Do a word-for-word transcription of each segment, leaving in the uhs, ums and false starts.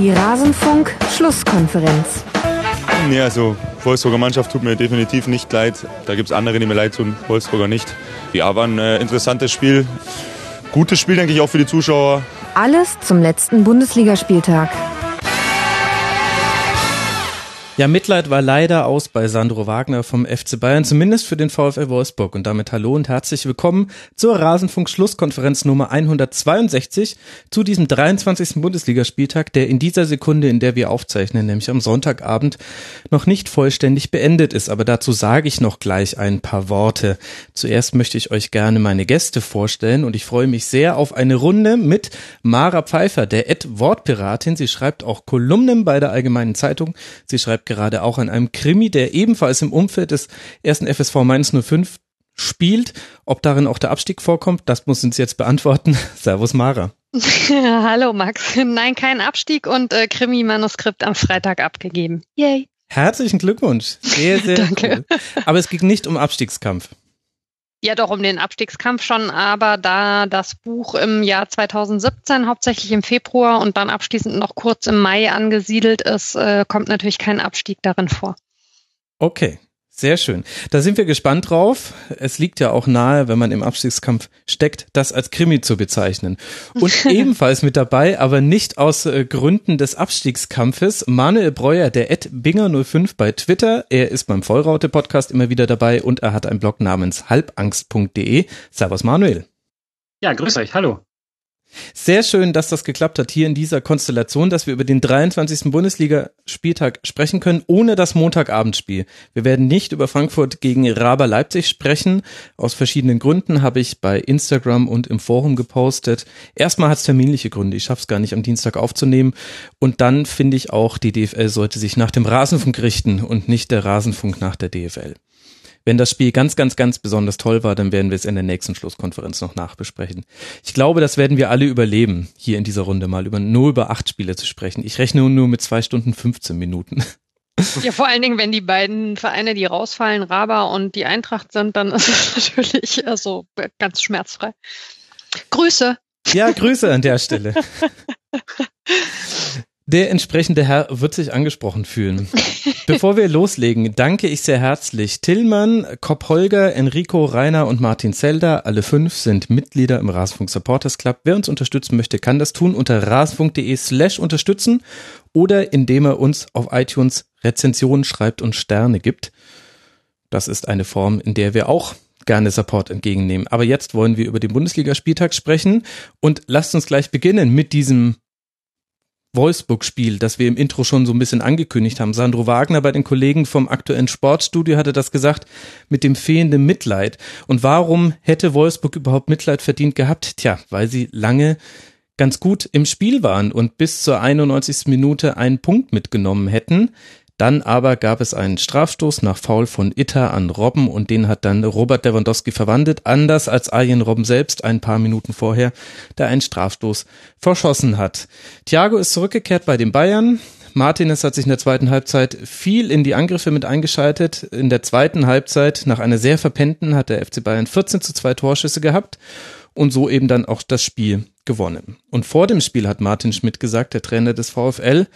Die Rasenfunk-Schlusskonferenz. Ja, also Wolfsburger Mannschaft tut mir definitiv nicht leid. Da gibt es andere, die mir leid tun, Wolfsburger nicht. Ja, war ein äh, interessantes Spiel. Gutes Spiel, denke ich, auch für die Zuschauer. Alles zum letzten Bundesligaspieltag. Ja, Mitleid war leider aus bei Sandro Wagner vom F C Bayern, zumindest für den VfL Wolfsburg. Und damit hallo und herzlich willkommen zur Rasenfunk-Schlusskonferenz Nummer hundertzweiundsechzig zu diesem dreiundzwanzigsten Bundesligaspieltag, der in dieser Sekunde, in der wir aufzeichnen, nämlich am Sonntagabend, noch nicht vollständig beendet ist. Aber dazu sage ich noch gleich ein paar Worte. Zuerst möchte ich euch gerne meine Gäste vorstellen und ich freue mich sehr auf eine Runde mit Mara Pfeiffer, der Ad-Wortpiratin. Sie schreibt auch Kolumnen bei der Allgemeinen Zeitung. Sie schreibt gerade auch an einem Krimi, der ebenfalls im Umfeld des ersten F S V Mainz null fünf spielt. Ob darin auch der Abstieg vorkommt, das muss uns jetzt beantworten. Servus Mara. Hallo Max. Nein, kein Abstieg und äh, Krimi-Manuskript am Freitag abgegeben. Yay. Herzlichen Glückwunsch. Sehr, sehr Danke. Cool. Aber es ging nicht um Abstiegskampf. Ja, doch, um den Abstiegskampf schon, aber da das Buch im Jahr zweitausendsiebzehn, hauptsächlich im Februar und dann abschließend noch kurz im Mai angesiedelt ist, äh, kommt natürlich kein Abstieg darin vor. Okay, sehr schön. Da sind wir gespannt drauf. Es liegt ja auch nahe, wenn man im Abstiegskampf steckt, das als Krimi zu bezeichnen. Und ebenfalls mit dabei, aber nicht aus äh, Gründen des Abstiegskampfes, Manuel Breuer, der at binger null fünf bei Twitter. Er ist beim Vollraute-Podcast immer wieder dabei und er hat einen Blog namens halbangst punkt de. Servus Manuel. Ja, grüß euch, hallo. Sehr schön, dass das geklappt hat hier in dieser Konstellation, dass wir über den dreiundzwanzigsten Bundesligaspieltag sprechen können, ohne das Montagabendspiel. Wir werden nicht über Frankfurt gegen Raber Leipzig sprechen. Aus verschiedenen Gründen habe ich bei Instagram und im Forum gepostet. Erstmal hat es terminliche Gründe. Ich schaffe es gar nicht, am Dienstag aufzunehmen. Und dann finde ich auch, die D F L sollte sich nach dem Rasenfunk richten und nicht der Rasenfunk nach der D F L. Wenn das Spiel ganz, ganz, ganz besonders toll war, dann werden wir es in der nächsten Schlusskonferenz noch nachbesprechen. Ich glaube, das werden wir alle überleben, hier in dieser Runde mal über null über acht Spiele zu sprechen. Ich rechne nur mit zwei Stunden fünfzehn Minuten. Ja, vor allen Dingen, wenn die beiden Vereine, die rausfallen, Raba und die Eintracht sind, dann ist es natürlich also ganz schmerzfrei. Grüße! Ja, Grüße an der Stelle. Der entsprechende Herr wird sich angesprochen fühlen. Bevor wir loslegen, danke ich sehr herzlich Tillmann, Kopp Holger, Enrico, Rainer und Martin Zelder. Alle fünf sind Mitglieder im Rasenfunk Supporters Club. Wer uns unterstützen möchte, kann das tun unter rasenfunk.de slash unterstützen oder indem er uns auf iTunes Rezensionen schreibt und Sterne gibt. Das ist eine Form, in der wir auch gerne Support entgegennehmen. Aber jetzt wollen wir über den Bundesligaspieltag sprechen und lasst uns gleich beginnen mit diesem Wolfsburg-Spiel, das wir im Intro schon so ein bisschen angekündigt haben. Sandro Wagner bei den Kollegen vom aktuellen Sportstudio hatte das gesagt, mit dem fehlenden Mitleid. Und warum hätte Wolfsburg überhaupt Mitleid verdient gehabt? Tja, weil sie lange ganz gut im Spiel waren und bis zur einundneunzigsten Minute einen Punkt mitgenommen hätten. Dann aber gab es einen Strafstoß nach Foul von Itter an Robben und den hat dann Robert Lewandowski verwandelt, anders als Arjen Robben selbst ein paar Minuten vorher, der einen Strafstoß verschossen hat. Thiago ist zurückgekehrt bei den Bayern. Martinez hat sich in der zweiten Halbzeit viel in die Angriffe mit eingeschaltet. In der zweiten Halbzeit, nach einer sehr verpennten, hat der F C Bayern vierzehn zu zwei Torschüsse gehabt und so eben dann auch das Spiel gewonnen. Und vor dem Spiel hat Martin Schmidt gesagt, der Trainer des VfL,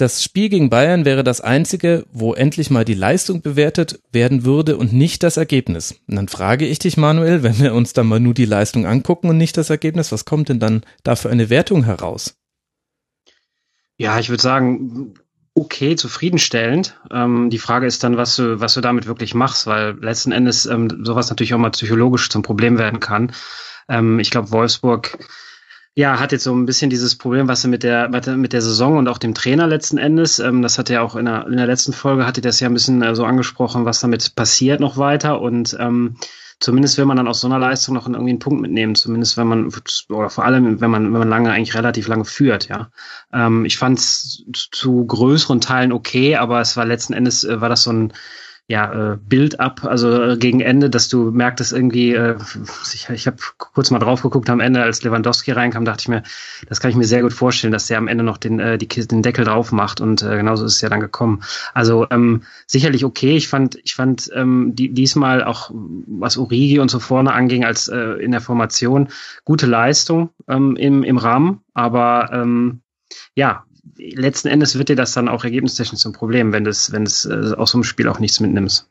das Spiel gegen Bayern wäre das einzige, wo endlich mal die Leistung bewertet werden würde und nicht das Ergebnis. Und dann frage ich dich, Manuel, wenn wir uns dann mal nur die Leistung angucken und nicht das Ergebnis, was kommt denn dann da für eine Wertung heraus? Ja, ich würde sagen, okay, zufriedenstellend. Ähm, die Frage ist dann, was du, was du damit wirklich machst, weil letzten Endes ähm, sowas natürlich auch mal psychologisch zum Problem werden kann. Ähm, ich glaube, Wolfsburg Ja, hat jetzt so ein bisschen dieses Problem, was er mit der mit der Saison und auch dem Trainer letzten Endes, ähm, das hat er auch in der, in der letzten Folge, hatte das ja ein bisschen äh, so angesprochen, was damit passiert noch weiter und ähm, zumindest will man dann aus so einer Leistung noch irgendwie einen Punkt mitnehmen, zumindest wenn man, oder vor allem, wenn man wenn man lange, eigentlich relativ lange führt, ja. Ähm, ich fand es zu größeren Teilen okay, aber es war letzten Endes, äh, war das so ein, ja, äh, Build-up, also äh, gegen Ende, dass du merktest irgendwie, äh, ich, ich habe kurz mal drauf geguckt am Ende, als Lewandowski reinkam, dachte ich mir, das kann ich mir sehr gut vorstellen, dass der am Ende noch den äh, die, den Deckel drauf macht und äh, genauso ist es ja dann gekommen. Also ähm, sicherlich okay, ich fand ich fand ähm, die, diesmal auch, was Origi und so vorne anging, als äh, in der Formation, gute Leistung ähm, im, im Rahmen, aber ähm, ja, letzten Endes wird dir das dann auch ergebnistechnisch zum Problem, wenn du es wenn das, äh, aus so einem Spiel auch nichts mitnimmst.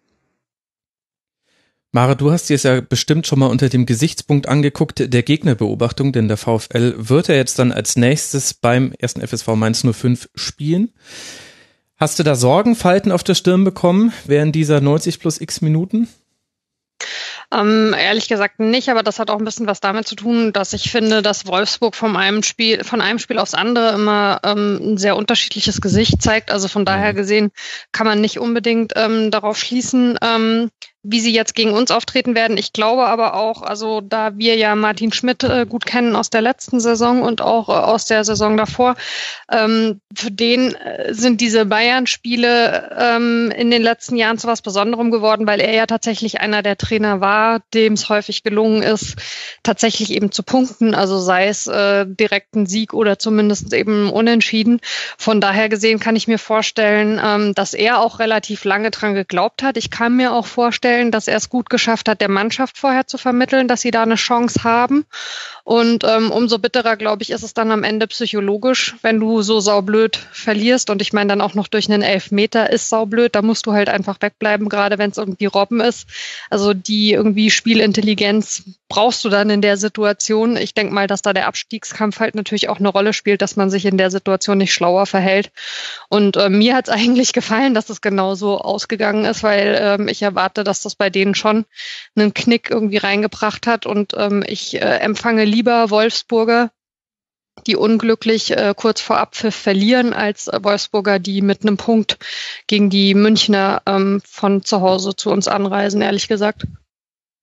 Mara, du hast dir es ja bestimmt schon mal unter dem Gesichtspunkt angeguckt, der Gegnerbeobachtung, denn der VfL wird ja jetzt dann als nächstes beim ersten F S V Mainz null fünf spielen. Hast du da Sorgenfalten auf der Stirn bekommen während dieser neunzig plus x Minuten? Ähm, ehrlich gesagt nicht, aber das hat auch ein bisschen was damit zu tun, dass ich finde, dass Wolfsburg von einem Spiel, von einem Spiel aufs andere immer ähm, ein sehr unterschiedliches Gesicht zeigt. Also von daher gesehen kann man nicht unbedingt ähm, darauf schließen, ähm, wie sie jetzt gegen uns auftreten werden. Ich glaube aber auch, also da wir ja Martin Schmidt äh, gut kennen aus der letzten Saison und auch äh, aus der Saison davor, ähm, für den äh, sind diese Bayern-Spiele ähm, in den letzten Jahren zu was Besonderem geworden, weil er ja tatsächlich einer der Trainer war, dem es häufig gelungen ist, tatsächlich eben zu punkten, also sei es äh, direkten Sieg oder zumindest eben unentschieden. Von daher gesehen kann ich mir vorstellen, ähm, dass er auch relativ lange dran geglaubt hat. Ich kann mir auch vorstellen, dass er es gut geschafft hat, der Mannschaft vorher zu vermitteln, dass sie da eine Chance haben. Und ähm, umso bitterer, glaube ich, ist es dann am Ende psychologisch, wenn du so saublöd verlierst. Und ich meine dann auch noch durch einen Elfmeter ist saublöd. Da musst du halt einfach wegbleiben, gerade wenn es irgendwie Robben ist. Also die irgendwie Spielintelligenz brauchst du dann in der Situation. Ich denke mal, dass da der Abstiegskampf halt natürlich auch eine Rolle spielt, dass man sich in der Situation nicht schlauer verhält. Und äh, mir hat es eigentlich gefallen, dass es genauso ausgegangen ist, weil äh, ich erwarte, dass das bei denen schon einen Knick irgendwie reingebracht hat. Und ähm, ich äh, empfange lieber Wolfsburger, die unglücklich äh, kurz vor Abpfiff verlieren, als äh, Wolfsburger, die mit einem Punkt gegen die Münchner ähm, von zu Hause zu uns anreisen, ehrlich gesagt.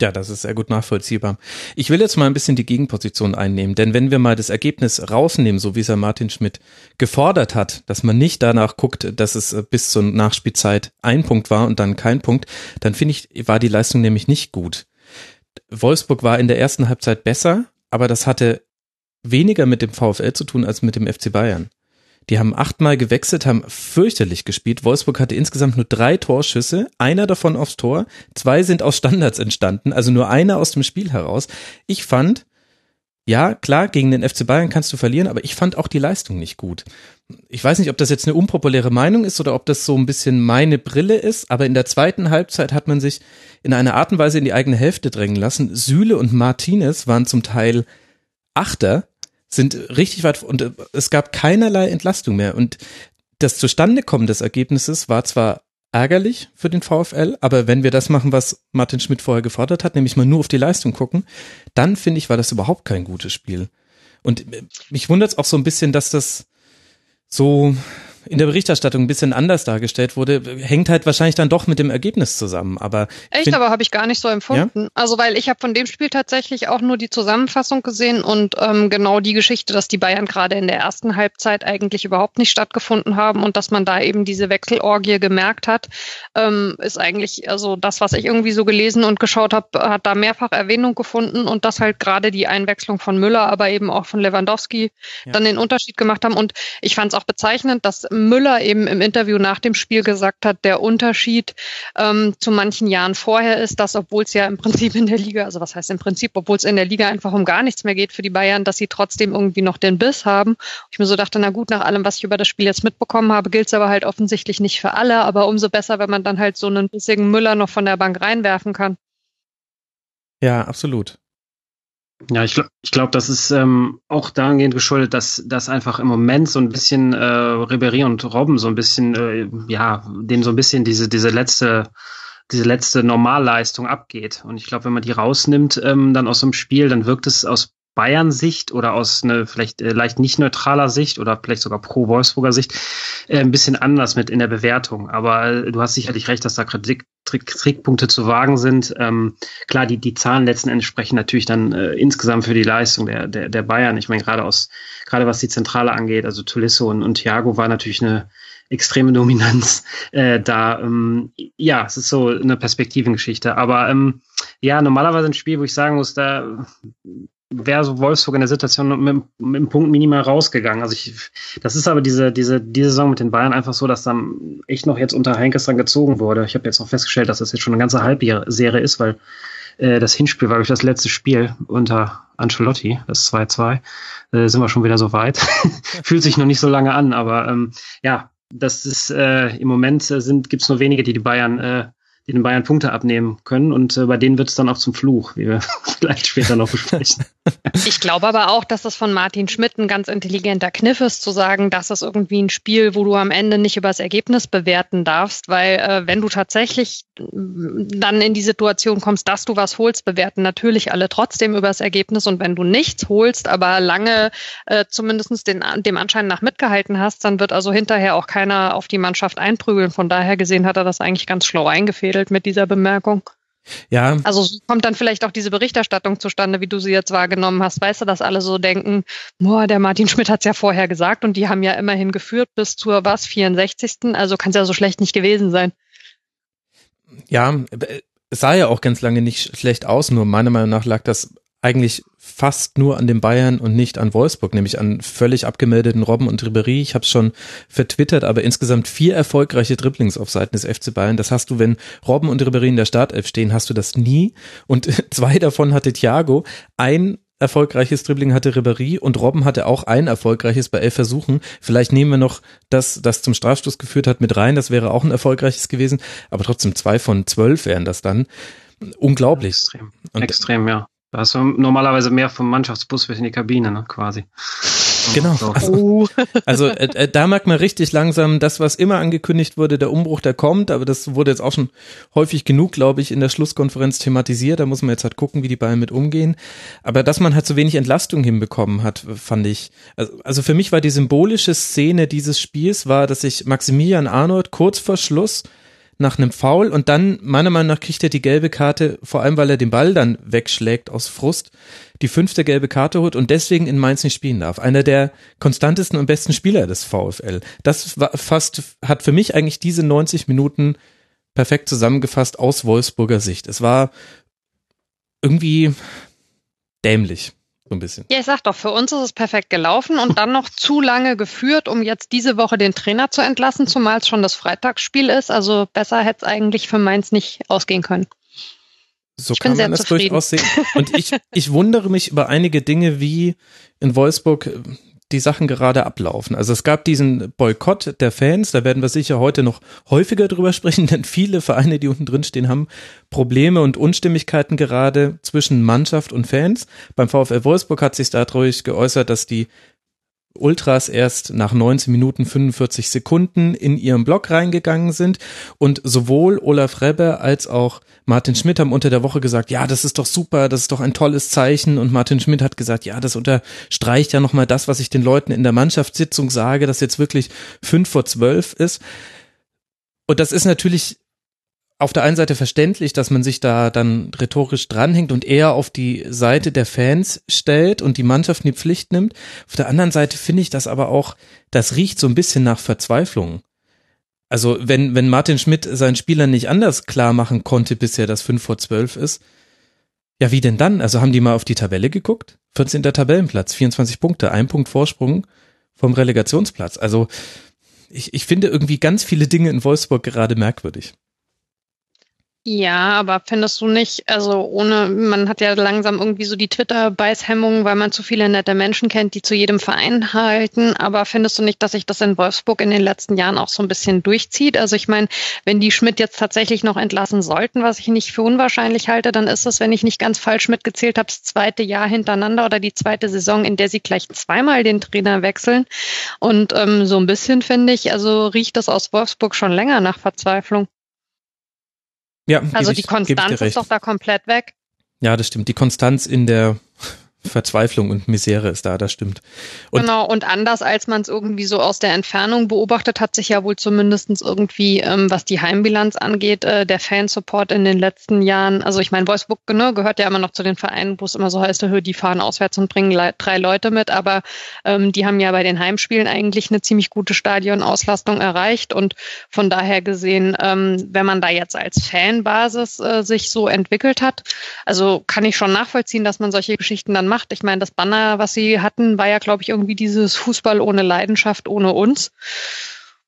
Ja, das ist sehr gut nachvollziehbar. Ich will jetzt mal ein bisschen die Gegenposition einnehmen, denn wenn wir mal das Ergebnis rausnehmen, so wie es ja Martin Schmidt gefordert hat, dass man nicht danach guckt, dass es bis zur Nachspielzeit ein Punkt war und dann kein Punkt, dann finde ich, war die Leistung nämlich nicht gut. Wolfsburg war in der ersten Halbzeit besser, aber das hatte weniger mit dem VfL zu tun als mit dem F C Bayern. Die haben achtmal gewechselt, haben fürchterlich gespielt. Wolfsburg hatte insgesamt nur drei Torschüsse, einer davon aufs Tor, zwei sind aus Standards entstanden, also nur einer aus dem Spiel heraus. Ich fand, ja klar, gegen den F C Bayern kannst du verlieren, aber ich fand auch die Leistung nicht gut. Ich weiß nicht, ob das jetzt eine unpopuläre Meinung ist oder ob das so ein bisschen meine Brille ist, aber in der zweiten Halbzeit hat man sich in einer Art und Weise in die eigene Hälfte drängen lassen. Süle und Martinez waren zum Teil Achter, sind richtig weit, und es gab keinerlei Entlastung mehr. Und das Zustandekommen des Ergebnisses war zwar ärgerlich für den VfL, aber wenn wir das machen, was Martin Schmidt vorher gefordert hat, nämlich mal nur auf die Leistung gucken, dann finde ich, war das überhaupt kein gutes Spiel. Und mich wundert es auch so ein bisschen, dass das so in der Berichterstattung ein bisschen anders dargestellt wurde, hängt halt wahrscheinlich dann doch mit dem Ergebnis zusammen. Aber echt, find, aber habe ich gar nicht so empfunden. Ja? Also weil ich habe von dem Spiel tatsächlich auch nur die Zusammenfassung gesehen und ähm, genau die Geschichte, dass die Bayern gerade in der ersten Halbzeit eigentlich überhaupt nicht stattgefunden haben und dass man da eben diese Wechselorgie gemerkt hat, ähm, ist eigentlich, also das, was ich irgendwie so gelesen und geschaut habe, hat da mehrfach Erwähnung gefunden und dass halt gerade die Einwechslung von Müller, aber eben auch von Lewandowski ja. dann den Unterschied gemacht haben. Und ich fand es auch bezeichnend, dass Müller eben im Interview nach dem Spiel gesagt hat, der Unterschied ähm, zu manchen Jahren vorher ist, dass obwohl es ja im Prinzip in der Liga, also was heißt im Prinzip, obwohl es in der Liga einfach um gar nichts mehr geht für die Bayern, dass sie trotzdem irgendwie noch den Biss haben. Ich mir so dachte, na gut, nach allem, was ich über das Spiel jetzt mitbekommen habe, gilt es aber halt offensichtlich nicht für alle, aber umso besser, wenn man dann halt so einen bissigen Müller noch von der Bank reinwerfen kann. Ja, absolut. Ja, ich glaube, ich glaub, das ist ähm, auch dahingehend geschuldet, dass, dass einfach im Moment so ein bisschen äh, Ribéry und Robben so ein bisschen, äh, ja, denen so ein bisschen diese, diese letzte, diese letzte Normalleistung abgeht. Und ich glaube, wenn man die rausnimmt, ähm, dann aus so einem Spiel, dann wirkt es aus Bayern-Sicht oder aus einer vielleicht äh, leicht nicht neutraler Sicht oder vielleicht sogar pro-Wolfsburger Sicht äh, ein bisschen anders mit in der Bewertung. Aber äh, du hast sicherlich recht, dass da Kritik, Trick, Trickpunkte zu wagen sind. Ähm, klar, die, die Zahlen letzten Endes sprechen natürlich dann äh, insgesamt für die Leistung der, der, der Bayern. Ich meine, gerade aus, gerade was die Zentrale angeht, also Tolisso und, und Thiago war natürlich eine extreme Dominanz äh, da. Ähm, ja, es ist so eine Perspektivengeschichte. Aber ähm, ja, normalerweise ein Spiel, wo ich sagen muss, da wäre so Wolfsburg in der Situation mit, mit dem Punkt minimal rausgegangen. Also ich, das ist aber diese, diese, diese Saison mit den Bayern einfach so, dass dann echt noch jetzt unter Heinkes dann gezogen wurde. Ich habe jetzt noch festgestellt, dass das jetzt schon eine ganze Halbserie ist, weil äh, das Hinspiel war, glaube ich, das letzte Spiel unter Ancelotti, das zwei zwei, äh, sind wir schon wieder so weit. Fühlt sich noch nicht so lange an, aber ähm, ja, das ist äh, im Moment äh, sind gibt's nur wenige, die die Bayern äh, die den Bayern Punkte abnehmen können, und äh, bei denen wird es dann auch zum Fluch, wie wir vielleicht später noch besprechen. Ich glaube aber auch, dass das von Martin Schmidt ein ganz intelligenter Kniff ist, zu sagen, das ist irgendwie ein Spiel, wo du am Ende nicht über das Ergebnis bewerten darfst, weil äh, wenn du tatsächlich dann in die Situation kommst, dass du was holst, bewerten natürlich alle trotzdem über das Ergebnis, und wenn du nichts holst, aber lange äh, zumindest den, dem Anschein nach mitgehalten hast, dann wird also hinterher auch keiner auf die Mannschaft einprügeln. Von daher gesehen hat er das eigentlich ganz schlau eingefädelt mit dieser Bemerkung. Ja. Also kommt dann vielleicht auch diese Berichterstattung zustande, wie du sie jetzt wahrgenommen hast. Weißt du, dass alle so denken, boah, der Martin Schmidt hat es ja vorher gesagt und die haben ja immerhin geführt bis zur, was, vierundsechzigsten Also kann es ja so schlecht nicht gewesen sein. Ja, es sah ja auch ganz lange nicht schlecht aus, nur meiner Meinung nach lag das eigentlich fast nur an den Bayern und nicht an Wolfsburg, nämlich an völlig abgemeldeten Robben und Ribéry. Ich habe es schon vertwittert, aber insgesamt vier erfolgreiche Dribblings auf Seiten des F C Bayern. Das hast du, wenn Robben und Ribéry in der Startelf stehen, hast du das nie. Und zwei davon hatte Thiago. Ein erfolgreiches Dribbling hatte Ribéry und Robben hatte auch ein erfolgreiches bei elf Versuchen. Vielleicht nehmen wir noch das, das zum Strafstoß geführt hat, mit rein. Das wäre auch ein erfolgreiches gewesen. Aber trotzdem zwei von zwölf wären das dann. Unglaublich. Extrem, und Extrem ja. Da hast du normalerweise mehr vom Mannschaftsbus bis in die Kabine, ne, quasi. Genau. Also, also äh, da merkt man richtig langsam das, was immer angekündigt wurde, der Umbruch, der kommt. Aber das wurde jetzt auch schon häufig genug, glaube ich, in der Schlusskonferenz thematisiert. Da muss man jetzt halt gucken, wie die Bayern mit umgehen. Aber dass man halt so wenig Entlastung hinbekommen hat, fand ich. Also, also für mich war die symbolische Szene dieses Spiels, war, dass ich Maximilian Arnold kurz vor Schluss nach einem Foul und dann, meiner Meinung nach, kriegt er die gelbe Karte, vor allem, weil er den Ball dann wegschlägt aus Frust, die fünfte gelbe Karte holt und deswegen in Mainz nicht spielen darf. Einer der konstantesten und besten Spieler des VfL. Das war fast, hat für mich eigentlich diese neunzig Minuten perfekt zusammengefasst aus Wolfsburger Sicht. Es war irgendwie dämlich. So ein bisschen. Ja, ich sag doch, für uns ist es perfekt gelaufen und dann noch zu lange geführt, um jetzt diese Woche den Trainer zu entlassen, zumal es schon das Freitagsspiel ist. Also besser hätte es eigentlich für Mainz nicht ausgehen können. So ich kann man das durchaus sehen. Und ich, ich wundere mich über einige Dinge, wie in Wolfsburg die Sachen gerade ablaufen. Also es gab diesen Boykott der Fans, da werden wir sicher heute noch häufiger drüber sprechen, denn viele Vereine, die unten drin stehen, haben Probleme und Unstimmigkeiten gerade zwischen Mannschaft und Fans. Beim VfL Wolfsburg hat sich dadurch geäußert, dass die Ultras erst nach neunzehn Minuten fünfundvierzig Sekunden in ihren Block reingegangen sind, und sowohl Olaf Rebbe als auch Martin Schmidt haben unter der Woche gesagt, ja, das ist doch super, das ist doch ein tolles Zeichen, und Martin Schmidt hat gesagt, ja, das unterstreicht ja nochmal das, was ich den Leuten in der Mannschaftssitzung sage, dass jetzt wirklich fünf vor zwölf ist. Und das ist natürlich auf der einen Seite verständlich, dass man sich da dann rhetorisch dranhängt und eher auf die Seite der Fans stellt und die Mannschaft in die Pflicht nimmt. Auf der anderen Seite finde ich das aber auch, das riecht so ein bisschen nach Verzweiflung. Also wenn, wenn Martin Schmidt seinen Spielern nicht anders klar machen konnte bisher, dass fünf vor zwölf ist, ja, wie denn dann? Also haben die mal auf die Tabelle geguckt? vierzehnter Tabellenplatz, vierundzwanzig Punkte, ein Punkt Vorsprung vom Relegationsplatz. Also ich, ich finde irgendwie ganz viele Dinge in Wolfsburg gerade merkwürdig. Ja, aber findest du nicht, also ohne, man hat ja langsam irgendwie so die Twitter-Beißhemmung, weil man zu viele nette Menschen kennt, die zu jedem Verein halten, aber findest du nicht, dass sich das in Wolfsburg in den letzten Jahren auch so ein bisschen durchzieht? Also ich meine, wenn die Schmidt jetzt tatsächlich noch entlassen sollten, was ich nicht für unwahrscheinlich halte, dann ist das, wenn ich nicht ganz falsch mitgezählt habe, das zweite Jahr hintereinander oder die zweite Saison, in der sie gleich zweimal den Trainer wechseln, und ähm, so ein bisschen, finde ich, also riecht das aus Wolfsburg schon länger nach Verzweiflung. Ja, also die ich, Konstanz ist doch da komplett weg. Ja, das stimmt. Die Konstanz in der Verzweiflung und Misere ist da, das stimmt. Und genau, und anders als man es irgendwie so aus der Entfernung beobachtet, hat sich ja wohl zumindest irgendwie, ähm, was die Heimbilanz angeht, äh, der Fansupport in den letzten Jahren, also ich meine, Wolfsburg, ne, gehört ja immer noch zu den Vereinen, wo es immer so heißt, die fahren auswärts und bringen le- drei Leute mit, aber ähm, die haben ja bei den Heimspielen eigentlich eine ziemlich gute Stadionauslastung erreicht, und von daher gesehen, ähm, wenn man da jetzt als Fanbasis äh, sich so entwickelt hat, also kann ich schon nachvollziehen, dass man solche Geschichten dann macht. Ich meine, das Banner, was sie hatten, war ja, glaube ich, irgendwie dieses Fußball ohne Leidenschaft, ohne uns.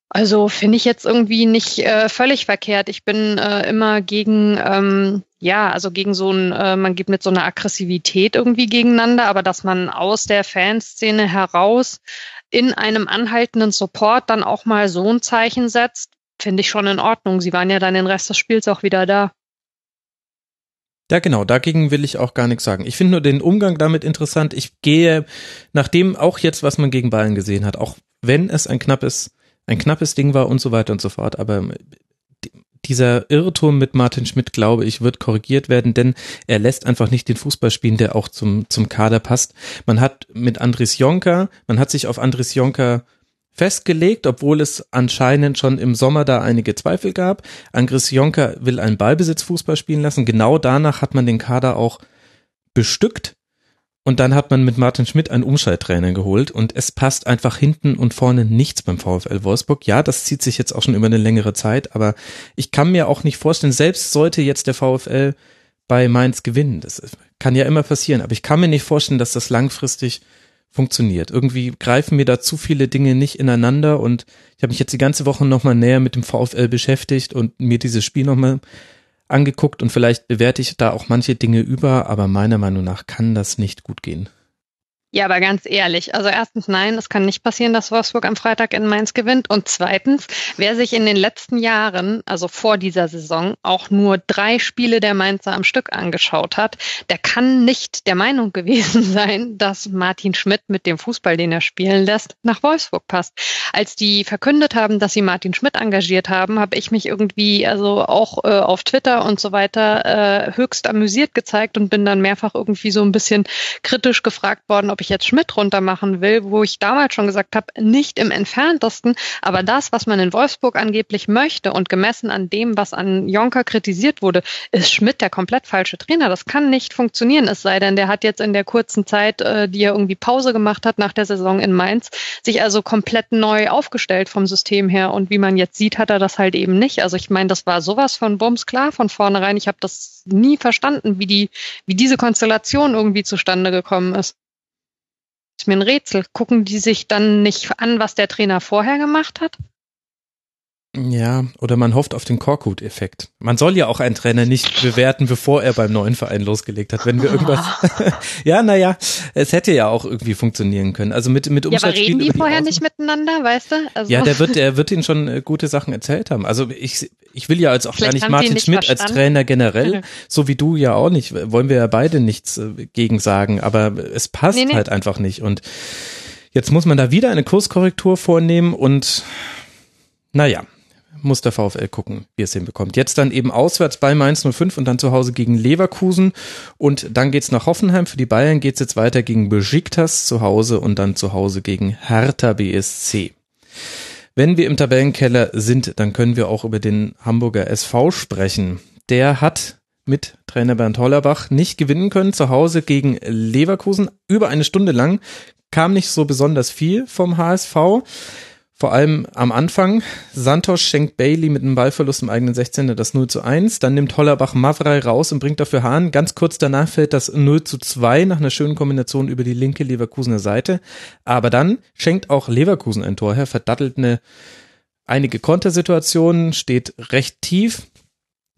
Also finde ich jetzt irgendwie nicht äh, völlig verkehrt. Ich bin äh, immer gegen ähm, ja, also gegen so ein, äh, man geht mit so einer Aggressivität irgendwie gegeneinander, aber dass man aus der Fanszene heraus in einem anhaltenden Support dann auch mal so ein Zeichen setzt, finde ich schon in Ordnung. Sie waren ja dann den Rest des Spiels auch wieder da. Ja, genau, dagegen will ich auch gar nichts sagen. Ich finde nur den Umgang damit interessant. Ich gehe nach dem auch jetzt, was man gegen Bayern gesehen hat, auch wenn es ein knappes, ein knappes Ding war und so weiter und so fort, aber dieser Irrtum mit Martin Schmidt, glaube ich, wird korrigiert werden, denn er lässt einfach nicht den Fußball spielen, der auch zum, zum Kader passt. Man hat mit Andries Jonker, man hat sich auf Andries Jonker festgelegt, obwohl es anscheinend schon im Sommer da einige Zweifel gab. Andries Jonker will einen Ballbesitzfußball spielen lassen. Genau danach hat man den Kader auch bestückt. Und dann hat man mit Martin Schmidt einen Umschalttrainer geholt und es passt einfach hinten und vorne nichts beim VfL Wolfsburg. Ja, das zieht sich jetzt auch schon über eine längere Zeit, aber ich kann mir auch nicht vorstellen, selbst sollte jetzt der VfL bei Mainz gewinnen, das kann ja immer passieren, aber ich kann mir nicht vorstellen, dass das langfristig funktioniert. Irgendwie greifen mir da zu viele Dinge nicht ineinander und ich habe mich jetzt die ganze Woche nochmal näher mit dem VfL beschäftigt und mir dieses Spiel nochmal angeguckt und vielleicht bewerte ich da auch manche Dinge über, aber meiner Meinung nach kann das nicht gut gehen. Ja, aber ganz ehrlich, also erstens nein, es kann nicht passieren, dass Wolfsburg am Freitag in Mainz gewinnt und zweitens, wer sich in den letzten Jahren, also vor dieser Saison, auch nur drei Spiele der Mainzer am Stück angeschaut hat, der kann nicht der Meinung gewesen sein, dass Martin Schmidt mit dem Fußball, den er spielen lässt, nach Wolfsburg passt. Als die verkündet haben, dass sie Martin Schmidt engagiert haben, habe ich mich irgendwie also auch äh, auf Twitter und so weiter äh, höchst amüsiert gezeigt und bin dann mehrfach irgendwie so ein bisschen kritisch gefragt worden, ob ich jetzt Schmidt runter machen will, wo ich damals schon gesagt habe, nicht im Entferntesten, aber das, was man in Wolfsburg angeblich möchte und gemessen an dem, was an Jonker kritisiert wurde, ist Schmidt der komplett falsche Trainer. Das kann nicht funktionieren, es sei denn, der hat jetzt in der kurzen Zeit, die er irgendwie Pause gemacht hat nach der Saison in Mainz, sich also komplett neu aufgestellt vom System her und wie man jetzt sieht, hat er das halt eben nicht. Also ich meine, das war sowas von Bums klar von vornherein. Ich habe das nie verstanden, wie die, wie diese Konstellation irgendwie zustande gekommen ist. Ist mir ein Rätsel. Gucken die sich dann nicht an, was der Trainer vorher gemacht hat? Ja, oder man hofft auf den Korkut-Effekt. Man soll ja auch einen Trainer nicht bewerten, bevor er beim neuen Verein losgelegt hat, wenn wir irgendwas... ja, naja, es hätte ja auch irgendwie funktionieren können. Also mit, mit Umschalt- ja, aber reden die vorher nicht miteinander, weißt du? Also ja, der wird, der wird ihnen schon gute Sachen erzählt haben. Also ich, ich will ja jetzt auch vielleicht gar nicht Martin nicht Schmidt verstanden. Als Trainer generell, so wie du ja auch nicht, wollen wir ja beide nichts gegen sagen, aber es passt nee, nee. halt einfach nicht. Und jetzt muss man da wieder eine Kurskorrektur vornehmen und naja. Muss der VfL gucken, wie es hinbekommt. Jetzt dann eben auswärts bei Mainz null fünf und dann zu Hause gegen Leverkusen und dann geht's nach Hoffenheim. Für die Bayern geht's jetzt weiter gegen Besiktas zu Hause und dann zu Hause gegen Hertha B S C. Wenn wir im Tabellenkeller sind, dann können wir auch über den Hamburger S V sprechen. Der hat mit Trainer Bernd Hollerbach nicht gewinnen können, zu Hause gegen Leverkusen. Über eine Stunde lang kam nicht so besonders viel vom H S V. Vor allem am Anfang, Santos schenkt Bailey mit einem Ballverlust im eigenen sechzehner das null zu eins, dann nimmt Hollerbach Mavray raus und bringt dafür Hahn. Ganz kurz danach fällt das null zu zwei nach einer schönen Kombination über die linke Leverkusener Seite. Aber dann schenkt auch Leverkusen ein Tor her, verdattelt eine, einige Kontersituationen, steht recht tief.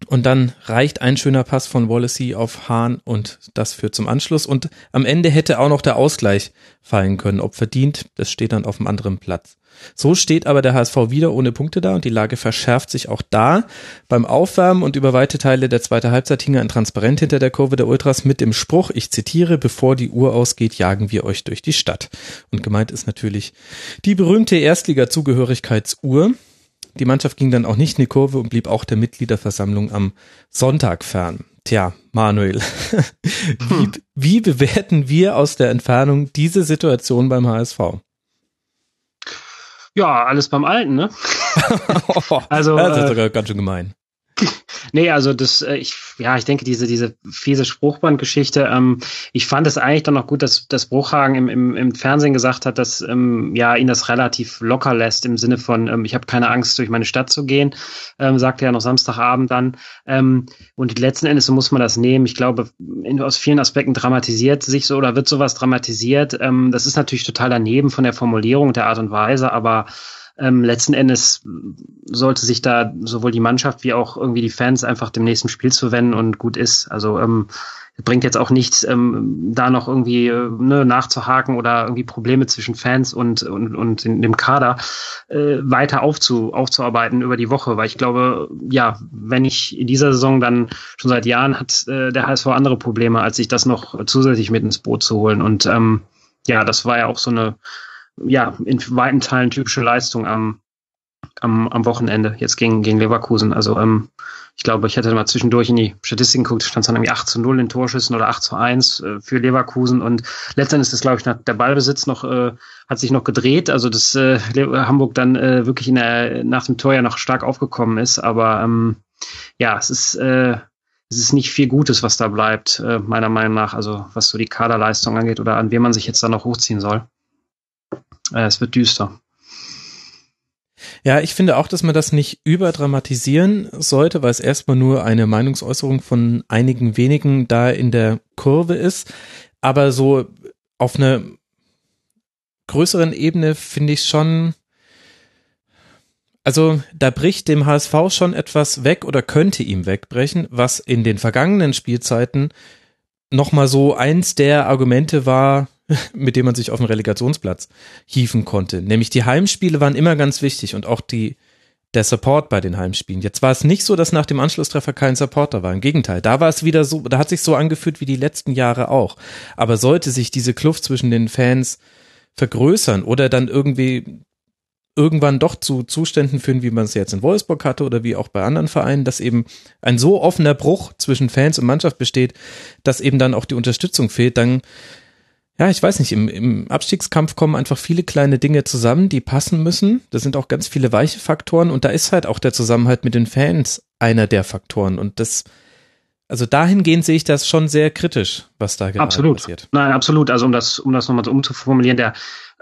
Und dann reicht ein schöner Pass von Wallacey auf Hahn und das führt zum Anschluss. Und am Ende hätte auch noch der Ausgleich fallen können, ob verdient, das steht dann auf dem anderen Platz. So steht aber der H S V wieder ohne Punkte da und die Lage verschärft sich auch da. Beim Aufwärmen und über weite Teile der zweiten Halbzeit hing ein Transparent hinter der Kurve der Ultras mit dem Spruch, ich zitiere, bevor die Uhr ausgeht, jagen wir euch durch die Stadt. Und gemeint ist natürlich die berühmte Erstliga-Zugehörigkeitsuhr. Die Mannschaft ging dann auch nicht in die Kurve und blieb auch der Mitgliederversammlung am Sonntag fern. Tja, Manuel, wie, wie bewerten wir aus der Entfernung diese Situation beim H S V? Ja, alles beim Alten, ne? also, das ist sogar äh, ganz schön gemein. Nee, also das, ich, ja, ich denke, diese, diese fiese Spruchbandgeschichte, ähm, ich fand es eigentlich dann auch gut, dass, dass Bruchhagen im, im, im Fernsehen gesagt hat, dass ähm, ja ihn das relativ locker lässt, im Sinne von, ähm, ich habe keine Angst, durch meine Stadt zu gehen, ähm, sagte er noch Samstagabend dann. Ähm, und letzten Endes muss man das nehmen. Ich glaube, in, aus vielen Aspekten dramatisiert sich so oder wird sowas dramatisiert. Ähm, das ist natürlich total daneben von der Formulierung, der Art und Weise, aber Ähm, letzten Endes sollte sich da sowohl die Mannschaft wie auch irgendwie die Fans einfach dem nächsten Spiel zuwenden und gut ist. Also ähm, bringt jetzt auch nichts, ähm, da noch irgendwie äh, ne, nachzuhaken oder irgendwie Probleme zwischen Fans und und, und in dem Kader äh, weiter aufzu, aufzuarbeiten über die Woche, weil ich glaube, ja, wenn ich in dieser Saison dann schon seit Jahren hat äh, der H S V andere Probleme, als sich das noch zusätzlich mit ins Boot zu holen. Und ähm, ja, das war ja auch so eine, ja, in weiten Teilen typische Leistung am am, am Wochenende jetzt gegen gegen Leverkusen. Also ähm, ich glaube, ich hatte mal zwischendurch in die Statistiken geguckt, stand es dann irgendwie acht zu null in Torschüssen oder acht zu eins äh, für Leverkusen. Und letztendlich ist das, glaube ich, nach der Ballbesitz noch, äh, hat sich noch gedreht. Also, dass äh, Hamburg dann äh, wirklich in der, nach dem Tor ja noch stark aufgekommen ist. Aber ähm, ja, es ist, äh, es ist nicht viel Gutes, was da bleibt, äh, meiner Meinung nach. Also, was so die Kaderleistung angeht oder an wen man sich jetzt da noch hochziehen soll. Äh, es wird düster. Ja, ich finde auch, dass man das nicht überdramatisieren sollte, weil es erstmal nur eine Meinungsäußerung von einigen wenigen da in der Kurve ist. Aber so auf einer größeren Ebene finde ich schon, also da bricht dem H S V schon etwas weg oder könnte ihm wegbrechen, was in den vergangenen Spielzeiten nochmal so eins der Argumente war, mit dem man sich auf den Relegationsplatz hieven konnte. Nämlich die Heimspiele waren immer ganz wichtig und auch die, der Support bei den Heimspielen. Jetzt war es nicht so, dass nach dem Anschlusstreffer kein Supporter war. Im Gegenteil, da war es wieder so, da hat sich so angefühlt wie die letzten Jahre auch. Aber sollte sich diese Kluft zwischen den Fans vergrößern oder dann irgendwie irgendwann doch zu Zuständen führen, wie man es jetzt in Wolfsburg hatte oder wie auch bei anderen Vereinen, dass eben ein so offener Bruch zwischen Fans und Mannschaft besteht, dass eben dann auch die Unterstützung fehlt, dann ja, ich weiß nicht, im, im Abstiegskampf kommen einfach viele kleine Dinge zusammen, die passen müssen. Das sind auch ganz viele weiche Faktoren und da ist halt auch der Zusammenhalt mit den Fans einer der Faktoren und das, also dahingehend sehe ich das schon sehr kritisch, was da gerade absolut. Passiert. Nein, absolut. Also um das, um das nochmal so umzuformulieren, der,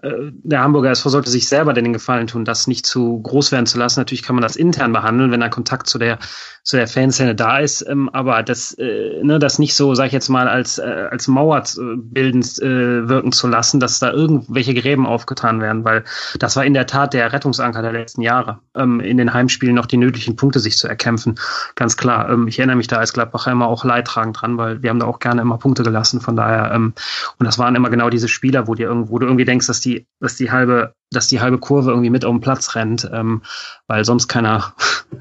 der Hamburger S V sollte sich selber den Gefallen tun, das nicht zu groß werden zu lassen. Natürlich kann man das intern behandeln, wenn da Kontakt zu der zu der Fanszene da ist, ähm, aber das äh, ne, das nicht so, sag ich jetzt mal, als äh, als Mauer bildend äh, wirken zu lassen, dass da irgendwelche Gräben aufgetan werden, weil das war in der Tat der Rettungsanker der letzten Jahre, ähm, in den Heimspielen noch die nötigen Punkte sich zu erkämpfen. Ganz klar. Ähm, ich erinnere mich da als Gladbacher immer auch leidtragend dran, weil wir haben da auch gerne immer Punkte gelassen. Von daher ähm, und das waren immer genau diese Spieler, wo dir irgendwo wo du irgendwie denkst, dass die Die, dass die halbe, dass die halbe Kurve irgendwie mit auf den Platz rennt, ähm, weil sonst keiner,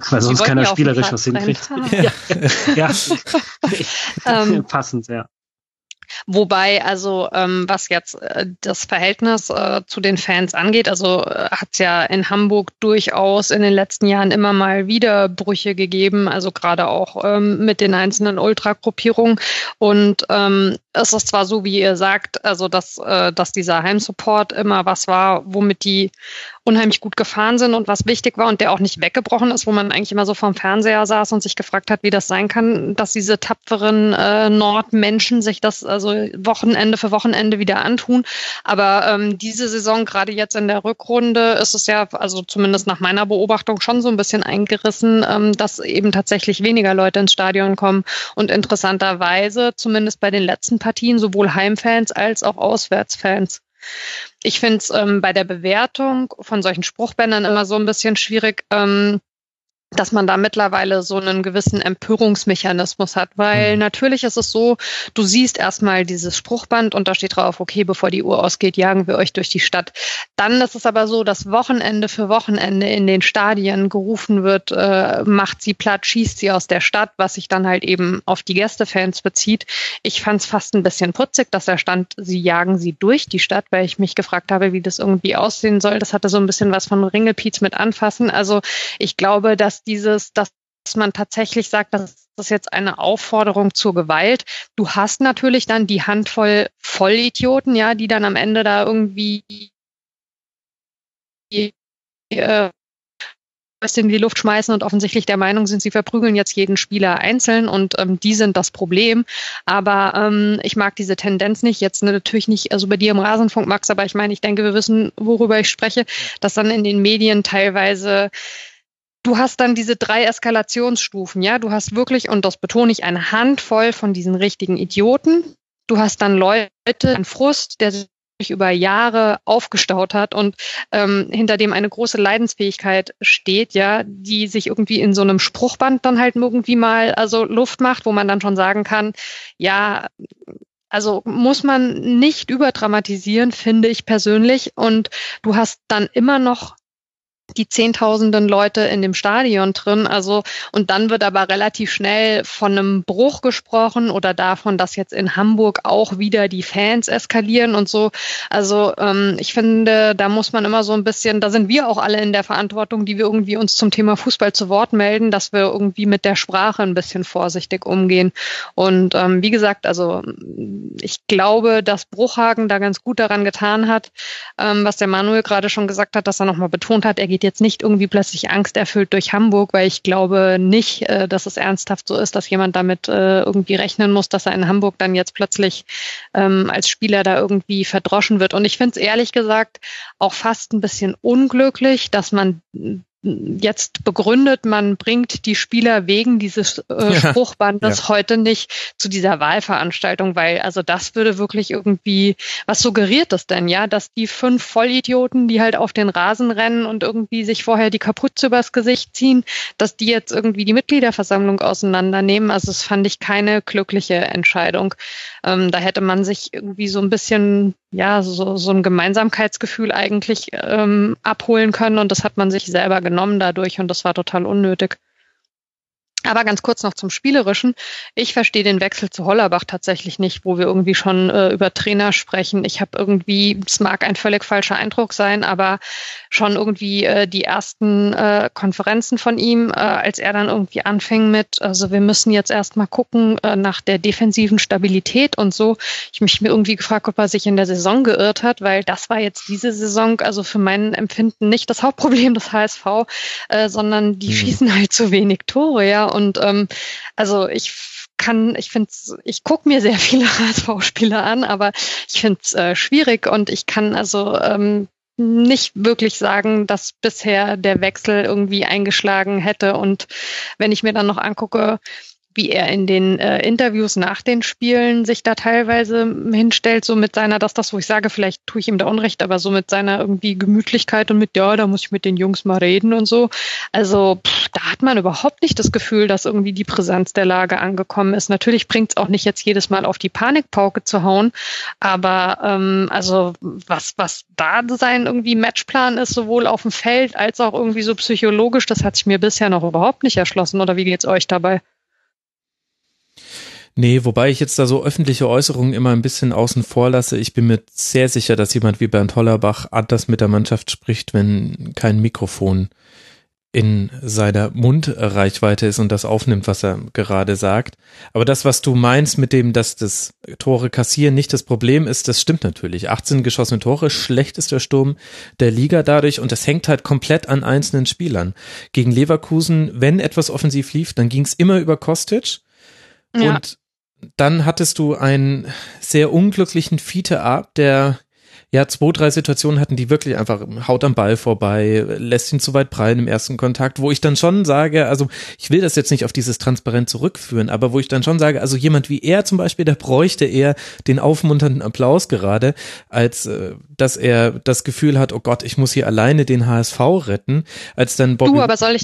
weil sonst keiner ja spielerisch was hinkriegt. Ja, ja. ja. um, passend, ja. Wobei, also ähm, was jetzt äh, das Verhältnis äh, zu den Fans angeht, also äh, hat es ja in Hamburg durchaus in den letzten Jahren immer mal wieder Brüche gegeben, also gerade auch ähm, mit den einzelnen Ultragruppierungen. Und ähm, es ist zwar so, wie ihr sagt, also dass, äh, dass dieser Heimsupport immer was war, womit die unheimlich gut gefahren sind und was wichtig war und der auch nicht weggebrochen ist, wo man eigentlich immer so vorm Fernseher saß und sich gefragt hat, wie das sein kann, dass diese tapferen äh, Nordmenschen sich das also Wochenende für Wochenende wieder antun. Aber ähm, diese Saison, gerade jetzt in der Rückrunde, ist es ja, also zumindest nach meiner Beobachtung, schon so ein bisschen eingerissen, ähm, dass eben tatsächlich weniger Leute ins Stadion kommen. Und interessanterweise, zumindest bei den letzten Partien, sowohl Heimfans als auch Auswärtsfans. Ich finde es ähm, bei der Bewertung von solchen Spruchbändern immer so ein bisschen schwierig, ähm, dass man da mittlerweile so einen gewissen Empörungsmechanismus hat, weil natürlich ist es so, du siehst erstmal dieses Spruchband und da steht drauf, okay, bevor die Uhr ausgeht, jagen wir euch durch die Stadt. Dann ist es aber so, dass Wochenende für Wochenende in den Stadien gerufen wird, äh, macht sie platt, schießt sie aus der Stadt, was sich dann halt eben auf die Gästefans bezieht. Ich fand es fast ein bisschen putzig, dass da stand, sie jagen sie durch die Stadt, weil ich mich gefragt habe, wie das irgendwie aussehen soll. Das hatte so ein bisschen was von Ringelpiez mit anfassen. Also ich glaube, dass dieses, dass man tatsächlich sagt, das ist jetzt eine Aufforderung zur Gewalt. Du hast natürlich dann die Handvoll Vollidioten, ja, die dann am Ende da irgendwie äh, was in die Luft schmeißen und offensichtlich der Meinung sind, sie verprügeln jetzt jeden Spieler einzeln und ähm, die sind das Problem. Aber ähm, ich mag diese Tendenz nicht. Jetzt natürlich nicht, also bei dir im Rasenfunk, Max, aber ich meine, ich denke, wir wissen, worüber ich spreche, dass dann in den Medien teilweise du hast dann diese drei Eskalationsstufen, ja, du hast wirklich, und das betone ich, eine Handvoll von diesen richtigen Idioten. Du hast dann Leute, einen Frust, der sich über Jahre aufgestaut hat und ähm, hinter dem eine große Leidensfähigkeit steht, ja, die sich irgendwie in so einem Spruchband dann halt irgendwie mal also Luft macht, wo man dann schon sagen kann, ja, also muss man nicht überdramatisieren, finde ich persönlich. Und du hast dann immer noch die Zehntausenden Leute in dem Stadion drin, also und dann wird aber relativ schnell von einem Bruch gesprochen oder davon, dass jetzt in Hamburg auch wieder die Fans eskalieren und so. Also ähm, ich finde, da muss man immer so ein bisschen, da sind wir auch alle in der Verantwortung, die wir irgendwie uns zum Thema Fußball zu Wort melden, dass wir irgendwie mit der Sprache ein bisschen vorsichtig umgehen. Und ähm, wie gesagt, also ich glaube, dass Bruchhagen da ganz gut daran getan hat, ähm, was der Manuel gerade schon gesagt hat, dass er nochmal betont hat, er geht jetzt nicht irgendwie plötzlich angsterfüllt durch Hamburg, weil ich glaube nicht, dass es ernsthaft so ist, dass jemand damit irgendwie rechnen muss, dass er in Hamburg dann jetzt plötzlich als Spieler da irgendwie verdroschen wird. Und ich finde es ehrlich gesagt auch fast ein bisschen unglücklich, dass man jetzt begründet, man bringt die Spieler wegen dieses äh, Spruchbandes ja, ja. heute nicht zu dieser Wahlveranstaltung, weil also das würde wirklich irgendwie, was suggeriert das denn, ja, dass die fünf Vollidioten, die halt auf den Rasen rennen und irgendwie sich vorher die Kapuze übers Gesicht ziehen, dass die jetzt irgendwie die Mitgliederversammlung auseinandernehmen, also das fand ich keine glückliche Entscheidung. Ähm, da hätte man sich irgendwie so ein bisschen, ja, so, so ein Gemeinsamkeitsgefühl eigentlich ähm, abholen können und das hat man sich selber genommen dadurch und das war total unnötig. Aber ganz kurz noch zum Spielerischen. Ich verstehe den Wechsel zu Hollerbach tatsächlich nicht, wo wir irgendwie schon äh, über Trainer sprechen. Ich habe irgendwie, es mag ein völlig falscher Eindruck sein, aber schon irgendwie äh, die ersten äh, Konferenzen von ihm, äh, als er dann irgendwie anfing mit, also wir müssen jetzt erstmal gucken äh, nach der defensiven Stabilität und so. Ich mich mir irgendwie gefragt, ob er sich in der Saison geirrt hat, weil das war jetzt diese Saison, also für mein Empfinden nicht das Hauptproblem des H S V, äh, sondern die mhm. schießen halt zu wenig Tore, ja. Und ähm, also ich kann, ich finde, ich gucke mir sehr viele H S V-Spieler an, aber ich finde es äh, schwierig und ich kann also ähm, nicht wirklich sagen, dass bisher der Wechsel irgendwie eingeschlagen hätte. Und wenn ich mir dann noch angucke, wie er in den äh, Interviews nach den Spielen sich da teilweise hinstellt, so mit seiner, dass das, wo ich sage, vielleicht tue ich ihm da Unrecht, aber so mit seiner irgendwie Gemütlichkeit und mit, ja, da muss ich mit den Jungs mal reden und so. Also pff, da hat man überhaupt nicht das Gefühl, dass irgendwie die Brisanz der Lage angekommen ist. Natürlich bringt es auch nicht jetzt jedes Mal auf die Panikpauke zu hauen, aber ähm, also was, was da sein irgendwie Matchplan ist, sowohl auf dem Feld als auch irgendwie so psychologisch, das hat sich mir bisher noch überhaupt nicht erschlossen. Oder wie geht's euch dabei? Nee, wobei ich jetzt da so öffentliche Äußerungen immer ein bisschen außen vor lasse. Ich bin mir sehr sicher, dass jemand wie Bernd Hollerbach anders mit der Mannschaft spricht, wenn kein Mikrofon in seiner Mundreichweite ist und das aufnimmt, was er gerade sagt. Aber das, was du meinst mit dem, dass das Tore kassieren nicht das Problem ist, das stimmt natürlich. achtzehn geschossene Tore, schlechtester Sturm der Liga dadurch und das hängt halt komplett an einzelnen Spielern. Gegen Leverkusen, wenn etwas offensiv lief, dann ging es immer über Kostic und ja. Dann hattest du einen sehr unglücklichen Fiete Arp, der ja zwei, drei Situationen hatten, die wirklich einfach haut am Ball vorbei, lässt ihn zu weit prallen im ersten Kontakt, wo ich dann schon sage, also ich will das jetzt nicht auf dieses Transparent zurückführen, aber wo ich dann schon sage, also jemand wie er zum Beispiel, der bräuchte eher den aufmunternden Applaus gerade, als dass er das Gefühl hat, oh Gott, ich muss hier alleine den H S V retten, als dann Bobby... Du, aber soll ich...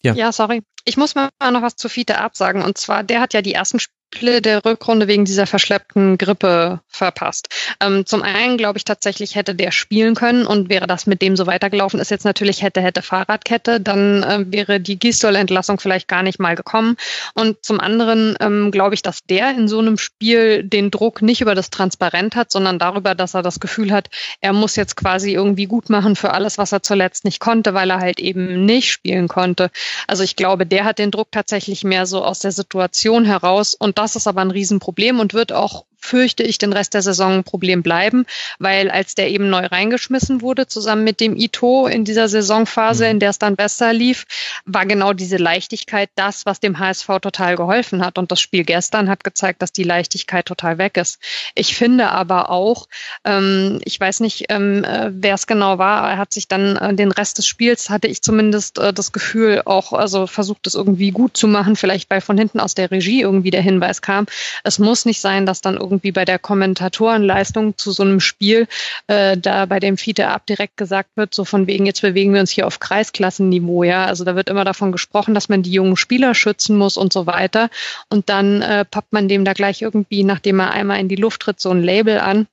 Ja, ja sorry. Ich muss mal noch was zu Fiete Arp sagen und zwar, der hat ja die ersten Sp- der Rückrunde wegen dieser verschleppten Grippe verpasst. Ähm, zum einen glaube ich tatsächlich, hätte der spielen können und wäre das mit dem so weitergelaufen, ist jetzt natürlich hätte, hätte Fahrradkette, dann äh, wäre die Gisdol-Entlassung vielleicht gar nicht mal gekommen. Und zum anderen ähm, glaube ich, dass der in so einem Spiel den Druck nicht über das Transparent hat, sondern darüber, dass er das Gefühl hat, er muss jetzt quasi irgendwie gut machen für alles, was er zuletzt nicht konnte, weil er halt eben nicht spielen konnte. Also ich glaube, der hat den Druck tatsächlich mehr so aus der Situation heraus und das Das ist aber ein Riesenproblem und wird auch, fürchte ich, den Rest der Saison ein Problem bleiben, weil als der eben neu reingeschmissen wurde, zusammen mit dem Ito in dieser Saisonphase, in der es dann besser lief, war genau diese Leichtigkeit das, was dem H S V total geholfen hat. Und das Spiel gestern hat gezeigt, dass die Leichtigkeit total weg ist. Ich finde aber auch, ähm, ich weiß nicht, ähm, äh, wer es genau war, er hat sich dann äh, den Rest des Spiels, hatte ich zumindest äh, das Gefühl, auch also versucht, es irgendwie gut zu machen, vielleicht weil von hinten aus der Regie irgendwie der Hinweis kam. Es muss nicht sein, dass dann irgendwie irgendwie bei der Kommentatorenleistung zu so einem Spiel, äh, da bei dem Fiete Arp direkt gesagt wird, so von wegen, jetzt bewegen wir uns hier auf Kreisklassenniveau, ja. Also da wird immer davon gesprochen, dass man die jungen Spieler schützen muss und so weiter. Und dann äh, pappt man dem da gleich irgendwie, nachdem er einmal in die Luft tritt, so ein Label an.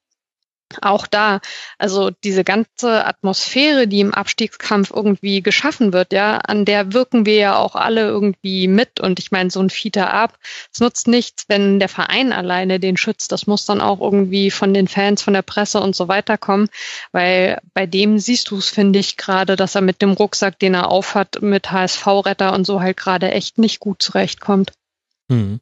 Auch da, also diese ganze Atmosphäre, die im Abstiegskampf irgendwie geschaffen wird, ja, an der wirken wir ja auch alle irgendwie mit. Und ich meine, so ein Fiete Arp, es nutzt nichts, wenn der Verein alleine den schützt. Das muss dann auch irgendwie von den Fans, von der Presse und so weiter kommen, weil bei dem siehst du es, finde ich, gerade, dass er mit dem Rucksack, den er aufhat, mit H S V-Retter und so halt gerade echt nicht gut zurechtkommt. Hm.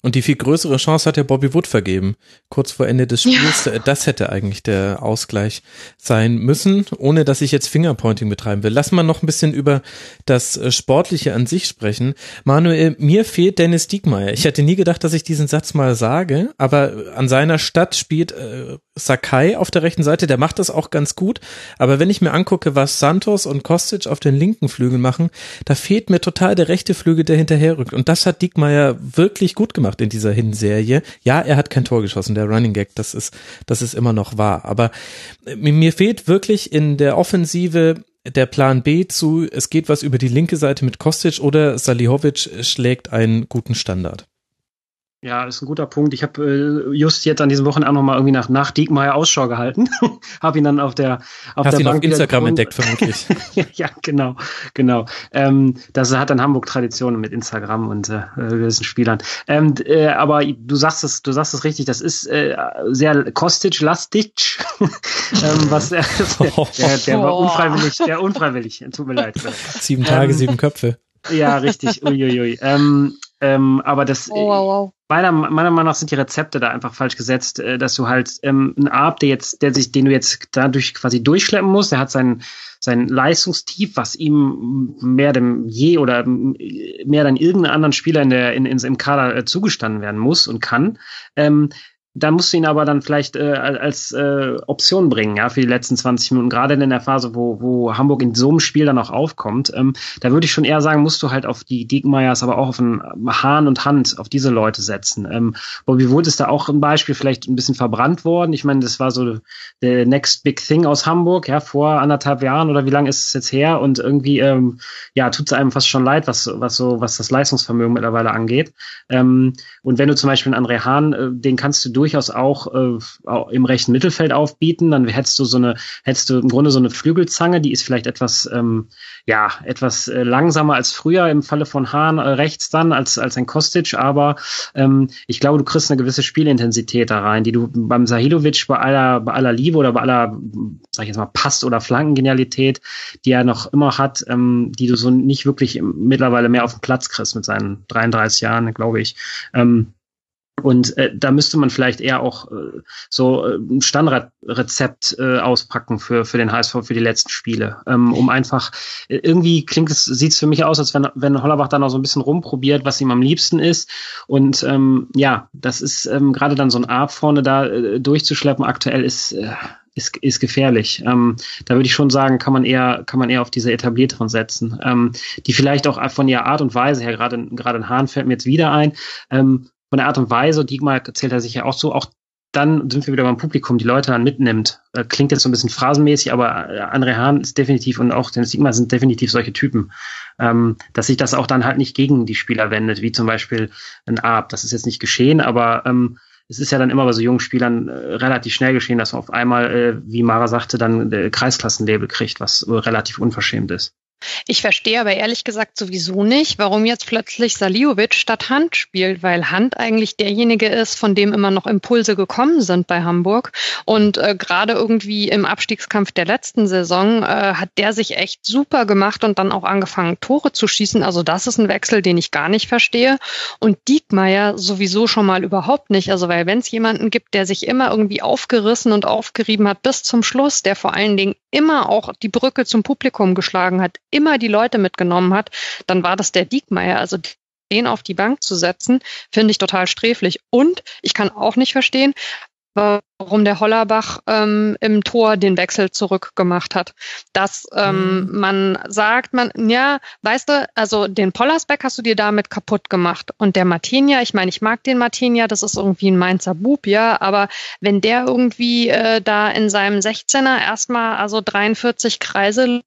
Und die viel größere Chance hat ja Bobby Wood vergeben, kurz vor Ende des Spiels. Ja. Das hätte eigentlich der Ausgleich sein müssen, ohne dass ich jetzt Fingerpointing betreiben will. Lass mal noch ein bisschen über das Sportliche an sich sprechen. Manuel, mir fehlt Dennis Diekmeyer. Ich hätte nie gedacht, dass ich diesen Satz mal sage, aber an seiner Stadt spielt äh, Sakai auf der rechten Seite. Der macht das auch ganz gut, aber wenn ich mir angucke, was Santos und Kostic auf den linken Flügel machen, da fehlt mir total der rechte Flügel, der hinterherrückt. Und das hat Diekmeyer wirklich gut gemacht in dieser Hinserie. Ja, er hat kein Tor geschossen, der Running Gag, das ist, das ist immer noch wahr, aber mir fehlt wirklich in der Offensive der Plan B zu, es geht was über die linke Seite mit Kostic oder Salihovic schlägt einen guten Standard. Ja, das ist ein guter Punkt. Ich habe äh, just jetzt an diesem Wochenende auch nochmal irgendwie nach, nach Diekmeyer Ausschau gehalten. Habe ihn dann auf der auf Hast der ihn Bank auf Instagram entdeckt, vermutlich. Ja, genau, genau. Ähm, das hat dann Hamburg Traditionen mit Instagram und äh, gewissen Spielern. Ähm, äh, aber du sagst es, du sagst es richtig. Das ist äh, sehr Kostic-lastig. ähm, was äh, der, der war unfreiwillig, der unfreiwillig. Tut mir leid. Sieben Tage, ähm, sieben Köpfe. Ja, richtig. Uiuiui. Ähm, ähm, aber das. Oh, wow, wow. Meiner, meiner Meinung nach sind die Rezepte da einfach falsch gesetzt, dass du halt ähm, einen Arp, der jetzt, der sich, den du jetzt dadurch quasi durchschleppen musst, der hat seinen sein Leistungstief, was ihm mehr denn je oder mehr dann irgendeinem anderen Spieler in der in, in im Kader äh, zugestanden werden muss und kann. Ähm, Dann musst du ihn aber dann vielleicht äh, als äh, Option bringen, ja, für die letzten zwanzig Minuten, gerade in der Phase, wo, wo Hamburg in so einem Spiel dann auch aufkommt. Ähm, da würde ich schon eher sagen, musst du halt auf die Diekmeyers, aber auch auf den Hahn und Hand, auf diese Leute setzen. Ähm, Bobby Wood ist da auch ein Beispiel, vielleicht ein bisschen verbrannt worden. Ich meine, das war so the next big thing aus Hamburg, ja, vor anderthalb Jahren oder wie lange ist es jetzt her? Und irgendwie, ähm, ja, tut es einem fast schon leid, was, was so, was das Leistungsvermögen mittlerweile angeht. Ähm, und wenn du zum Beispiel einen André Hahn, äh, den kannst du durch durchaus auch äh, im rechten Mittelfeld aufbieten, dann hättest du so eine, hättest du im Grunde so eine Flügelzange, die ist vielleicht etwas, ähm, ja, etwas äh, langsamer als früher im Falle von Hahn äh, rechts dann als als ein Kostic, aber ähm, ich glaube, du kriegst eine gewisse Spielintensität da rein, die du beim Sahilovic bei aller bei aller Liebe oder bei aller, sag ich jetzt mal, Pass- oder Flankengenialität, die er noch immer hat, ähm, die du so nicht wirklich mittlerweile mehr auf den Platz kriegst mit seinen dreiunddreißig Jahren, glaube ich. Ähm, Und äh, da müsste man vielleicht eher auch äh, so äh, ein Standardrezept äh, auspacken für für den H S V für die letzten Spiele, ähm, um einfach äh, irgendwie klingt es sieht's für mich aus, als wenn wenn Hollerbach dann auch so ein bisschen rumprobiert, was ihm am liebsten ist. Und ähm, ja, das ist ähm, gerade dann so ein Arp vorne da äh, durchzuschleppen. Aktuell ist äh, Ist, ist gefährlich. Ähm, da würde ich schon sagen, kann man eher, kann man eher auf diese etablierteren setzen, ähm, die vielleicht auch von ihrer Art und Weise her, gerade gerade in Hahn fällt mir jetzt wieder ein, ähm, von der Art und Weise, Diekmeyer zählt er sich ja auch so, auch dann sind wir wieder beim Publikum, die Leute dann mitnimmt. Äh, klingt jetzt so ein bisschen phrasenmäßig, aber André Hahn ist definitiv und auch Dennis Diekmeyer sind definitiv solche Typen, ähm, dass sich das auch dann halt nicht gegen die Spieler wendet, wie zum Beispiel ein Arp. Das ist jetzt nicht geschehen, aber ähm, es ist ja dann immer bei so jungen Spielern äh, relativ schnell geschehen, dass man auf einmal, äh, wie Mara sagte, dann äh, Kreisklassenlabel kriegt, was äh, relativ unverschämt ist. Ich verstehe aber ehrlich gesagt sowieso nicht, warum jetzt plötzlich Salihovic statt Hand spielt, weil Hand eigentlich derjenige ist, von dem immer noch Impulse gekommen sind bei Hamburg. Und äh, gerade irgendwie im Abstiegskampf der letzten Saison äh, hat der sich echt super gemacht und dann auch angefangen, Tore zu schießen. Also das ist ein Wechsel, den ich gar nicht verstehe. Und Diekmeyer sowieso schon mal überhaupt nicht. Also weil wenn es jemanden gibt, der sich immer irgendwie aufgerissen und aufgerieben hat bis zum Schluss, der vor allen Dingen immer auch die Brücke zum Publikum geschlagen hat, immer die Leute mitgenommen hat, dann war das der Diekmeyer. Also den auf die Bank zu setzen, finde ich total sträflich. Und ich kann auch nicht verstehen, warum der Hollerbach ähm, im Tor den Wechsel zurückgemacht hat. Dass ähm, mhm. man sagt, man, ja, weißt du, also den Pollersbeck hast du dir damit kaputt gemacht. Und der Martinia, ich meine, ich mag den Martinia, das ist irgendwie ein Mainzer Bub, ja, aber wenn der irgendwie äh, da in seinem sechzehner erstmal also dreiundvierzig Kreise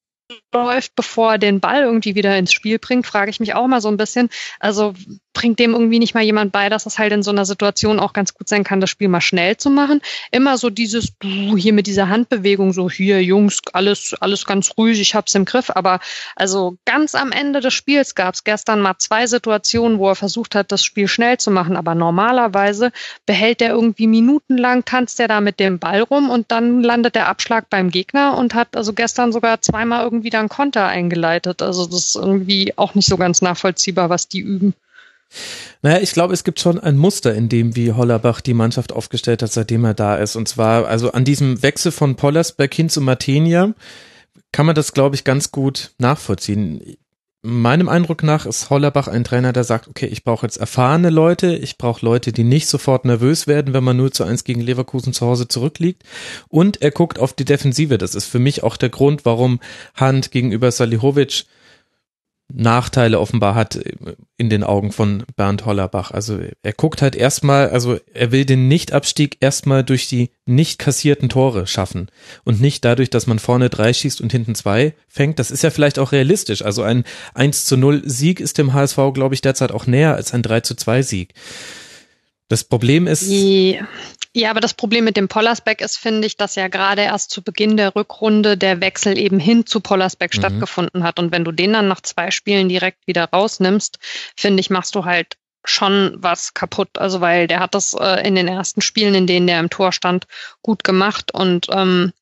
läuft, bevor er den Ball irgendwie wieder ins Spiel bringt, frage ich mich auch mal so ein bisschen, also bringt dem irgendwie nicht mal jemand bei, dass das halt in so einer Situation auch ganz gut sein kann, das Spiel mal schnell zu machen. Immer so dieses, hier mit dieser Handbewegung, so hier Jungs, alles alles ganz ruhig, ich hab's im Griff, aber also ganz am Ende des Spiels gab's gestern mal zwei Situationen, wo er versucht hat, das Spiel schnell zu machen, aber normalerweise behält der irgendwie minutenlang, tanzt der da mit dem Ball rum und dann landet der Abschlag beim Gegner und hat also gestern sogar zweimal irgendwie dann Konter eingeleitet. Also das ist irgendwie auch nicht so ganz nachvollziehbar, was die üben. Naja, ich glaube, es gibt schon ein Muster in dem, wie Hollerbach die Mannschaft aufgestellt hat, seitdem er da ist. Und zwar, also an diesem Wechsel von Pollersbeck hin zu Martinia kann man das, glaube ich, ganz gut nachvollziehen. Meinem Eindruck nach ist Hollerbach ein Trainer, der sagt, okay, ich brauche jetzt erfahrene Leute, ich brauche Leute, die nicht sofort nervös werden, wenn man null zu eins gegen Leverkusen zu Hause zurückliegt, und er guckt auf die Defensive. Das ist für mich auch der Grund, warum Hand gegenüber Salihovic Nachteile offenbar hat in den Augen von Bernd Hollerbach. Also er guckt halt erstmal, also er will den Nichtabstieg erstmal durch die nicht kassierten Tore schaffen und nicht dadurch, dass man vorne drei schießt und hinten zwei fängt. Das ist ja vielleicht auch realistisch. Also ein eins zu null Sieg ist dem H S V, glaube ich, derzeit auch näher als ein drei zu zwei Sieg. Das Problem ist... Yeah. Ja, aber das Problem mit dem Pollersbeck ist, finde ich, dass ja gerade erst zu Beginn der Rückrunde der Wechsel eben hin zu Pollersbeck mhm. stattgefunden hat. Und wenn du den dann nach zwei Spielen direkt wieder rausnimmst, finde ich, machst du halt schon was kaputt. Also weil der hat das äh, in den ersten Spielen, in denen der im Tor stand, gut gemacht. Und ähm,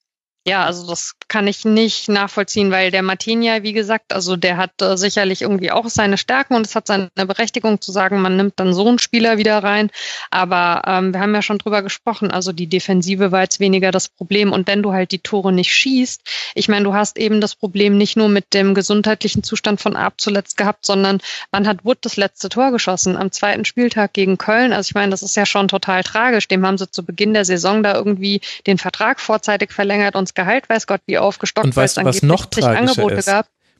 ja, also das kann ich nicht nachvollziehen, weil der Martinia, wie gesagt, also der hat äh, sicherlich irgendwie auch seine Stärken und es hat seine Berechtigung zu sagen, man nimmt dann so einen Spieler wieder rein. Aber ähm, wir haben ja schon drüber gesprochen, also die Defensive war jetzt weniger das Problem. Und wenn du halt die Tore nicht schießt, ich meine, du hast eben das Problem nicht nur mit dem gesundheitlichen Zustand von Arp zuletzt gehabt, sondern wann hat Wood das letzte Tor geschossen? Am zweiten Spieltag gegen Köln. Also ich meine, das ist ja schon total tragisch. Dem haben sie zu Beginn der Saison da irgendwie den Vertrag vorzeitig verlängert und Gehalt, weiß Gott, wie aufgestockt. Und weißt du, was noch tragischer ist?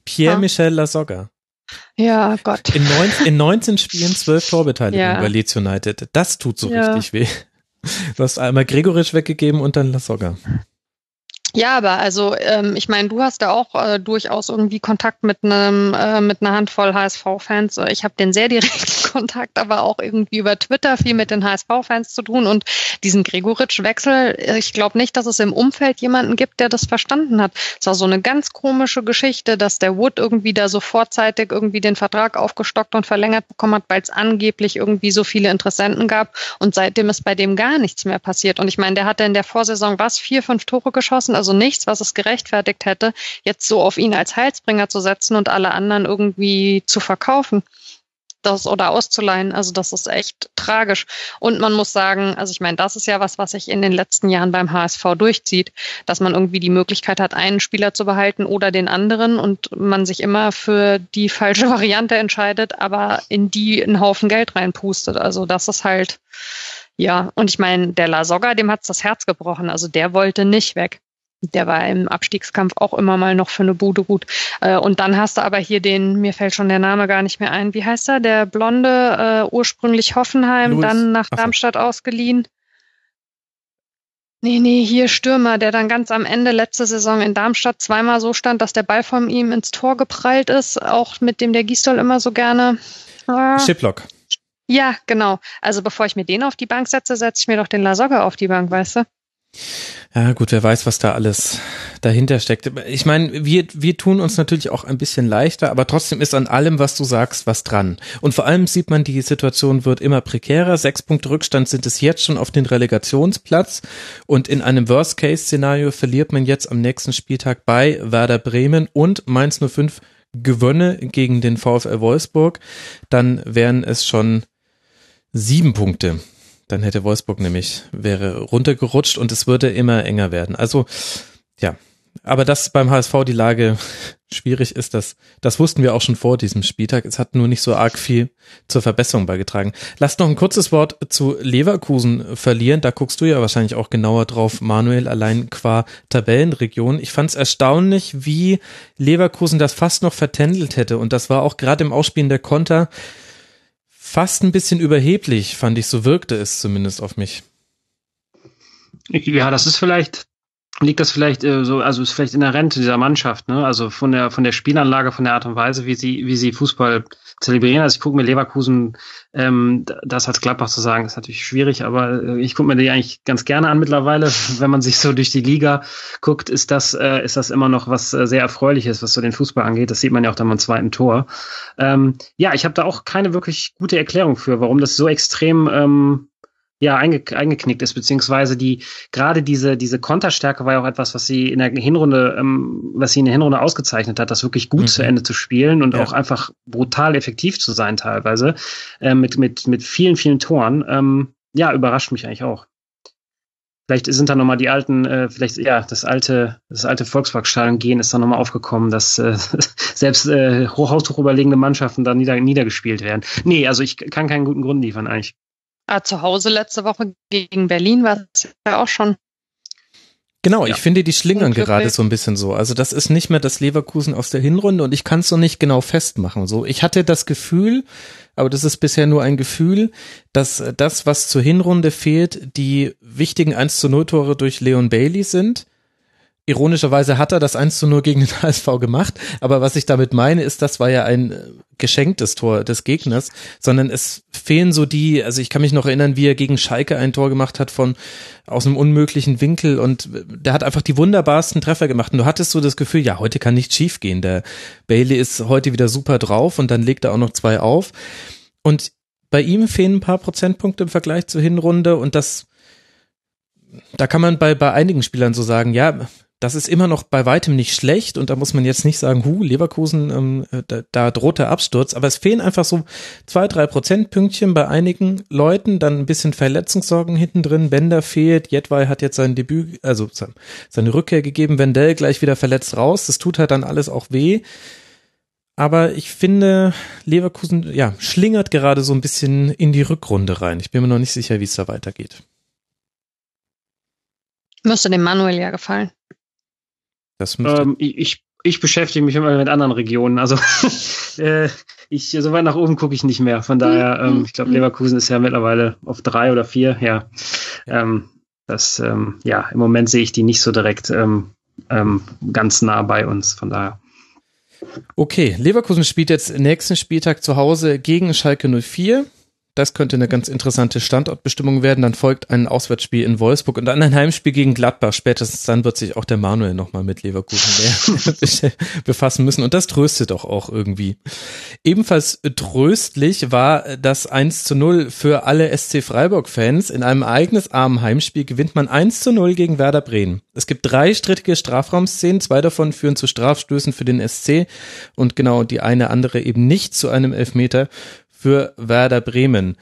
Pierre-Michel Lasogga. Ja, Gott. In, neun, in neunzehn Spielen zwölf Torbeteiligungen ja. bei Leeds United. Das tut so ja. richtig weh. Du hast einmal Gregoritsch weggegeben und dann Lasogga. Ja, aber also ähm, ich meine, du hast da auch äh, durchaus irgendwie Kontakt mit einem äh, mit einer Handvoll H S V-Fans. Ich habe den sehr direkten Kontakt, aber auch irgendwie über Twitter viel mit den H S V-Fans zu tun. Und diesen Gregoritsch-Wechsel, ich glaube nicht, dass es im Umfeld jemanden gibt, der das verstanden hat. Es war so eine ganz komische Geschichte, dass der Wood irgendwie da so vorzeitig irgendwie den Vertrag aufgestockt und verlängert bekommen hat, weil es angeblich irgendwie so viele Interessenten gab. Und seitdem ist bei dem gar nichts mehr passiert. Und ich meine, der hatte in der Vorsaison was, vier, fünf Tore geschossen, also nichts, was es gerechtfertigt hätte, jetzt so auf ihn als Heilsbringer zu setzen und alle anderen irgendwie zu verkaufen. Das oder auszuleihen, also das ist echt tragisch. Und man muss sagen, also ich meine, das ist ja was, was sich in den letzten Jahren beim H S V durchzieht, dass man irgendwie die Möglichkeit hat, einen Spieler zu behalten oder den anderen und man sich immer für die falsche Variante entscheidet, aber in die einen Haufen Geld reinpustet. Also das ist halt, ja, und ich meine, der Lasogga, dem hat's das Herz gebrochen, also der wollte nicht weg. Der war im Abstiegskampf auch immer mal noch für eine Bude gut. Und dann hast du aber hier den, mir fällt schon der Name gar nicht mehr ein, wie heißt er? Der Blonde, äh, ursprünglich Hoffenheim, Louis. Dann nach Darmstadt Ach. ausgeliehen. Nee, nee, hier Stürmer, der dann ganz am Ende letzte Saison in Darmstadt zweimal so stand, dass der Ball von ihm ins Tor geprallt ist, auch mit dem der Gistol immer so gerne... Äh, Schiplock. Ja, genau. Also bevor ich mir den auf die Bank setze, setze ich mir doch den Lasogga auf die Bank, weißt du? Ja gut, wer weiß, was da alles dahinter steckt. Ich meine, wir, wir tun uns natürlich auch ein bisschen leichter, aber trotzdem ist an allem, was du sagst, was dran. Und vor allem sieht man, die Situation wird immer prekärer. Sechs Punkte Rückstand sind es jetzt schon auf den Relegationsplatz und in einem Worst-Case-Szenario verliert man jetzt am nächsten Spieltag bei Werder Bremen und Mainz null fünf gewönne gegen den VfL Wolfsburg. Dann wären es schon sieben Punkte. Dann hätte Wolfsburg nämlich, wäre runtergerutscht und es würde immer enger werden. Also, ja, Aber dass beim H S V die Lage schwierig ist, das, das wussten wir auch schon vor diesem Spieltag. Es hat nur nicht so arg viel zur Verbesserung beigetragen. Lasst noch ein kurzes Wort zu Leverkusen verlieren. Da guckst du ja wahrscheinlich auch genauer drauf, Manuel, allein qua Tabellenregion. Ich fand es erstaunlich, wie Leverkusen das fast noch vertändelt hätte. Und das war auch gerade im Ausspielen der Konter fast ein bisschen überheblich, fand ich. So wirkte es zumindest auf mich. Ja, das ist vielleicht... Liegt das vielleicht äh, so, also ist vielleicht inhärent dieser Mannschaft, ne? Also von der von der Spielanlage, von der Art und Weise, wie sie wie sie Fußball zelebrieren. Also ich gucke mir Leverkusen, ähm, das als Gladbach zu sagen, ist natürlich schwierig, aber äh, ich gucke mir die eigentlich ganz gerne an mittlerweile. Wenn man sich so durch die Liga guckt, ist das äh, ist das immer noch was äh, sehr Erfreuliches, was so den Fußball angeht. Das sieht man ja auch dann beim zweiten Tor. Ähm, ja, ich habe da auch keine wirklich gute Erklärung für, warum das so extrem ähm, ja, einge, eingeknickt ist, beziehungsweise die, gerade diese, diese Konterstärke war ja auch etwas, was sie in der Hinrunde, ähm, was sie in der Hinrunde ausgezeichnet hat, das wirklich gut mhm. zu Ende zu spielen und ja. auch einfach brutal effektiv zu sein teilweise, äh, mit, mit, mit vielen, vielen Toren, ähm, ja, überrascht mich eigentlich auch. Vielleicht sind da nochmal die alten, äh, vielleicht, ja, das alte, das alte Volksparkstadion gehen ist dann nochmal aufgekommen, dass äh, selbst äh, haushoch überlegene Mannschaften dann nieder, niedergespielt werden. Nee, also ich kann keinen guten Grund liefern eigentlich. Ah, zu Hause letzte Woche gegen Berlin war es ja auch schon. Genau, ja. Ich finde, die schlingern gerade so ein bisschen so. Also das ist nicht mehr das Leverkusen aus der Hinrunde und ich kann es so nicht genau festmachen. So, ich hatte das Gefühl, aber das ist bisher nur ein Gefühl, dass das, was zur Hinrunde fehlt, die wichtigen eins zu null Tore durch Leon Bailey sind. Ironischerweise hat er das eins zu null gegen den H S V gemacht, aber was ich damit meine ist, das war ja ein geschenktes Tor des Gegners, sondern es fehlen so die, also ich kann mich noch erinnern, wie er gegen Schalke ein Tor gemacht hat von aus einem unmöglichen Winkel und der hat einfach die wunderbarsten Treffer gemacht und du hattest so das Gefühl, ja, heute kann nichts schief gehen, der Bailey ist heute wieder super drauf und dann legt er auch noch zwei auf und bei ihm fehlen ein paar Prozentpunkte im Vergleich zur Hinrunde und das, da kann man bei, bei einigen Spielern so sagen, ja, das ist immer noch bei weitem nicht schlecht und da muss man jetzt nicht sagen, hu, Leverkusen, ähm, da, da droht der Absturz, aber es fehlen einfach so zwei, drei Prozentpünktchen bei einigen Leuten, dann ein bisschen Verletzungssorgen hinten drin, Bender fehlt, Jedwai hat jetzt sein Debüt, also seine Rückkehr gegeben, Wendell gleich wieder verletzt raus, das tut halt dann alles auch weh, aber ich finde, Leverkusen, ja, schlingert gerade so ein bisschen in die Rückrunde rein, ich bin mir noch nicht sicher, wie es da weitergeht. Müsste dem Manuel ja gefallen. Das ähm, ich, ich beschäftige mich immer mit anderen Regionen, also äh, ich so weit nach oben gucke ich nicht mehr, von daher, ähm, ich glaube Leverkusen ist ja mittlerweile auf drei oder vier, ja, ähm, das, ähm, ja, im Moment sehe ich die nicht so direkt ähm, ähm, ganz nah bei uns, von daher. Okay, Leverkusen spielt jetzt nächsten Spieltag zu Hause gegen Schalke null vier. Das könnte eine ganz interessante Standortbestimmung werden. Dann folgt ein Auswärtsspiel in Wolfsburg und dann ein Heimspiel gegen Gladbach. Spätestens dann wird sich auch der Manuel nochmal mit Leverkusen befassen müssen. Und das tröstet doch auch irgendwie. Ebenfalls tröstlich war das eins zu null für alle S C Freiburg-Fans. In einem ereignisarmen Heimspiel gewinnt man eins zu null gegen Werder Bremen. Es gibt drei strittige Strafraumszenen. Zwei davon führen zu Strafstößen für den S C und genau die eine andere eben nicht zu einem Elfmeter für Werder Bremen.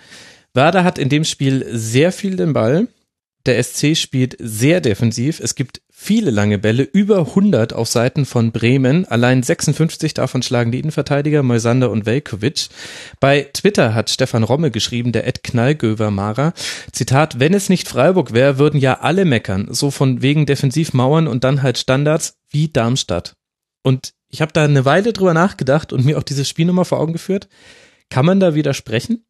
Werder hat in dem Spiel sehr viel den Ball. Der S C spielt sehr defensiv. Es gibt viele lange Bälle, über hundert auf Seiten von Bremen. Allein sechsundfünfzig davon schlagen die Innenverteidiger Moisander und Veljkovic. Bei Twitter hat Stefan Romme geschrieben, der Ed Knallgöver Mara, Zitat, wenn es nicht Freiburg wäre, würden ja alle meckern. So von wegen Defensivmauern und dann halt Standards wie Darmstadt. Und ich habe da eine Weile drüber nachgedacht und mir auch diese Spielnummer vor Augen geführt. Kann man da widersprechen?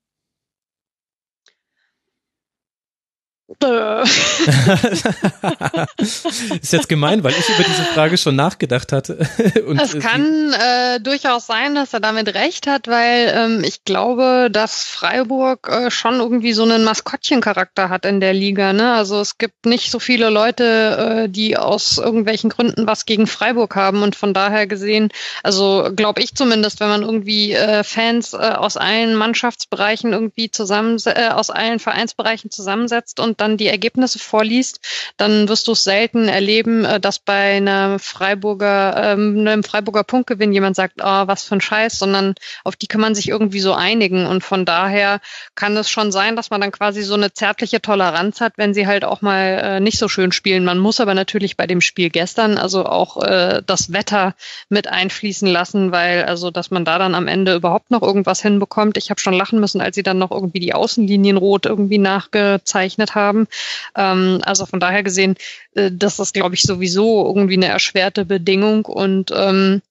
Ist jetzt gemein, weil ich über diese Frage schon nachgedacht hatte. Und es kann äh, durchaus sein, dass er damit recht hat, weil ähm, ich glaube, dass Freiburg äh, schon irgendwie so einen Maskottchencharakter hat in der Liga, ne? Also es gibt nicht so viele Leute, äh, die aus irgendwelchen Gründen was gegen Freiburg haben und von daher gesehen, also glaube ich zumindest, wenn man irgendwie äh, Fans äh, aus allen Mannschaftsbereichen irgendwie zusammen, äh, aus allen Vereinsbereichen zusammensetzt und und dann die Ergebnisse vorliest, dann wirst du es selten erleben, dass bei einer Freiburger, ähm, einem Freiburger Punktgewinn jemand sagt, ah, was für ein Scheiß, sondern auf die kann man sich irgendwie so einigen. Und von daher kann es schon sein, dass man dann quasi so eine zärtliche Toleranz hat, wenn sie halt auch mal äh, nicht so schön spielen. Man muss aber natürlich bei dem Spiel gestern also auch äh, das Wetter mit einfließen lassen, weil also, dass man da dann am Ende überhaupt noch irgendwas hinbekommt. Ich habe schon lachen müssen, als sie dann noch irgendwie die Außenlinien rot irgendwie nachgezeichnet haben. Ähm, also von daher gesehen, äh, das ist, glaube ich, sowieso irgendwie eine erschwerte Bedingung. Und ähm,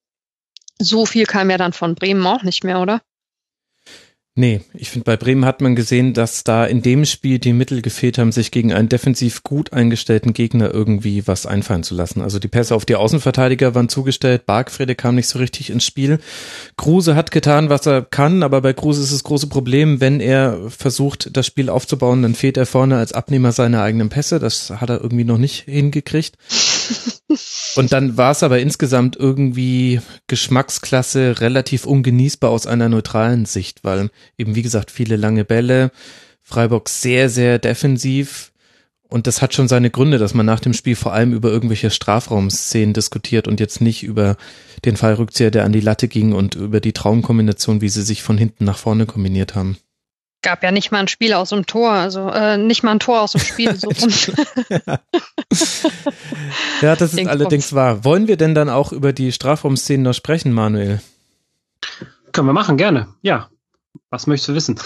so viel kam ja dann von Bremen auch nicht mehr, oder? Nee, ich finde, bei Bremen hat man gesehen, dass da in dem Spiel die Mittel gefehlt haben, sich gegen einen defensiv gut eingestellten Gegner irgendwie was einfallen zu lassen. Also die Pässe auf die Außenverteidiger waren zugestellt, Bargfrede kam nicht so richtig ins Spiel. Kruse hat getan, was er kann, aber bei Kruse ist das große Problem, wenn er versucht, das Spiel aufzubauen, dann fehlt er vorne als Abnehmer seiner eigenen Pässe. Das hat er irgendwie noch nicht hingekriegt. Und dann war es aber insgesamt irgendwie Geschmacksklasse relativ ungenießbar aus einer neutralen Sicht, weil eben, wie gesagt, viele lange Bälle, Freiburg sehr, sehr defensiv, und das hat schon seine Gründe, dass man nach dem Spiel vor allem über irgendwelche Strafraumszenen diskutiert und jetzt nicht über den Fallrückzieher, der an die Latte ging, und über die Traumkombination, wie sie sich von hinten nach vorne kombiniert haben. Gab ja nicht mal ein Spiel aus dem Tor, also äh, nicht mal ein Tor aus dem Spiel. So ja. Ja, das ist Ding allerdings kommt. Wahr. Wollen wir denn dann auch über die Strafraumszenen noch sprechen, Manuel? Können wir machen, gerne. Ja, was möchtest du wissen?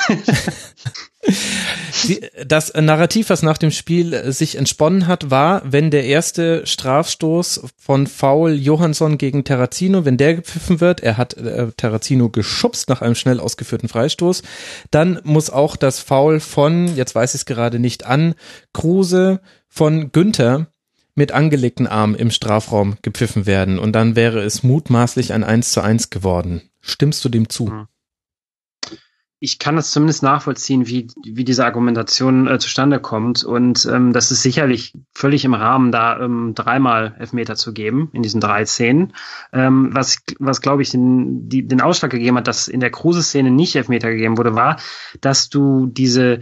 Die, das Narrativ, was nach dem Spiel sich entsponnen hat, war, wenn der erste Strafstoß von Foul Johansson gegen Terrazino, wenn der gepfiffen wird, er hat äh, Terrazino geschubst nach einem schnell ausgeführten Freistoß, dann muss auch das Foul von, jetzt weiß ich es gerade nicht an, Kruse von Günther mit angelegten Armen im Strafraum gepfiffen werden, und dann wäre es mutmaßlich ein eins zu eins geworden. Stimmst du dem zu? Mhm. Ich kann das zumindest nachvollziehen, wie wie diese Argumentation äh, zustande kommt, und ähm, das ist sicherlich völlig im Rahmen, da ähm, dreimal Elfmeter zu geben in diesen drei Szenen, ähm, was was glaube ich den die, den Ausschlag gegeben hat, dass in der Kruse-Szene nicht Elfmeter gegeben wurde, war, dass du diese,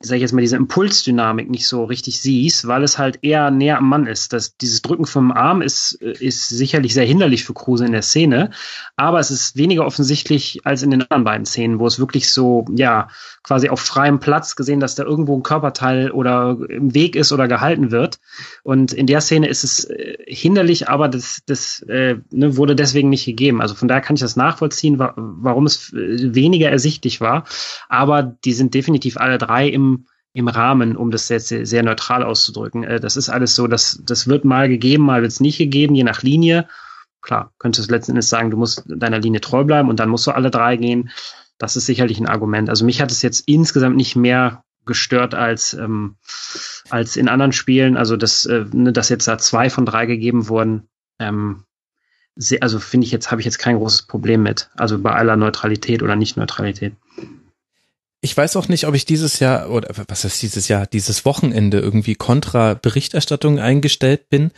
sag ich jetzt mal, diese Impulsdynamik nicht so richtig siehst, weil es halt eher näher am Mann ist. Das, dieses Drücken vom Arm ist, ist sicherlich sehr hinderlich für Kruse in der Szene, aber es ist weniger offensichtlich als in den anderen beiden Szenen, wo es wirklich so, ja, quasi auf freiem Platz gesehen, dass da irgendwo ein Körperteil oder im Weg ist oder gehalten wird. Und in der Szene ist es äh, hinderlich, aber das, das äh, ne, wurde deswegen nicht gegeben. Also von daher kann ich das nachvollziehen, wa- warum es weniger ersichtlich war. Aber die sind definitiv alle drei im, im Rahmen, um das jetzt sehr, sehr neutral auszudrücken. Äh, das ist alles so, dass das wird mal gegeben, mal wird es nicht gegeben, je nach Linie. Klar, könntest du letzten Endes sagen, du musst deiner Linie treu bleiben und dann musst du alle drei gehen. Das ist sicherlich ein Argument. Also mich hat es jetzt insgesamt nicht mehr gestört als ähm, als in anderen Spielen. Also dass, äh, dass jetzt da zwei von drei gegeben wurden, ähm, se- also finde ich jetzt, habe ich jetzt kein großes Problem mit. Also bei aller Neutralität oder Nicht-Neutralität. Ich weiß auch nicht, ob ich dieses Jahr, oder was heißt dieses Jahr, dieses Wochenende irgendwie kontra Berichterstattung eingestellt bin.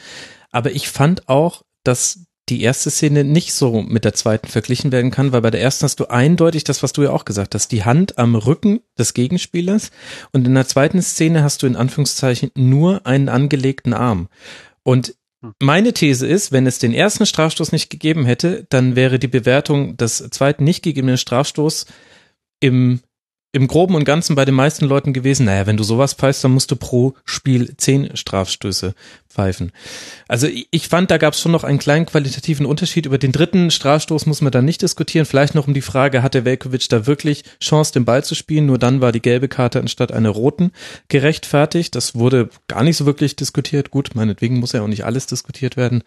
Aber ich fand auch, dass die erste Szene nicht so mit der zweiten verglichen werden kann, weil bei der ersten hast du eindeutig das, was du ja auch gesagt hast, die Hand am Rücken des Gegenspielers, und in der zweiten Szene hast du in Anführungszeichen nur einen angelegten Arm. Und meine These ist, wenn es den ersten Strafstoß nicht gegeben hätte, dann wäre die Bewertung des zweiten nicht gegebenen Strafstoß im im Groben und Ganzen bei den meisten Leuten gewesen, naja, wenn du sowas pfeifst, dann musst du pro Spiel zehn Strafstöße pfeifen. Also ich fand, da gab es schon noch einen kleinen qualitativen Unterschied. Über den dritten Strafstoß muss man dann nicht diskutieren. Vielleicht noch um die Frage, hatte Veljkovic da wirklich Chance, den Ball zu spielen? Nur dann war die gelbe Karte anstatt einer roten gerechtfertigt. Das wurde gar nicht so wirklich diskutiert. Gut, meinetwegen muss ja auch nicht alles diskutiert werden.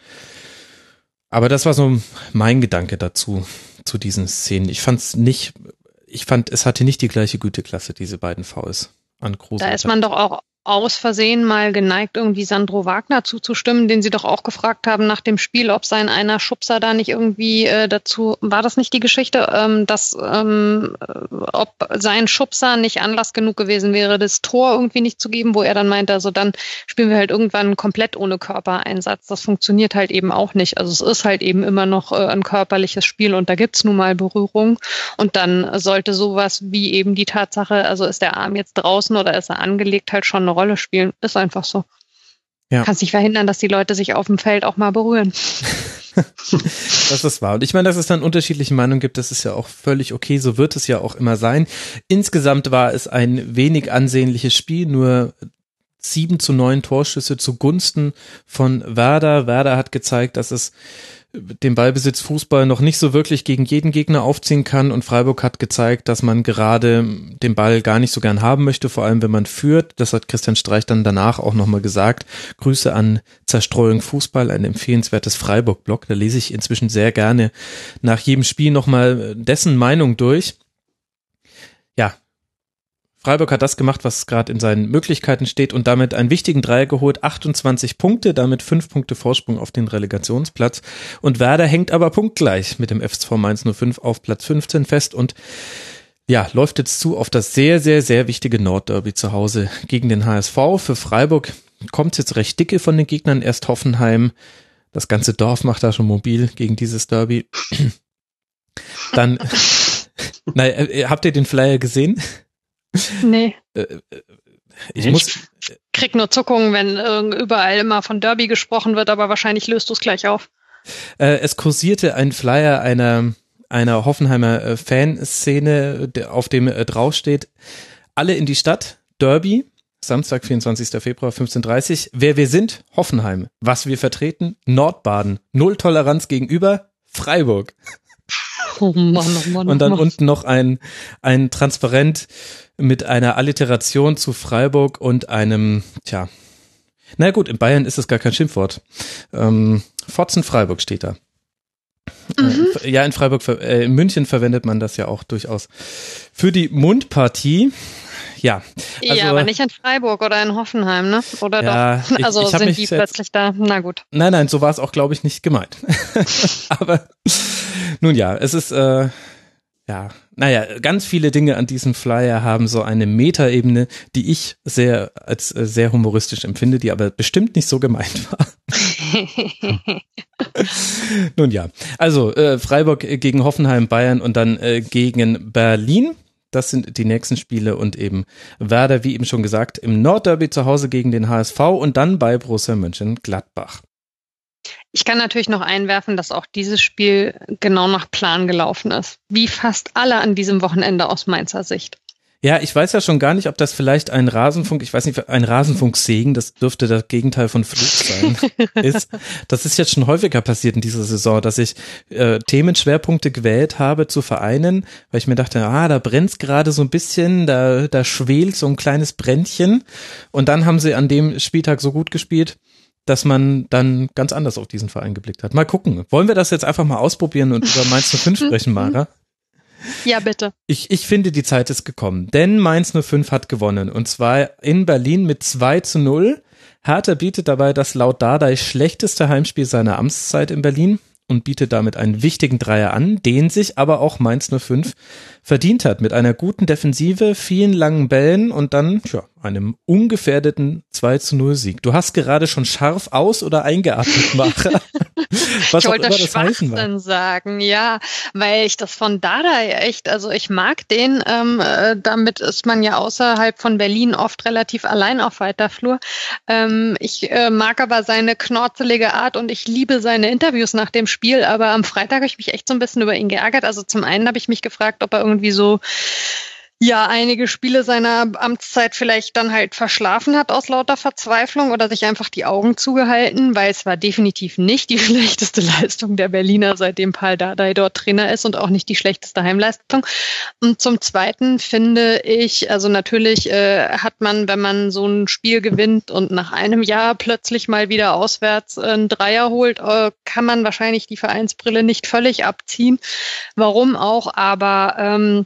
Aber das war so mein Gedanke dazu, zu diesen Szenen. Ich fand es nicht... Ich fand, es hatte nicht die gleiche Güteklasse, diese beiden Fouls an Kruse. Da ist man doch auch aus Versehen mal geneigt, irgendwie Sandro Wagner zuzustimmen, den sie doch auch gefragt haben nach dem Spiel, ob sein einer Schubser da nicht irgendwie äh, dazu, war das nicht die Geschichte, ähm, dass ähm, ob sein Schubser nicht Anlass genug gewesen wäre, das Tor irgendwie nicht zu geben, wo er dann meinte, also dann spielen wir halt irgendwann komplett ohne Körpereinsatz. Das funktioniert halt eben auch nicht. Also es ist halt eben immer noch äh, ein körperliches Spiel, und da gibt's nun mal Berührung, und dann sollte sowas wie eben die Tatsache, also ist der Arm jetzt draußen oder ist er angelegt, halt schon noch Rolle spielen. Ist einfach so. Ja. Kannst nicht verhindern, dass die Leute sich auf dem Feld auch mal berühren. Das ist wahr. Und ich meine, dass es dann unterschiedliche Meinungen gibt, das ist ja auch völlig okay. So wird es ja auch immer sein. Insgesamt war es ein wenig ansehnliches Spiel, nur sieben zu neun Torschüsse zugunsten von Werder. Werder hat gezeigt, dass es den Ballbesitz Fußball noch nicht so wirklich gegen jeden Gegner aufziehen kann, und Freiburg hat gezeigt, dass man gerade den Ball gar nicht so gern haben möchte, vor allem wenn man führt. Das hat Christian Streich dann danach auch nochmal gesagt. Grüße an Zerstreuung Fußball, ein empfehlenswertes Freiburg-Blog. Da lese ich inzwischen sehr gerne nach jedem Spiel nochmal dessen Meinung durch. Ja, Freiburg hat das gemacht, was gerade in seinen Möglichkeiten steht, und damit einen wichtigen Dreier geholt, achtundzwanzig Punkte, damit fünf Punkte Vorsprung auf den Relegationsplatz. Und Werder hängt aber punktgleich mit dem F S V Mainz null fünf auf Platz fünfzehn fest und ja, läuft jetzt zu auf das sehr, sehr, sehr wichtige Nordderby zu Hause gegen den H S V. Für Freiburg kommt es jetzt recht dicke von den Gegnern, erst Hoffenheim, das ganze Dorf macht da schon mobil gegen dieses Derby. Dann, naja, habt ihr den Flyer gesehen? Nee. Ich, muss, ich krieg nur Zuckungen, wenn überall immer von Derby gesprochen wird, aber wahrscheinlich löst du es gleich auf. Es kursierte ein Flyer einer, einer Hoffenheimer Fanszene, auf dem draufsteht: Alle in die Stadt, Derby, Samstag, vierundzwanzigster Februar, fünfzehn Uhr dreißig. Wer wir sind, Hoffenheim. Was wir vertreten, Nordbaden. Null Toleranz gegenüber Freiburg. Oh Mann, oh Mann, und dann Mann. Unten noch ein, ein Transparent mit einer Alliteration zu Freiburg und einem, tja, na gut, in Bayern ist das gar kein Schimpfwort. Ähm, Fotzen Freiburg steht da. Mhm. Äh, ja, in Freiburg, äh, in München verwendet man das ja auch durchaus für die Mundpartie. Ja, also, ja, aber nicht in Freiburg oder in Hoffenheim, ne? Oder ja, doch? Also ich, ich sind die plötzlich da? Na gut. Nein, nein, so war es auch, glaube ich, nicht gemeint. Aber nun ja, es ist, äh, ja, naja, ganz viele Dinge an diesem Flyer haben so eine Metaebene, die ich sehr als äh, sehr humoristisch empfinde, die aber bestimmt nicht so gemeint war. Nun ja, also äh, Freiburg gegen Hoffenheim, Bayern und dann äh, gegen Berlin. Das sind die nächsten Spiele und eben Werder, wie eben schon gesagt, im Nordderby zu Hause gegen den H S V und dann bei Borussia Mönchengladbach. Ich kann natürlich noch einwerfen, dass auch dieses Spiel genau nach Plan gelaufen ist. Wie fast alle an diesem Wochenende aus Mainzer Sicht. Ja, ich weiß ja schon gar nicht, ob das vielleicht ein Rasenfunk, ich weiß nicht, ein Rasenfunksegen, das dürfte das Gegenteil von Fluch sein, ist. Das ist jetzt schon häufiger passiert in dieser Saison, dass ich äh, Themenschwerpunkte gewählt habe zu Vereinen, weil ich mir dachte, ah, da brennt's gerade so ein bisschen, da, da schwelt so ein kleines Brändchen, und dann haben sie an dem Spieltag so gut gespielt, dass man dann ganz anders auf diesen Verein geblickt hat. Mal gucken. Wollen wir das jetzt einfach mal ausprobieren und über Mainz null fünf sprechen, Mara? Ja, bitte. Ich, ich finde, die Zeit ist gekommen, denn Mainz null fünf hat gewonnen, und zwar in Berlin mit zwei zu null. Hertha bietet dabei das laut Dardai schlechteste Heimspiel seiner Amtszeit in Berlin und bietet damit einen wichtigen Dreier an, den sich aber auch Mainz null fünf verdient hat mit einer guten Defensive, vielen langen Bällen und dann tja, einem ungefährdeten zwei zu null Sieg. Du hast gerade schon scharf aus- oder eingeatmet, Mara. Was ich wollte Schwachsinn sagen, ja, weil ich das von Dardai echt, also ich mag den, ähm, damit ist man ja außerhalb von Berlin oft relativ allein auf weiter Flur. Ähm, ich äh, mag aber seine knorzelige Art und ich liebe seine Interviews nach dem Spiel, aber am Freitag habe ich mich echt so ein bisschen über ihn geärgert. Also zum einen habe ich mich gefragt, ob er irgendwie so ja einige Spiele seiner Amtszeit vielleicht dann halt verschlafen hat aus lauter Verzweiflung oder sich einfach die Augen zugehalten, weil es war definitiv nicht die schlechteste Leistung der Berliner, seitdem Paul Dardai dort Trainer ist, und auch nicht die schlechteste Heimleistung. Und zum Zweiten finde ich, also natürlich äh, hat man, wenn man so ein Spiel gewinnt und nach einem Jahr plötzlich mal wieder auswärts äh, einen Dreier holt, äh, kann man wahrscheinlich die Vereinsbrille nicht völlig abziehen. Warum auch, aber ähm,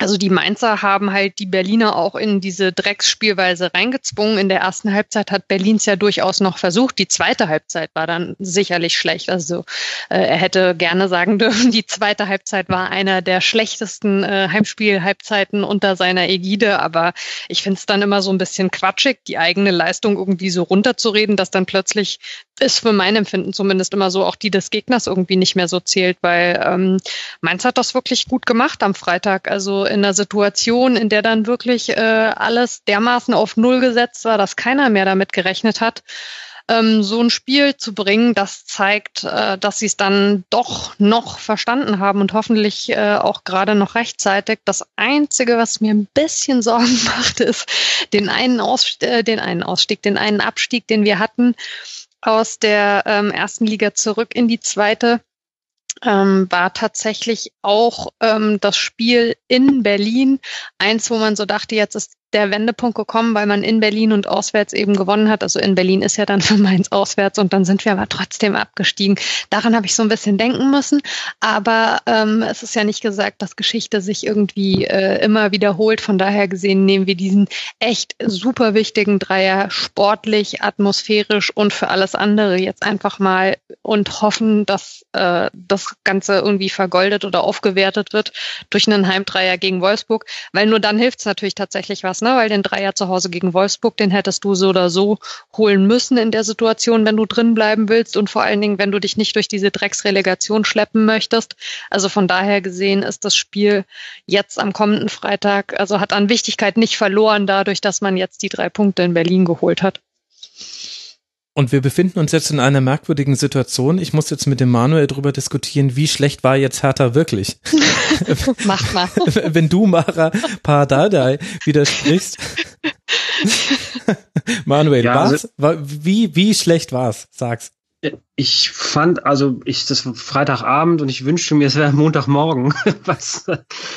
also die Mainzer haben halt die Berliner auch in diese Drecksspielweise reingezwungen. In der ersten Halbzeit hat Berlins ja durchaus noch versucht. Die zweite Halbzeit war dann sicherlich schlecht. Also äh, er hätte gerne sagen dürfen, die zweite Halbzeit war einer der schlechtesten äh, Heimspielhalbzeiten unter seiner Ägide. Aber ich finde es dann immer so ein bisschen quatschig, die eigene Leistung irgendwie so runterzureden, dass dann plötzlich, ist für mein Empfinden zumindest immer so, auch die des Gegners irgendwie nicht mehr so zählt. Weil ähm, Mainz hat das wirklich gut gemacht am Freitag. Also in einer Situation, in der dann wirklich äh, alles dermaßen auf Null gesetzt war, dass keiner mehr damit gerechnet hat, ähm, so ein Spiel zu bringen, das zeigt, äh, dass sie es dann doch noch verstanden haben und hoffentlich äh, auch gerade noch rechtzeitig. Das Einzige, was mir ein bisschen Sorgen macht, ist den einen, Ausst- äh, den einen Ausstieg, den einen Abstieg, den wir hatten aus der ähm, ersten Liga zurück in die zweite. Ähm, war tatsächlich auch ähm, das Spiel in Berlin eins, wo man so dachte, jetzt ist der Wendepunkt gekommen, weil man in Berlin und auswärts eben gewonnen hat. Also in Berlin ist ja dann für Mainz auswärts und dann sind wir aber trotzdem abgestiegen. Daran habe ich so ein bisschen denken müssen, aber ähm, es ist ja nicht gesagt, dass Geschichte sich irgendwie äh, immer wiederholt. Von daher gesehen nehmen wir diesen echt super wichtigen Dreier sportlich, atmosphärisch und für alles andere jetzt einfach mal und hoffen, dass äh, das Ganze irgendwie vergoldet oder aufgewertet wird durch einen Heimdreier gegen Wolfsburg, weil nur dann hilft es natürlich tatsächlich was. Ne? Weil den Dreier zu Hause gegen Wolfsburg, den hättest du so oder so holen müssen in der Situation, wenn du drin bleiben willst und vor allen Dingen, wenn du dich nicht durch diese Drecksrelegation schleppen möchtest. Also von daher gesehen ist das Spiel jetzt am kommenden Freitag, also hat an Wichtigkeit nicht verloren dadurch, dass man jetzt die drei Punkte in Berlin geholt hat. Und wir befinden uns jetzt in einer merkwürdigen Situation. Ich muss jetzt mit dem Manuel drüber diskutieren, wie schlecht war jetzt Hertha wirklich? Mach mal. Wenn du Mara Pardadei widersprichst. Manuel, ja, was? Also, wie, wie schlecht war's? Sag's. Ich fand, also ich, das war Freitagabend und ich wünschte mir, es wäre Montagmorgen, was,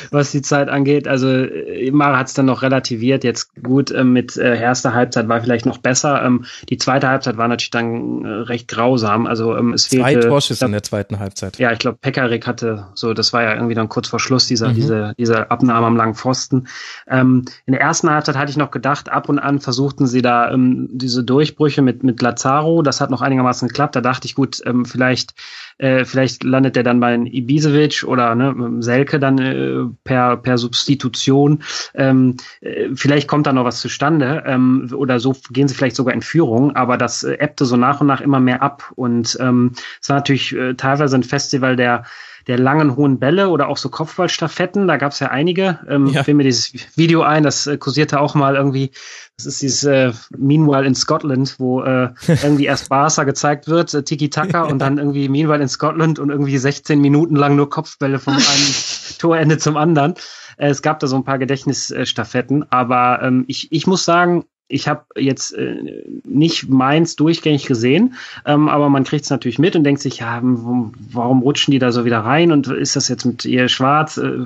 was die Zeit angeht. Also Mara hat es dann noch relativiert. Jetzt gut, mit äh, erster Halbzeit war vielleicht noch besser. Ähm, die zweite Halbzeit war natürlich dann äh, recht grausam. Also ähm, es fehlte. Zwei Torschüsse in der zweiten Halbzeit. Ja, ich glaube, Pekarik hatte so, das war ja irgendwie dann kurz vor Schluss, dieser, mhm. diese, diese Abnahme am langen Pfosten. Ähm, in der ersten Halbzeit hatte ich noch gedacht, ab und an versuchten sie da ähm, diese Durchbrüche mit, mit Lazaro. Das hat noch einigermaßen geklappt. Da dachte ich, gut, ähm, vielleicht äh, vielleicht landet der dann bei Ibisevic oder ne, Selke dann äh, per per Substitution. Ähm, äh, vielleicht kommt da noch was zustande ähm, oder so gehen sie vielleicht sogar in Führung, aber das äh, ebbte so nach und nach immer mehr ab und ähm, es war natürlich äh, teilweise ein Festival der der langen, hohen Bälle oder auch so Kopfballstaffetten, da gab es ja einige. Ähm, ja. Ich will mir dieses Video ein, das äh, kursierte auch mal irgendwie, das ist dieses äh, Meanwhile in Scotland, wo äh, irgendwie erst Barca gezeigt wird, äh, Tiki-Taka und dann irgendwie Meanwhile in Scotland und irgendwie sechzehn Minuten lang nur Kopfbälle vom einen Torende zum anderen. Äh, es gab da so ein paar Gedächtnisstaffetten, äh, aber ähm, ich, ich muss sagen, ich habe jetzt äh, nicht Mainz durchgängig gesehen, ähm, aber man kriegt es natürlich mit und denkt sich, ja, warum, warum rutschen die da so wieder rein und ist das jetzt mit ihr schwarz? Äh,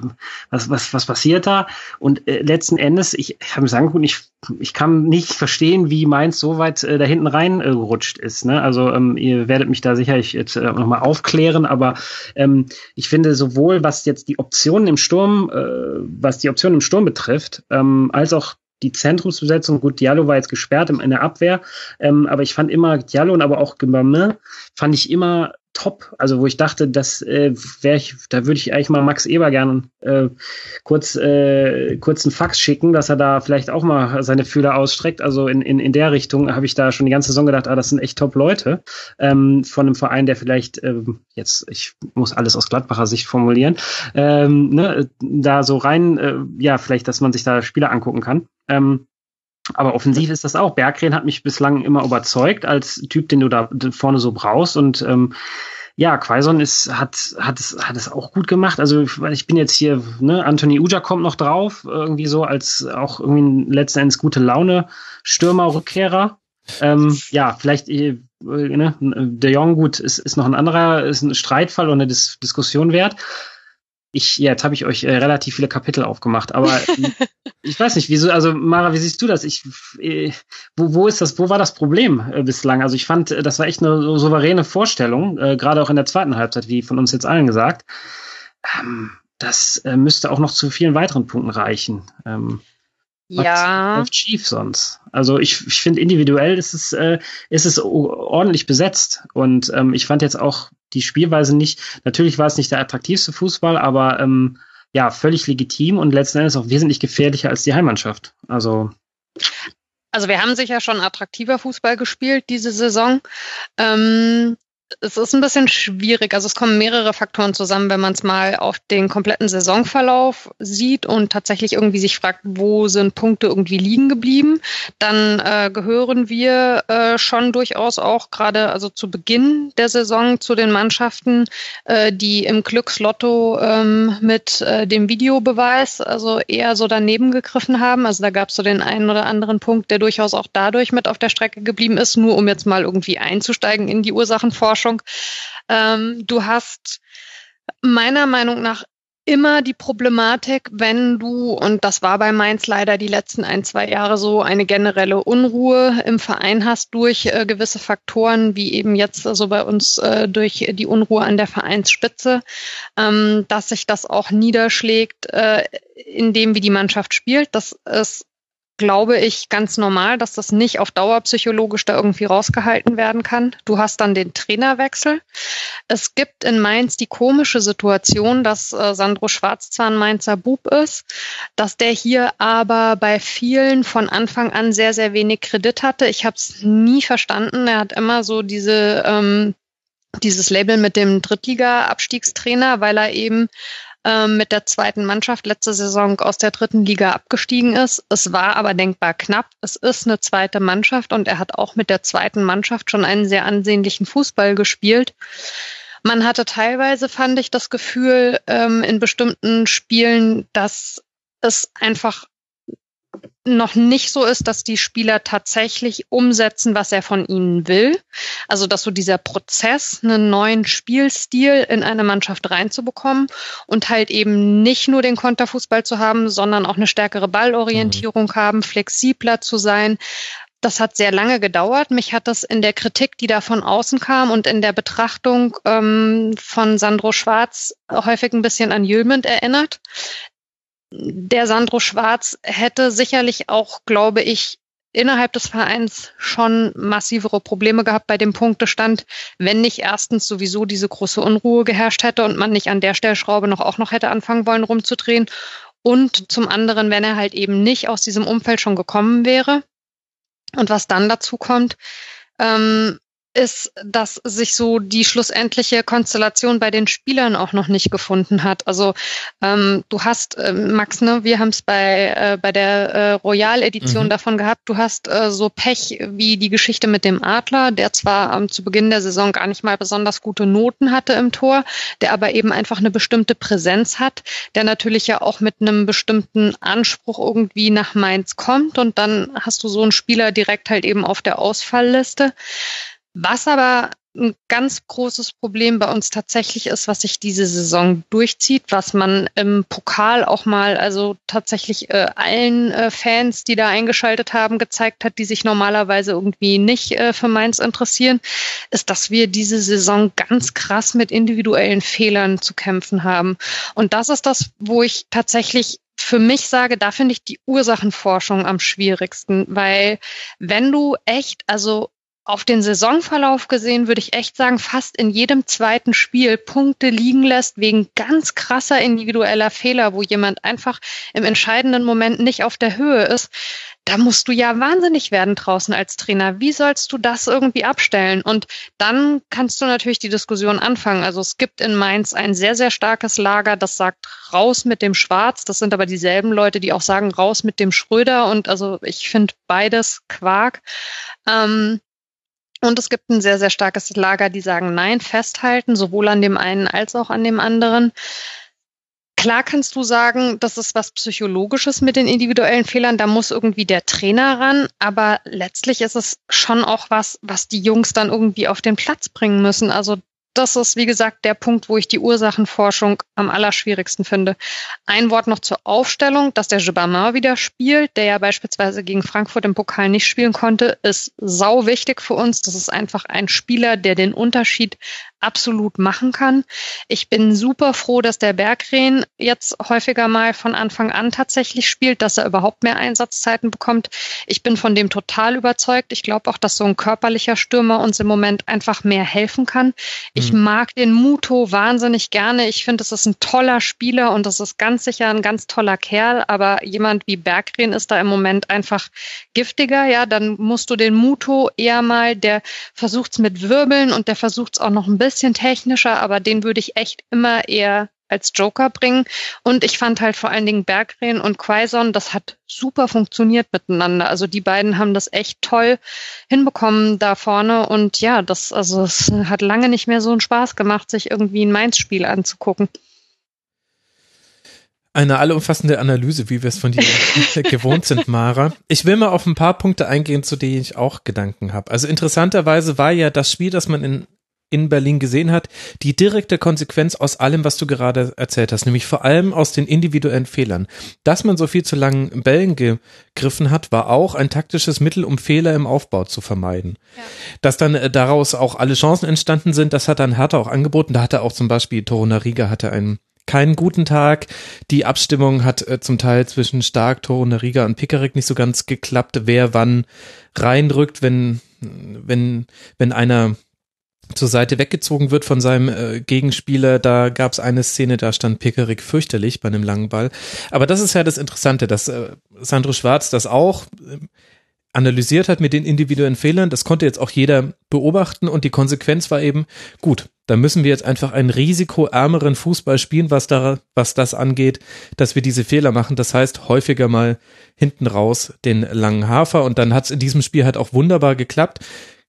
was, was, was passiert da? Und äh, letzten Endes, ich, ich habe mir sagen, ich, ich kann nicht verstehen, wie Mainz so weit äh, da hinten rein äh, gerutscht ist. Ne? Also ähm, ihr werdet mich da sicherlich jetzt äh, nochmal aufklären, aber ähm, ich finde sowohl, was jetzt die Optionen im Sturm, äh, was die Optionen im Sturm betrifft, ähm, als auch die Zentrumsbesetzung, gut, Diallo war jetzt gesperrt in der Abwehr, ähm, aber ich fand immer Diallo und aber auch Gimbamme fand ich immer top, also wo ich dachte, das äh, wäre ich, da würde ich eigentlich mal Max Eber gerne äh, kurz äh, kurz einen Fax schicken, dass er da vielleicht auch mal seine Fühler ausstreckt, also in in in der Richtung habe ich da schon die ganze Saison gedacht, ah, das sind echt top Leute, ähm, von einem Verein, der vielleicht äh, jetzt, ich muss alles aus Gladbacher Sicht formulieren, ähm, ne, da so rein, äh, ja, vielleicht, dass man sich da Spieler angucken kann. Ähm, aber offensiv ist das auch. Bergren hat mich bislang immer überzeugt als Typ, den du da vorne so brauchst und ähm, ja, Quaison ist hat hat es hat es auch gut gemacht. Also ich bin jetzt hier, ne, Anthony Uja kommt noch drauf, irgendwie so als auch irgendwie letzten Endes gute Laune Stürmer, Rückkehrer. Ähm, ja, vielleicht äh, ne, De Jong, gut, ist ist noch ein anderer, ist ein Streitfall und eine Dis- Diskussion wert. Ich, ja, jetzt habe ich euch äh, relativ viele Kapitel aufgemacht, aber äh, ich weiß nicht, wieso, also Mara, wie siehst du das? Ich, äh, wo, wo ist das, wo war das Problem äh, bislang? Also ich fand, das war echt eine so souveräne Vorstellung, äh, gerade auch in der zweiten Halbzeit, wie von uns jetzt allen gesagt. Ähm, das äh, müsste auch noch zu vielen weiteren Punkten reichen. Ähm, ja. Was läuft schief sonst? Also ich, ich finde, individuell ist es, äh, ist es ordentlich besetzt und ähm, ich fand jetzt auch die Spielweise nicht, natürlich war es nicht der attraktivste Fußball, aber ähm, ja, völlig legitim und letzten Endes auch wesentlich gefährlicher als die Heimmannschaft. Also, also wir haben sicher schon attraktiver Fußball gespielt diese Saison. Ähm, es ist ein bisschen schwierig. Also es kommen mehrere Faktoren zusammen, wenn man es mal auf den kompletten Saisonverlauf sieht und tatsächlich irgendwie sich fragt, wo sind Punkte irgendwie liegen geblieben. Dann äh, gehören wir äh, schon durchaus auch gerade also zu Beginn der Saison zu den Mannschaften, äh, die im Glückslotto ähm, mit äh, dem Videobeweis also eher so daneben gegriffen haben. Also da gab es so den einen oder anderen Punkt, der durchaus auch dadurch mit auf der Strecke geblieben ist, nur um jetzt mal irgendwie einzusteigen in die Ursachenforschung. Ähm, du hast meiner Meinung nach immer die Problematik, wenn du, und das war bei Mainz leider die letzten ein, zwei Jahre so, eine generelle Unruhe im Verein hast durch äh, gewisse Faktoren, wie eben jetzt so also bei uns äh, durch die Unruhe an der Vereinsspitze, ähm, dass sich das auch niederschlägt äh, in dem, wie die Mannschaft spielt. Das ist, glaube ich, ganz normal, dass das nicht auf Dauer psychologisch da irgendwie rausgehalten werden kann. Du hast dann den Trainerwechsel. Es gibt in Mainz die komische Situation, dass äh, Sandro Schwarzzahn Mainzer Bub ist, dass der hier aber bei vielen von Anfang an sehr, sehr wenig Kredit hatte. Ich habe es nie verstanden. Er hat immer so diese ähm, dieses Label mit dem Drittliga-Abstiegstrainer, weil er eben mit der zweiten Mannschaft letzte Saison aus der dritten Liga abgestiegen ist. Es war aber denkbar knapp. Es ist eine zweite Mannschaft und er hat auch mit der zweiten Mannschaft schon einen sehr ansehnlichen Fußball gespielt. Man hatte teilweise, fand ich, das Gefühl in bestimmten Spielen, dass es einfach noch nicht so ist, dass die Spieler tatsächlich umsetzen, was er von ihnen will. Also dass so dieser Prozess, einen neuen Spielstil in eine Mannschaft reinzubekommen und halt eben nicht nur den Konterfußball zu haben, sondern auch eine stärkere Ballorientierung mhm. haben, flexibler zu sein. Das hat sehr lange gedauert. Mich hat das in der Kritik, die da von außen kam und in der Betrachtung ähm, von Sandro Schwarz häufig ein bisschen an Jülmend erinnert. Der Sandro Schwarz hätte sicherlich auch, glaube ich, innerhalb des Vereins schon massivere Probleme gehabt bei dem Punktestand, wenn nicht erstens sowieso diese große Unruhe geherrscht hätte und man nicht an der Stellschraube noch auch noch hätte anfangen wollen rumzudrehen. Und zum anderen, wenn er halt eben nicht aus diesem Umfeld schon gekommen wäre. Und was dann dazu kommt, ähm, ist, dass sich so die schlussendliche Konstellation bei den Spielern auch noch nicht gefunden hat. Also ähm, du hast, äh, Max, ne, wir haben es bei äh, bei der äh, Royal-Edition mhm. davon gehabt, du hast äh, so Pech wie die Geschichte mit dem Adler, der zwar ähm, zu Beginn der Saison gar nicht mal besonders gute Noten hatte im Tor, der aber eben einfach eine bestimmte Präsenz hat, der natürlich ja auch mit einem bestimmten Anspruch irgendwie nach Mainz kommt und dann hast du so einen Spieler direkt halt eben auf der Ausfallliste. Was aber ein ganz großes Problem bei uns tatsächlich ist, was sich diese Saison durchzieht, was man im Pokal auch mal also tatsächlich äh, allen äh, Fans, die da eingeschaltet haben, gezeigt hat, die sich normalerweise irgendwie nicht äh, für Mainz interessieren, ist, dass wir diese Saison ganz krass mit individuellen Fehlern zu kämpfen haben. Und das ist das, wo ich tatsächlich für mich sage, da finde ich die Ursachenforschung am schwierigsten, weil wenn du echt, also auf den Saisonverlauf gesehen würde ich echt sagen, fast in jedem zweiten Spiel Punkte liegen lässt wegen ganz krasser individueller Fehler, wo jemand einfach im entscheidenden Moment nicht auf der Höhe ist. Da musst du ja wahnsinnig werden draußen als Trainer. Wie sollst du das irgendwie abstellen? Und dann kannst du natürlich die Diskussion anfangen. Also es gibt in Mainz ein sehr, sehr starkes Lager, das sagt raus mit dem Schwarz. Das sind aber dieselben Leute, die auch sagen raus mit dem Schröder. Und also ich finde beides Quark. Ähm, Und es gibt ein sehr, sehr starkes Lager, die sagen, nein, festhalten, sowohl an dem einen als auch an dem anderen. Klar kannst du sagen, das ist was Psychologisches mit den individuellen Fehlern, da muss irgendwie der Trainer ran, aber letztlich ist es schon auch was, was die Jungs dann irgendwie auf den Platz bringen müssen. Also das ist, wie gesagt, der Punkt, wo ich die Ursachenforschung am allerschwierigsten finde. Ein Wort noch zur Aufstellung, dass der Gibamar wieder spielt, der ja beispielsweise gegen Frankfurt im Pokal nicht spielen konnte, ist sau wichtig für uns. Das ist einfach ein Spieler, der den Unterschied absolut machen kann. Ich bin super froh, dass der Bergren jetzt häufiger mal von Anfang an tatsächlich spielt, dass er überhaupt mehr Einsatzzeiten bekommt. Ich bin von dem total überzeugt. Ich glaube auch, dass so ein körperlicher Stürmer uns im Moment einfach mehr helfen kann. Mhm. Ich mag den Muto wahnsinnig gerne. Ich finde, das ist ein toller Spieler und das ist ganz sicher ein ganz toller Kerl. Aber jemand wie Bergren ist da im Moment einfach giftiger. Ja, dann musst du den Muto eher mal, der versucht es mit Wirbeln und der versucht es auch noch ein bisschen technischer, aber den würde ich echt immer eher als Joker bringen. Und ich fand halt vor allen Dingen Bergren und Quaison, das hat super funktioniert miteinander. Also die beiden haben das echt toll hinbekommen da vorne. Und ja, das, also es hat lange nicht mehr so einen Spaß gemacht, sich irgendwie ein Mainz-Spiel anzugucken. Eine allumfassende Analyse, wie wir es von dir gewohnt sind, Mara. Ich will mal auf ein paar Punkte eingehen, zu denen ich auch Gedanken habe. Also interessanterweise war ja das Spiel, das man in in Berlin gesehen hat, die direkte Konsequenz aus allem, was du gerade erzählt hast, nämlich vor allem aus den individuellen Fehlern. Dass man so viel zu langen Bällen gegriffen hat, war auch ein taktisches Mittel, um Fehler im Aufbau zu vermeiden. Ja. Dass dann daraus auch alle Chancen entstanden sind, das hat dann Hertha auch angeboten. Da hatte auch zum Beispiel Torunariga hatte einen keinen guten Tag. Die Abstimmung hat äh, zum Teil zwischen Stark, Torunariga und Pickerick nicht so ganz geklappt, wer wann reinrückt, wenn wenn wenn einer zur Seite weggezogen wird von seinem äh, Gegenspieler. Da gab es eine Szene, da stand Pickerick fürchterlich bei einem langen Ball. Aber das ist ja das Interessante, dass äh, Sandro Schwarz das auch äh, analysiert hat mit den individuellen Fehlern. Das konnte jetzt auch jeder beobachten und die Konsequenz war eben, gut, da müssen wir jetzt einfach einen risikoärmeren Fußball spielen, was da, was das angeht, dass wir diese Fehler machen. Das heißt, häufiger mal hinten raus den langen Hafer, und dann hat es in diesem Spiel halt auch wunderbar geklappt.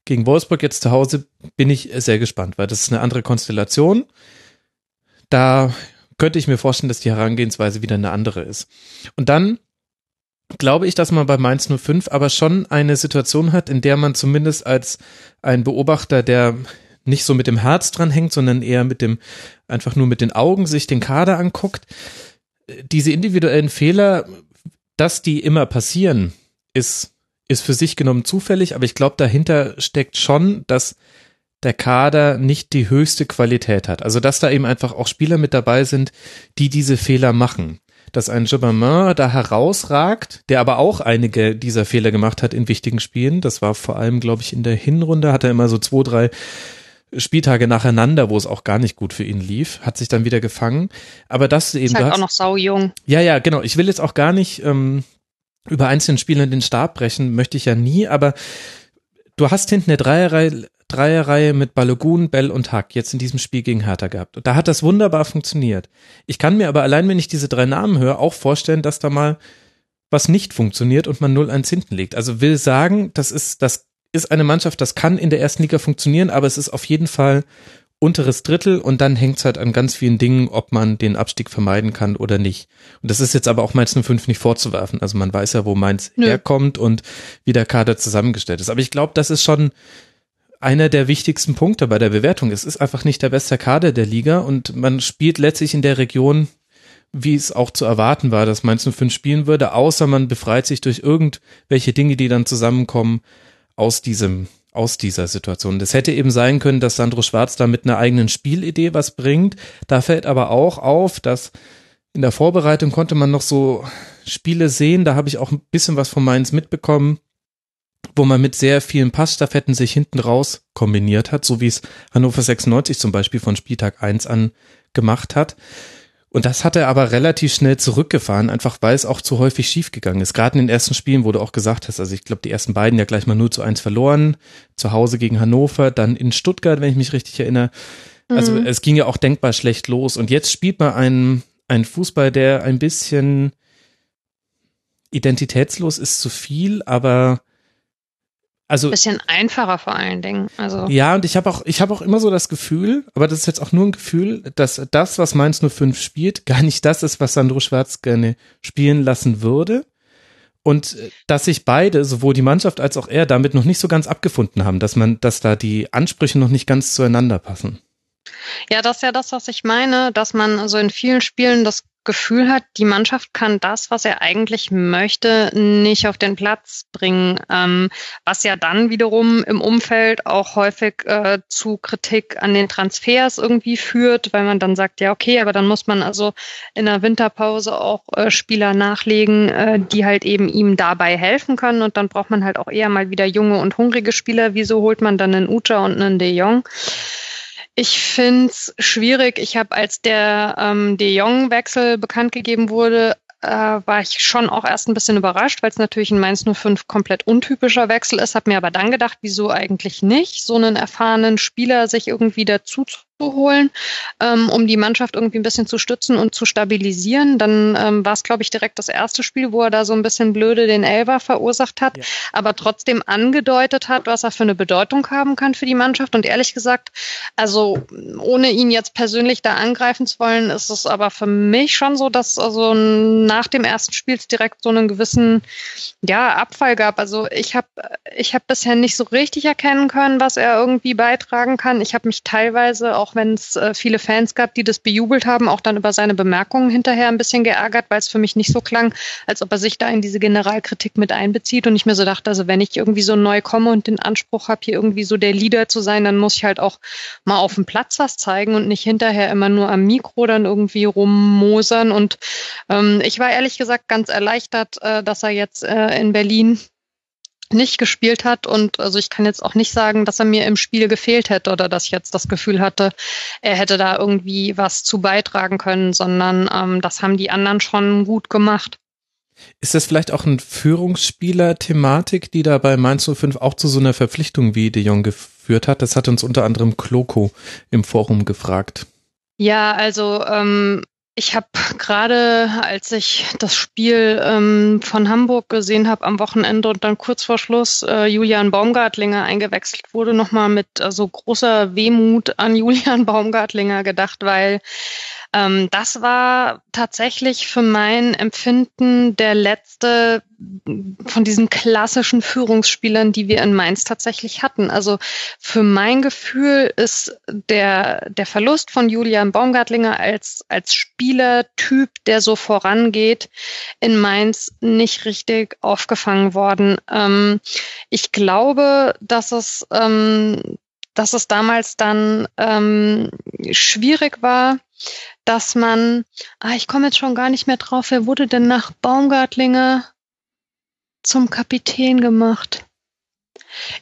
Gegen Wolfsburg jetzt zu Hause bin ich sehr gespannt, weil das ist eine andere Konstellation. Da könnte ich mir vorstellen, dass die Herangehensweise wieder eine andere ist. Und dann glaube ich, dass man bei Mainz null fünf aber schon eine Situation hat, in der man zumindest als ein Beobachter, der nicht so mit dem Herz dran hängt, sondern eher mit dem, einfach nur mit den Augen sich den Kader anguckt, diese individuellen Fehler, dass die immer passieren, ist ist für sich genommen zufällig, aber ich glaube, dahinter steckt schon, dass der Kader nicht die höchste Qualität hat. Also, dass da eben einfach auch Spieler mit dabei sind, die diese Fehler machen. Dass ein Jobbermann da herausragt, der aber auch einige dieser Fehler gemacht hat in wichtigen Spielen. Das war vor allem, glaube ich, in der Hinrunde, hat er immer so zwei, drei Spieltage nacheinander, wo es auch gar nicht gut für ihn lief, hat sich dann wieder gefangen. Aber das eben. Ist halt auch noch saujung. Ja, ja, genau. Ich will jetzt auch gar nicht ähm, über einzelnen Spielern den Stab brechen möchte ich ja nie, aber du hast hinten eine Dreierreihe, Dreierreihe mit Balogun, Bell und Hack jetzt in diesem Spiel gegen Hertha gehabt. Und da hat das wunderbar funktioniert. Ich kann mir aber allein, wenn ich diese drei Namen höre, auch vorstellen, dass da mal was nicht funktioniert und man null eins hinten liegt. Also will sagen, das ist, das ist eine Mannschaft, das kann in der ersten Liga funktionieren, aber es ist auf jeden Fall unteres Drittel und dann hängt es halt an ganz vielen Dingen, ob man den Abstieg vermeiden kann oder nicht. Und das ist jetzt aber auch Mainz null fünf nicht vorzuwerfen. Also man weiß ja, wo Mainz Nö. herkommt und wie der Kader zusammengestellt ist. Aber ich glaube, das ist schon einer der wichtigsten Punkte bei der Bewertung. Es ist einfach nicht der beste Kader der Liga und man spielt letztlich in der Region, wie es auch zu erwarten war, dass Mainz null fünf spielen würde, außer man befreit sich durch irgendwelche Dinge, die dann zusammenkommen aus diesem aus dieser Situation. Das hätte eben sein können, dass Sandro Schwarz da mit einer eigenen Spielidee was bringt. Da fällt aber auch auf, dass in der Vorbereitung konnte man noch so Spiele sehen, da habe ich auch ein bisschen was von Mainz mitbekommen, wo man mit sehr vielen Passstaffetten sich hinten raus kombiniert hat, so wie es Hannover sechsundneunzig zum Beispiel von Spieltag eins an gemacht hat. Und das hat er aber relativ schnell zurückgefahren, einfach weil es auch zu häufig schiefgegangen ist. Gerade in den ersten Spielen, wo du auch gesagt hast, also ich glaube, die ersten beiden ja gleich mal null zu eins verloren, zu Hause gegen Hannover, dann in Stuttgart, wenn ich mich richtig erinnere. Also mhm. es ging ja auch denkbar schlecht los. Und jetzt spielt man einen, einen Fußball, der ein bisschen identitätslos ist, zu viel, aber also, bisschen einfacher vor allen Dingen. Also ja, und ich habe auch, ich habe auch immer so das Gefühl, aber das ist jetzt auch nur ein Gefühl, dass das, was Mainz null fünf spielt, gar nicht das ist, was Sandro Schwarz gerne spielen lassen würde. Und dass sich beide, sowohl die Mannschaft als auch er, damit noch nicht so ganz abgefunden haben, dass man, dass da die Ansprüche noch nicht ganz zueinander passen. Ja, das ist ja das, was ich meine, dass man so in vielen Spielen das Gefühl hat, die Mannschaft kann das, was er eigentlich möchte, nicht auf den Platz bringen, ähm, was ja dann wiederum im Umfeld auch häufig äh, zu Kritik an den Transfers irgendwie führt, weil man dann sagt, ja okay, aber dann muss man also in der Winterpause auch äh, Spieler nachlegen, äh, die halt eben ihm dabei helfen können, und dann braucht man halt auch eher mal wieder junge und hungrige Spieler. Wieso holt man dann einen Uta und einen De Jong? Ich find's schwierig. Ich habe, als der ähm, De Jong-Wechsel bekannt gegeben wurde, äh, war ich schon auch erst ein bisschen überrascht, weil es natürlich ein Mainz null fünf komplett untypischer Wechsel ist. Habe mir aber dann gedacht, wieso eigentlich nicht, so einen erfahrenen Spieler sich irgendwie dazu zu holen, ähm, um die Mannschaft irgendwie ein bisschen zu stützen und zu stabilisieren. Dann ähm, war es, glaube ich, direkt das erste Spiel, wo er da so ein bisschen blöde den Elfer verursacht hat, ja, aber trotzdem angedeutet hat, was er für eine Bedeutung haben kann für die Mannschaft. Und ehrlich gesagt, also ohne ihn jetzt persönlich da angreifen zu wollen, ist es aber für mich schon so, dass also nach dem ersten Spiel direkt so einen gewissen, ja, Abfall gab. Also ich habe ich hab bisher nicht so richtig erkennen können, was er irgendwie beitragen kann. Ich habe mich teilweise, auch wenn es äh, viele Fans gab, die das bejubelt haben, auch dann über seine Bemerkungen hinterher ein bisschen geärgert, weil es für mich nicht so klang, als ob er sich da in diese Generalkritik mit einbezieht. Und ich mir so dachte, also wenn ich irgendwie so neu komme und den Anspruch habe, hier irgendwie so der Leader zu sein, dann muss ich halt auch mal auf dem Platz was zeigen und nicht hinterher immer nur am Mikro dann irgendwie rummosern. Und ähm, ich war ehrlich gesagt ganz erleichtert, äh, dass er jetzt äh, in Berlin nicht gespielt hat, und also ich kann jetzt auch nicht sagen, dass er mir im Spiel gefehlt hätte oder dass ich jetzt das Gefühl hatte, er hätte da irgendwie was zu beitragen können, sondern ähm, das haben die anderen schon gut gemacht. Ist das vielleicht auch eine Führungsspieler-Thematik, die da bei Mainz null fünf auch zu so einer Verpflichtung wie De Jong geführt hat? Das hat uns unter anderem Kloko im Forum gefragt. Ja, also ähm, ich habe gerade, als ich das Spiel ähm, von Hamburg gesehen habe am Wochenende und dann kurz vor Schluss äh, Julian Baumgartlinger eingewechselt wurde, nochmal mit so also großer Wehmut an Julian Baumgartlinger gedacht, weil ähm, das war tatsächlich für mein Empfinden der letzte von diesen klassischen Führungsspielern, die wir in Mainz tatsächlich hatten. Also für mein Gefühl ist der der Verlust von Julian Baumgartlinger als als Spielertyp, der so vorangeht, in Mainz nicht richtig aufgefangen worden. Ähm, ich glaube, dass es ähm, dass es damals dann ähm, schwierig war, dass man, ah, ich komme jetzt schon gar nicht mehr drauf, wer wurde denn nach Baumgartlinger zum Kapitän gemacht?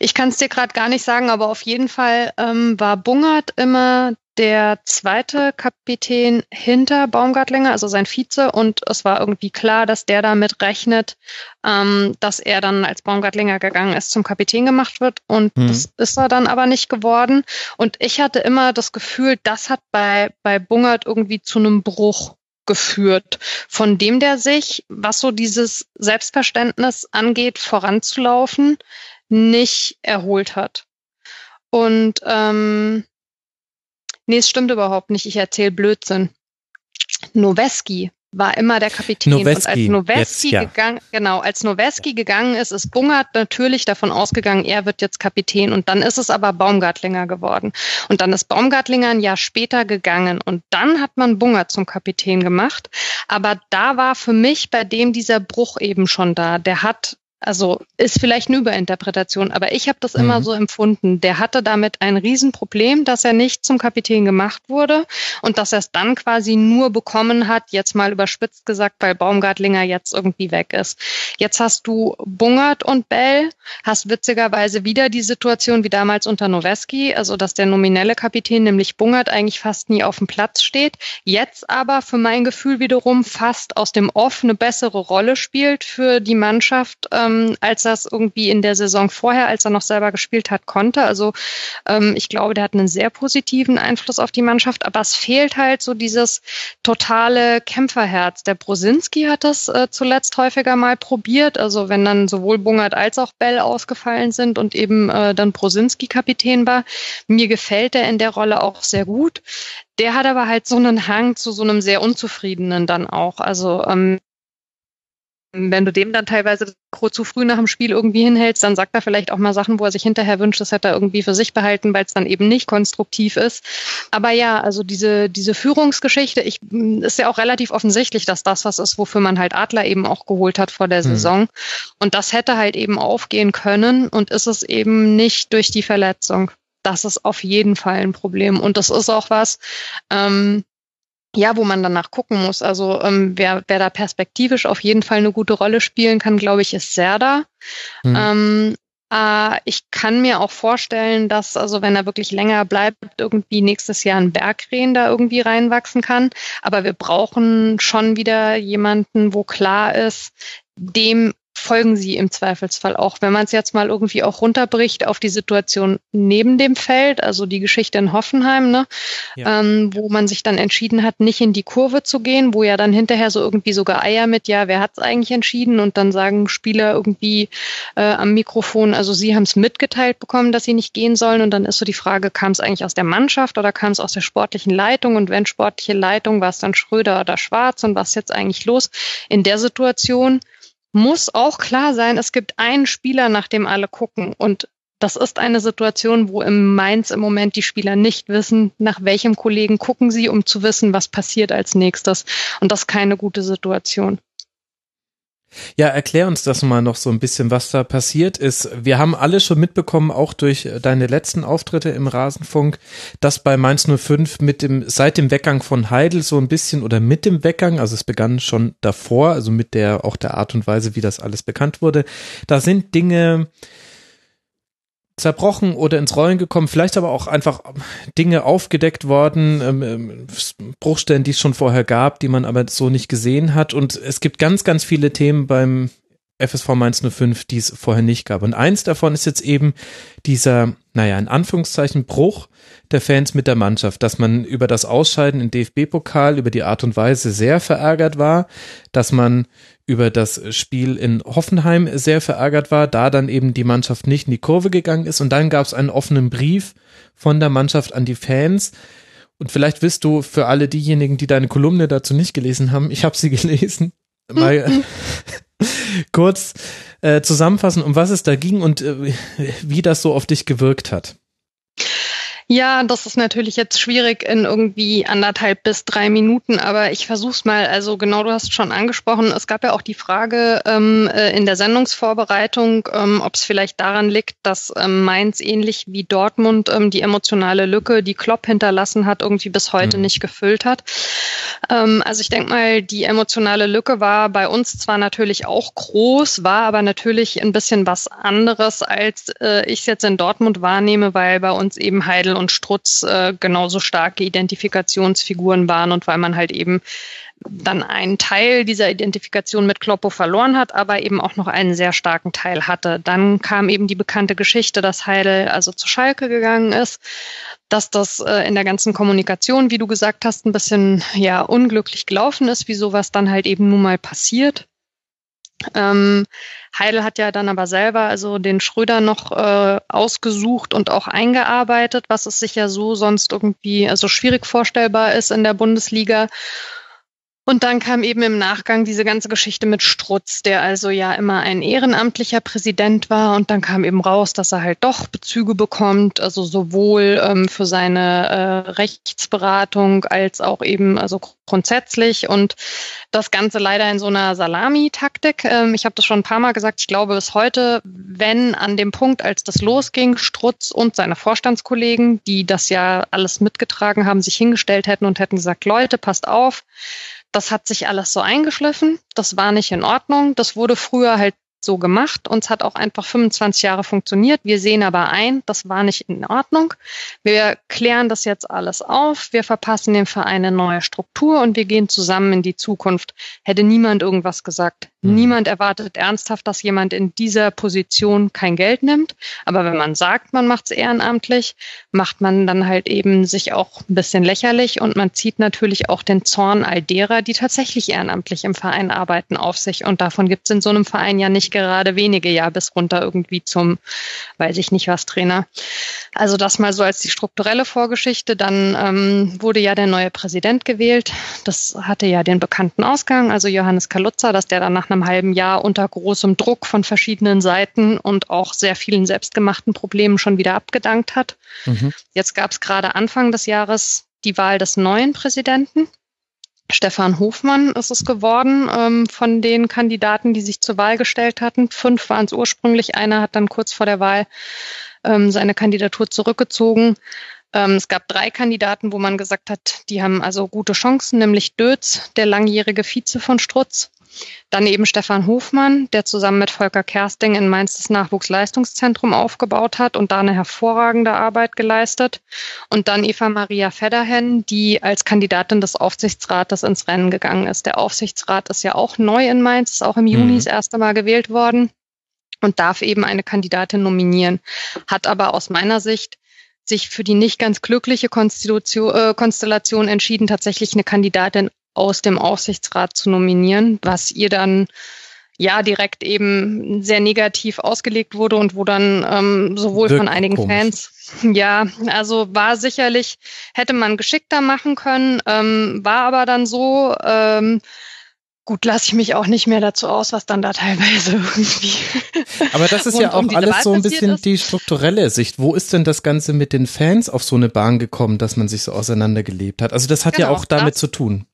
Ich kann es dir gerade gar nicht sagen, aber auf jeden Fall ähm, war Bungert immer der zweite Kapitän hinter Baumgartlinger, also sein Vize, und es war irgendwie klar, dass der damit rechnet, ähm, dass er dann, als Baumgartlinger gegangen ist, zum Kapitän gemacht wird, und mhm. das ist er dann aber nicht geworden, und ich hatte immer das Gefühl, das hat bei bei Bungert irgendwie zu einem Bruch geführt, von dem der sich, was so dieses Selbstverständnis angeht, voranzulaufen, nicht erholt hat. Und ähm, nee, es stimmt überhaupt nicht. Ich erzähle Blödsinn. Noweski war immer der Kapitän. Noweski, und als Noweski jetzt, gegangen, ja. genau, als Noweski gegangen ist, ist Bungert natürlich davon ausgegangen, er wird jetzt Kapitän, und dann ist es aber Baumgartlinger geworden. Und dann ist Baumgartlinger ein Jahr später gegangen, und dann hat man Bungert zum Kapitän gemacht. Aber da war für mich bei dem dieser Bruch eben schon da. Der hat, also ist vielleicht eine Überinterpretation, aber ich habe das mhm. immer so empfunden. Der hatte damit ein Riesenproblem, dass er nicht zum Kapitän gemacht wurde und dass er es dann quasi nur bekommen hat, jetzt mal überspitzt gesagt, weil Baumgartlinger jetzt irgendwie weg ist. Jetzt hast du Bungert und Bell, hast witzigerweise wieder die Situation wie damals unter Noweski, also dass der nominelle Kapitän, nämlich Bungert, eigentlich fast nie auf dem Platz steht, jetzt aber für mein Gefühl wiederum fast aus dem Off eine bessere Rolle spielt für die Mannschaft, ähm, als er es irgendwie in der Saison vorher, als er noch selber gespielt hat, konnte. Also ähm, ich glaube, der hat einen sehr positiven Einfluss auf die Mannschaft, aber es fehlt halt so dieses totale Kämpferherz. Der Brosinski hat das äh, zuletzt häufiger mal probiert, also wenn dann sowohl Bungert als auch Bell ausgefallen sind und eben äh, dann Brosinski Kapitän war. Mir gefällt er in der Rolle auch sehr gut. Der hat aber halt so einen Hang zu so einem sehr Unzufriedenen dann auch. Also ähm, wenn du dem dann teilweise das Mikro zu früh nach dem Spiel irgendwie hinhältst, dann sagt er vielleicht auch mal Sachen, wo er sich hinterher wünscht, das hätte er irgendwie für sich behalten, weil es dann eben nicht konstruktiv ist. Aber ja, also diese diese Führungsgeschichte, ich, ist ja auch relativ offensichtlich, dass das was ist, wofür man halt Adler eben auch geholt hat vor der mhm. Saison. Und das hätte halt eben aufgehen können und ist es eben nicht durch die Verletzung. Das ist auf jeden Fall ein Problem. Und das ist auch was, ähm, ja, wo man danach gucken muss. Also ähm, wer, wer da perspektivisch auf jeden Fall eine gute Rolle spielen kann, glaube ich, ist Serdar. Mhm. Ähm, äh, ich kann mir auch vorstellen, dass, also wenn er wirklich länger bleibt, irgendwie nächstes Jahr ein Bergren da irgendwie reinwachsen kann. Aber wir brauchen schon wieder jemanden, wo klar ist, dem folgen sie im Zweifelsfall auch. Wenn man es jetzt mal irgendwie auch runterbricht auf die Situation neben dem Feld, also die Geschichte in Hoffenheim, ne, ja. ähm, wo man sich dann entschieden hat, nicht in die Kurve zu gehen, wo ja dann hinterher so irgendwie sogar Eier mit, ja, wer hat es eigentlich entschieden? Und dann sagen Spieler irgendwie äh, am Mikrofon, also sie haben es mitgeteilt bekommen, dass sie nicht gehen sollen. Und dann ist so die Frage, kam es eigentlich aus der Mannschaft oder kam es aus der sportlichen Leitung? Und wenn sportliche Leitung, war es dann Schröder oder Schwarz? Und was ist jetzt eigentlich los? In der Situation muss auch klar sein, es gibt einen Spieler, nach dem alle gucken. Und das ist eine Situation, wo im Mainz im Moment die Spieler nicht wissen, nach welchem Kollegen gucken sie, um zu wissen, was passiert als nächstes. Und das ist keine gute Situation. Ja, erklär uns das mal noch so ein bisschen, was da passiert ist. Wir haben alle schon mitbekommen, auch durch deine letzten Auftritte im Rasenfunk, dass bei Mainz null fünf mit dem, seit dem Weggang von Heidel so ein bisschen oder mit dem Weggang, also es begann schon davor, also mit der, auch der Art und Weise, wie das alles bekannt wurde, da sind Dinge zerbrochen oder ins Rollen gekommen, vielleicht aber auch einfach Dinge aufgedeckt worden, ähm, Bruchstellen, die es schon vorher gab, die man aber so nicht gesehen hat. Und es gibt ganz, ganz viele Themen beim F S V Mainz null fünf, die es vorher nicht gab. Und eins davon ist jetzt eben dieser, naja, in Anführungszeichen Bruch der Fans mit der Mannschaft, dass man über das Ausscheiden im D F B-Pokal, über die Art und Weise sehr verärgert war, dass man über das Spiel in Hoffenheim sehr verärgert war, da dann eben die Mannschaft nicht in die Kurve gegangen ist. Und dann gab es einen offenen Brief von der Mannschaft an die Fans. Und vielleicht willst du für alle diejenigen, die deine Kolumne dazu nicht gelesen haben, ich habe sie gelesen, mal kurz äh, zusammenfassen, um was es da ging und äh, wie das so auf dich gewirkt hat. Ja, das ist natürlich jetzt schwierig in irgendwie anderthalb bis drei Minuten, aber ich versuch's mal. Also genau, du hast es schon angesprochen, es gab ja auch die Frage ähm, in der Sendungsvorbereitung, ähm, ob es vielleicht daran liegt, dass ähm, Mainz ähnlich wie Dortmund ähm, die emotionale Lücke, die Klopp hinterlassen hat, irgendwie bis heute mhm. nicht gefüllt hat. Ähm, also ich denke mal, die emotionale Lücke war bei uns zwar natürlich auch groß, war aber natürlich ein bisschen was anderes, als äh, ich es jetzt in Dortmund wahrnehme, weil bei uns eben Heidel und Strutz äh, genauso starke Identifikationsfiguren waren und weil man halt eben dann einen Teil dieser Identifikation mit Kloppo verloren hat, aber eben auch noch einen sehr starken Teil hatte. Dann kam eben die bekannte Geschichte, dass Heidel also zu Schalke gegangen ist, dass das äh, in der ganzen Kommunikation, wie du gesagt hast, ein bisschen ja unglücklich gelaufen ist, wie sowas dann halt eben nun mal passiert. Ähm, Heidel hat ja dann aber selber also den Schröder noch äh, ausgesucht und auch eingearbeitet, was es sich ja so sonst irgendwie also schwierig vorstellbar ist in der Bundesliga. Und dann kam eben im Nachgang diese ganze Geschichte mit Strutz, der also ja immer ein ehrenamtlicher Präsident war. Und dann kam eben raus, dass er halt doch Bezüge bekommt, also sowohl ähm, für seine äh, Rechtsberatung als auch eben also grundsätzlich. Und das Ganze leider in so einer Salami-Taktik. Ähm, ich habe das schon ein paar Mal gesagt, ich glaube bis heute, wenn an dem Punkt, als das losging, Strutz und seine Vorstandskollegen, die das ja alles mitgetragen haben, sich hingestellt hätten und hätten gesagt, Leute, passt auf. Das hat sich alles so eingeschliffen, das war nicht in Ordnung, das wurde früher halt so gemacht und es hat auch einfach fünfundzwanzig Jahre funktioniert. Wir sehen aber ein, das war nicht in Ordnung, wir klären das jetzt alles auf, wir verpassen dem Verein eine neue Struktur und wir gehen zusammen in die Zukunft. Hätte niemand irgendwas gesagt. Mhm. Niemand erwartet ernsthaft, dass jemand in dieser Position kein Geld nimmt, aber wenn man sagt, man macht es ehrenamtlich, macht man dann halt eben sich auch ein bisschen lächerlich und man zieht natürlich auch den Zorn all derer, die tatsächlich ehrenamtlich im Verein arbeiten, auf sich und davon gibt es in so einem Verein ja nicht gerade wenige Jahre bis runter irgendwie zum, weiß ich nicht was, Trainer. Also das mal so als die strukturelle Vorgeschichte. Dann ähm, wurde ja der neue Präsident gewählt. Das hatte ja den bekannten Ausgang, also Johannes Kaluza, dass der dann nach einem halben Jahr unter großem Druck von verschiedenen Seiten und auch sehr vielen selbstgemachten Problemen schon wieder abgedankt hat. Mhm. Jetzt gab es gerade Anfang des Jahres die Wahl des neuen Präsidenten. Stefan Hofmann ist es geworden, ähm, von den Kandidaten, die sich zur Wahl gestellt hatten. Fünf waren es ursprünglich. Einer hat dann kurz vor der Wahl ähm, seine Kandidatur zurückgezogen. Ähm, es gab drei Kandidaten, wo man gesagt hat, die haben also gute Chancen, nämlich Dötz, der langjährige Vize von Strutz. Dann eben Stefan Hofmann, der zusammen mit Volker Kersting in Mainz das Nachwuchsleistungszentrum aufgebaut hat und da eine hervorragende Arbeit geleistet. Und dann Eva Maria Fedderhen, die als Kandidatin des Aufsichtsrates ins Rennen gegangen ist. Der Aufsichtsrat ist ja auch neu in Mainz, ist auch im Juni mhm. das erste Mal gewählt worden und darf eben eine Kandidatin nominieren. Hat aber aus meiner Sicht sich für die nicht ganz glückliche Konstitution, äh, Konstellation entschieden, tatsächlich eine Kandidatin aus dem Aufsichtsrat zu nominieren, was ihr dann ja direkt eben sehr negativ ausgelegt wurde und wo dann ähm, sowohl Wirkt von einigen komisch. Fans, ja, also war sicherlich, hätte man geschickter machen können, ähm, war aber dann so, ähm, gut, lasse ich mich auch nicht mehr dazu aus, was dann da teilweise irgendwie. Aber das ist ja auch um alles so ein bisschen ist. Die strukturelle Sicht. Wo ist denn das Ganze mit den Fans auf so eine Bahn gekommen, dass man sich so auseinandergelebt hat? Also das hat genau, ja auch damit das, zu tun.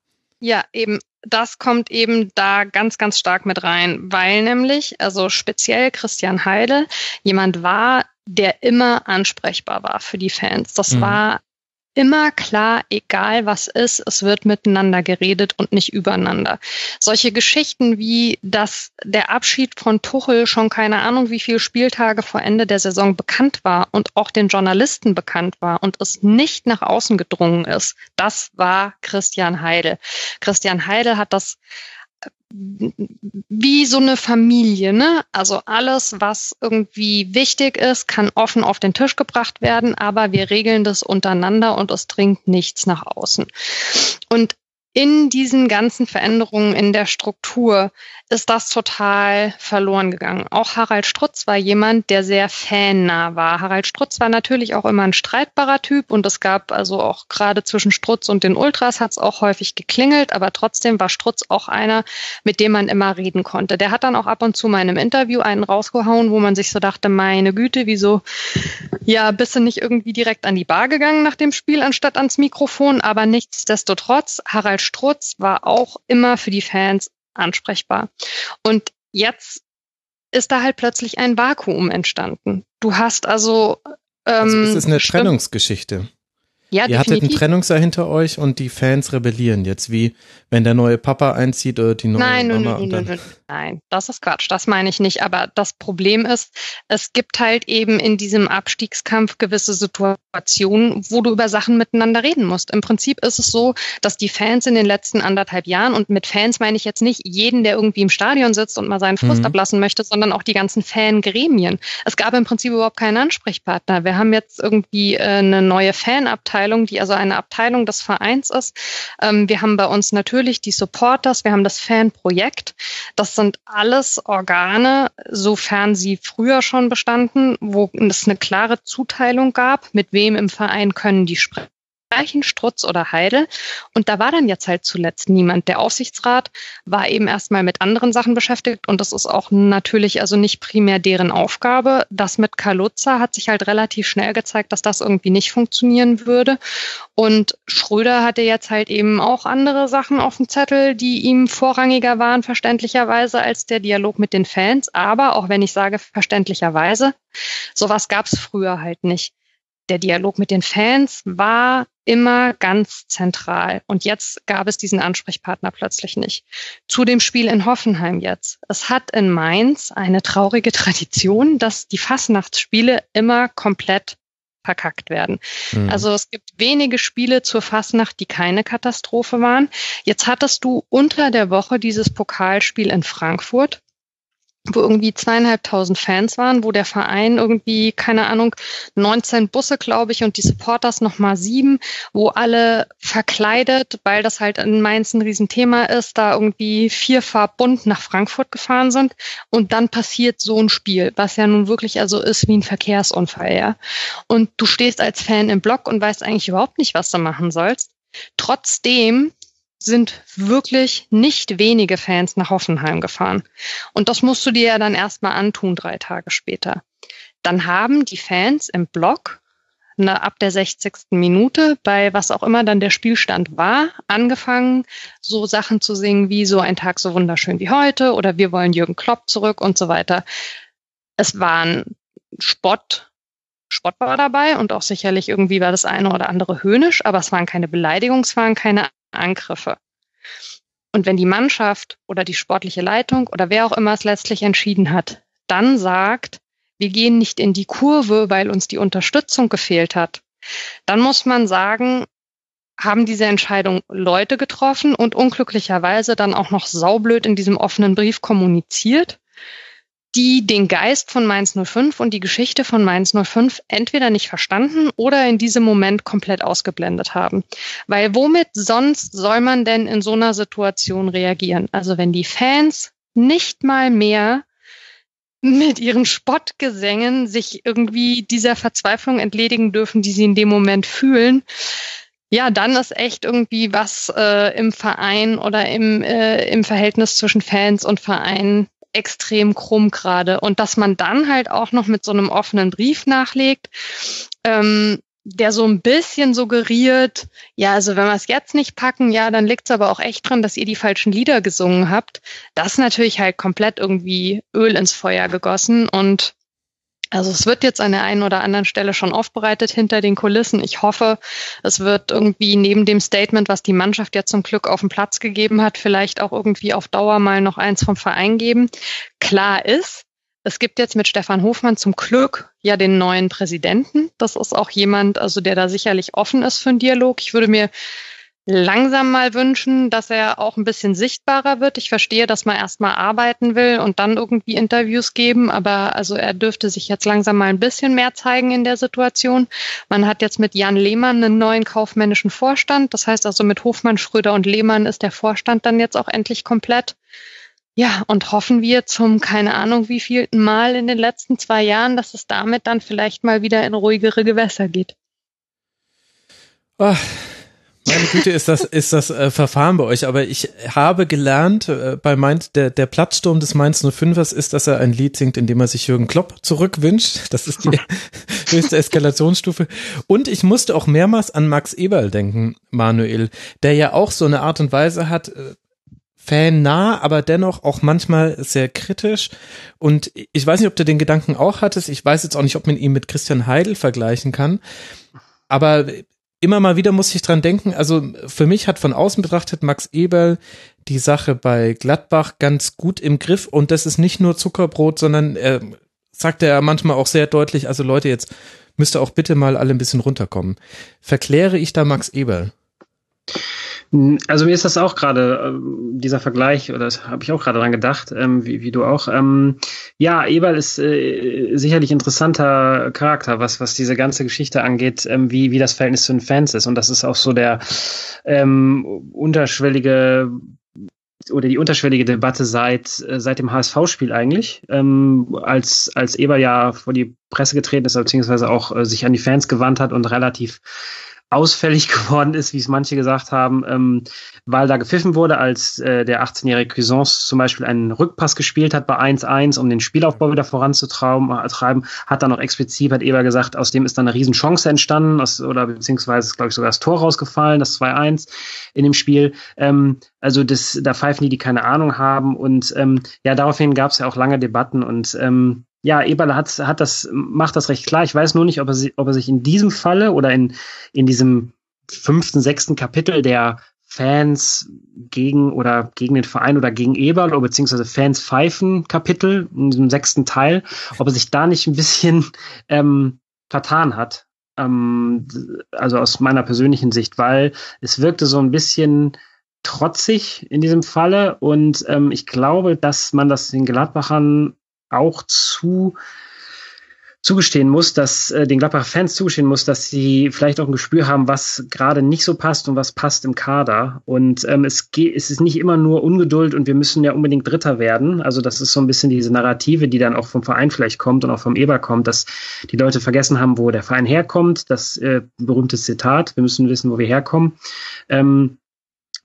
Ja, eben, das kommt eben da ganz, ganz stark mit rein, weil nämlich, also speziell Christian Heidel, jemand war, der immer ansprechbar war für die Fans. Das mhm. war immer klar, egal was ist, es wird miteinander geredet und nicht übereinander. Solche Geschichten wie, dass der Abschied von Tuchel schon keine Ahnung wie viele Spieltage vor Ende der Saison bekannt war und auch den Journalisten bekannt war und es nicht nach außen gedrungen ist, das war Christian Heidel. Christian Heidel hat das wie so eine Familie, ne? Also alles, was irgendwie wichtig ist, kann offen auf den Tisch gebracht werden, aber wir regeln das untereinander und es dringt nichts nach außen. Und in diesen ganzen Veränderungen in der Struktur ist das total verloren gegangen. Auch Harald Strutz war jemand, der sehr fannah war. Harald Strutz war natürlich auch immer ein streitbarer Typ und es gab also auch gerade zwischen Strutz und den Ultras hat es auch häufig geklingelt, aber trotzdem war Strutz auch einer, mit dem man immer reden konnte. Der hat dann auch ab und zu mal in einem Interview einen rausgehauen, wo man sich so dachte, meine Güte, wieso, ja, bist du nicht irgendwie direkt an die Bar gegangen nach dem Spiel anstatt ans Mikrofon, aber nichtsdestotrotz, Harald Strutz war auch immer für die Fans ansprechbar. Und jetzt ist da halt plötzlich ein Vakuum entstanden. Du hast also... Ähm, also es ist eine bestimmt, Trennungsgeschichte. Ja, Ihr definitiv. Hattet einen Trennungsjahr hinter euch und die Fans rebellieren jetzt, wie wenn der neue Papa einzieht oder die neue nein, Mama. Nein, nein, nein, nein, das ist Quatsch, das meine ich nicht. Aber das Problem ist, es gibt halt eben in diesem Abstiegskampf gewisse Situationen, wo du über Sachen miteinander reden musst. Im Prinzip ist es so, dass die Fans in den letzten anderthalb Jahren, und mit Fans meine ich jetzt nicht jeden, der irgendwie im Stadion sitzt und mal seinen Frust mhm. ablassen möchte, sondern auch die ganzen Fangremien. Es gab im Prinzip überhaupt keinen Ansprechpartner. Wir haben jetzt irgendwie äh, eine neue Fanabteilung, die also eine Abteilung des Vereins ist. Ähm, wir haben bei uns natürlich die Supporters, wir haben das Fanprojekt. Das sind alles Organe, sofern sie früher schon bestanden, wo es eine klare Zuteilung gab, mit wem im Verein können die sprechen. Strutz oder Heidel. Und da war dann jetzt halt zuletzt niemand. Der Aufsichtsrat war eben erstmal mit anderen Sachen beschäftigt und das ist auch natürlich also nicht primär deren Aufgabe. Das mit Kaluza hat sich halt relativ schnell gezeigt, dass das irgendwie nicht funktionieren würde. Und Schröder hatte jetzt halt eben auch andere Sachen auf dem Zettel, die ihm vorrangiger waren, verständlicherweise, als der Dialog mit den Fans. Aber auch wenn ich sage verständlicherweise, sowas gab es früher halt nicht. Der Dialog mit den Fans war immer ganz zentral. Und jetzt gab es diesen Ansprechpartner plötzlich nicht. Zu dem Spiel in Hoffenheim jetzt. Es hat in Mainz eine traurige Tradition, dass die Fasnachtsspiele immer komplett verkackt werden. Mhm. Also es gibt wenige Spiele zur Fasnacht, die keine Katastrophe waren. Jetzt hattest du unter der Woche dieses Pokalspiel in Frankfurt, wo irgendwie zweieinhalbtausend Fans waren, wo der Verein irgendwie, keine Ahnung, neunzehn Busse, glaube ich, und die Supporters nochmal sieben, wo alle verkleidet, weil das halt in Mainz ein Riesenthema ist, da irgendwie vierfarbbunt nach Frankfurt gefahren sind. Und dann passiert so ein Spiel, was ja nun wirklich also ist wie ein Verkehrsunfall, ja. Und du stehst als Fan im Block und weißt eigentlich überhaupt nicht, was du machen sollst. Trotzdem sind wirklich nicht wenige Fans nach Hoffenheim gefahren. Und das musst du dir ja dann erstmal antun, drei Tage später. Dann haben die Fans im Block na, ab der sechzigsten Minute, bei was auch immer dann der Spielstand war, angefangen, so Sachen zu singen wie so ein Tag so wunderschön wie heute oder wir wollen Jürgen Klopp zurück und so weiter. Es waren Spott, Spott war dabei und auch sicherlich irgendwie war das eine oder andere höhnisch, aber es waren keine Beleidigungen, es waren keine Angriffe. Und wenn die Mannschaft oder die sportliche Leitung oder wer auch immer es letztlich entschieden hat, dann sagt, wir gehen nicht in die Kurve, weil uns die Unterstützung gefehlt hat, dann muss man sagen, haben diese Entscheidung Leute getroffen und unglücklicherweise dann auch noch saublöd in diesem offenen Brief kommuniziert, die den Geist von Mainz null fünf und die Geschichte von Mainz null fünf entweder nicht verstanden oder in diesem Moment komplett ausgeblendet haben. Weil womit sonst soll man denn in so einer Situation reagieren? Also wenn die Fans nicht mal mehr mit ihren Spottgesängen sich irgendwie dieser Verzweiflung entledigen dürfen, die sie in dem Moment fühlen, ja, dann ist echt irgendwie was äh, im Verein oder im, äh, im Verhältnis zwischen Fans und Verein extrem krumm gerade. Und dass man dann halt auch noch mit so einem offenen Brief nachlegt, ähm, der so ein bisschen suggeriert, ja, also wenn wir es jetzt nicht packen, ja, dann liegt es aber auch echt dran, dass ihr die falschen Lieder gesungen habt. Das ist natürlich halt komplett irgendwie Öl ins Feuer gegossen. Und also es wird jetzt an der einen oder anderen Stelle schon aufbereitet hinter den Kulissen. Ich hoffe, es wird irgendwie neben dem Statement, was die Mannschaft ja zum Glück auf den Platz gegeben hat, vielleicht auch irgendwie auf Dauer mal noch eins vom Verein geben. Klar ist, es gibt jetzt mit Stefan Hofmann zum Glück ja den neuen Präsidenten. Das ist auch jemand, also der da sicherlich offen ist für einen Dialog. Ich würde mir langsam mal wünschen, dass er auch ein bisschen sichtbarer wird. Ich verstehe, dass man erstmal arbeiten will und dann irgendwie Interviews geben, aber also er dürfte sich jetzt langsam mal ein bisschen mehr zeigen in der Situation. Man hat jetzt mit Jan Lehmann einen neuen kaufmännischen Vorstand. Das heißt also mit Hofmann, Schröder und Lehmann ist der Vorstand dann jetzt auch endlich komplett. Ja, und hoffen wir zum, keine Ahnung, wievielten Mal in den letzten zwei Jahren, dass es damit dann vielleicht mal wieder in ruhigere Gewässer geht. Oh. Meine Güte, ist das, ist das äh, Verfahren bei euch, aber ich habe gelernt, äh, bei Mainz, der, der Platzsturm des Mainz null fünfers ist, dass er ein Lied singt, in dem er sich Jürgen Klopp zurückwünscht. Das ist die höchste Eskalationsstufe. Und ich musste auch mehrmals an Max Eberl denken, Manuel, der ja auch so eine Art und Weise hat, äh, fannah, aber dennoch auch manchmal sehr kritisch. Und ich weiß nicht, ob du den Gedanken auch hattest. Ich weiß jetzt auch nicht, ob man ihn mit Christian Heidel vergleichen kann, aber immer mal wieder muss ich dran denken, also für mich hat von außen betrachtet Max Eberl die Sache bei Gladbach ganz gut im Griff und das ist nicht nur Zuckerbrot, sondern äh, sagt er manchmal auch sehr deutlich, also Leute, jetzt müsst ihr auch bitte mal alle ein bisschen runterkommen. Verkläre ich da Max Eberl? Also mir ist das auch gerade, äh, dieser Vergleich, oder das habe ich auch gerade dran gedacht, ähm, wie, wie du auch. Ähm, ja, Eberl ist äh, sicherlich interessanter Charakter, was was diese ganze Geschichte angeht, ähm, wie wie das Verhältnis zu den Fans ist. Und das ist auch so der ähm, unterschwellige oder die unterschwellige Debatte seit äh, seit dem H S V-Spiel eigentlich, ähm, als als Eberl ja vor die Presse getreten ist, beziehungsweise auch äh, sich an die Fans gewandt hat und relativ ausfällig geworden ist, wie es manche gesagt haben, ähm, weil da gepfiffen wurde, als äh, der achtzehnjährige Cuisance zum Beispiel einen Rückpass gespielt hat bei eins eins, um den Spielaufbau wieder voranzutreiben, hat dann noch explizit, hat Eber gesagt, aus dem ist dann eine Riesenchance entstanden, aus, oder beziehungsweise ist, glaube ich, sogar das Tor rausgefallen, das zwei eins in dem Spiel. Ähm, also das, da pfeifen die, die keine Ahnung haben und ähm, ja, daraufhin gab es ja auch lange Debatten und ähm, ja, Eberl hat, hat das, macht das recht klar. Ich weiß nur nicht, ob er, ob er sich in diesem Falle oder in, in diesem fünften, sechsten Kapitel der Fans gegen oder gegen den Verein oder gegen Eberl oder beziehungsweise Fans pfeifen Kapitel, in diesem sechsten Teil, ob er sich da nicht ein bisschen ähm, vertan hat. Ähm, also aus meiner persönlichen Sicht, weil es wirkte so ein bisschen trotzig in diesem Falle und ähm, ich glaube, dass man das den Gladbachern auch zu zugestehen muss, dass äh, den Gladbacher Fans zugestehen muss, dass sie vielleicht auch ein Gespür haben, was gerade nicht so passt und was passt im Kader. Und ähm, es, ge- es ist nicht immer nur Ungeduld und wir müssen ja unbedingt Dritter werden. Also das ist so ein bisschen diese Narrative, die dann auch vom Verein vielleicht kommt und auch vom Eber kommt, dass die Leute vergessen haben, wo der Verein herkommt. Das äh, berühmte Zitat, wir müssen wissen, wo wir herkommen. Ähm,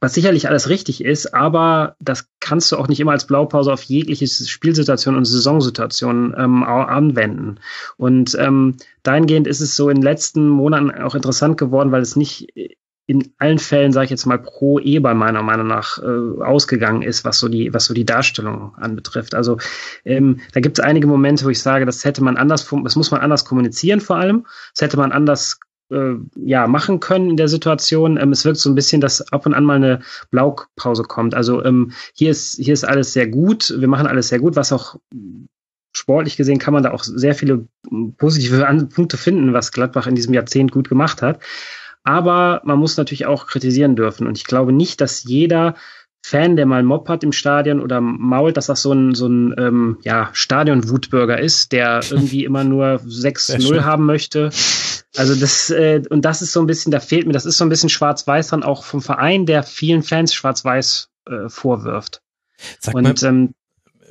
Was sicherlich alles richtig ist, aber das kannst du auch nicht immer als Blaupause auf jegliche Spielsituation und Saisonsituation ähm, anwenden. Und ähm, dahingehend ist es so in den letzten Monaten auch interessant geworden, weil es nicht in allen Fällen, sage ich jetzt mal, pro Eber meiner Meinung nach äh, ausgegangen ist, was so die was so die Darstellung anbetrifft. Also ähm, da gibt es einige Momente, wo ich sage, das hätte man anders, das muss man anders kommunizieren vor allem, das hätte man anders ja machen können in der Situation. Es wirkt so ein bisschen, dass ab und an mal eine Blaupause kommt. Also hier ist hier ist alles sehr gut. Wir machen alles sehr gut, was auch sportlich gesehen kann man da auch sehr viele positive Punkte finden, was Gladbach in diesem Jahrzehnt gut gemacht hat. Aber man muss natürlich auch kritisieren dürfen. Und ich glaube nicht, dass jeder Fan, der mal einen Mob hat im Stadion oder mault, dass das so ein, so ein ähm, ja, Stadion-Wutbürger ist, der irgendwie immer nur sechs null haben möchte. Also das, äh, und das ist so ein bisschen, da fehlt mir, das ist so ein bisschen schwarz-weiß dann auch vom Verein, der vielen Fans schwarz-weiß äh, vorwirft. Sag und, mal, ähm,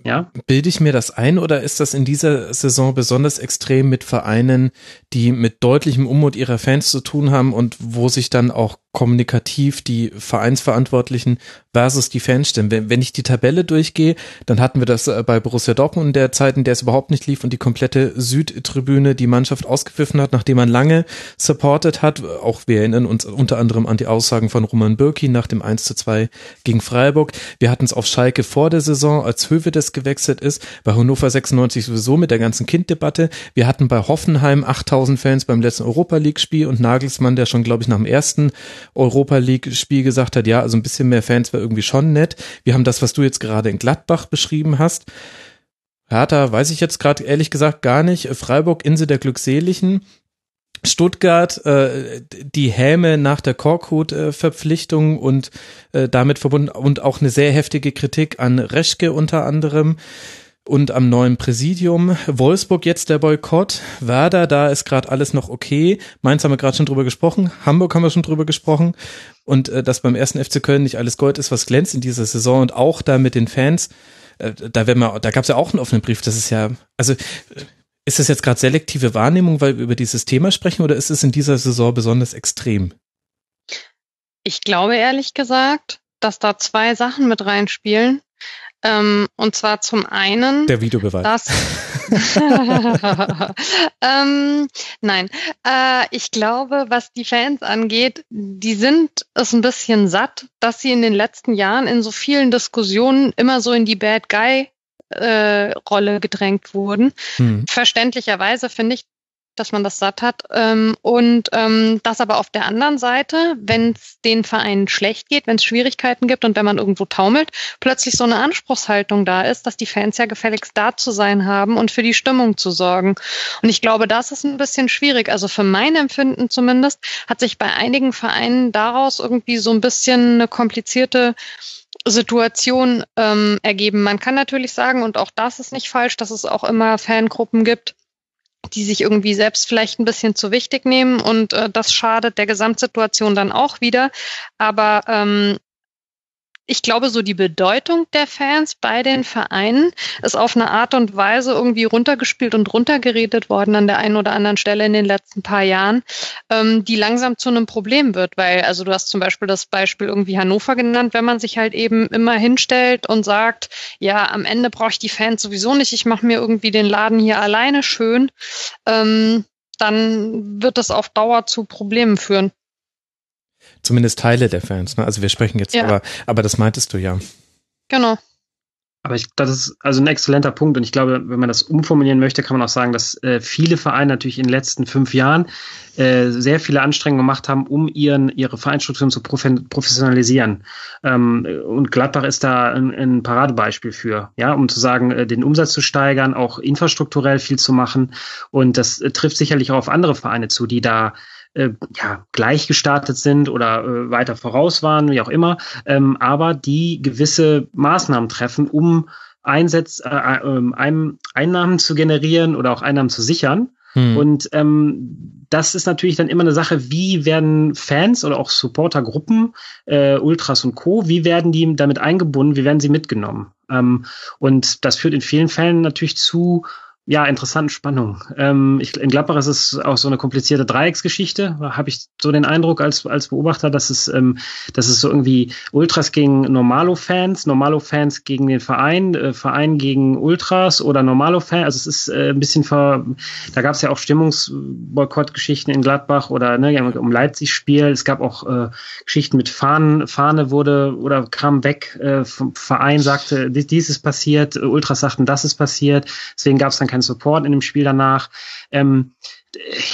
ja? Bilde ich mir das ein oder ist das in dieser Saison besonders extrem mit Vereinen, die mit deutlichem Unmut ihrer Fans zu tun haben und wo sich dann auch kommunikativ die Vereinsverantwortlichen versus die Fans stimmen. Wenn, wenn ich die Tabelle durchgehe, dann hatten wir das bei Borussia Dortmund in der Zeit, in der es überhaupt nicht lief und die komplette Südtribüne die Mannschaft ausgepfiffen hat, nachdem man lange supportet hat. Auch wir erinnern uns unter anderem an die Aussagen von Roman Bürki nach dem eins zu zwei gegen Freiburg. Wir hatten es auf Schalke vor der Saison, als Höwedes gewechselt ist, bei Hannover sechsundneunzig sowieso mit der ganzen Kinddebatte. Wir hatten bei Hoffenheim achttausend Fans beim letzten Europa-League-Spiel und Nagelsmann, der schon, glaube ich, nach dem ersten Europa League-Spiel gesagt hat, ja, also ein bisschen mehr Fans wäre irgendwie schon nett. Wir haben das, was du jetzt gerade in Gladbach beschrieben hast. Hertha weiß ich jetzt gerade ehrlich gesagt gar nicht. Freiburg, Insel der Glückseligen. Stuttgart, äh, die Häme nach der Korkut-Verpflichtung und äh, damit verbunden und auch eine sehr heftige Kritik an Reschke unter anderem. Und am neuen Präsidium, Wolfsburg jetzt der Boykott, Werder, da ist gerade alles noch okay, Mainz haben wir gerade schon drüber gesprochen, Hamburg haben wir schon drüber gesprochen und äh, dass beim ersten F C Köln nicht alles Gold ist, was glänzt in dieser Saison und auch da mit den Fans, äh, da werden wir, da gab es ja auch einen offenen Brief, das ist ja, also ist das jetzt gerade selektive Wahrnehmung, weil wir über dieses Thema sprechen oder ist es in dieser Saison besonders extrem? Ich glaube ehrlich gesagt, dass da zwei Sachen mit reinspielen. Ähm, und zwar zum einen... Der Videobeweis. Dass, ähm, nein, äh, ich glaube, was die Fans angeht, die sind es ein bisschen satt, dass sie in den letzten Jahren in so vielen Diskussionen immer so in die Bad Guy-Rolle äh, gedrängt wurden. Hm. Verständlicherweise finde ich, dass man das satt hat. Ähm, und ähm, das aber auf der anderen Seite, wenn es den Vereinen schlecht geht, wenn es Schwierigkeiten gibt und wenn man irgendwo taumelt, plötzlich so eine Anspruchshaltung da ist, dass die Fans ja gefälligst da zu sein haben und für die Stimmung zu sorgen. Und ich glaube, das ist ein bisschen schwierig. Also für mein Empfinden zumindest hat sich bei einigen Vereinen daraus irgendwie so ein bisschen eine komplizierte Situation ähm, ergeben. Man kann natürlich sagen, und auch das ist nicht falsch, dass es auch immer Fangruppen gibt, die sich irgendwie selbst vielleicht ein bisschen zu wichtig nehmen und äh, das schadet der Gesamtsituation dann auch wieder. Aber ähm, ich glaube, so die Bedeutung der Fans bei den Vereinen ist auf eine Art und Weise irgendwie runtergespielt und runtergeredet worden an der einen oder anderen Stelle in den letzten paar Jahren, ähm, die langsam zu einem Problem wird. Weil, also du hast zum Beispiel das Beispiel irgendwie Hannover genannt, wenn man sich halt eben immer hinstellt und sagt, ja, am Ende brauche ich die Fans sowieso nicht, ich mache mir irgendwie den Laden hier alleine schön, ähm, dann wird das auf Dauer zu Problemen führen. Zumindest Teile der Fans, ne? Also wir sprechen jetzt, ja. aber, aber das meintest du ja. Genau. Aber ich, das ist also ein exzellenter Punkt und ich glaube, wenn man das umformulieren möchte, kann man auch sagen, dass äh, viele Vereine natürlich in den letzten fünf Jahren äh, sehr viele Anstrengungen gemacht haben, um ihren ihre Vereinsstrukturen zu prof- professionalisieren. Ähm, und Gladbach ist da ein, ein Paradebeispiel für, ja, um zu sagen, äh, den Umsatz zu steigern, auch infrastrukturell viel zu machen und das äh, trifft sicherlich auch auf andere Vereine zu, die da äh, ja, gleich gestartet sind oder äh, weiter voraus waren, wie auch immer, ähm, aber die gewisse Maßnahmen treffen, um Einsatz, äh, äh, Einnahmen zu generieren oder auch Einnahmen zu sichern. Hm. Und ähm, das ist natürlich dann immer eine Sache, wie werden Fans oder auch Supportergruppen, äh, Ultras und Co., wie werden die damit eingebunden, wie werden sie mitgenommen? Ähm, und das führt in vielen Fällen natürlich zu ja, interessanten Spannungen. Ähm, ich, in Gladbach ist es auch so eine komplizierte Dreiecksgeschichte, habe ich so den Eindruck als als Beobachter, dass es, ähm, dass es so irgendwie Ultras gegen Normalo-Fans, Normalo-Fans gegen den Verein, äh, Verein gegen Ultras oder Normalo-Fans, also es ist äh, ein bisschen, ver da gab es ja auch Stimmungsboykott-Geschichten in Gladbach oder ne, um Leipzig-Spiel, es gab auch äh, Geschichten mit Fahnen, Fahne wurde oder kam weg, äh, vom Verein sagte, dies ist passiert, Ultras sagten, das ist passiert, deswegen gab es dann kein Support in dem Spiel danach. Ähm,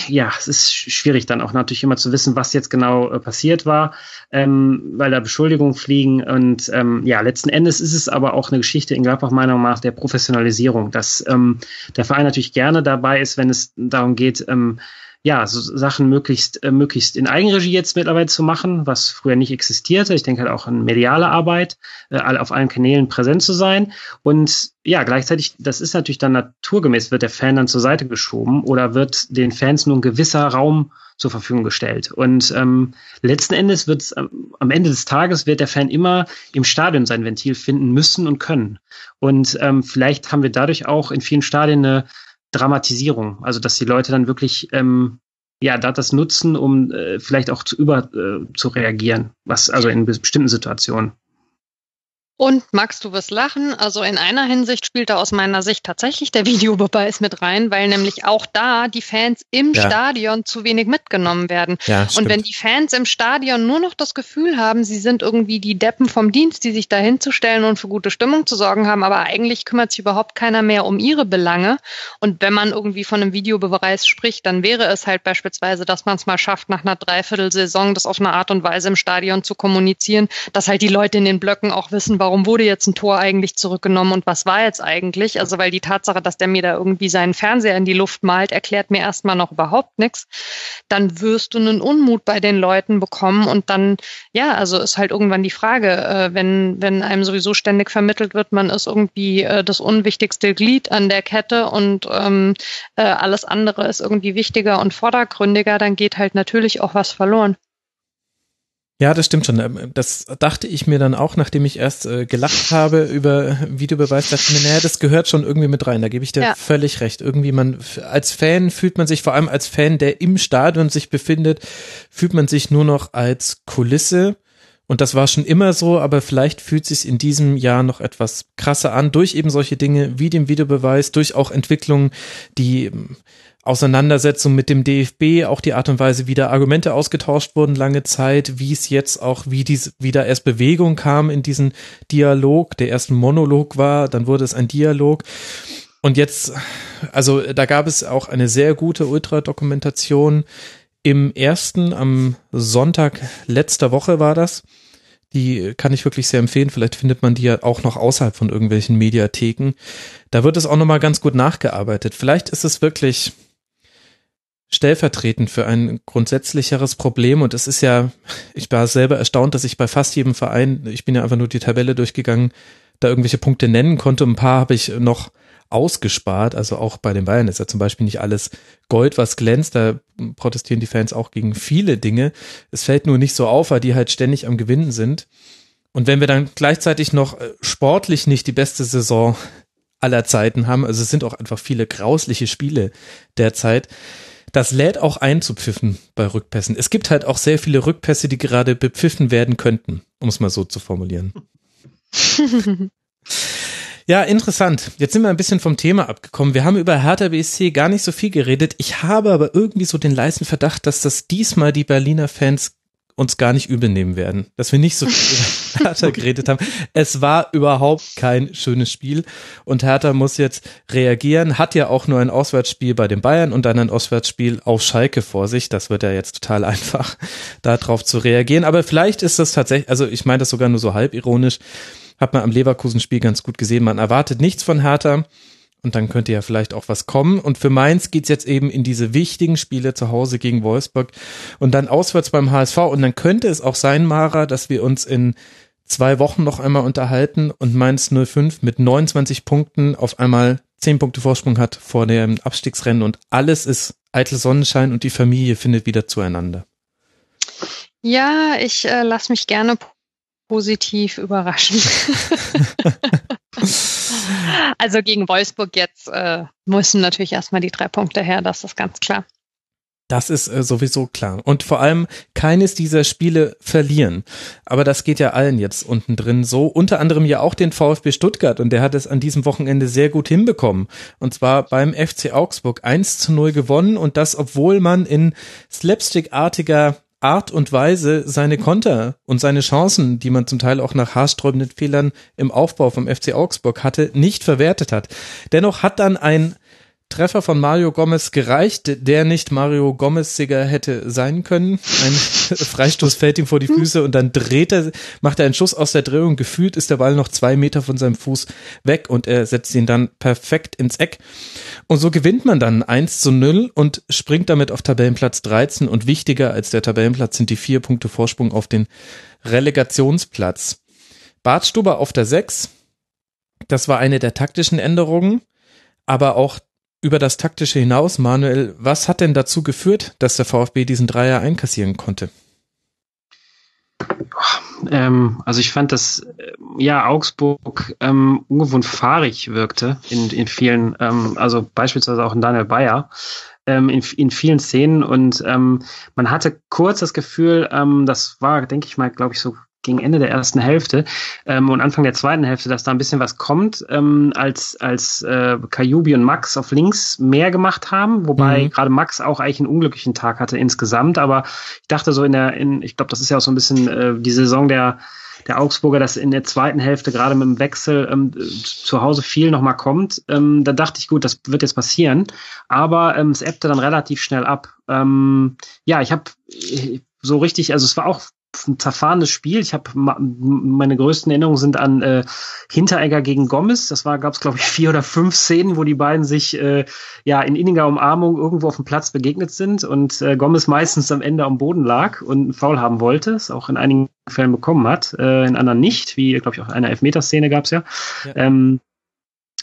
ja, es ist schwierig dann auch natürlich immer zu wissen, was jetzt genau äh, passiert war, ähm, weil da Beschuldigungen fliegen und ähm, ja, letzten Endes ist es aber auch eine Geschichte in Gladbach meiner Meinung nach der Professionalisierung, dass ähm, der Verein natürlich gerne dabei ist, wenn es darum geht, ähm, ja, so Sachen möglichst äh, möglichst in Eigenregie jetzt mittlerweile zu machen, was früher nicht existierte. Ich denke halt auch an mediale Arbeit, äh, auf allen Kanälen präsent zu sein. Und ja, gleichzeitig, das ist natürlich dann naturgemäß, wird der Fan dann zur Seite geschoben oder wird den Fans nur ein gewisser Raum zur Verfügung gestellt. Und ähm, letzten Endes wird es, ähm, am Ende des Tages wird der Fan immer im Stadion sein Ventil finden müssen und können. Und ähm, vielleicht haben wir dadurch auch in vielen Stadien eine Dramatisierung, also dass die Leute dann wirklich ähm, ja das nutzen, um äh, vielleicht auch zu über äh, zu reagieren, was also in bestimmten Situationen. Und magst du was lachen? Also in einer Hinsicht spielt da aus meiner Sicht tatsächlich der Videobeweis mit rein, weil nämlich auch da die Fans im ja. Stadion zu wenig mitgenommen werden. Ja, und stimmt. Wenn die Fans im Stadion nur noch das Gefühl haben, sie sind irgendwie die Deppen vom Dienst, die sich da hinzustellen und für gute Stimmung zu sorgen haben, aber eigentlich kümmert sich überhaupt keiner mehr um ihre Belange. Und wenn man irgendwie von einem Videobeweis spricht, dann wäre es halt beispielsweise, dass man es mal schafft, nach einer Dreiviertelsaison das auf eine Art und Weise im Stadion zu kommunizieren, dass halt die Leute in den Blöcken auch wissen, warum Warum wurde jetzt ein Tor eigentlich zurückgenommen und was war jetzt eigentlich? Also weil die Tatsache, dass der mir da irgendwie seinen Fernseher in die Luft malt, erklärt mir erstmal noch überhaupt nichts. Dann wirst du einen Unmut bei den Leuten bekommen und dann, ja, also ist halt irgendwann die Frage, wenn, wenn einem sowieso ständig vermittelt wird, man ist irgendwie das unwichtigste Glied an der Kette und ähm, alles andere ist irgendwie wichtiger und vordergründiger, dann geht halt natürlich auch was verloren. Ja, das stimmt schon. Das dachte ich mir dann auch, nachdem ich erst äh, gelacht habe über Videobeweis, dachte ich mir, naja, das gehört schon irgendwie mit rein. Da gebe ich dir ja. völlig recht. Irgendwie man, als Fan fühlt man sich, vor allem als Fan, der im Stadion sich befindet, fühlt man sich nur noch als Kulisse. Und das war schon immer so, aber vielleicht fühlt sich's in diesem Jahr noch etwas krasser an, durch eben solche Dinge wie den Videobeweis, durch auch Entwicklungen, die Auseinandersetzung mit dem D F B, auch die Art und Weise, wie da Argumente ausgetauscht wurden lange Zeit, wie es jetzt auch, wie dies wieder erst Bewegung kam in diesen Dialog, der erst ein Monolog war, dann wurde es ein Dialog. Und jetzt, also da gab es auch eine sehr gute Ultra-Dokumentation im ersten, am Sonntag letzter Woche war das. Die kann ich wirklich sehr empfehlen. Vielleicht findet man die ja auch noch außerhalb von irgendwelchen Mediatheken. Da wird es auch nochmal ganz gut nachgearbeitet. Vielleicht ist es wirklich stellvertretend für ein grundsätzlicheres Problem und es ist ja, ich war selber erstaunt, dass ich bei fast jedem Verein, ich bin ja einfach nur die Tabelle durchgegangen, da irgendwelche Punkte nennen konnte. Ein paar habe ich noch ausgespart, also auch bei den Bayern ist ja zum Beispiel nicht alles Gold, was glänzt, da protestieren die Fans auch gegen viele Dinge. Es fällt nur nicht so auf, weil die halt ständig am Gewinnen sind. Und wenn wir dann gleichzeitig noch sportlich nicht die beste Saison aller Zeiten haben, also es sind auch einfach viele grausliche Spiele derzeit, das lädt auch ein zu pfiffen bei Rückpässen. Es gibt halt auch sehr viele Rückpässe, die gerade bepfiffen werden könnten, um es mal so zu formulieren. Ja, interessant. Jetzt sind wir ein bisschen vom Thema abgekommen. Wir haben über Hertha B S C gar nicht so viel geredet. Ich habe aber irgendwie so den leisen Verdacht, dass das diesmal die Berliner Fans uns gar nicht übel nehmen werden, dass wir nicht so viel über Hertha geredet haben. Es war überhaupt kein schönes Spiel und Hertha muss jetzt reagieren, hat ja auch nur ein Auswärtsspiel bei den Bayern und dann ein Auswärtsspiel auf Schalke vor sich. Das wird ja jetzt total einfach, darauf zu reagieren. Aber vielleicht ist das tatsächlich, also ich meine das sogar nur so halbironisch, hat man am Leverkusen-Spiel ganz gut gesehen. Man erwartet nichts von Hertha. Und dann könnte ja vielleicht auch was kommen. Und für Mainz geht's jetzt eben in diese wichtigen Spiele zu Hause gegen Wolfsburg und dann auswärts beim H S V. Und dann könnte es auch sein, Mara, dass wir uns in zwei Wochen noch einmal unterhalten und Mainz null fünf mit neunundzwanzig Punkten auf einmal zehn Punkte Vorsprung hat vor dem Abstiegsrennen und alles ist eitel Sonnenschein und die Familie findet wieder zueinander. Ja, ich äh, lasse mich gerne positiv überraschen. Also gegen Wolfsburg jetzt äh, müssen natürlich erstmal die drei Punkte her, das ist ganz klar. Das ist äh, sowieso klar. Und vor allem keines dieser Spiele verlieren. Aber das geht ja allen jetzt unten drin so. Unter anderem ja auch den VfB Stuttgart. Und der hat es an diesem Wochenende sehr gut hinbekommen. Und zwar beim F C Augsburg eins zu null gewonnen. Und das, obwohl man in slapstickartiger Art und Weise seine Konter und seine Chancen, die man zum Teil auch nach haarsträubenden Fehlern im Aufbau vom F C Augsburg hatte, nicht verwertet hat. Dennoch hat dann ein Treffer von Mario Gomez gereicht, der nicht Mario Gomez-Siger hätte sein können. Ein Freistoß fällt ihm vor die Füße und dann dreht er, macht er einen Schuss aus der Drehung. Gefühlt ist der Ball noch zwei Meter von seinem Fuß weg und er setzt ihn dann perfekt ins Eck. Und so gewinnt man dann eins zu null und springt damit auf Tabellenplatz dreizehn. Und wichtiger als der Tabellenplatz sind die vier Punkte Vorsprung auf den Relegationsplatz. Bartstuber auf der sechs. Das war eine der taktischen Änderungen, aber auch über das Taktische hinaus, Manuel, was hat denn dazu geführt, dass der VfB diesen Dreier einkassieren konnte? Ähm, also ich fand, dass ja Augsburg ähm, ungewohnt fahrig wirkte in, in vielen, ähm, also beispielsweise auch in Daniel Bayer, ähm, in, in vielen Szenen. Und ähm, man hatte kurz das Gefühl, ähm, das war, denke ich mal, glaube ich, so gegen Ende der ersten Hälfte ähm, und Anfang der zweiten Hälfte, dass da ein bisschen was kommt, ähm, als als äh, Kajubi und Max auf links mehr gemacht haben, wobei mhm. gerade Max auch eigentlich einen unglücklichen Tag hatte insgesamt, aber ich dachte so in der, in, ich glaube, das ist ja auch so ein bisschen äh, die Saison der der Augsburger, dass in der zweiten Hälfte gerade mit dem Wechsel ähm, zu Hause viel nochmal kommt. Ähm, da dachte ich, gut, das wird jetzt passieren, aber ähm, es ebbte dann relativ schnell ab. Ähm, ja, ich habe so richtig, also es war auch ein zerfahrenes Spiel. Ich habe meine größten Erinnerungen sind an äh, Hinteregger gegen Gomez. Das war, gab es glaube ich vier oder fünf Szenen, wo die beiden sich äh, ja in inniger Umarmung irgendwo auf dem Platz begegnet sind und äh, Gomez meistens am Ende am Boden lag und einen Foul haben wollte, es auch in einigen Fällen bekommen hat, äh, in anderen nicht, wie glaube ich auch in einer Elfmeterszene gab es ja. ja. Ähm,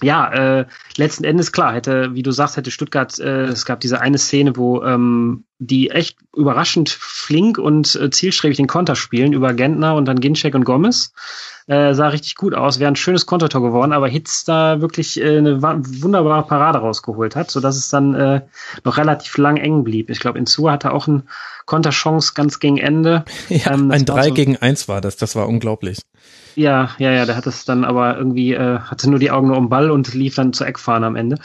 Ja, äh, letzten Endes klar, hätte, wie du sagst, hätte Stuttgart, äh, es gab diese eine Szene, wo ähm, die echt überraschend flink und äh, zielstrebig den Konter spielen über Gentner und dann Ginczek und Gomez. Äh, sah richtig gut aus, wäre ein schönes Kontertor geworden, aber Hitz da wirklich äh, eine wunderbare Parade rausgeholt hat, sodass es dann äh, noch relativ lang eng blieb. Ich glaube, Insua hatte auch eine Konterchance ganz gegen Ende. Ja, ähm, ein drei gegen eins war das, das war unglaublich. Ja, ja, ja, der hat es dann aber irgendwie, äh, hatte nur die Augen nur um den Ball und lief dann zur Eckfahne am Ende.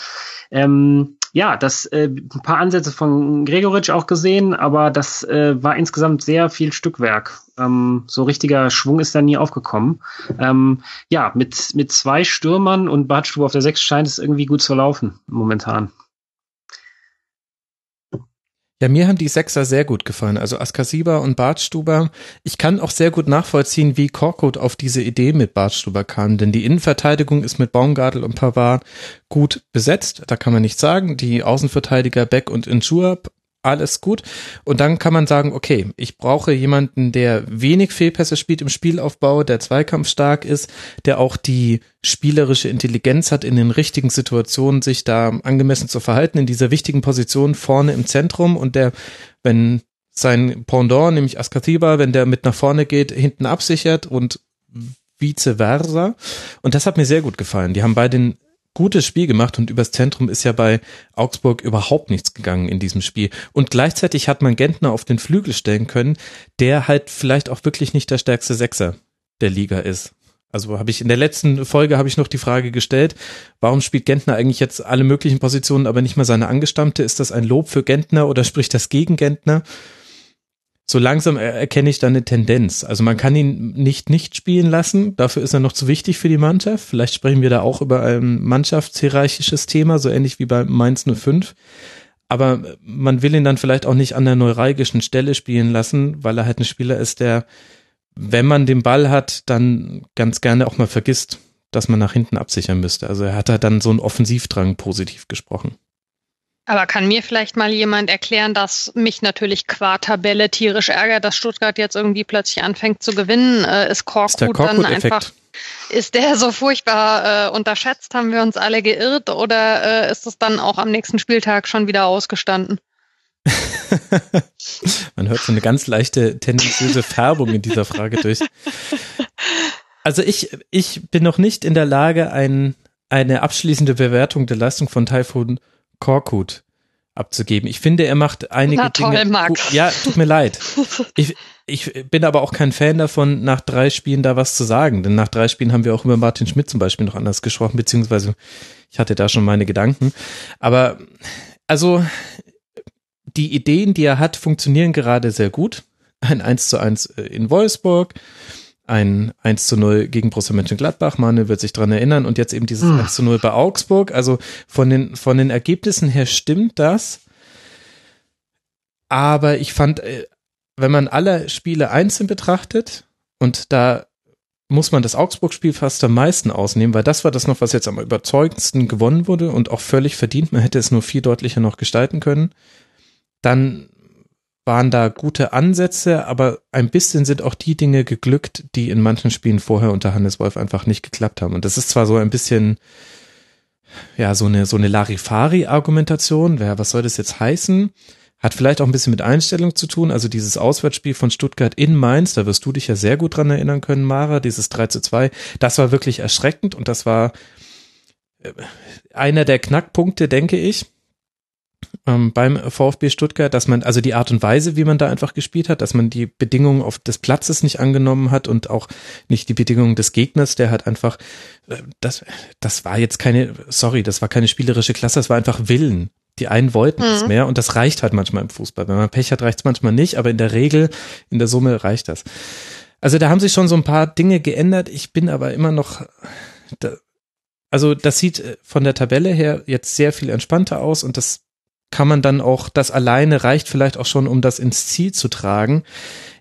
Ähm, ja, das äh, ein paar Ansätze von Gregoritsch auch gesehen, aber das äh, war insgesamt sehr viel Stückwerk. Ähm, so richtiger Schwung ist da nie aufgekommen. Ähm, ja, mit, mit zwei Stürmern und Badstuhl auf der sechs scheint es irgendwie gut zu laufen momentan. Ja, mir haben die Sechser sehr gut gefallen, also Askasiba und Bartstuber. Ich kann auch sehr gut nachvollziehen, wie Korkut auf diese Idee mit Bartstuber kam, denn die Innenverteidigung ist mit Baumgartel und Pavard gut besetzt, da kann man nichts sagen, die Außenverteidiger Beck und Insua, alles gut. Und dann kann man sagen, okay, ich brauche jemanden, der wenig Fehlpässe spielt im Spielaufbau, der zweikampfstark ist, der auch die spielerische Intelligenz hat, in den richtigen Situationen sich da angemessen zu verhalten, in dieser wichtigen Position vorne im Zentrum und der, wenn sein Pendant, nämlich Askatiba, wenn der mit nach vorne geht, hinten absichert und vice versa. Und das hat mir sehr gut gefallen. Die haben beide ein gutes Spiel gemacht und übers Zentrum ist ja bei Augsburg überhaupt nichts gegangen in diesem Spiel. Und gleichzeitig hat man Gentner auf den Flügel stellen können, der halt vielleicht auch wirklich nicht der stärkste Sechser der Liga ist. Also habe ich in der letzten Folge habe ich noch die Frage gestellt, warum spielt Gentner eigentlich jetzt alle möglichen Positionen, aber nicht mal seine angestammte? Ist das ein Lob für Gentner oder spricht das gegen Gentner? So langsam erkenne ich dann eine Tendenz. Also man kann ihn nicht nicht spielen lassen, dafür ist er noch zu wichtig für die Mannschaft. Vielleicht sprechen wir da auch über ein mannschaftshierarchisches Thema, so ähnlich wie bei Mainz null fünf. Aber man will ihn dann vielleicht auch nicht an der neuralgischen Stelle spielen lassen, weil er halt ein Spieler ist, der, wenn man den Ball hat, dann ganz gerne auch mal vergisst, dass man nach hinten absichern müsste. Also er hat da dann so einen Offensivdrang positiv gesprochen. Aber kann mir vielleicht mal jemand erklären, dass mich natürlich qua Tabelle tierisch ärgert, dass Stuttgart jetzt irgendwie plötzlich anfängt zu gewinnen? Ist Korkut dann einfach, ist der so furchtbar äh, unterschätzt? Haben wir uns alle geirrt? Oder äh, ist es dann auch am nächsten Spieltag schon wieder ausgestanden? Man hört so eine ganz leichte tendenziöse Färbung in dieser Frage durch. Also ich, ich bin noch nicht in der Lage, ein, eine abschließende Bewertung der Leistung von Taifun Korkut abzugeben. Ich finde, er macht einige Na toll, Dinge. Max. Ja, tut mir leid. Ich, ich bin aber auch kein Fan davon, nach drei Spielen da was zu sagen. Denn nach drei Spielen haben wir auch über Martin Schmidt zum Beispiel noch anders gesprochen, beziehungsweise ich hatte da schon meine Gedanken. Aber also die Ideen, die er hat, funktionieren gerade sehr gut. Ein eins zu eins in Wolfsburg, ein eins zu null gegen Borussia Mönchengladbach, Manuel wird sich dran erinnern, und jetzt eben dieses hm. eins zu null bei Augsburg, also von den, von den Ergebnissen her stimmt das, aber ich fand, wenn man alle Spiele einzeln betrachtet, und da muss man das Augsburg-Spiel fast am meisten ausnehmen, weil das war das noch, was jetzt am überzeugendsten gewonnen wurde und auch völlig verdient, man hätte es nur viel deutlicher noch gestalten können, dann waren da gute Ansätze, aber ein bisschen sind auch die Dinge geglückt, die in manchen Spielen vorher unter Hannes Wolf einfach nicht geklappt haben. Und das ist zwar so ein bisschen, ja, so eine, so eine Larifari-Argumentation, ja, was soll das jetzt heißen? Hat vielleicht auch ein bisschen mit Einstellung zu tun, also dieses Auswärtsspiel von Stuttgart in Mainz, da wirst du dich ja sehr gut dran erinnern können, Mara, dieses drei zu zwei, das war wirklich erschreckend und das war einer der Knackpunkte, denke ich, beim VfB Stuttgart, dass man, also die Art und Weise, wie man da einfach gespielt hat, dass man die Bedingungen auf des Platzes nicht angenommen hat und auch nicht die Bedingungen des Gegners, der hat einfach, das, das war jetzt keine, sorry, das war keine spielerische Klasse, das war einfach Willen. Die einen wollten es mhm. mehr und das reicht halt manchmal im Fußball. Wenn man Pech hat, reicht es manchmal nicht, aber in der Regel, in der Summe reicht das. Also da haben sich schon so ein paar Dinge geändert, ich bin aber immer noch... Da, also das sieht von der Tabelle her jetzt sehr viel entspannter aus und das kann man dann auch, das alleine reicht vielleicht auch schon, um das ins Ziel zu tragen.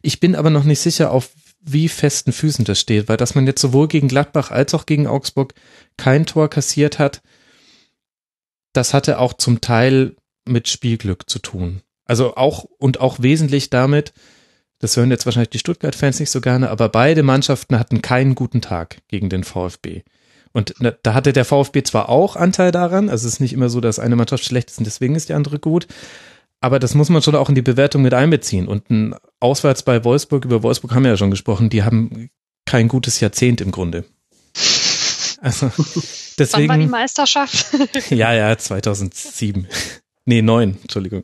Ich bin aber noch nicht sicher, auf wie festen Füßen das steht, weil dass man jetzt sowohl gegen Gladbach als auch gegen Augsburg kein Tor kassiert hat, das hatte auch zum Teil mit Spielglück zu tun. Also auch und auch wesentlich damit, das hören jetzt wahrscheinlich die Stuttgart-Fans nicht so gerne, aber beide Mannschaften hatten keinen guten Tag gegen den VfB. Und da hatte der VfB zwar auch Anteil daran, also es ist nicht immer so, dass eine Mannschaft schlecht ist und deswegen ist die andere gut, aber das muss man schon auch in die Bewertung mit einbeziehen. Und ein auswärts bei Wolfsburg, über Wolfsburg haben wir ja schon gesprochen, die haben kein gutes Jahrzehnt im Grunde. Also deswegen. Wann war die Meisterschaft? Ja, ja, zweitausendsieben. Nee, neun, Entschuldigung.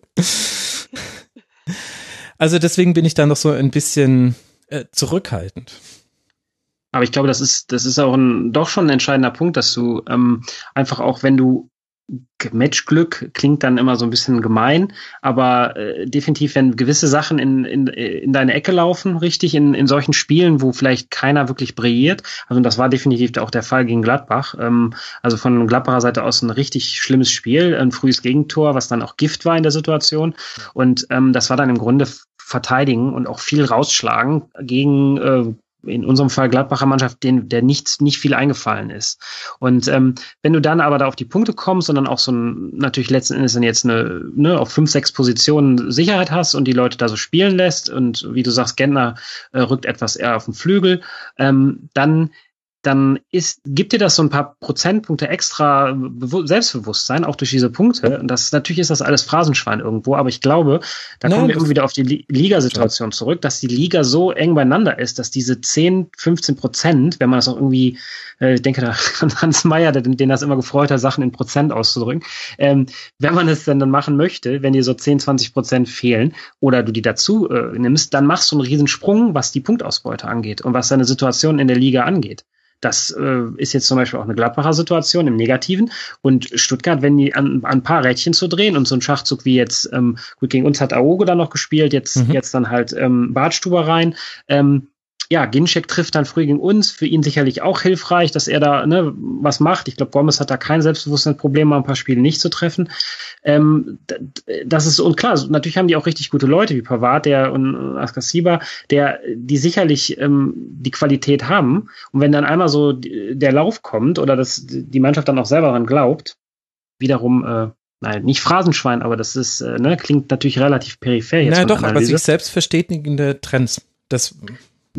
Also deswegen bin ich da noch so ein bisschen äh, zurückhaltend. Aber ich glaube, das ist, das ist auch ein, doch schon ein entscheidender Punkt, dass du ähm, einfach auch, wenn du Matchglück klingt dann immer so ein bisschen gemein, aber äh, definitiv, wenn gewisse Sachen in, in, in deine Ecke laufen, richtig, in, in solchen Spielen, wo vielleicht keiner wirklich brilliert, also das war definitiv auch der Fall gegen Gladbach, ähm, also von Gladbacher Seite aus ein richtig schlimmes Spiel, ein frühes Gegentor, was dann auch Gift war in der Situation und ähm, das war dann im Grunde verteidigen und auch viel rausschlagen gegen äh, in unserem Fall Gladbacher Mannschaft, den, der nicht, nicht viel eingefallen ist. Und ähm, wenn du dann aber da auf die Punkte kommst und dann auch so ein, natürlich letzten Endes dann jetzt eine, ne, auf fünf, sechs Positionen Sicherheit hast und die Leute da so spielen lässt und wie du sagst, Gentner äh, rückt etwas eher auf den Flügel, ähm, dann dann ist, gibt dir das so ein paar Prozentpunkte extra Be- Selbstbewusstsein, auch durch diese Punkte. Und das, natürlich ist das alles Phrasenschwein irgendwo, aber ich glaube, da Nein, kommen wir immer wieder auf die Li- Ligasituation zurück, dass die Liga so eng beieinander ist, dass diese zehn, fünfzehn Prozent, wenn man das auch irgendwie, äh, ich denke da an Hans Meyer, den, den das immer gefreut hat, Sachen in Prozent auszudrücken, ähm, wenn man das denn dann machen möchte, wenn dir so zehn, zwanzig Prozent fehlen oder du die dazu äh, nimmst, dann machst du einen Riesensprung, was die Punktausbeute angeht und was deine Situation in der Liga angeht. Das äh, ist jetzt zum Beispiel auch eine Gladbacher Situation im Negativen. Und Stuttgart, wenn die an, an ein paar Rädchen zu drehen und so ein Schachzug wie jetzt, ähm, gut, gegen uns hat Aogo dann noch gespielt, jetzt, mhm. jetzt dann halt ähm, Bartstuber rein, ähm, ja, Ginczek trifft dann früh gegen uns, für ihn sicherlich auch hilfreich, dass er da ne, was macht. Ich glaube, Gomez hat da kein Selbstbewusstseinsproblem, mal ein paar Spiele nicht zu treffen. Ähm, das ist, und klar, natürlich haben die auch richtig gute Leute, wie Pavard der und Askasiba, der die sicherlich ähm, die Qualität haben. Und wenn dann einmal so der Lauf kommt oder dass die Mannschaft dann auch selber dran glaubt, wiederum, äh, nein, nicht Phrasenschwein, aber das ist, äh, ne, klingt natürlich relativ peripher jetzt. Na naja, doch, Analyse. Aber sich selbst verstetigende Trends. Das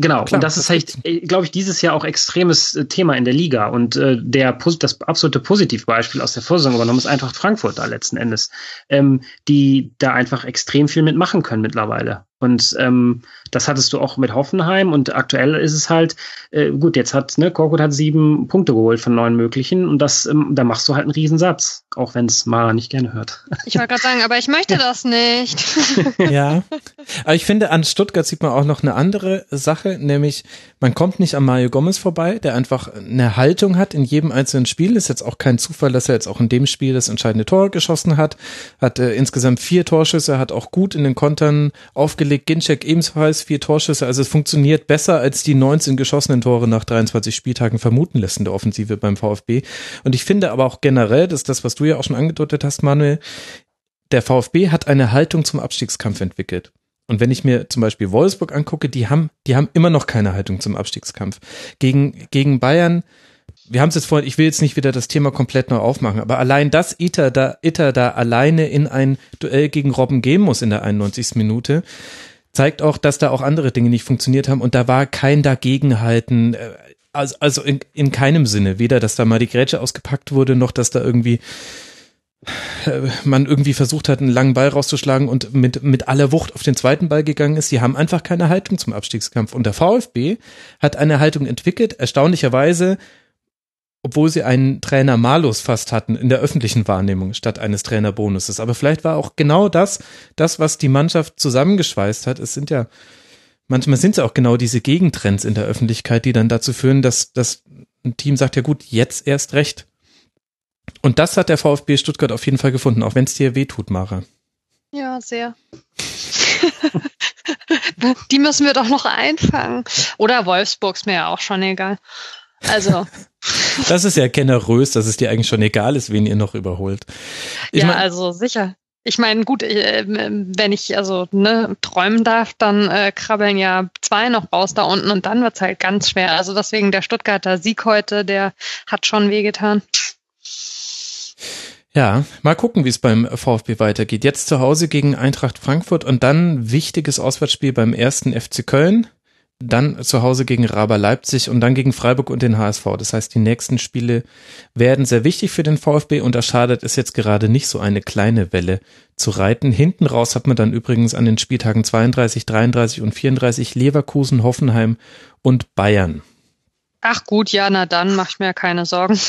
Genau, Klar, und das, das ist halt, glaube ich, dieses Jahr auch extremes Thema in der Liga. Und äh, der das absolute Positivbeispiel aus der Vorsaison übernommen ist Eintracht Frankfurt da letzten Endes, ähm, die da einfach extrem viel mitmachen können mittlerweile. Und ähm, das hattest du auch mit Hoffenheim und aktuell ist es halt, äh, gut, jetzt hat, ne, Korkut hat sieben Punkte geholt von neun möglichen und das, ähm, da machst du halt einen Riesensatz, auch wenn es Mara nicht gerne hört. Ich wollte gerade sagen, aber ich möchte das nicht. Ja, aber ich finde, an Stuttgart sieht man auch noch eine andere Sache, nämlich man kommt nicht an Mario Gomez vorbei, der einfach eine Haltung hat in jedem einzelnen Spiel. Ist jetzt auch kein Zufall, dass er jetzt auch in dem Spiel das entscheidende Tor geschossen hat, hat äh, insgesamt vier Torschüsse, hat auch gut in den Kontern aufgelegt. Ginczek ebenfalls vier Torschüsse, also es funktioniert besser, als die neunzehn geschossenen Tore nach dreiundzwanzig Spieltagen vermuten lässt in der Offensive beim VfB. Und ich finde aber auch generell, das ist das, was du ja auch schon angedeutet hast, Manuel, der VfB hat eine Haltung zum Abstiegskampf entwickelt. Und wenn ich mir zum Beispiel Wolfsburg angucke, die haben, die haben immer noch keine Haltung zum Abstiegskampf. Gegen, gegen Bayern, wir haben es jetzt vorhin, ich will jetzt nicht wieder das Thema komplett neu aufmachen, aber allein, dass Ita da, Ita da alleine in ein Duell gegen Robben gehen muss in der einundneunzigsten Minute, zeigt auch, dass da auch andere Dinge nicht funktioniert haben und da war kein Dagegenhalten, also, also in, in keinem Sinne, weder, dass da mal die Grätsche ausgepackt wurde, noch, dass da irgendwie man irgendwie versucht hat, einen langen Ball rauszuschlagen und mit, mit aller Wucht auf den zweiten Ball gegangen ist. Die haben einfach keine Haltung zum Abstiegskampf und der VfB hat eine Haltung entwickelt, erstaunlicherweise, obwohl sie einen Trainer-Malus fast hatten in der öffentlichen Wahrnehmung statt eines Trainer-Bonuses. Aber vielleicht war auch genau das, das, was die Mannschaft zusammengeschweißt hat. Es sind ja, manchmal sind es auch genau diese Gegentrends in der Öffentlichkeit, die dann dazu führen, dass, dass ein Team sagt, ja gut, jetzt erst recht. Und das hat der VfB Stuttgart auf jeden Fall gefunden, auch wenn es dir wehtut, Mara. Ja, sehr. Die müssen wir doch noch einfangen. Oder Wolfsburg, ist mir ja auch schon egal. Also. Das ist ja generös, dass es dir eigentlich schon egal ist, wen ihr noch überholt. Ich ja, mein, also sicher. Ich meine, gut, wenn ich also ne, träumen darf, dann äh, krabbeln ja zwei noch raus da unten und dann wird es halt ganz schwer. Also deswegen der Stuttgarter Sieg heute, der hat schon wehgetan. Ja, mal gucken, wie es beim VfB weitergeht. Jetzt zu Hause gegen Eintracht Frankfurt und dann wichtiges Auswärtsspiel beim ersten F C Köln. Dann zu Hause gegen R B Leipzig und dann gegen Freiburg und den H S V. Das heißt, die nächsten Spiele werden sehr wichtig für den VfB und da schadet es jetzt gerade nicht, so eine kleine Welle zu reiten. Hinten raus hat man dann übrigens an den Spieltagen zweiunddreißig, dreiunddreißig und vierunddreißig Leverkusen, Hoffenheim und Bayern. Ach gut, ja, na dann, mach ich mir keine Sorgen.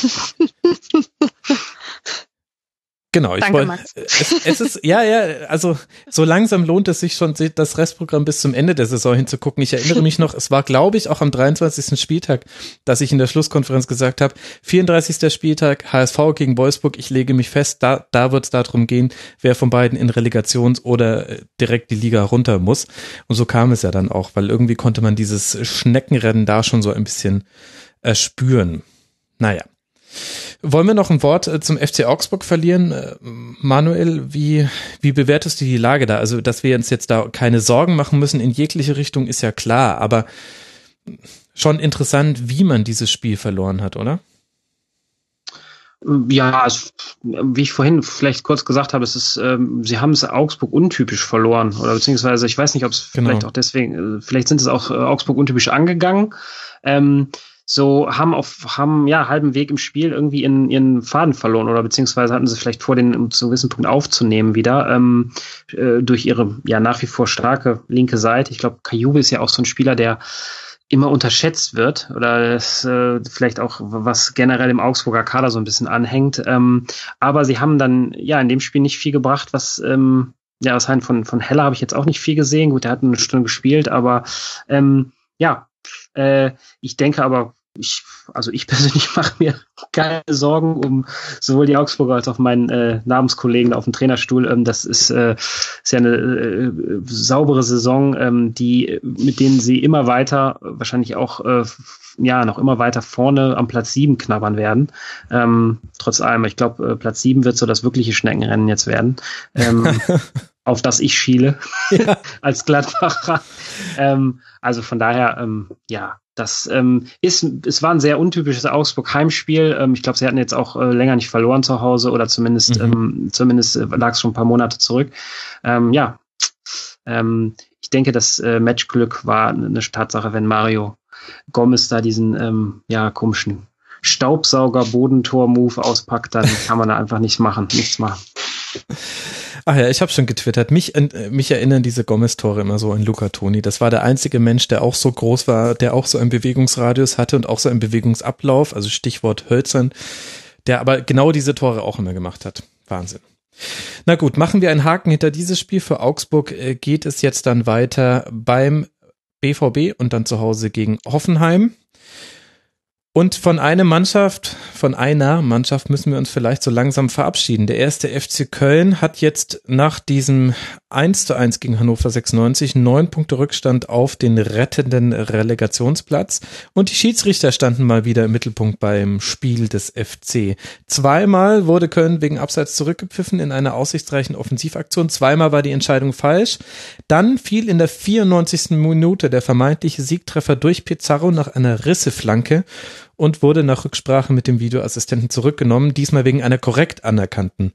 Genau, ich wollte, es, es ist, ja, ja, also so langsam lohnt es sich schon, das Restprogramm bis zum Ende der Saison hinzugucken. Ich erinnere mich noch, es war, glaube ich, auch am dreiundzwanzigsten Spieltag, dass ich in der Schlusskonferenz gesagt habe, vierunddreißigsten Spieltag, H S V gegen Wolfsburg, ich lege mich fest, da, da wird es darum gehen, wer von beiden in Relegations- oder direkt die Liga runter muss. Und so kam es ja dann auch, weil irgendwie konnte man dieses Schneckenrennen da schon so ein bisschen erspüren. Naja. Wollen wir noch ein Wort zum F C Augsburg verlieren? Manuel, wie, wie bewertest du die Lage da? Also, dass wir uns jetzt da keine Sorgen machen müssen in jegliche Richtung, ist ja klar, aber schon interessant, wie man dieses Spiel verloren hat, oder? Ja, es, wie ich vorhin vielleicht kurz gesagt habe, es ist, ähm, sie haben es Augsburg untypisch verloren oder beziehungsweise, ich weiß nicht, ob es genau. vielleicht auch deswegen, vielleicht sind es auch äh, Augsburg untypisch angegangen. Ähm, So haben auf haben ja halben Weg im Spiel irgendwie ihren, ihren Faden verloren oder beziehungsweise hatten sie vielleicht vor, den zu einem gewissen Punkt aufzunehmen wieder ähm, äh, durch ihre ja nach wie vor starke linke Seite. Ich glaube, Kajube ist ja auch so ein Spieler, der immer unterschätzt wird oder das, äh, vielleicht auch was generell im Augsburger Kader so ein bisschen anhängt. Ähm, aber sie haben dann ja in dem Spiel nicht viel gebracht, was ähm, ja was heißt, von von Heller habe ich jetzt auch nicht viel gesehen. Gut, der hat eine Stunde gespielt, aber ähm, ja äh, ich denke aber ich, also ich persönlich mache mir keine Sorgen um sowohl die Augsburger als auch meinen äh, Namenskollegen auf dem Trainerstuhl. Ähm, das ist, äh, ist ja eine äh, saubere Saison, ähm, die, mit denen sie immer weiter, wahrscheinlich auch äh, ja noch immer weiter vorne am Platz sieben knabbern werden. Ähm, trotz allem, ich glaube, äh, Platz sieben wird so das wirkliche Schneckenrennen jetzt werden. Ähm, auf das ich schiele, ja. als Gladbacher. Ähm, also von daher, ähm, ja, das ähm, ist, es war ein sehr untypisches Augsburg-Heimspiel. Ähm, ich glaube, sie hatten jetzt auch äh, länger nicht verloren zu Hause oder zumindest, mhm. ähm, zumindest lag es schon ein paar Monate zurück. Ähm, ja, ähm, ich denke, das äh, Matchglück war eine Tatsache, wenn Mario Gomez da diesen, ähm, ja, komischen Staubsauger-Bodentor-Move auspackt, dann kann man da einfach nichts machen, nichts machen. Ach ja, ich habe schon getwittert. Mich, mich erinnern diese Gomez-Tore immer so an Luca Toni. Das war der einzige Mensch, der auch so groß war, der auch so einen Bewegungsradius hatte und auch so einen Bewegungsablauf, also Stichwort hölzern, der aber genau diese Tore auch immer gemacht hat. Wahnsinn. Na gut, machen wir einen Haken hinter dieses Spiel. Für Augsburg geht es jetzt dann weiter beim B V B und dann zu Hause gegen Hoffenheim. Und von einer Mannschaft, von einer Mannschaft müssen wir uns vielleicht so langsam verabschieden. Der erste F C Köln hat jetzt nach diesem eins zu eins gegen Hannover sechsundneunzig neun Punkte Rückstand auf den rettenden Relegationsplatz. Und die Schiedsrichter standen mal wieder im Mittelpunkt beim Spiel des F C. Zweimal wurde Köln wegen Abseits zurückgepfiffen in einer aussichtsreichen Offensivaktion. Zweimal war die Entscheidung falsch. Dann fiel in der vierundneunzigsten Minute der vermeintliche Siegtreffer durch Pizarro nach einer Risseflanke und wurde nach Rücksprache mit dem Videoassistenten zurückgenommen, diesmal wegen einer korrekt anerkannten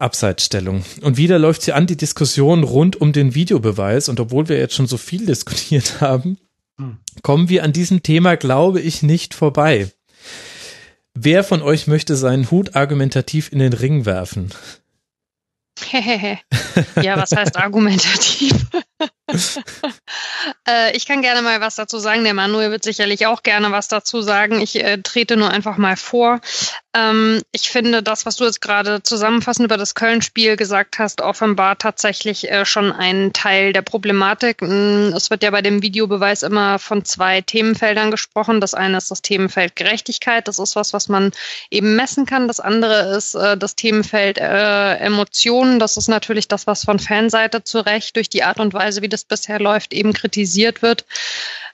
Abseitsstellung. Und wieder läuft sie an, die Diskussion rund um den Videobeweis. Und obwohl wir jetzt schon so viel diskutiert haben, kommen wir an diesem Thema, glaube ich, nicht vorbei. Wer von euch möchte seinen Hut argumentativ in den Ring werfen? Ja, was heißt argumentativ? äh, ich kann gerne mal was dazu sagen. Der Manuel wird sicherlich auch gerne was dazu sagen. Ich äh, trete nur einfach mal vor. Ähm, ich finde, das, was du jetzt gerade zusammenfassend über das Köln-Spiel gesagt hast, offenbar tatsächlich äh, schon einen Teil der Problematik. Es wird ja bei dem Videobeweis immer von zwei Themenfeldern gesprochen. Das eine ist das Themenfeld Gerechtigkeit. Das ist was, was man eben messen kann. Das andere ist äh, das Themenfeld äh, Emotionen. Das ist natürlich das, was von Fanseite zu Recht durch die Art und Weise, wie das bisher läuft, eben kritisiert wird.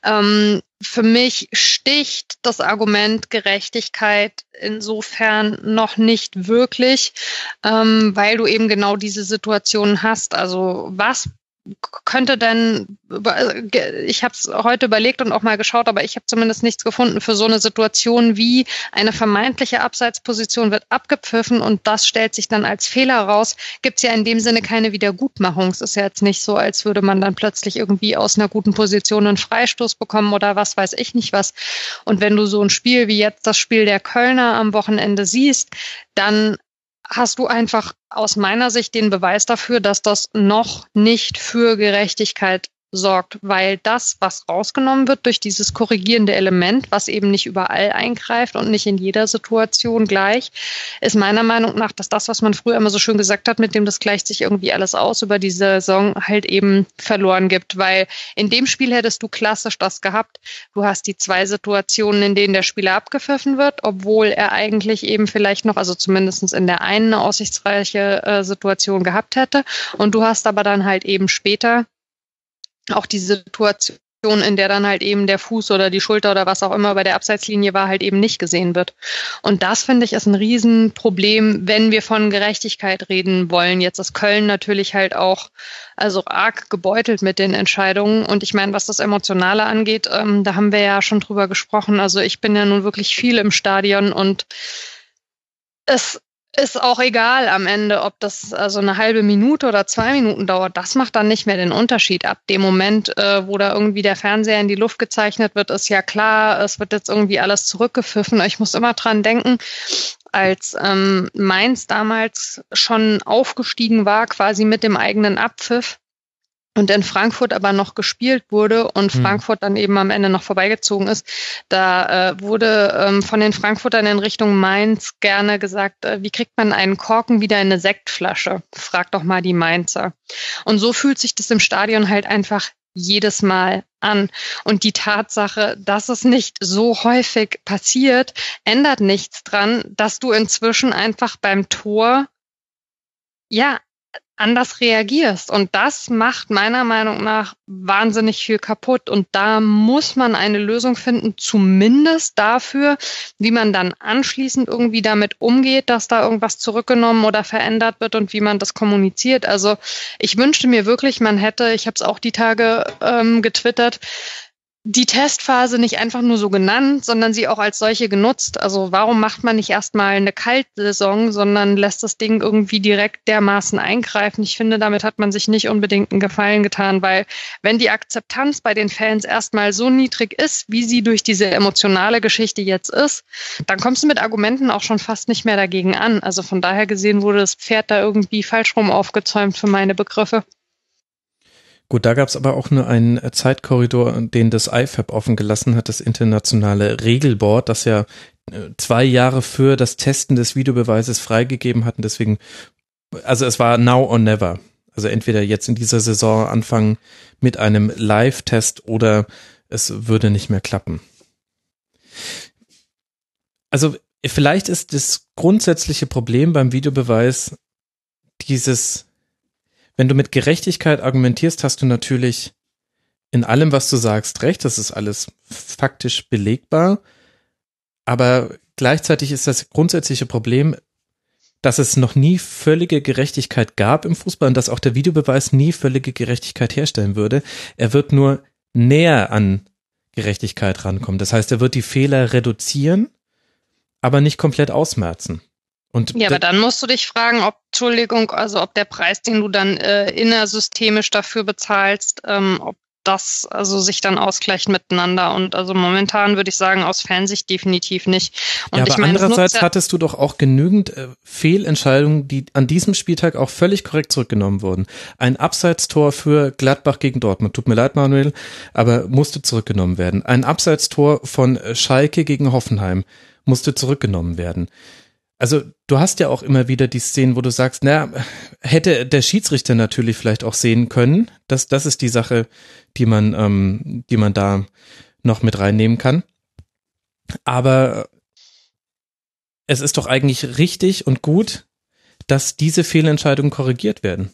Ähm, für mich sticht das Argument Gerechtigkeit insofern noch nicht wirklich, ähm, weil du eben genau diese Situation hast. Also was könnte denn, ich habe es heute überlegt und auch mal geschaut, aber ich habe zumindest nichts gefunden für so eine Situation wie eine vermeintliche Abseitsposition wird abgepfiffen und das stellt sich dann als Fehler raus. Gibt es ja in dem Sinne keine Wiedergutmachung. Es ist ja jetzt nicht so, als würde man dann plötzlich irgendwie aus einer guten Position einen Freistoß bekommen oder was weiß ich nicht was. Und wenn du so ein Spiel wie jetzt das Spiel der Kölner am Wochenende siehst, dann hast du einfach aus meiner Sicht den Beweis dafür, dass das noch nicht für Gerechtigkeit sorgt, weil das, was rausgenommen wird durch dieses korrigierende Element, was eben nicht überall eingreift und nicht in jeder Situation gleich, ist meiner Meinung nach, dass das, was man früher immer so schön gesagt hat, mit dem das gleicht sich irgendwie alles aus, über die Saison halt eben verloren gibt, weil in dem Spiel hättest du klassisch das gehabt. Du hast die zwei Situationen, in denen der Spieler abgepfiffen wird, obwohl er eigentlich eben vielleicht noch, also zumindest in der einen eine aussichtsreiche äh, Situation gehabt hätte und du hast aber dann halt eben später auch die Situation, in der dann halt eben der Fuß oder die Schulter oder was auch immer bei der Abseitslinie war, halt eben nicht gesehen wird. Und das, finde ich, ist ein Riesenproblem, wenn wir von Gerechtigkeit reden wollen. Jetzt ist Köln natürlich halt auch also arg gebeutelt mit den Entscheidungen. Und ich meine, was das Emotionale angeht, ähm, da haben wir ja schon drüber gesprochen. Also ich bin ja nun wirklich viel im Stadion und es ist auch egal am Ende, ob das also eine halbe Minute oder zwei Minuten dauert. Das macht dann nicht mehr den Unterschied. Ab dem Moment, äh, wo da irgendwie der Fernseher in die Luft gezeichnet wird, ist ja klar, es wird jetzt irgendwie alles zurückgepfiffen. Ich muss immer dran denken, als ähm, Mainz damals schon aufgestiegen war, quasi mit dem eigenen Abpfiff, und in Frankfurt aber noch gespielt wurde und Frankfurt dann eben am Ende noch vorbeigezogen ist, da äh, wurde ähm, von den Frankfurtern in Richtung Mainz gerne gesagt, äh, wie kriegt man einen Korken wieder in eine Sektflasche? Frag doch mal die Mainzer. Und so fühlt sich das im Stadion halt einfach jedes Mal an. Und die Tatsache, dass es nicht so häufig passiert, ändert nichts dran, dass du inzwischen einfach beim Tor, ja, anders reagierst. Und das macht meiner Meinung nach wahnsinnig viel kaputt. Und da muss man eine Lösung finden, zumindest dafür, wie man dann anschließend irgendwie damit umgeht, dass da irgendwas zurückgenommen oder verändert wird und wie man das kommuniziert. Also ich wünschte mir wirklich, man hätte, ich habe es auch die Tage ähm, getwittert, die Testphase nicht einfach nur so genannt, sondern sie auch als solche genutzt. Also warum macht man nicht erstmal eine Kaltsaison, sondern lässt das Ding irgendwie direkt dermaßen eingreifen? Ich finde, damit hat man sich nicht unbedingt einen Gefallen getan, weil wenn die Akzeptanz bei den Fans erstmal so niedrig ist, wie sie durch diese emotionale Geschichte jetzt ist, dann kommst du mit Argumenten auch schon fast nicht mehr dagegen an. Also von daher gesehen wurde das Pferd da irgendwie falsch rum aufgezäumt für meine Begriffe. Gut, da gab es aber auch nur einen Zeitkorridor, den das I F A B offen gelassen hat, das internationale Regelboard, das ja zwei Jahre für das Testen des Videobeweises freigegeben hatten. Deswegen, also es war now or never. Also entweder jetzt in dieser Saison anfangen mit einem Live-Test oder es würde nicht mehr klappen. Also vielleicht ist das grundsätzliche Problem beim Videobeweis dieses: Wenn du mit Gerechtigkeit argumentierst, hast du natürlich in allem, was du sagst, recht. Das ist alles faktisch belegbar. Aber gleichzeitig ist das grundsätzliche Problem, dass es noch nie völlige Gerechtigkeit gab im Fußball und dass auch der Videobeweis nie völlige Gerechtigkeit herstellen würde. Er wird nur näher an Gerechtigkeit rankommen. Das heißt, er wird die Fehler reduzieren, aber nicht komplett ausmerzen. Und ja, aber dann musst du dich fragen, ob, Entschuldigung, also ob der Preis, den du dann äh, innersystemisch dafür bezahlst, ähm, ob das also sich dann ausgleicht miteinander. Und also momentan würde ich sagen, aus Fansicht definitiv nicht. Und ja, aber ich meine, andererseits hattest du doch auch genügend äh, Fehlentscheidungen, die an diesem Spieltag auch völlig korrekt zurückgenommen wurden. Ein Abseitstor für Gladbach gegen Dortmund. Tut mir leid, Manuel, aber musste zurückgenommen werden. Ein Abseitstor von Schalke gegen Hoffenheim musste zurückgenommen werden. Also du hast ja auch immer wieder die Szenen, wo du sagst, na, hätte der Schiedsrichter natürlich vielleicht auch sehen können. Das, das ist die Sache, die man, ähm, die man da noch mit reinnehmen kann. Aber es ist doch eigentlich richtig und gut, dass diese Fehlentscheidungen korrigiert werden.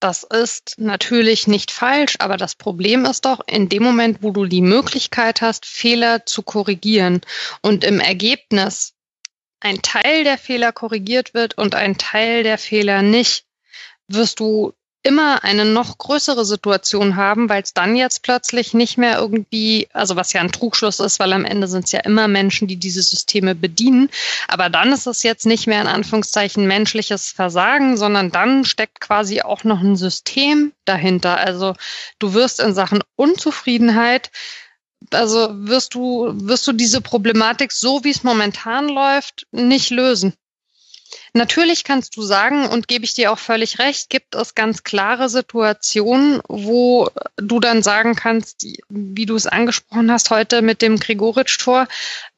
Das ist natürlich nicht falsch, aber das Problem ist doch, in dem Moment, wo du die Möglichkeit hast, Fehler zu korrigieren und im Ergebnis ein Teil der Fehler korrigiert wird und ein Teil der Fehler nicht, wirst du immer eine noch größere Situation haben, weil es dann jetzt plötzlich nicht mehr irgendwie, also was ja ein Trugschluss ist, weil am Ende sind es ja immer Menschen, die diese Systeme bedienen, aber dann ist es jetzt nicht mehr in Anführungszeichen menschliches Versagen, sondern dann steckt quasi auch noch ein System dahinter. Also du wirst in Sachen Unzufriedenheit Also wirst du, wirst du diese Problematik, so wie es momentan läuft, nicht lösen. Natürlich kannst du sagen, und gebe ich dir auch völlig recht, gibt es ganz klare Situationen, wo du dann sagen kannst, wie du es angesprochen hast heute mit dem Gregoritsch-Tor,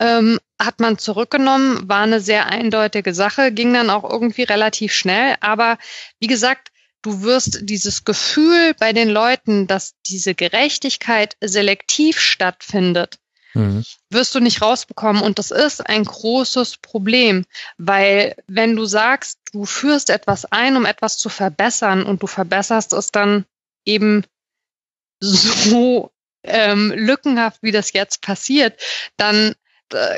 ähm, hat man zurückgenommen, war eine sehr eindeutige Sache, ging dann auch irgendwie relativ schnell. Aber wie gesagt, du wirst dieses Gefühl bei den Leuten, dass diese Gerechtigkeit selektiv stattfindet, mhm. wirst du nicht rausbekommen. Und das ist ein großes Problem, weil wenn du sagst, du führst etwas ein, um etwas zu verbessern und du verbesserst es dann eben so ähm, lückenhaft, wie das jetzt passiert, dann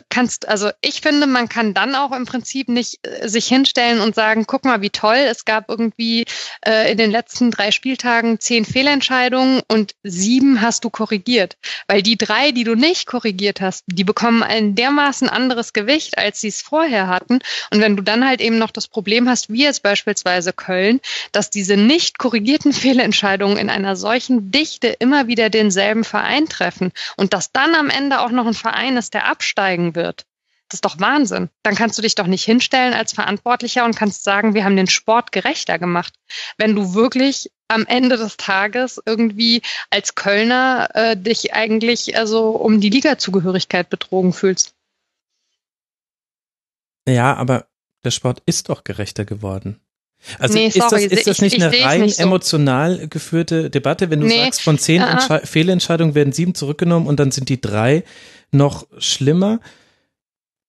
kannst, also ich finde, man kann dann auch im Prinzip nicht äh, sich hinstellen und sagen, guck mal, wie toll, es gab irgendwie äh, in den letzten drei Spieltagen zehn Fehlentscheidungen und sieben hast du korrigiert. Weil die drei, die du nicht korrigiert hast, die bekommen ein dermaßen anderes Gewicht, als sie es vorher hatten. Und wenn du dann halt eben noch das Problem hast, wie jetzt beispielsweise Köln, dass diese nicht korrigierten Fehlentscheidungen in einer solchen Dichte immer wieder denselben Verein treffen und dass dann am Ende auch noch ein Verein ist, der absteigt wird. Das ist doch Wahnsinn. Dann kannst du dich doch nicht hinstellen als Verantwortlicher und kannst sagen, wir haben den Sport gerechter gemacht. Wenn du wirklich am Ende des Tages irgendwie als Kölner äh, dich eigentlich also um die Liga-Zugehörigkeit betrogen fühlst. Ja, aber der Sport ist doch gerechter geworden. Also nee, ist, sorry, das, ist das nicht ich, ich eine rein nicht so. emotional geführte Debatte, wenn du nee, sagst, von zehn uh-uh. Entsche- Fehlentscheidungen werden sieben zurückgenommen und dann sind die drei noch schlimmer?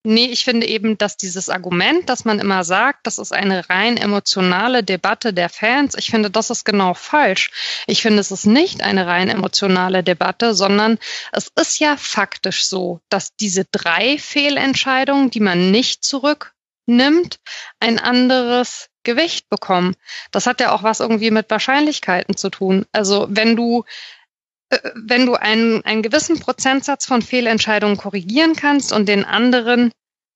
Nee, ich finde eben, dass dieses Argument, dass man immer sagt, das ist eine rein emotionale Debatte der Fans, ich finde, das ist genau falsch. Ich finde, es ist nicht eine rein emotionale Debatte, sondern es ist ja faktisch so, dass diese drei Fehlentscheidungen, die man nicht zurücknimmt, ein anderes Gewicht bekommen. Das hat ja auch was irgendwie mit Wahrscheinlichkeiten zu tun. Also wenn du wenn du einen, einen gewissen Prozentsatz von Fehlentscheidungen korrigieren kannst und den anderen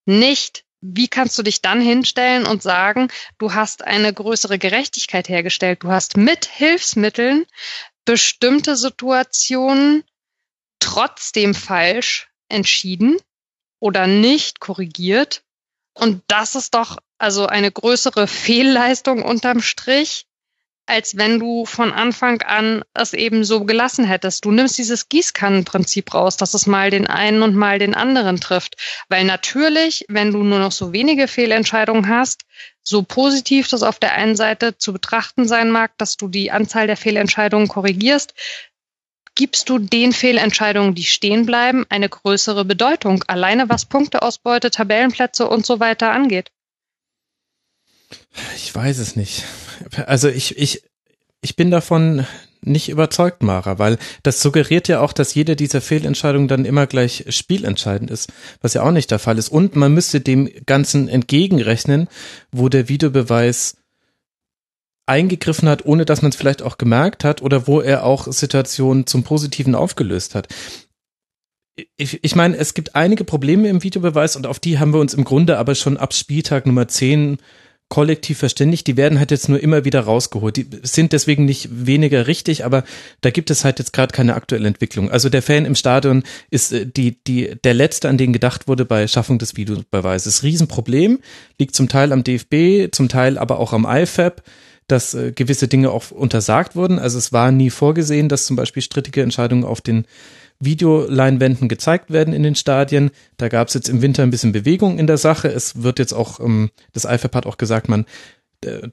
nicht, wie kannst du dich dann hinstellen und sagen, du hast eine größere Gerechtigkeit hergestellt? Du hast mit Hilfsmitteln bestimmte Situationen trotzdem falsch entschieden oder nicht korrigiert. Und das ist doch also eine größere Fehlleistung unterm Strich, als wenn du von Anfang an es eben so gelassen hättest. Du nimmst dieses Gießkannenprinzip raus, dass es mal den einen und mal den anderen trifft. Weil natürlich, wenn du nur noch so wenige Fehlentscheidungen hast, so positiv das auf der einen Seite zu betrachten sein mag, dass du die Anzahl der Fehlentscheidungen korrigierst, gibst du den Fehlentscheidungen, die stehen bleiben, eine größere Bedeutung. Alleine was Punkteausbeute, Tabellenplätze und so weiter angeht. Ich weiß es nicht. Also ich, ich, ich bin davon nicht überzeugt, Mara, weil das suggeriert ja auch, dass jede dieser Fehlentscheidungen dann immer gleich spielentscheidend ist, was ja auch nicht der Fall ist. Und man müsste dem Ganzen entgegenrechnen, wo der Videobeweis eingegriffen hat, ohne dass man es vielleicht auch gemerkt hat oder wo er auch Situationen zum Positiven aufgelöst hat. Ich, ich meine, es gibt einige Probleme im Videobeweis und auf die haben wir uns im Grunde aber schon ab Spieltag Nummer zehn kollektiv verständigt, die werden halt jetzt nur immer wieder rausgeholt. Die sind deswegen nicht weniger richtig, aber da gibt es halt jetzt gerade keine aktuelle Entwicklung. Also der Fan im Stadion ist die, die, der Letzte, an den gedacht wurde bei Schaffung des Videobeweises. Riesenproblem, liegt zum Teil am D F B, zum Teil aber auch am I F A B, dass gewisse Dinge auch untersagt wurden. Also es war nie vorgesehen, dass zum Beispiel strittige Entscheidungen auf den Videoleinwänden gezeigt werden in den Stadien. Da gab es jetzt im Winter ein bisschen Bewegung in der Sache. Es wird jetzt auch, das I F A B hat auch gesagt, man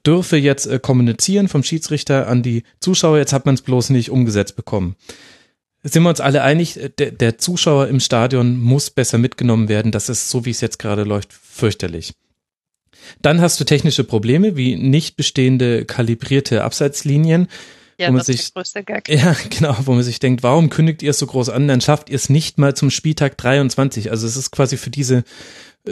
dürfe jetzt kommunizieren vom Schiedsrichter an die Zuschauer. Jetzt hat man es bloß nicht umgesetzt bekommen. Sind wir uns alle einig, der, der Zuschauer im Stadion muss besser mitgenommen werden. Das ist, so wie es jetzt gerade läuft, fürchterlich. Dann hast du technische Probleme wie nicht bestehende kalibrierte Abseitslinien. Ja, wo man das sich, ist der größte Gag. Ja, genau, wo man sich denkt, warum kündigt ihr es so groß an, dann schafft ihr es nicht mal zum Spieltag dreiundzwanzig. Also es ist quasi für diese,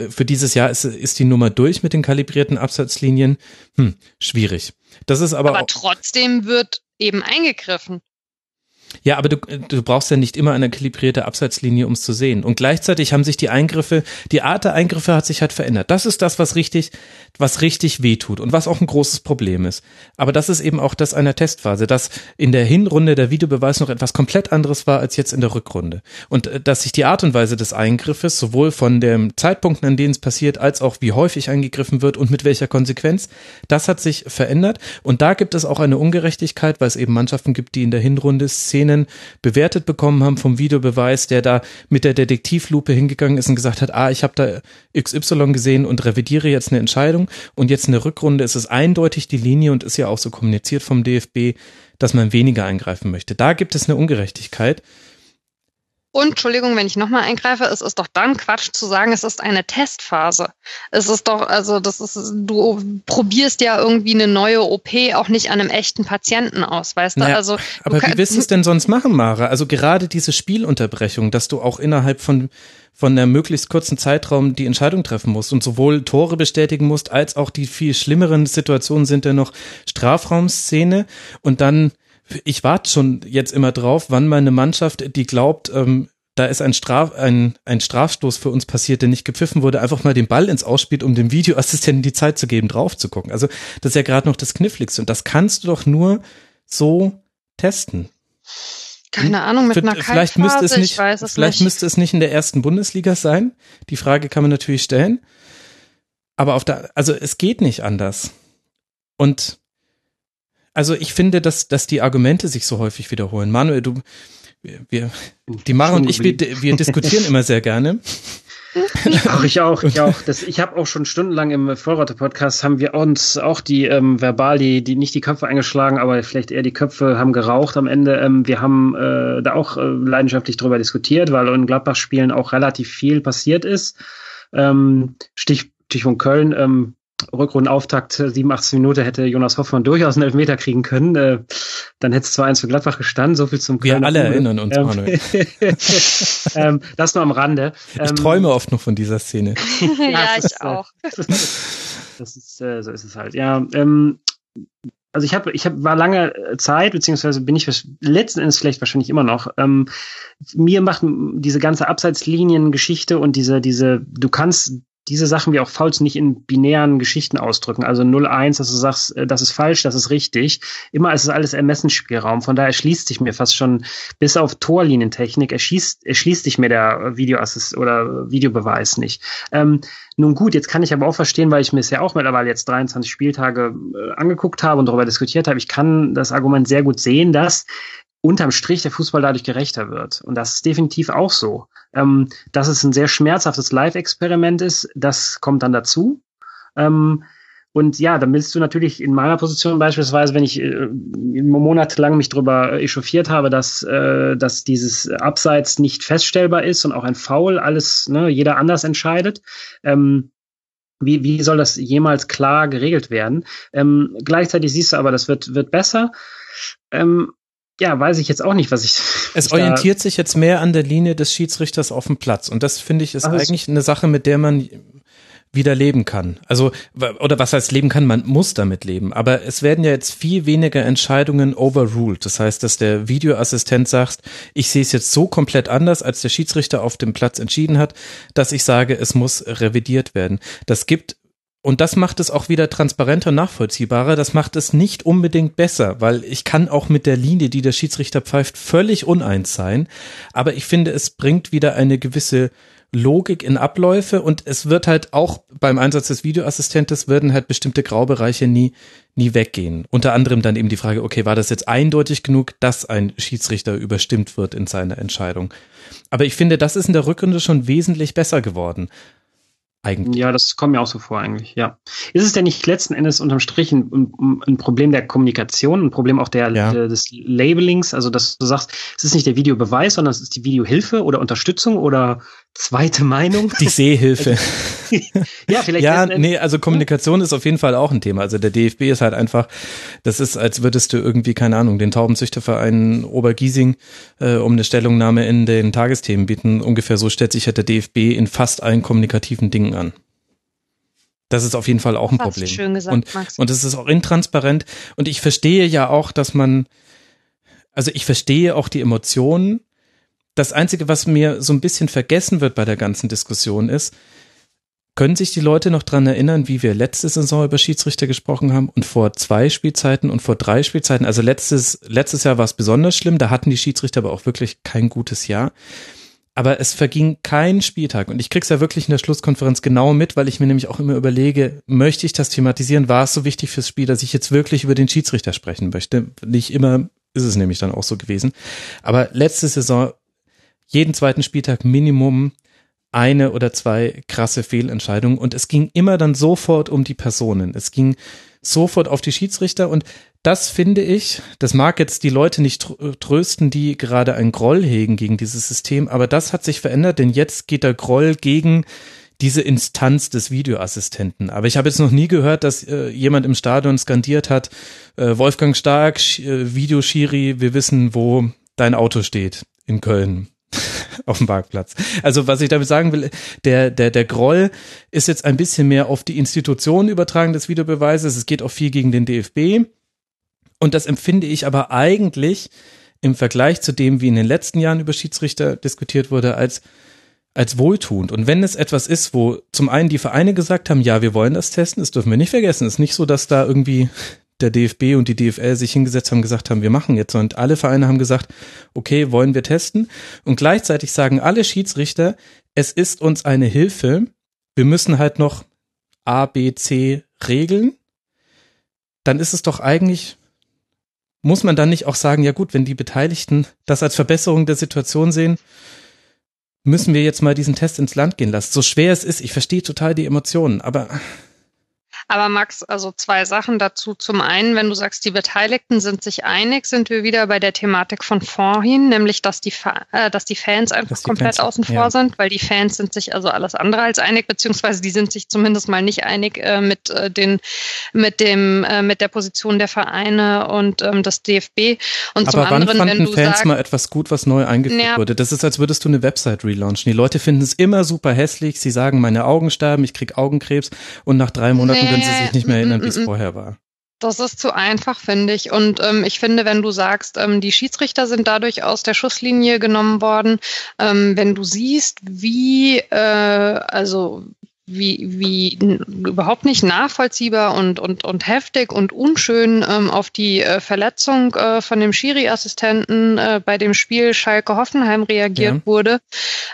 für dieses Jahr ist, ist die Nummer durch mit den kalibrierten Abseitslinien. Hm, schwierig. Das ist aber, aber auch, trotzdem wird eben eingegriffen. Ja, aber du, du brauchst ja nicht immer eine kalibrierte Abseitslinie, um es zu sehen. Und gleichzeitig haben sich die Eingriffe, die Art der Eingriffe hat sich halt verändert. Das ist das, was richtig, was richtig wehtut und was auch ein großes Problem ist. Aber das ist eben auch das einer Testphase, dass in der Hinrunde der Videobeweis noch etwas komplett anderes war als jetzt in der Rückrunde. Und dass sich die Art und Weise des Eingriffes, sowohl von den Zeitpunkten, an denen es passiert, als auch wie häufig eingegriffen wird und mit welcher Konsequenz, das hat sich verändert. Und da gibt es auch eine Ungerechtigkeit, weil es eben Mannschaften gibt, die in der Hinrunde zehn bewertet bekommen haben vom Videobeweis, der da mit der Detektivlupe hingegangen ist und gesagt hat, ah, ich habe da X Y gesehen und revidiere jetzt eine Entscheidung. Und jetzt in der Rückrunde ist es eindeutig die Linie und ist ja auch so kommuniziert vom D F B, dass man weniger eingreifen möchte. Da gibt es eine Ungerechtigkeit. Und, Entschuldigung, wenn ich nochmal eingreife, es ist doch dann Quatsch zu sagen, es ist eine Testphase. Es ist doch, also das ist, du probierst ja irgendwie eine neue O P auch nicht an einem echten Patienten aus, weißt naja, du? Also, aber du wie kann, willst du es denn sonst machen, Mara? Also gerade diese Spielunterbrechung, dass du auch innerhalb von von einem möglichst kurzen Zeitraum die Entscheidung treffen musst und sowohl Tore bestätigen musst, als auch die viel schlimmeren Situationen sind ja noch Strafraumszene und dann ich warte schon jetzt immer drauf, wann meine Mannschaft, die glaubt, ähm, da ist ein, Straf, ein, ein Strafstoß für uns passiert, der nicht gepfiffen wurde, einfach mal den Ball ins Ausspielt, um dem Videoassistenten die Zeit zu geben, drauf zu gucken. Also das ist ja gerade noch das Kniffligste und das kannst du doch nur so testen. Keine Ahnung, mit einer Vielleicht, müsste es, nicht, ich weiß es vielleicht nicht. müsste es nicht in der ersten Bundesliga sein. Die Frage kann man natürlich stellen. Aber auf der, also es geht nicht anders. Und also ich finde, dass dass die Argumente sich so häufig wiederholen. Manuel, du, wir, die Mara und ich, wir, wir diskutieren immer sehr gerne. Ach, ich auch, ich auch. Das, ich habe auch schon stundenlang im Vollraute-Podcast, haben wir uns auch die ähm, verbal, die, die nicht die Köpfe eingeschlagen, aber vielleicht eher die Köpfe haben geraucht am Ende. Ähm, wir haben äh, da auch äh, leidenschaftlich drüber diskutiert, weil in Gladbach-Spielen auch relativ viel passiert ist. Ähm, Stich, Stichpunkt Köln, ähm, Rückrundenauftakt, siebenundachtzig Minuten hätte Jonas Hoffmann durchaus einen Elfmeter kriegen können. Äh, dann hätte es zwei eins für Gladbach gestanden, so viel zum Kölner. Wir alle erinnern uns, ähm, Manuel. ähm, das nur am Rande. Ähm, ich träume oft noch von dieser Szene. ja, ja ich ist, auch. Das ist, das ist, äh, so ist es halt. Ja, ähm, also ich habe, ich hab, war lange Zeit, beziehungsweise bin ich letzten Endes vielleicht wahrscheinlich immer noch. Ähm, mir macht diese ganze Abseitslinien-Geschichte und diese, diese, du kannst diese Sachen wie auch Fouls nicht in binären Geschichten ausdrücken. Also null eins, dass du sagst, das ist falsch, das ist richtig. Immer ist es alles Ermessensspielraum. Von daher erschließt sich mir fast schon, bis auf Torlinientechnik, erschließt, erschließt sich mir der Videoassist oder Videobeweis nicht. Ähm, nun gut, jetzt kann ich aber auch verstehen, weil ich mir es ja auch mittlerweile jetzt dreiundzwanzig Spieltage äh, angeguckt habe und darüber diskutiert habe. Ich kann das Argument sehr gut sehen, dass unterm Strich der Fußball dadurch gerechter wird. Und das ist definitiv auch so. Ähm, dass es ein sehr schmerzhaftes Live-Experiment ist, das kommt dann dazu. Ähm, und ja, dann bist du natürlich in meiner Position beispielsweise, wenn ich äh, monatelang mich drüber echauffiert habe, dass, äh, dass dieses Abseits nicht feststellbar ist und auch ein Foul, alles, ne, jeder anders entscheidet. Ähm, Wie, wie soll das jemals klar geregelt werden? Ähm, gleichzeitig siehst du aber, das wird, wird besser. Ähm, ja, weiß ich jetzt auch nicht, was ich... Es ich orientiert sich jetzt mehr an der Linie des Schiedsrichters auf dem Platz. Und das, finde ich, ist Ach, eigentlich eine Sache, mit der man wieder leben kann. Also, oder was heißt leben kann? Man muss damit leben. Aber es werden ja jetzt viel weniger Entscheidungen overruled. Das heißt, dass der Videoassistent sagt, ich sehe es jetzt so komplett anders, als der Schiedsrichter auf dem Platz entschieden hat, dass ich sage, es muss revidiert werden. Das gibt, und das macht es auch wieder transparenter und nachvollziehbarer. Das macht es nicht unbedingt besser, weil ich kann auch mit der Linie, die der Schiedsrichter pfeift, völlig uneins sein. Aber ich finde, es bringt wieder eine gewisse Logik in Abläufe und es wird halt auch beim Einsatz des Videoassistentes werden halt bestimmte Graubereiche nie, nie weggehen. Unter anderem dann eben die Frage, okay, war das jetzt eindeutig genug, dass ein Schiedsrichter überstimmt wird in seiner Entscheidung? Aber ich finde, das ist in der Rückrunde schon wesentlich besser geworden. Eigentlich. Ja, das kommt mir auch so vor eigentlich, ja. Ist es denn nicht letzten Endes unterm Strich ein, ein Problem der Kommunikation, ein Problem auch der, ja. der des Labelings, also dass du sagst, es ist nicht der Videobeweis, sondern es ist die Videohilfe oder Unterstützung oder zweite Meinung? Die Sehhilfe. ja, vielleicht. Ja, nee, also Kommunikation ist auf jeden Fall auch ein Thema. Also der D F B ist halt einfach, das ist, als würdest du irgendwie, keine Ahnung, den Taubenzüchterverein Obergiesing äh, um eine Stellungnahme in den Tagesthemen bieten. Ungefähr so stellt sich halt der D F B in fast allen kommunikativen Dingen an. Das ist auf jeden Fall auch ein Problem. Schön gesagt, und, Max. Und das ist auch intransparent. Und ich verstehe ja auch, dass man, also ich verstehe auch die Emotionen. Das Einzige, was mir so ein bisschen vergessen wird bei der ganzen Diskussion ist, können sich die Leute noch dran erinnern, wie wir letzte Saison über Schiedsrichter gesprochen haben und vor zwei Spielzeiten und vor drei Spielzeiten, also letztes, letztes Jahr war es besonders schlimm, da hatten die Schiedsrichter aber auch wirklich kein gutes Jahr. Aber es verging kein Spieltag und ich krieg's ja wirklich in der Schlusskonferenz genau mit, weil ich mir nämlich auch immer überlege, möchte ich das thematisieren, war es so wichtig fürs Spiel, dass ich jetzt wirklich über den Schiedsrichter sprechen möchte? Nicht immer ist es nämlich dann auch so gewesen. Aber letzte Saison jeden zweiten Spieltag Minimum eine oder zwei krasse Fehlentscheidungen. Und es ging immer dann sofort um die Personen. Es ging sofort auf die Schiedsrichter. Und das finde ich, das mag jetzt die Leute nicht trösten, die gerade einen Groll hegen gegen dieses System. Aber das hat sich verändert, denn jetzt geht der Groll gegen diese Instanz des Videoassistenten. Aber ich habe jetzt noch nie gehört, dass äh, jemand im Stadion skandiert hat, äh, Wolfgang Stark, äh, Videoschiri, wir wissen, wo dein Auto steht in Köln. Auf dem Parkplatz. Also was ich damit sagen will, der, der, der Groll ist jetzt ein bisschen mehr auf die Institution übertragen des Videobeweises. Es geht auch viel gegen den D F B. Und das empfinde ich aber eigentlich im Vergleich zu dem, wie in den letzten Jahren über Schiedsrichter diskutiert wurde, als, als wohltuend. Und wenn es etwas ist, wo zum einen die Vereine gesagt haben, ja, wir wollen das testen, das dürfen wir nicht vergessen. Es ist nicht so, dass da irgendwie der D F B und die D F L sich hingesetzt haben, gesagt haben, wir machen jetzt. Und alle Vereine haben gesagt, okay, wollen wir testen. Und gleichzeitig sagen alle Schiedsrichter, es ist uns eine Hilfe. Wir müssen halt noch A, B, C regeln. Dann ist es doch eigentlich, muss man dann nicht auch sagen, ja gut, wenn die Beteiligten das als Verbesserung der Situation sehen, müssen wir jetzt mal diesen Test ins Land gehen lassen. So schwer es ist, ich verstehe total die Emotionen, aber... Aber Max, also zwei Sachen dazu. Zum einen, wenn du sagst, die Beteiligten sind sich einig, sind wir wieder bei der Thematik von vorhin, nämlich, dass die, Fa- äh, dass die Fans einfach die komplett Fans, außen vor ja. sind, weil die Fans sind sich also alles andere als einig, beziehungsweise die sind sich zumindest mal nicht einig äh, mit äh, den, mit dem, äh, mit der Position der Vereine und ähm, des D F B. Und aber zum wann anderen, fanden wenn du Fans sagst, mal etwas gut, was neu eingeführt ja. wurde? Das ist, als würdest du eine Website relaunchen. Die Leute finden es immer super hässlich. Sie sagen, meine Augen sterben, ich krieg Augenkrebs und nach drei Monaten nee. Wenn sie sich nicht mehr erinnern, wie es vorher war. Das ist zu einfach, finde ich. Und ähm, ich finde, wenn du sagst, ähm, die Schiedsrichter sind dadurch aus der Schusslinie genommen worden, ähm, wenn du siehst, wie, äh, also wie, wie n- überhaupt nicht nachvollziehbar und, und, und heftig und unschön ähm, auf die äh, Verletzung äh, von dem Schiri-Assistenten äh, bei dem Spiel Schalke-Hoffenheim reagiert ja. wurde.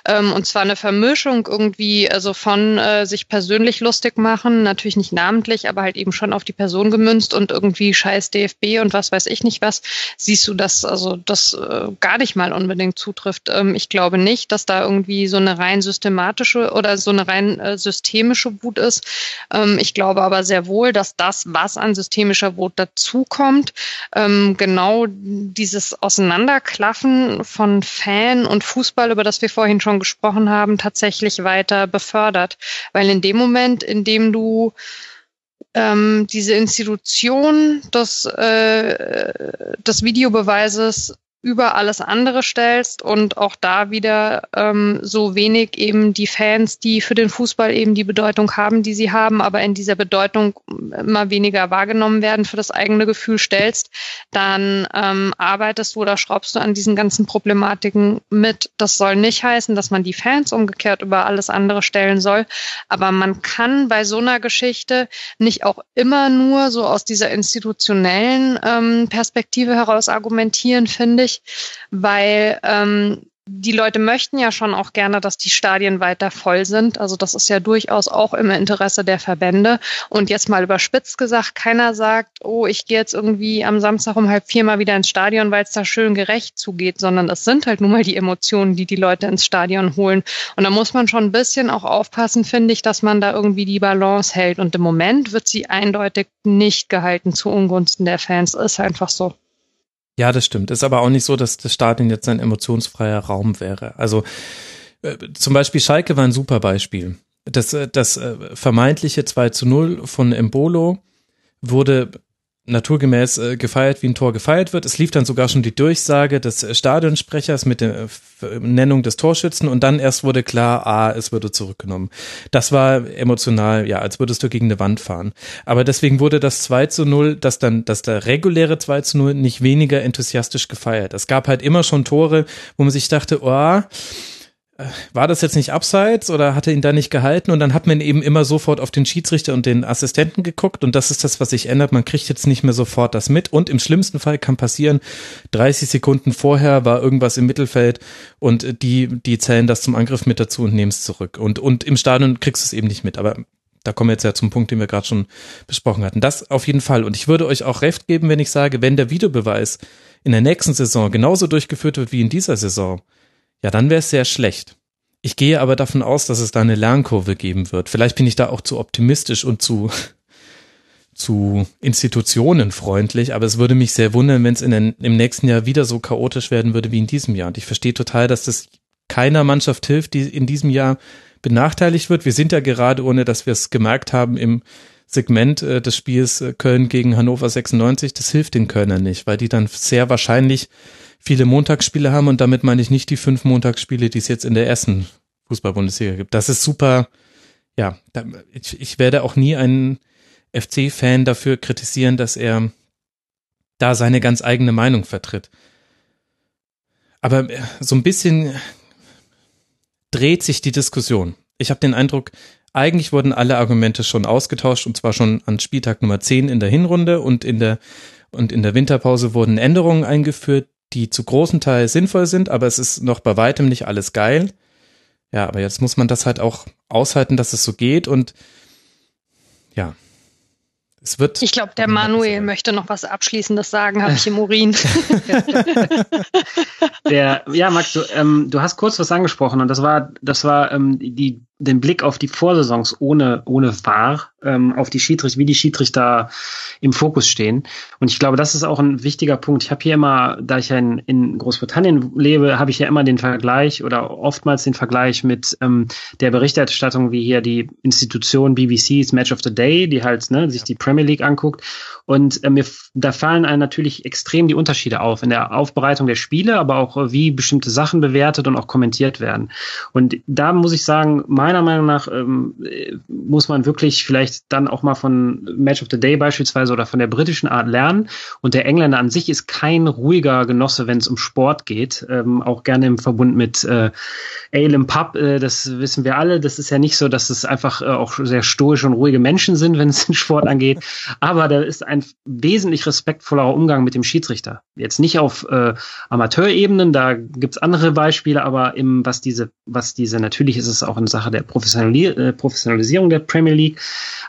Ähm, und zwar eine Vermischung irgendwie, also von äh, sich persönlich lustig machen, natürlich nicht namentlich, aber halt eben schon auf die Person gemünzt und irgendwie scheiß D F B und was weiß ich nicht was. Siehst du, dass also das äh, gar nicht mal unbedingt zutrifft. Ähm, ich glaube nicht, dass da irgendwie so eine rein systematische oder so eine rein äh, systematische systemische Wut ist. Ich glaube aber sehr wohl, dass das, was an systemischer Wut dazukommt, genau dieses Auseinanderklaffen von Fan und Fußball, über das wir vorhin schon gesprochen haben, tatsächlich weiter befördert. Weil in dem Moment, in dem du diese Institution des, des Videobeweises über alles andere stellst und auch da wieder ähm, so wenig eben die Fans, die für den Fußball eben die Bedeutung haben, die sie haben, aber in dieser Bedeutung immer weniger wahrgenommen werden, für das eigene Gefühl stellst, dann ähm, arbeitest du oder schraubst du an diesen ganzen Problematiken mit. Das soll nicht heißen, dass man die Fans umgekehrt über alles andere stellen soll, aber man kann bei so einer Geschichte nicht auch immer nur so aus dieser institutionellen ähm, Perspektive heraus argumentieren, finde ich, weil ähm, die Leute möchten ja schon auch gerne, dass die Stadien weiter voll sind. Also das ist ja durchaus auch im Interesse der Verbände. Und jetzt mal überspitzt gesagt, keiner sagt, oh, ich gehe jetzt irgendwie am Samstag um halb vier mal wieder ins Stadion, weil es da schön gerecht zugeht, sondern das sind halt nun mal die Emotionen, die die Leute ins Stadion holen. Und da muss man schon ein bisschen auch aufpassen, finde ich, dass man da irgendwie die Balance hält. Und im Moment wird sie eindeutig nicht gehalten zu Ungunsten der Fans. Ist einfach so. Ja, das stimmt. Ist aber auch nicht so, dass das Stadion jetzt ein emotionsfreier Raum wäre. Also äh, zum Beispiel Schalke war ein super Beispiel. Das, äh, das äh, vermeintliche zwei zu null von Embolo wurde naturgemäß äh, gefeiert, wie ein Tor gefeiert wird. Es lief dann sogar schon die Durchsage des Stadionsprechers mit der äh, Nennung des Torschützen und dann erst wurde klar, ah, es wurde zurückgenommen. Das war emotional, ja, als würdest du gegen eine Wand fahren. Aber deswegen wurde das zwei zu null, das dann, das der reguläre zwei zu null nicht weniger enthusiastisch gefeiert. Es gab halt immer schon Tore, wo man sich dachte, oh, war das jetzt nicht abseits oder hat er ihn da nicht gehalten? Und dann hat man eben immer sofort auf den Schiedsrichter und den Assistenten geguckt und das ist das, was sich ändert. Man kriegt jetzt nicht mehr sofort das mit und im schlimmsten Fall kann passieren, dreißig Sekunden vorher war irgendwas im Mittelfeld und die, die zählen das zum Angriff mit dazu und nehmen es zurück. Und, und im Stadion kriegst du es eben nicht mit, aber da kommen wir jetzt ja zum Punkt, den wir gerade schon besprochen hatten. Das auf jeden Fall. Und ich würde euch auch recht geben, wenn ich sage, wenn der Videobeweis in der nächsten Saison genauso durchgeführt wird wie in dieser Saison, ja, dann wäre es sehr schlecht. Ich gehe aber davon aus, dass es da eine Lernkurve geben wird. Vielleicht bin ich da auch zu optimistisch und zu, zu institutionenfreundlich, aber es würde mich sehr wundern, wenn es in den, im nächsten Jahr wieder so chaotisch werden würde wie in diesem Jahr. Und ich verstehe total, dass das keiner Mannschaft hilft, die in diesem Jahr benachteiligt wird. Wir sind ja gerade, ohne dass wir es gemerkt haben, im Segment äh, des Spiels äh, Köln gegen Hannover sechsundneunzig. Das hilft den Kölnern nicht, weil die dann sehr wahrscheinlich viele Montagsspiele haben und damit meine ich nicht die fünf Montagsspiele, die es jetzt in der ersten Fußball-Bundesliga gibt. Das ist super, ja, ich, ich werde auch nie einen F C-Fan dafür kritisieren, dass er da seine ganz eigene Meinung vertritt. Aber so ein bisschen dreht sich die Diskussion. Ich habe den Eindruck, eigentlich wurden alle Argumente schon ausgetauscht und zwar schon an Spieltag Nummer zehn in der Hinrunde und in der, und in der Winterpause wurden Änderungen eingeführt, die zu großen Teil sinnvoll sind, aber es ist noch bei weitem nicht alles geil. Ja, aber jetzt muss man das halt auch aushalten, dass es so geht und ja, Es wird ich glaube, der Manuel möchte noch was Abschließendes sagen, habe ich im Urin. der, ja, Max, du, ähm, du hast kurz was angesprochen und das war, das war ähm, die, den Blick auf die Vorsaisons ohne, ohne V A R, ähm, auf die Schiedsrichter, wie die Schiedsrichter im Fokus stehen. Und ich glaube, das ist auch ein wichtiger Punkt. Ich habe hier immer, da ich ja in, in Großbritannien lebe, habe ich ja immer den Vergleich oder oftmals den Vergleich mit ähm, der Berichterstattung, wie hier die Institution B B C's Match of the Day, die halt ne, sich die Premier League anguckt. Und äh, mir, da fallen einem natürlich extrem die Unterschiede auf in der Aufbereitung der Spiele, aber auch wie bestimmte Sachen bewertet und auch kommentiert werden. Und da muss ich sagen, meiner Meinung nach ähm, muss man wirklich vielleicht dann auch mal von Match of the Day beispielsweise oder von der britischen Art lernen. Und der Engländer an sich ist kein ruhiger Genosse, wenn es um Sport geht. Ähm, auch gerne im Verbund mit äh, Ale im Pub, äh, das wissen wir alle. Das ist ja nicht so, dass es einfach äh, auch sehr stoische und ruhige Menschen sind, wenn es den Sport angeht. Aber da ist ein Ein wesentlich respektvollerer Umgang mit dem Schiedsrichter. Jetzt nicht auf äh, Amateurebenen, da gibt es andere Beispiele, aber im, was diese, was diese, natürlich ist es auch eine Sache der Professionali- äh, Professionalisierung der Premier League.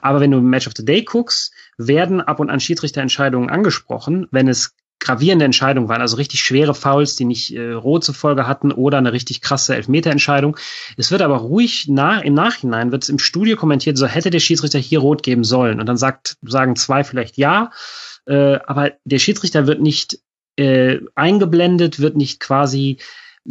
Aber wenn du Match of the Day guckst, werden ab und an Schiedsrichterentscheidungen angesprochen, wenn es gravierende Entscheidungen waren, also richtig schwere Fouls, die nicht äh, rot zur Folge hatten oder eine richtig krasse Elfmeterentscheidung. Es wird aber ruhig nah, im Nachhinein wird es im Studio kommentiert, so hätte der Schiedsrichter hier rot geben sollen. Und dann sagt, sagen zwei vielleicht ja, äh, aber der Schiedsrichter wird nicht äh, eingeblendet, wird nicht quasi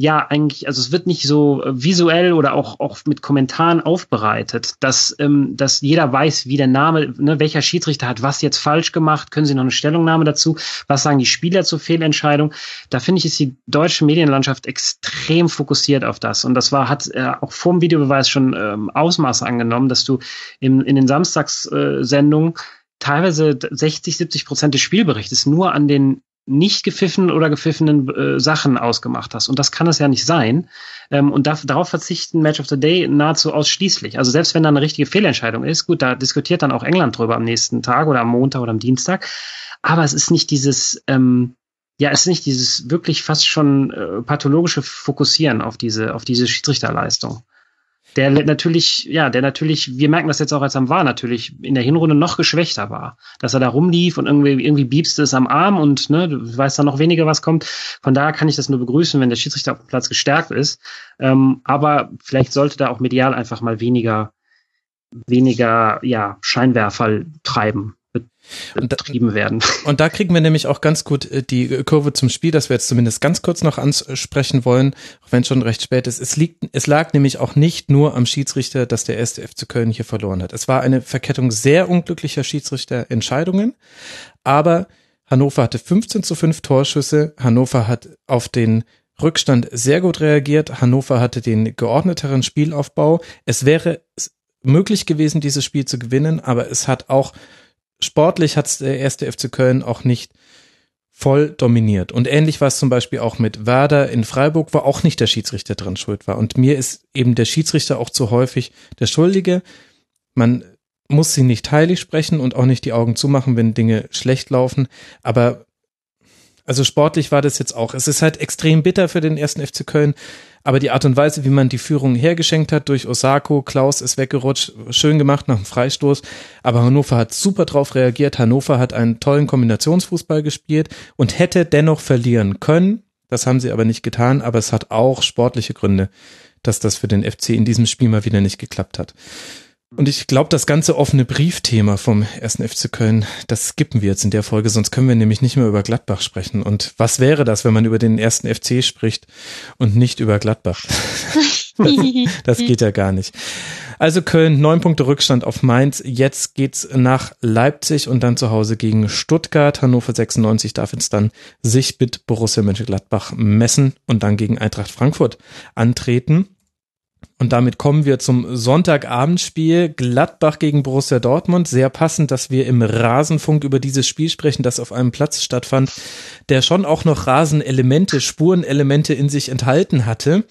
ja, eigentlich, also es wird nicht so visuell oder auch, auch mit Kommentaren aufbereitet, dass, ähm, dass jeder weiß, wie der Name, ne, welcher Schiedsrichter hat was jetzt falsch gemacht, können Sie noch eine Stellungnahme dazu, was sagen die Spieler zur Fehlentscheidung? Da finde ich, ist die deutsche Medienlandschaft extrem fokussiert auf das und das war, hat äh, auch vor dem Videobeweis schon ähm, Ausmaße angenommen, dass du in, in den Samstagssendungen teilweise sechzig, siebzig Prozent des Spielberichtes nur an den nicht gepfiffen oder gepfiffenen äh, Sachen ausgemacht hast. Und das kann es ja nicht sein. Ähm, und darf, darauf verzichten Match of the Day nahezu ausschließlich. Also selbst wenn da eine richtige Fehlentscheidung ist, gut, da diskutiert dann auch England drüber am nächsten Tag oder am Montag oder am Dienstag. Aber es ist nicht dieses, ähm, ja, es ist nicht dieses wirklich fast schon äh, pathologische Fokussieren auf diese, auf diese Schiedsrichterleistung. Der natürlich, ja, der natürlich, wir merken das jetzt auch als am V A R natürlich in der Hinrunde noch geschwächter war, dass er da rumlief und irgendwie, irgendwie biebste es am Arm und, ne, du weißt dann noch weniger, was kommt. Von daher kann ich das nur begrüßen, wenn der Schiedsrichter auf dem Platz gestärkt ist. Ähm, aber vielleicht sollte da auch medial einfach mal weniger, weniger, ja, Scheinwerfer treiben. betrieben werden. Und da kriegen wir nämlich auch ganz gut die Kurve zum Spiel, das wir jetzt zumindest ganz kurz noch ansprechen wollen, auch wenn es schon recht spät ist. Es liegt, es lag nämlich auch nicht nur am Schiedsrichter, dass der erste F C Köln hier verloren hat. Es war eine Verkettung sehr unglücklicher Schiedsrichterentscheidungen, aber Hannover hatte fünfzehn zu fünf Torschüsse, Hannover hat auf den Rückstand sehr gut reagiert, Hannover hatte den geordneteren Spielaufbau. Es wäre möglich gewesen, dieses Spiel zu gewinnen, aber es hat auch sportlich hat es der erste F C Köln auch nicht voll dominiert. Und ähnlich war es zum Beispiel auch mit Werder in Freiburg, wo auch nicht der Schiedsrichter dran schuld war. Und mir ist eben der Schiedsrichter auch zu häufig der Schuldige. Man muss sie nicht heilig sprechen und auch nicht die Augen zumachen, wenn Dinge schlecht laufen. Aber also sportlich war das jetzt auch. Es ist halt extrem bitter für den ersten F C Köln. Aber die Art und Weise, wie man die Führung hergeschenkt hat durch Osako, Klaus ist weggerutscht, schön gemacht nach dem Freistoß. Aber Hannover hat super drauf reagiert. Hannover hat einen tollen Kombinationsfußball gespielt und hätte dennoch verlieren können. Das haben sie aber nicht getan. Aber es hat auch sportliche Gründe, dass das für den F C in diesem Spiel mal wieder nicht geklappt hat. Und ich glaube, das ganze offene Briefthema vom ersten F C Köln, das skippen wir jetzt in der Folge, sonst können wir nämlich nicht mehr über Gladbach sprechen. Und was wäre das, wenn man über den ersten F C spricht und nicht über Gladbach? Das, das geht ja gar nicht. Also Köln, neun Punkte Rückstand auf Mainz. Jetzt geht's nach Leipzig und dann zu Hause gegen Stuttgart. Hannover sechsundneunzig darf jetzt dann sich mit Borussia Mönchengladbach messen und dann gegen Eintracht Frankfurt antreten. Und damit kommen wir zum Sonntagabendspiel Gladbach gegen Borussia Dortmund. Sehr passend, dass wir im Rasenfunk über dieses Spiel sprechen, das auf einem Platz stattfand, der schon auch noch Rasenelemente, Spurenelemente in sich enthalten hatte.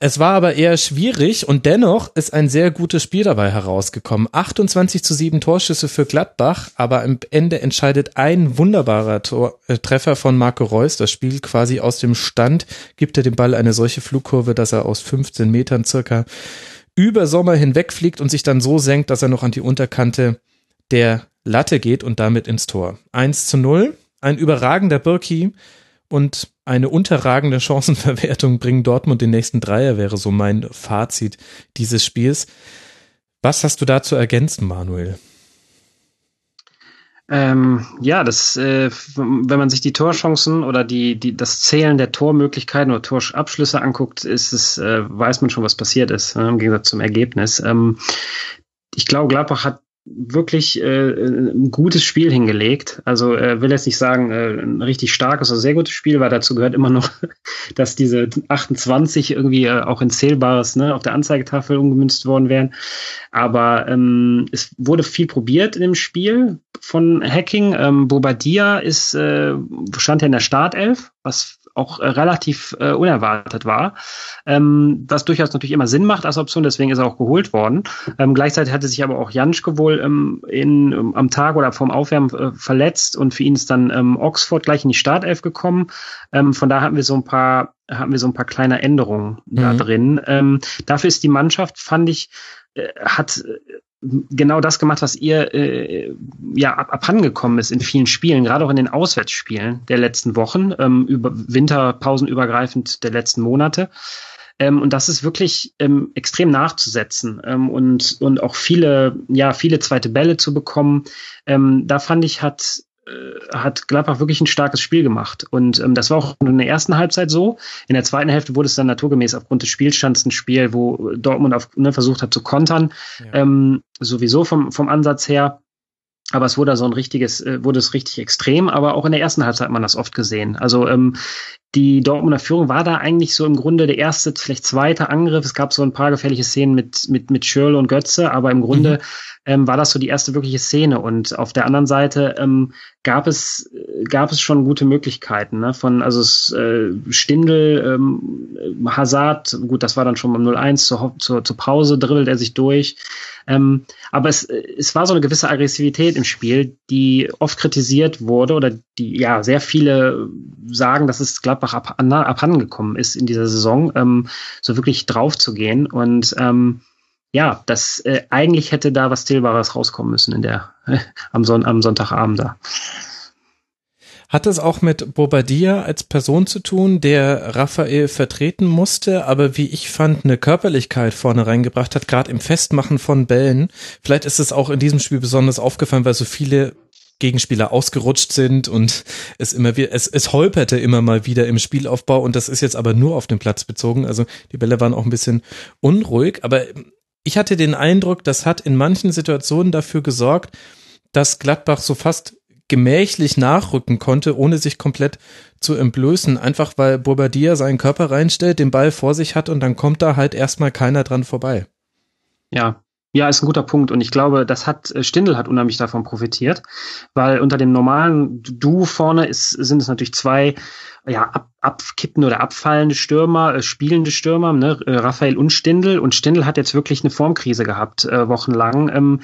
Es war aber eher schwierig und dennoch ist ein sehr gutes Spiel dabei herausgekommen. achtundzwanzig zu sieben Torschüsse für Gladbach, aber am Ende entscheidet ein wunderbarer Tor, äh, Treffer von Marco Reus. Das Spiel quasi aus dem Stand, gibt er dem Ball eine solche Flugkurve, dass er aus fünfzehn Metern circa über Sommer hinwegfliegt und sich dann so senkt, dass er noch an die Unterkante der Latte geht und damit ins Tor. eins zu null, ein überragender Birki und eine unterragende Chancenverwertung bringen Dortmund den nächsten Dreier, wäre so mein Fazit dieses Spiels. Was hast du da zu ergänzen, Manuel? Ähm, ja, das, äh, wenn man sich die Torchancen oder die, die, das Zählen der Tormöglichkeiten oder Torabschlüsse anguckt, ist es, äh, weiß man schon, was passiert ist, äh, im Gegensatz zum Ergebnis. Ähm, ich glaube, Gladbach hat wirklich äh, ein gutes Spiel hingelegt. Also äh, will jetzt nicht sagen, äh, ein richtig starkes oder sehr gutes Spiel, weil dazu gehört immer noch, dass diese achtundzwanzig irgendwie äh, auch in Zählbares, ne, auf der Anzeigetafel umgemünzt worden wären. Aber ähm, es wurde viel probiert in dem Spiel von Hacking. Ähm, Bobadilla ist, äh, stand ja in der Startelf, was auch äh, relativ äh, unerwartet war, ähm, was durchaus natürlich immer Sinn macht als Option, deswegen ist er auch geholt worden. Ähm, gleichzeitig hatte sich aber auch Janschke wohl ähm, in, ähm, am Tag oder vorm Aufwärmen äh, verletzt und für ihn ist dann ähm, Oxford gleich in die Startelf gekommen. Ähm, von da hatten wir so ein paar, hatten wir so ein paar kleine Änderungen mhm. da drin. Ähm, dafür ist die Mannschaft, fand ich, äh, hat genau das gemacht, was ihr äh, ja ab, abhandengekommen ist in vielen Spielen, gerade auch in den Auswärtsspielen der letzten Wochen, ähm, über winterpausenübergreifend der letzten Monate. Ähm, und das ist wirklich ähm, extrem nachzusetzen ähm, und und auch viele ja viele zweite Bälle zu bekommen. Ähm, da fand ich, hat hat Gladbach wirklich ein starkes Spiel gemacht. Und ähm, das war auch in der ersten Halbzeit so. In der zweiten Hälfte wurde es dann naturgemäß aufgrund des Spielstands ein Spiel, wo Dortmund auf, ne, versucht hat zu kontern, ja. ähm, sowieso vom, vom Ansatz her. Aber es wurde so ein richtiges, äh, wurde es richtig extrem, aber auch in der ersten Halbzeit hat man das oft gesehen. Also ähm, die Dortmunder Führung war da eigentlich so im Grunde der erste, vielleicht zweite Angriff. Es gab so ein paar gefährliche Szenen mit mit mit Schürrle und Götze, aber im Grunde mhm. ähm, war das so die erste wirkliche Szene. Und auf der anderen Seite ähm, gab es gab es schon gute Möglichkeiten, ne? Von also es, äh, Stindl, ähm, Hazard, gut, das war dann schon beim null eins zur, zur zur Pause dribbelt er sich durch. Ähm, aber es, es war so eine gewisse Aggressivität im Spiel, die oft kritisiert wurde oder die, ja, sehr viele sagen, dass es Gladbach ab, abhandengekommen ist in dieser Saison, ähm, so wirklich drauf zu gehen. Und ähm, ja, das äh, eigentlich hätte da was Zählbares rauskommen müssen in der äh, am, Son- am Sonntagabend da. Hat es auch mit Bobadilla als Person zu tun, der Raphael vertreten musste, aber wie ich fand, eine Körperlichkeit vorne reingebracht hat, gerade im Festmachen von Bällen. Vielleicht ist es auch in diesem Spiel besonders aufgefallen, weil so viele Gegenspieler ausgerutscht sind und es immer wieder, es, es holperte immer mal wieder im Spielaufbau und das ist jetzt aber nur auf den Platz bezogen. Also die Bälle waren auch ein bisschen unruhig, aber ich hatte den Eindruck, das hat in manchen Situationen dafür gesorgt, dass Gladbach so fast gemächlich nachrücken konnte, ohne sich komplett zu entblößen. Einfach weil Bobadilla seinen Körper reinstellt, den Ball vor sich hat und dann kommt da halt erstmal keiner dran vorbei. Ja, ja, ist ein guter Punkt. Und ich glaube, das hat, Stindl hat unheimlich davon profitiert, weil unter dem normalen Duo vorne ist, sind es natürlich zwei, ja, ab, abkippende oder abfallende Stürmer, äh, spielende Stürmer, ne, Raphael und Stindl. Und Stindl hat jetzt wirklich eine Formkrise gehabt, äh, wochenlang. Ähm,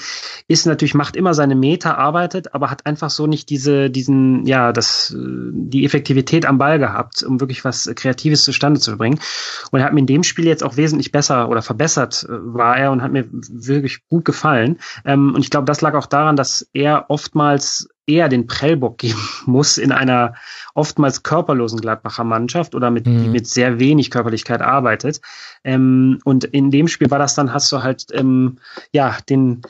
ist natürlich, macht immer seine Meter, arbeitet, aber hat einfach so nicht diese, diesen, ja, das, die Effektivität am Ball gehabt, um wirklich was Kreatives zustande zu bringen. Und er hat mir in dem Spiel jetzt auch wesentlich besser oder verbessert äh, war er und hat mir wirklich gut gefallen. Ähm, und ich glaube, das lag auch daran, dass er oftmals eher den Prellbock geben muss in einer oftmals körperlosen Gladbacher Mannschaft oder mit, mhm. die mit sehr wenig Körperlichkeit arbeitet. Ähm, und in dem Spiel war das dann, hast du halt, ähm, ja, den,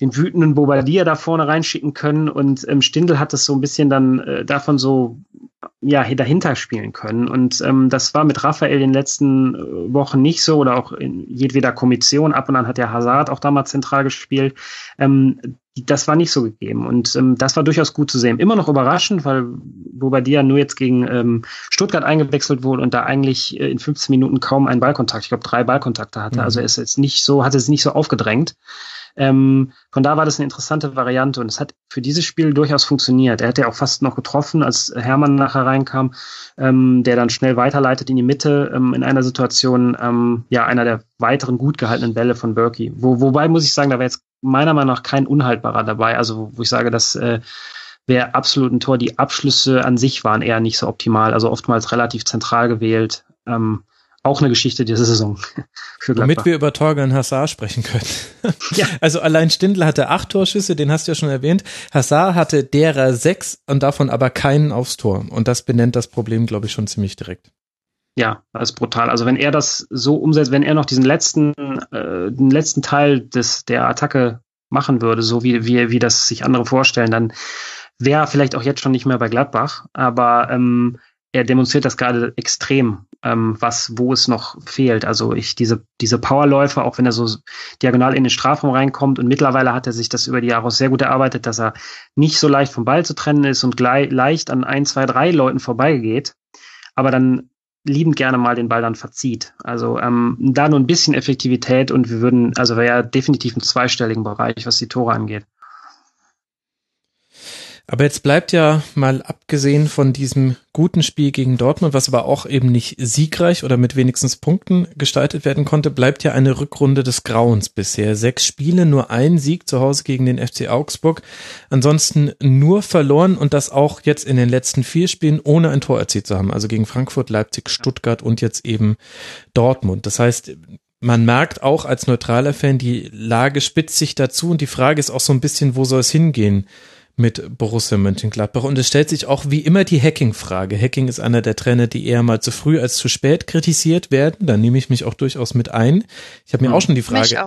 den wütenden Bobadilla da vorne reinschicken können und ähm, Stindl hat das so ein bisschen dann äh, davon so, ja, dahinter spielen können. Und ähm, das war mit Raphael in den letzten äh, Wochen nicht so oder auch in jedweder Kommission. Ab und an hat der Hazard auch damals zentral gespielt. Ähm, das war nicht so gegeben. Und ähm, das war durchaus gut zu sehen. Immer noch überraschend, weil Bobadilla nur jetzt gegen ähm, Stuttgart eingewechselt wurde und da eigentlich äh, in fünfzehn Minuten kaum einen Ballkontakt, ich glaube drei Ballkontakte hatte. Mhm. Also er ist jetzt nicht so, hatte es nicht so aufgedrängt. Ähm, von da war das eine interessante Variante und es hat für dieses Spiel durchaus funktioniert. Er hat ja auch fast noch getroffen, als Hermann nachher reinkam, ähm, der dann schnell weiterleitet in die Mitte, ähm, in einer Situation, ähm, ja, einer der weiteren gut gehaltenen Bälle von Birki. Wo, wobei muss ich sagen, da wäre jetzt meiner Meinung nach kein Unhaltbarer dabei, also wo, wo ich sage, das äh, wäre absolut ein Tor. Die Abschlüsse an sich waren eher nicht so optimal, also oftmals relativ zentral gewählt, ähm, auch eine Geschichte dieser Saison für Gladbach. Damit wir über Torgan Hazard sprechen können. Ja. Also allein Stindl hatte acht Torschüsse, den hast du ja schon erwähnt. Hazard hatte derer sechs und davon aber keinen aufs Tor. Und das benennt das Problem, glaube ich, schon ziemlich direkt. Ja, das ist brutal. Also wenn er das so umsetzt, wenn er noch diesen letzten, äh, den letzten Teil des der Attacke machen würde, so wie, wie, wie das sich andere vorstellen, dann wäre er vielleicht auch jetzt schon nicht mehr bei Gladbach. Aber ähm, er demonstriert das gerade extrem, ähm, was, wo es noch fehlt. Also ich, diese, diese Powerläufe, auch wenn er so diagonal in den Strafraum reinkommt, und mittlerweile hat er sich das über die Jahre sehr gut erarbeitet, dass er nicht so leicht vom Ball zu trennen ist und gleich, leicht an ein, zwei, drei Leuten vorbeigeht, aber dann liebend gerne mal den Ball dann verzieht. Also ähm, da nur ein bisschen Effektivität und wir würden, also wäre ja definitiv im zweistelligen Bereich, was die Tore angeht. Aber jetzt bleibt ja mal abgesehen von diesem guten Spiel gegen Dortmund, was aber auch eben nicht siegreich oder mit wenigstens Punkten gestaltet werden konnte, bleibt ja eine Rückrunde des Grauens bisher. Sechs Spiele, nur ein Sieg zu Hause gegen den F C Augsburg. Ansonsten nur verloren und das auch jetzt in den letzten vier Spielen ohne ein Tor erzielt zu haben. Also gegen Frankfurt, Leipzig, Stuttgart und jetzt eben Dortmund. Das heißt, man merkt auch als neutraler Fan, die Lage spitzt sich dazu und die Frage ist auch so ein bisschen, wo soll es hingehen mit Borussia Mönchengladbach? Und es stellt sich auch wie immer die Hacking-Frage. Hacking ist einer der Trainer, die eher mal zu früh als zu spät kritisiert werden. Da nehme ich mich auch durchaus mit ein. Ich habe mir hm. auch schon die Frage,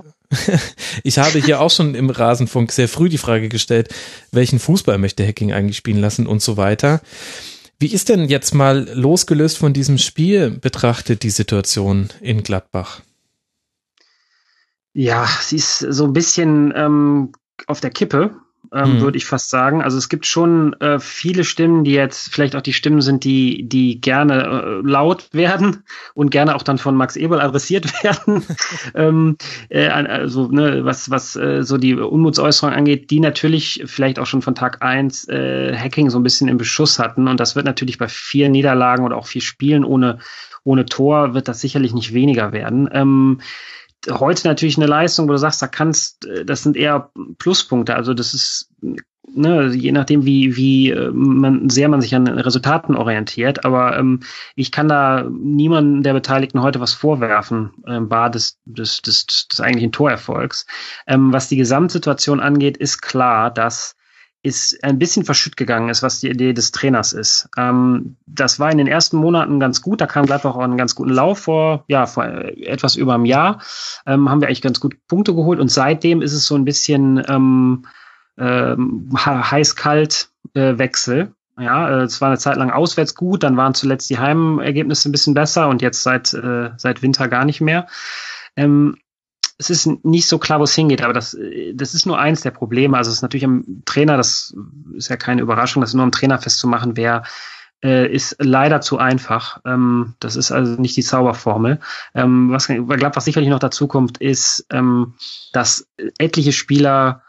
ich habe hier auch schon im Rasenfunk sehr früh die Frage gestellt, welchen Fußball möchte Hacking eigentlich spielen lassen und so weiter. Wie ist denn jetzt mal losgelöst von diesem Spiel betrachtet die Situation in Gladbach? Ja, sie ist so ein bisschen ähm, auf der Kippe. Ähm, mhm. würde ich fast sagen. Also es gibt schon äh, viele Stimmen, die jetzt vielleicht auch die Stimmen sind, die die gerne äh, laut werden und gerne auch dann von Max Eberl adressiert werden. ähm, äh, also ne, was was äh, so die Unmutsäußerung angeht, die natürlich vielleicht auch schon von Tag eins äh, Hacking so ein bisschen im Beschuss hatten. Und das wird natürlich bei vier Niederlagen oder auch vier Spielen ohne ohne Tor wird das sicherlich nicht weniger werden. Ähm, Heute natürlich eine Leistung, wo du sagst, da kannst, das sind eher Pluspunkte. Also das ist, ne, je nachdem, wie wie man sehr man sich an Resultaten orientiert. Aber ähm, ich kann da niemandem der Beteiligten heute was vorwerfen, äh, bar des des des des eigentlichen Torerfolgs. Ähm, was die Gesamtsituation angeht, ist klar, dass ist ein bisschen verschütt gegangen ist, was die Idee des Trainers ist. Ähm, das war in den ersten Monaten ganz gut, da kam Gladbach auch einen ganz guten Lauf vor, ja, vor etwas über einem Jahr, ähm, haben wir eigentlich ganz gut Punkte geholt und seitdem ist es so ein bisschen ähm, ähm, heiß-kalt äh, Wechsel. Ja, äh, es war eine Zeit lang auswärts gut, dann waren zuletzt die Heimergebnisse ein bisschen besser und jetzt seit, äh, seit Winter gar nicht mehr. Ähm, Es ist nicht so klar, wo es hingeht, aber das, das ist nur eins der Probleme. Also es ist natürlich am Trainer, das ist ja keine Überraschung, das nur am Trainer festzumachen, wer äh, ist leider zu einfach. Ähm, das ist also nicht die Zauberformel. Ähm, was, ich glaube, was sicherlich noch dazukommt, ist, ähm, dass etliche Spieler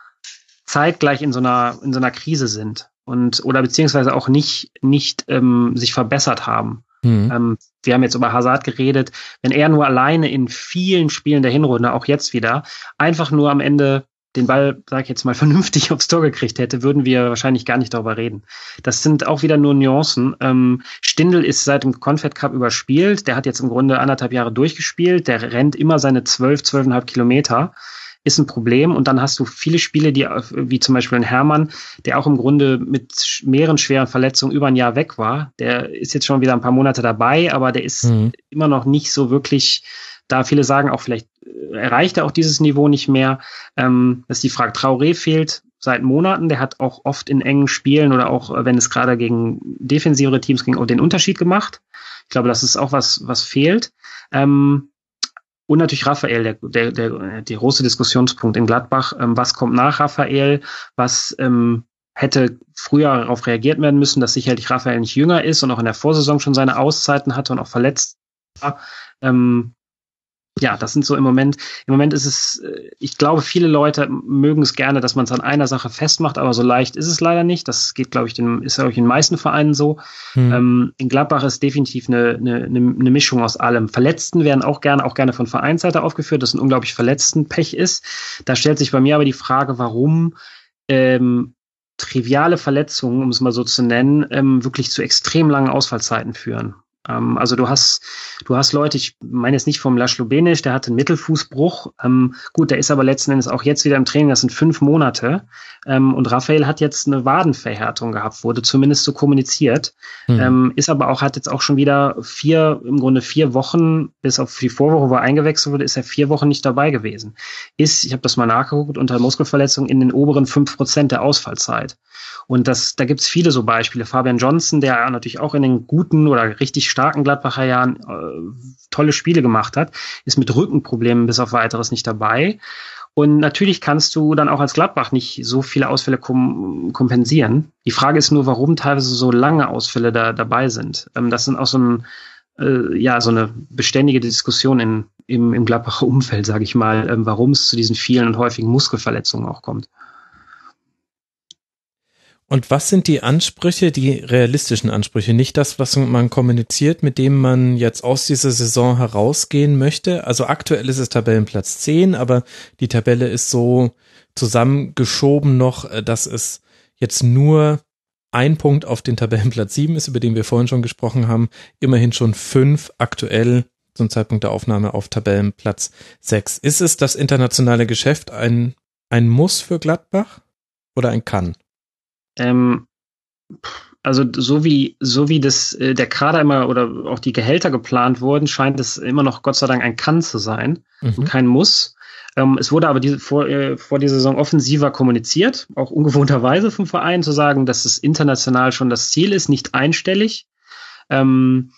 zeitgleich in so einer in so einer Krise sind und oder beziehungsweise auch nicht nicht ähm, sich verbessert haben. Mhm. Ähm, wir haben jetzt über Hazard geredet, wenn er nur alleine in vielen Spielen der Hinrunde, auch jetzt wieder, einfach nur am Ende den Ball, sag ich jetzt mal, vernünftig aufs Tor gekriegt hätte, würden wir wahrscheinlich gar nicht darüber reden. Das sind auch wieder nur Nuancen. Ähm, Stindl ist seit dem Confed Cup überspielt, der hat jetzt im Grunde anderthalb Jahre durchgespielt, der rennt immer seine zwölf, zwölfeinhalb Kilometer, ist ein Problem und dann hast du viele Spiele, die wie zum Beispiel ein Hermann, der auch im Grunde mit mehreren schweren Verletzungen über ein Jahr weg war, der ist jetzt schon wieder ein paar Monate dabei, aber der ist mhm. immer noch nicht so wirklich, da viele sagen auch vielleicht erreicht er auch dieses Niveau nicht mehr, ähm, das ist die Frage. Traoré fehlt seit Monaten, der hat auch oft in engen Spielen oder auch wenn es gerade gegen defensivere Teams ging, auch den Unterschied gemacht. Ich glaube, das ist auch was, was fehlt. Ähm, Und natürlich Raphael, der, der, der, der große Diskussionspunkt in Gladbach. Ähm, was kommt nach Raphael? Was ähm, hätte früher darauf reagiert werden müssen, dass sicherlich Raphael nicht jünger ist und auch in der Vorsaison schon seine Auszeiten hatte und auch verletzt war? Ähm, ja, das sind so im Moment, im Moment ist es, ich glaube, viele Leute mögen es gerne, dass man es an einer Sache festmacht, aber so leicht ist es leider nicht. Das geht, glaube ich, den, ist, glaube ich, in den meisten Vereinen so. Hm. Ähm, in Gladbach ist definitiv eine, eine, eine Mischung aus allem. Verletzten werden auch gerne, auch gerne von Vereinsseite aufgeführt, dass ein unglaublich Verletzten-Pech ist. Da stellt sich bei mir aber die Frage, warum ähm, triviale Verletzungen, um es mal so zu nennen, ähm, wirklich zu extrem langen Ausfallzeiten führen. Ähm, also du hast, du hast Leute, ich meine jetzt nicht vom Laszlo Benisch, der hatte einen Mittelfußbruch. Ähm, gut, der ist aber letzten Endes auch jetzt wieder im Training, das sind fünf Monate. Ähm, und Raphael hat jetzt eine Wadenverhärtung gehabt, wurde zumindest so kommuniziert. Hm. Ähm, ist aber auch, hat jetzt auch schon wieder vier, im Grunde vier Wochen, bis auf die Vorwoche, wo er eingewechselt wurde, ist er vier Wochen nicht dabei gewesen. Ist, ich habe das mal nachgeguckt, unter Muskelverletzung in den oberen fünf Prozent der Ausfallzeit. Und das, da gibt's viele so Beispiele. Fabian Johnson, der natürlich auch in den guten oder richtig starken Gladbacher Jahren äh, tolle Spiele gemacht hat, ist mit Rückenproblemen bis auf weiteres nicht dabei. Und natürlich kannst du dann auch als Gladbach nicht so viele Ausfälle kom- kompensieren. Die Frage ist nur, warum teilweise so lange Ausfälle da dabei sind. Ähm, das sind auch so ein äh, ja so eine beständige Diskussion in im, im Gladbacher Umfeld, sage ich mal, ähm, warum es zu diesen vielen und häufigen Muskelverletzungen auch kommt. Und was sind die Ansprüche, die realistischen Ansprüche? Nicht das, was man kommuniziert, mit dem man jetzt aus dieser Saison herausgehen möchte. Also aktuell ist es Tabellenplatz zehn, aber die Tabelle ist so zusammengeschoben noch, dass es jetzt nur ein Punkt auf den Tabellenplatz sieben ist, über den wir vorhin schon gesprochen haben. Immerhin schon fünf aktuell zum Zeitpunkt der Aufnahme auf Tabellenplatz sechs. Ist es das internationale Geschäft ein, ein Muss für Gladbach oder ein Kann? Ähm, also so wie so wie das äh, der Kader immer oder auch die Gehälter geplant wurden, scheint es immer noch Gott sei Dank ein Kann zu sein mhm. und kein Muss. Ähm, es wurde aber diese, vor, äh, vor dieser Saison offensiver kommuniziert, auch ungewohnterweise vom Verein zu sagen, dass es international schon das Ziel ist, nicht einstellig. Ähm,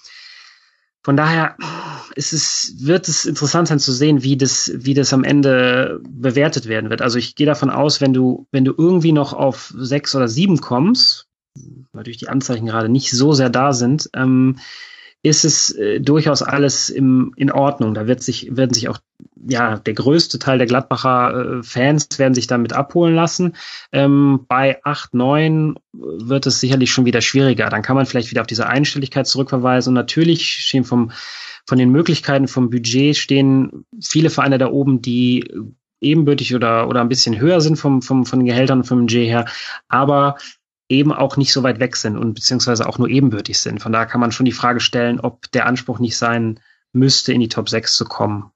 von daher ist es, wird es interessant sein zu sehen, wie das, wie das am Ende bewertet werden wird. Also ich gehe davon aus, wenn du, wenn du irgendwie noch auf sechs oder sieben kommst, natürlich die Anzeichen gerade nicht so sehr da sind, ähm, ist es äh, durchaus alles im, in Ordnung. Da wird sich, werden sich auch, ja, der größte Teil der Gladbacher äh, Fans werden sich damit abholen lassen. Ähm, bei acht, neun wird es sicherlich schon wieder schwieriger. Dann kann man vielleicht wieder auf diese Einstelligkeit zurückverweisen. Und natürlich stehen vom, von den Möglichkeiten, vom Budget stehen viele Vereine da oben, die ebenbürtig oder, oder ein bisschen höher sind vom, vom, von den Gehältern und vom Budget her. Aber eben auch nicht so weit weg sind und beziehungsweise auch nur ebenbürtig sind. Von daher kann man schon die Frage stellen, ob der Anspruch nicht sein müsste, in die Top sechs zu kommen.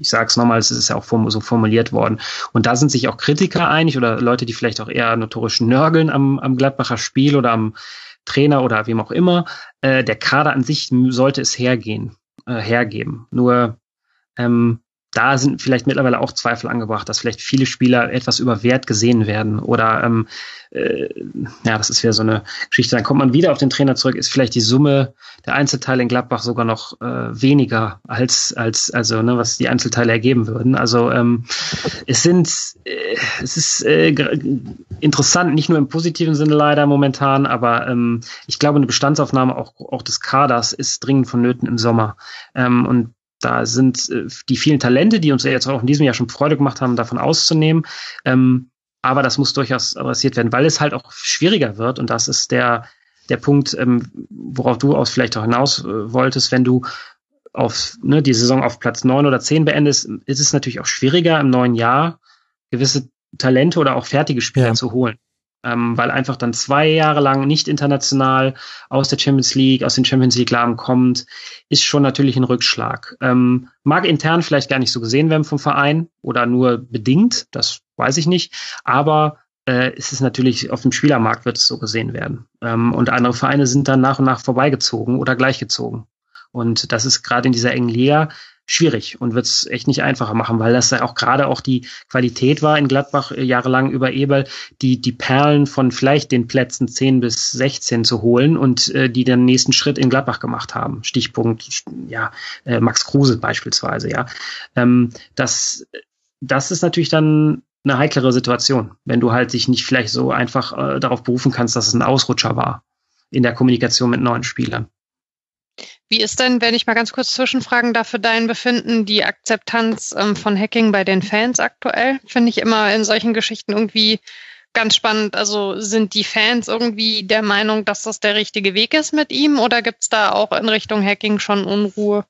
Ich sage es nochmal, es ist ja auch so formuliert worden. Und da sind sich auch Kritiker einig oder Leute, die vielleicht auch eher notorisch nörgeln am, am Gladbacher Spiel oder am Trainer oder wem auch immer. Äh, der Kader an sich sollte es hergehen, äh, hergeben. Nur ähm, da sind vielleicht mittlerweile auch Zweifel angebracht, dass vielleicht viele Spieler etwas über Wert gesehen werden oder ähm, äh, ja, das ist wieder so eine Geschichte. Dann kommt man wieder auf den Trainer zurück, ist vielleicht die Summe der Einzelteile in Gladbach sogar noch äh, weniger als als also ne, was die Einzelteile ergeben würden. Also ähm, es sind äh, es ist äh, g- interessant, nicht nur im positiven Sinne leider momentan, aber ähm, ich glaube, eine Bestandsaufnahme auch auch des Kaders ist dringend vonnöten im Sommer ähm, und da sind äh, die vielen Talente, die uns jetzt auch in diesem Jahr schon Freude gemacht haben, davon auszunehmen. Ähm, aber das muss durchaus adressiert werden, weil es halt auch schwieriger wird. Und das ist der der Punkt, ähm, worauf du auch vielleicht auch hinaus äh, wolltest. Wenn du auf ne, die Saison auf Platz neun oder zehn beendest, ist es natürlich auch schwieriger, im neuen Jahr gewisse Talente oder auch fertige Spieler ja. zu holen. Ähm, weil einfach dann zwei Jahre lang nicht international aus der Champions League, aus den Champions League-Lagen kommt, ist schon natürlich ein Rückschlag. Ähm, mag intern vielleicht gar nicht so gesehen werden vom Verein oder nur bedingt, das weiß ich nicht, aber äh, ist es natürlich, auf dem Spielermarkt wird es so gesehen werden. Ähm, und andere Vereine sind dann nach und nach vorbeigezogen oder gleichgezogen. Und das ist gerade in dieser engen Liga schwierig und wird es echt nicht einfacher machen, weil das ja auch gerade auch die Qualität war in Gladbach jahrelang über Eberl, die die Perlen von vielleicht den Plätzen zehn bis sechzehn zu holen und äh, die den nächsten Schritt in Gladbach gemacht haben. Stichpunkt, ja, äh, Max Kruse beispielsweise, ja. Ähm, das, das ist natürlich dann eine heiklere Situation, wenn du halt dich nicht vielleicht so einfach äh, darauf berufen kannst, dass es ein Ausrutscher war in der Kommunikation mit neuen Spielern. Wie ist denn, wenn ich mal ganz kurz zwischenfragen darf, für dein Befinden die Akzeptanz ähm, von Hacking bei den Fans aktuell? Finde ich immer in solchen Geschichten irgendwie ganz spannend. Also sind die Fans irgendwie der Meinung, dass das der richtige Weg ist mit ihm oder gibt es da auch in Richtung Hacking schon Unruhe?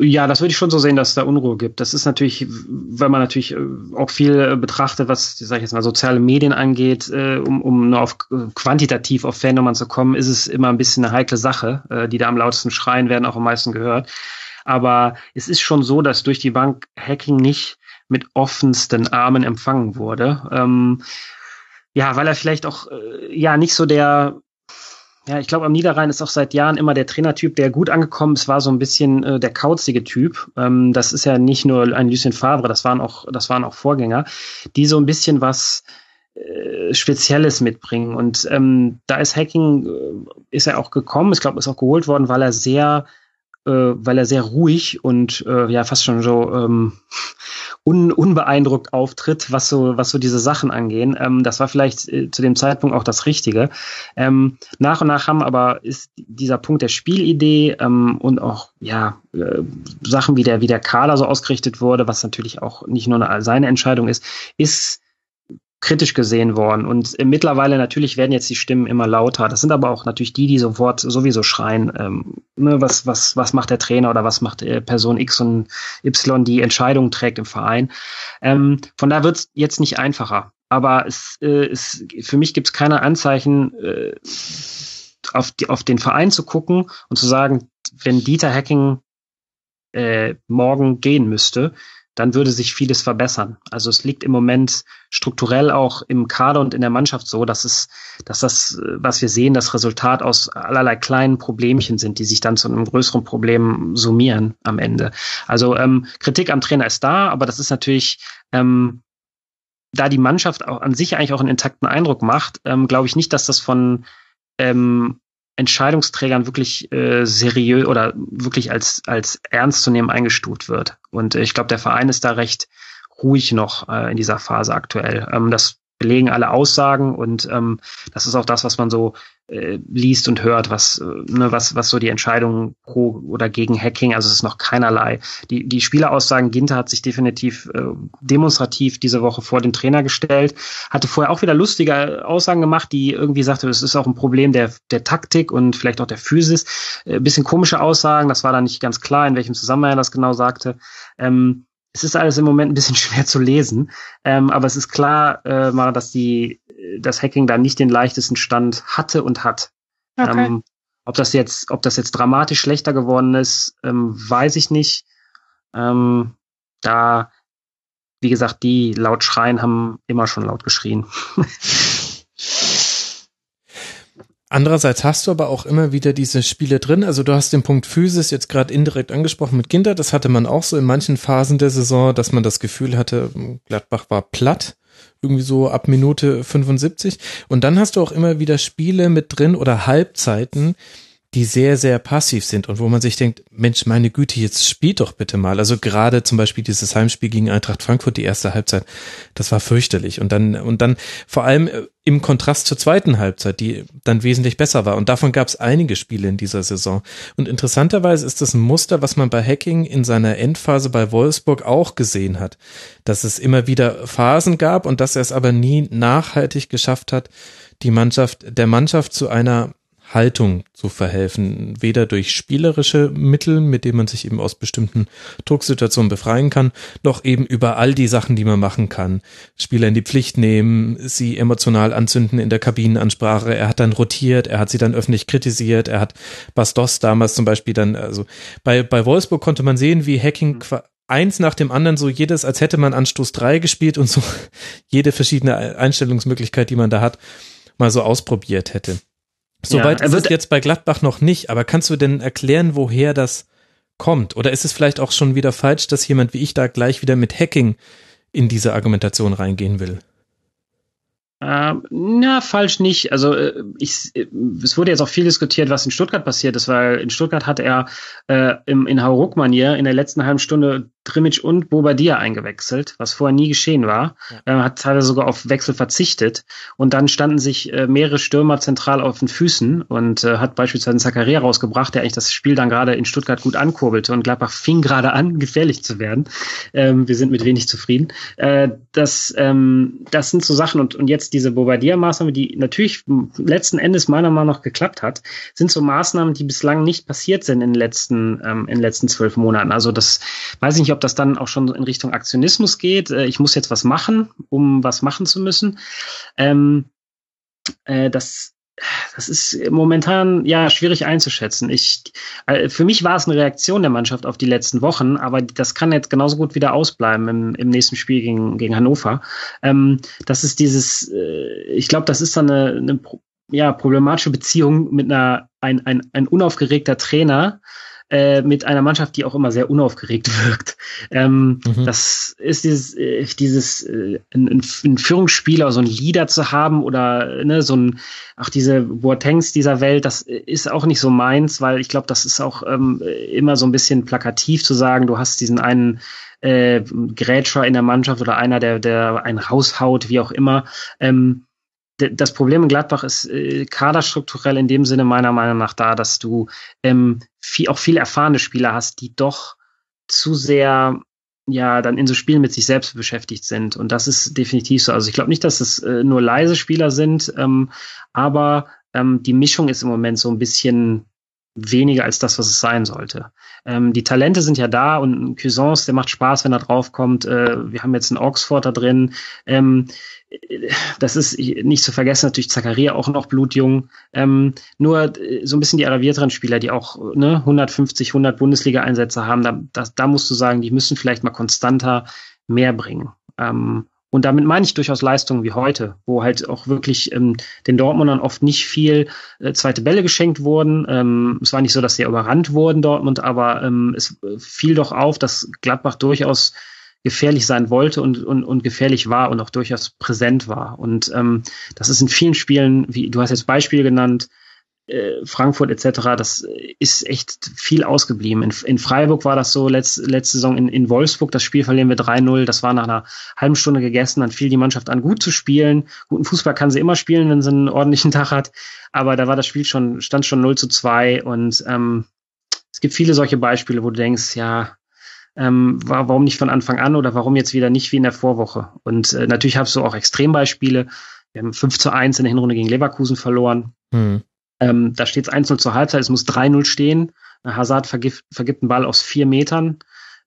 Ja, das würde ich schon so sehen, dass es da Unruhe gibt. Das ist natürlich, weil man natürlich auch viel betrachtet, was, sag ich jetzt mal, soziale Medien angeht, um, um nur auf quantitativ auf Fannummern zu kommen, ist es immer ein bisschen eine heikle Sache. Die da am lautesten schreien, werden auch am meisten gehört. Aber es ist schon so, dass durch die Bank Hacking nicht mit offensten Armen empfangen wurde. Ähm, ja, weil er vielleicht auch ja nicht so der... Ja, ich glaube, am Niederrhein ist auch seit Jahren immer der Trainertyp, der gut angekommen ist, war so ein bisschen äh, der kauzige Typ. Ähm, das ist ja nicht nur ein Lucien Favre, das waren auch, das waren auch Vorgänger, die so ein bisschen was äh, Spezielles mitbringen. Und ähm, da ist Hacking, äh, ist er auch gekommen, ich glaube, ist auch geholt worden, weil er sehr, äh, weil er sehr ruhig und äh, ja fast schon so ähm, un, unbeeindruckt auftritt, was so, was so diese Sachen angehen. Ähm, das war vielleicht äh, zu dem Zeitpunkt auch das Richtige. Ähm, nach und nach haben aber ist dieser Punkt der Spielidee ähm, und auch ja äh, Sachen, wie der, wie der Kader so ausgerichtet wurde, was natürlich auch nicht nur eine, seine Entscheidung ist, ist kritisch gesehen worden. Und äh, mittlerweile natürlich werden jetzt die Stimmen immer lauter. Das sind aber auch natürlich die, die sofort sowieso schreien, ähm, ne, was, was, was macht der Trainer oder was macht äh, Person X und Y, die Entscheidungen trägt im Verein. Ähm, von da wird's jetzt nicht einfacher. Aber es, äh, es, für mich gibt's keine Anzeichen, äh, auf, die, auf den Verein zu gucken und zu sagen, wenn Dieter Hacking äh, morgen gehen müsste, dann würde sich vieles verbessern. Also es liegt im Moment strukturell auch im Kader und in der Mannschaft so, dass es, dass das, was wir sehen, das Resultat aus allerlei kleinen Problemchen sind, die sich dann zu einem größeren Problem summieren am Ende. Also ähm, Kritik am Trainer ist da, aber das ist natürlich, ähm, da die Mannschaft auch an sich eigentlich auch einen intakten Eindruck macht, ähm, glaube ich nicht, dass das von ähm, Entscheidungsträgern wirklich äh, seriös oder wirklich als als ernst zu nehmen eingestuft wird. Und äh, ich glaube, der Verein ist da recht ruhig noch äh, in dieser Phase aktuell. Ähm, das belegen alle Aussagen und ähm, das ist auch das, was man so äh, liest und hört, was äh, ne, was was so die Entscheidungen pro oder gegen Hacking, also es ist noch keinerlei. Die die Spieleraussagen, Ginter hat sich definitiv äh, demonstrativ diese Woche vor den Trainer gestellt, hatte vorher auch wieder lustige Aussagen gemacht, die irgendwie sagte, es ist auch ein Problem der der Taktik und vielleicht auch der Physis. Äh, bisschen komische Aussagen, das war da nicht ganz klar, in welchem Zusammenhang er das genau sagte. Ähm, Es ist alles im Moment ein bisschen schwer zu lesen, ähm, aber es ist klar, äh, Mara, dass die, das Hacking da nicht den leichtesten Stand hatte und hat. Okay. Ähm, ob das jetzt, ob das jetzt dramatisch schlechter geworden ist, ähm, weiß ich nicht. Ähm, da, wie gesagt, die laut schreien haben immer schon laut geschrien. Andererseits hast du aber auch immer wieder diese Spiele drin, also du hast den Punkt Physis jetzt gerade indirekt angesprochen mit Ginter, das hatte man auch so in manchen Phasen der Saison, dass man das Gefühl hatte, Gladbach war platt, irgendwie so ab Minute fünfundsiebzig, und dann hast du auch immer wieder Spiele mit drin oder Halbzeiten, die sehr, sehr passiv sind und wo man sich denkt, Mensch, meine Güte, jetzt spielt doch bitte mal. Also gerade zum Beispiel dieses Heimspiel gegen Eintracht Frankfurt, die erste Halbzeit, das war fürchterlich. Und dann, und dann vor allem im Kontrast zur zweiten Halbzeit, die dann wesentlich besser war. Und davon gab es einige Spiele in dieser Saison. Und interessanterweise ist das ein Muster, was man bei Hacking in seiner Endphase bei Wolfsburg auch gesehen hat, dass es immer wieder Phasen gab und dass er es aber nie nachhaltig geschafft hat, die Mannschaft, der Mannschaft zu einer Haltung zu verhelfen, weder durch spielerische Mittel, mit denen man sich eben aus bestimmten Drucksituationen befreien kann, noch eben über all die Sachen, die man machen kann. Spieler in die Pflicht nehmen, sie emotional anzünden in der Kabinenansprache, er hat dann rotiert, er hat sie dann öffentlich kritisiert, er hat Bastos damals zum Beispiel dann, also bei, bei Wolfsburg konnte man sehen, wie Hacking qua- eins nach dem anderen, so jedes, als hätte man Anstoß drei gespielt und so jede verschiedene Einstellungsmöglichkeit, die man da hat, mal so ausprobiert hätte. Soweit ja, ist es jetzt bei Gladbach noch nicht, aber kannst du denn erklären, woher das kommt? Oder ist es vielleicht auch schon wieder falsch, dass jemand wie ich da gleich wieder mit Hacking in diese Argumentation reingehen will? Ähm, na, falsch nicht. Also ich, es wurde jetzt auch viel diskutiert, was in Stuttgart passiert ist, weil in Stuttgart hat er äh, im, in Hauruck-Manier in der letzten halben Stunde Trimic und Bobadilla eingewechselt, was vorher nie geschehen war. Ja. Äh, hat teilweise sogar auf Wechsel verzichtet. Und dann standen sich äh, mehrere Stürmer zentral auf den Füßen und äh, hat beispielsweise Zakaria rausgebracht, der eigentlich das Spiel dann gerade in Stuttgart gut ankurbelte. Und Gladbach fing gerade an, gefährlich zu werden. Ähm, wir sind mit wenig zufrieden. Äh, das, ähm, das sind so Sachen. Und, und jetzt diese Bobadilla-Maßnahme, die natürlich letzten Endes meiner Meinung nach geklappt hat, sind so Maßnahmen, die bislang nicht passiert sind in den letzten, ähm, in den letzten zwölf Monaten. Also das weiß ich nicht, ob das dann auch schon in Richtung Aktionismus geht. Äh, ich muss jetzt was machen, um was machen zu müssen. Ähm, äh, das Das ist momentan ja schwierig einzuschätzen. Ich, für mich war es eine Reaktion der Mannschaft auf die letzten Wochen, aber das kann jetzt genauso gut wieder ausbleiben im, im nächsten Spiel gegen, gegen Hannover. Ähm, das ist dieses, äh, ich glaube, das ist dann eine, eine ja, problematische Beziehung mit einer ein, ein, ein unaufgeregter Trainer äh, mit einer Mannschaft, die auch immer sehr unaufgeregt wirkt. Ähm, mhm. Das ist dieses, äh, dieses äh, ein, ein Führungsspieler, so ein Leader zu haben oder ne, so ein auch diese Boatengs dieser Welt, das ist auch nicht so meins, weil ich glaube, das ist auch ähm, immer so ein bisschen plakativ zu sagen, du hast diesen einen äh, Grätscher in der Mannschaft oder einer, der, der einen raushaut, wie auch immer. Ähm, d- das Problem in Gladbach ist äh, kaderstrukturell in dem Sinne meiner Meinung nach da, dass du ähm, viel, auch viel erfahrene Spieler hast, die doch zu sehr ja dann in so Spielen mit sich selbst beschäftigt sind. Und das ist definitiv so. Also ich glaube nicht, dass es äh, nur leise Spieler sind, ähm, aber ähm, die Mischung ist im Moment so ein bisschen weniger als das, was es sein sollte. Ähm, die Talente sind ja da und Cousins, der macht Spaß, wenn er draufkommt. Äh, wir haben jetzt einen Oxford da drin. Ähm, das ist nicht zu vergessen, natürlich Zakaria auch noch blutjung. Ähm, nur so ein bisschen die arrivierteren Spieler, die auch ne, hundertfünfzig, hundert Bundesliga-Einsätze haben, da, da, da musst du sagen, die müssen vielleicht mal konstanter mehr bringen. Ähm, und damit meine ich durchaus Leistungen wie heute, wo halt auch wirklich ähm, den Dortmundern oft nicht viel äh, zweite Bälle geschenkt wurden. Ähm, es war nicht so, dass sie überrannt wurden, Dortmund, aber ähm, es fiel doch auf, dass Gladbach durchaus gefährlich sein wollte und, und, und gefährlich war und auch durchaus präsent war. Und ähm, das ist in vielen Spielen, wie du hast jetzt Beispiele genannt, äh, Frankfurt et cetera, das ist echt viel ausgeblieben. In, in Freiburg war das so, letzt, letzte Saison in, in Wolfsburg, das Spiel verlieren wir drei null, das war nach einer halben Stunde gegessen, dann fiel die Mannschaft an, gut zu spielen. Guten Fußball kann sie immer spielen, wenn sie einen ordentlichen Tag hat, aber da war das Spiel schon, stand schon null zu zwei und ähm, es gibt viele solche Beispiele, wo du denkst, ja, Ähm, warum nicht von Anfang an oder warum jetzt wieder nicht wie in der Vorwoche? Und äh, natürlich hast du auch Extrembeispiele. Wir haben fünf zu eins in der Hinrunde gegen Leverkusen verloren. Hm. Ähm, da steht es eins null zur Halbzeit, es muss drei null stehen. Hazard vergift, vergibt einen Ball aus vier Metern,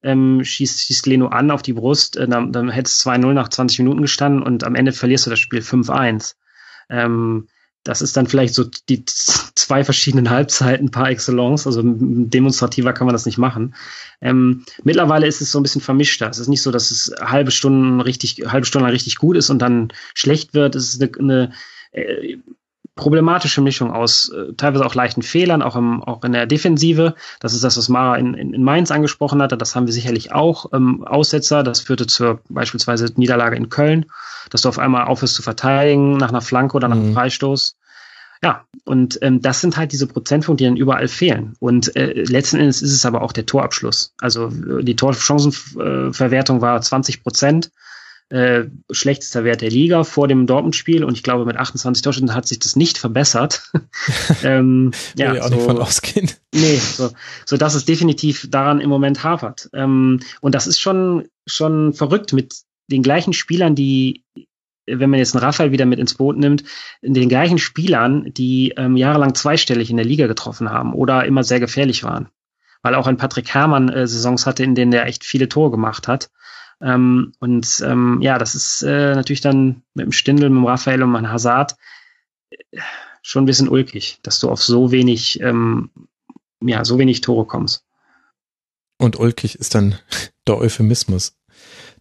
ähm, schießt, schießt Leno an auf die Brust, äh, dann, dann hätte es zwei null nach zwanzig Minuten gestanden und am Ende verlierst du das Spiel fünf eins. Ähm, Das ist dann vielleicht so die zwei verschiedenen Halbzeiten par excellence, also demonstrativer kann man das nicht machen. Ähm, mittlerweile ist es so ein bisschen vermischter. Es ist nicht so, dass es halbe Stunden richtig, halbe Stunde lang richtig gut ist und dann schlecht wird. Es ist eine, eine äh, problematische Mischung aus äh, teilweise auch leichten Fehlern, auch, im, auch in der Defensive. Das ist das, was Mara in, in, in Mainz angesprochen hatte. Das haben wir sicherlich auch. Ähm, Aussetzer, das führte zur beispielsweise Niederlage in Köln, dass du auf einmal aufhörst zu verteidigen nach einer Flanke oder nach einem mhm. Freistoß. Ja, und ähm, das sind halt diese Prozentpunkte, die dann überall fehlen. Und äh, letzten Endes ist es aber auch der Torabschluss. Also die Torchancenverwertung war zwanzig Prozent. Äh, schlechtester Wert der Liga vor dem Dortmund-Spiel und ich glaube mit achtundzwanzig Torschüssen hat sich das nicht verbessert. ähm, ja, ja auch so, nicht von ausgehen. Nee, so, so dass es definitiv daran im Moment hapert. Ähm, und das ist schon schon verrückt mit den gleichen Spielern, die, wenn man jetzt einen Raphael wieder mit ins Boot nimmt, den gleichen Spielern, die ähm, jahrelang zweistellig in der Liga getroffen haben oder immer sehr gefährlich waren. Weil auch ein Patrick Herrmann äh, Saisons hatte, in denen er echt viele Tore gemacht hat. Ähm, und ähm, ja, das ist äh, natürlich dann mit dem Stindl, mit dem Raphael und mit dem Hazard äh, schon ein bisschen ulkig, dass du auf so wenig, ähm, ja, so wenig Tore kommst. Und ulkig ist dann der Euphemismus.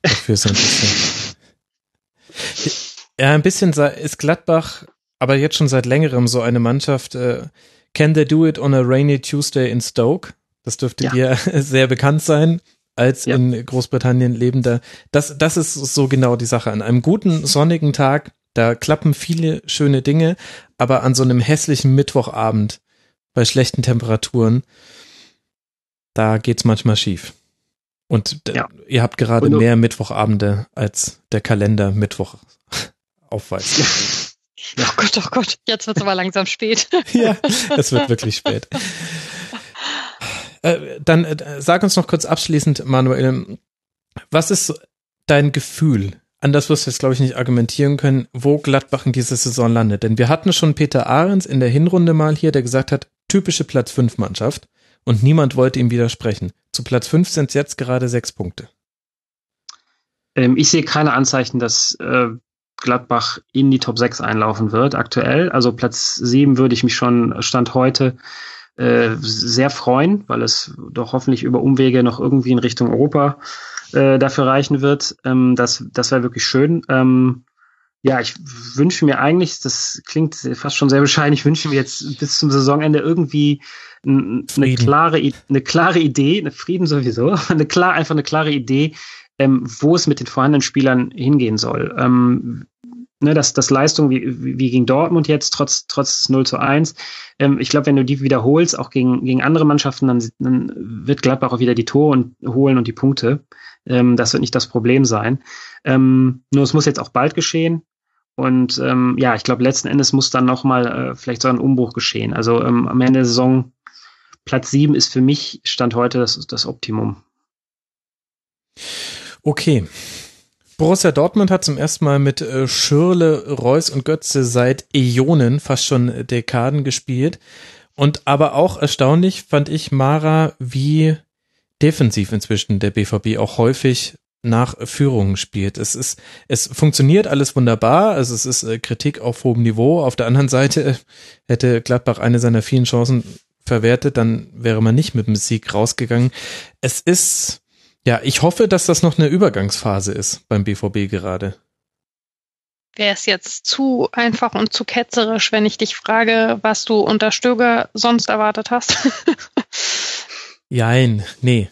Dafür so ein bisschen. Ja, ein bisschen ist Gladbach, aber jetzt schon seit längerem so eine Mannschaft. Äh, Can they do it on a rainy Tuesday in Stoke? Das dürfte ja. dir sehr bekannt sein, als ja. in Großbritannien lebender. Das, das ist so genau die Sache. An einem guten, sonnigen Tag, da klappen viele schöne Dinge, aber an so einem hässlichen Mittwochabend bei schlechten Temperaturen, da geht's manchmal schief. Und ja. Ihr habt gerade und, mehr Mittwochabende als der Kalender Mittwoch aufweist. Ja. Oh Gott, oh Gott, jetzt wird es aber langsam spät. Ja, es wird wirklich spät. Äh, dann äh, sag uns noch kurz abschließend, Manuel, was ist dein Gefühl? Anders wirst du jetzt, glaube ich, nicht argumentieren können, wo Gladbach in dieser Saison landet. Denn wir hatten schon Peter Ahrens in der Hinrunde mal hier, der gesagt hat, typische Platz fünf Mannschaft. Und niemand wollte ihm widersprechen. Zu Platz fünf sind es jetzt gerade sechs Punkte. Ähm, ich sehe keine Anzeichen, dass äh, Gladbach in die Top sechs einlaufen wird aktuell. Also Platz sieben würde ich mich schon Stand heute äh, sehr freuen, weil es doch hoffentlich über Umwege noch irgendwie in Richtung Europa äh, dafür reichen wird. Ähm, das das wäre wirklich schön. Ähm, Ja, ich wünsche mir eigentlich, das klingt fast schon sehr bescheiden, ich wünsche mir jetzt bis zum Saisonende irgendwie eine Frieden. klare, eine klare Idee, eine Frieden sowieso, eine klar, einfach eine klare Idee, ähm, wo es mit den vorhandenen Spielern hingehen soll. Ähm, ne, dass, dass Leistung wie, wie gegen Dortmund jetzt, trotz, trotz null zu eins, ähm, ich glaube, wenn du die wiederholst, auch gegen, gegen andere Mannschaften, dann, dann wird Gladbach auch wieder die Tore und, holen und die Punkte. Ähm, das wird nicht das Problem sein. Ähm, nur es muss jetzt auch bald geschehen. Und ähm, ja, ich glaube, letzten Endes muss dann nochmal äh, vielleicht so ein Umbruch geschehen. Also ähm, am Ende der Saison, Platz sieben ist für mich Stand heute das, das Optimum. Okay. Borussia Dortmund hat zum ersten Mal mit äh, Schürrle, Reus und Götze seit Äonen, fast schon Dekaden gespielt. Und aber auch erstaunlich fand ich, Mara, wie defensiv inzwischen der B V B auch häufig nach Führungen spielt. Es ist, es funktioniert alles wunderbar. Also es ist äh, Kritik auf hohem Niveau. Auf der anderen Seite äh, hätte Gladbach eine seiner vielen Chancen verwertet, dann wäre man nicht mit dem Sieg rausgegangen. Es ist, ja, ich hoffe, dass das noch eine Übergangsphase ist beim B V B gerade. Wäre es jetzt zu einfach und zu ketzerisch, wenn ich dich frage, was du unter Stöger sonst erwartet hast? Jein, nee,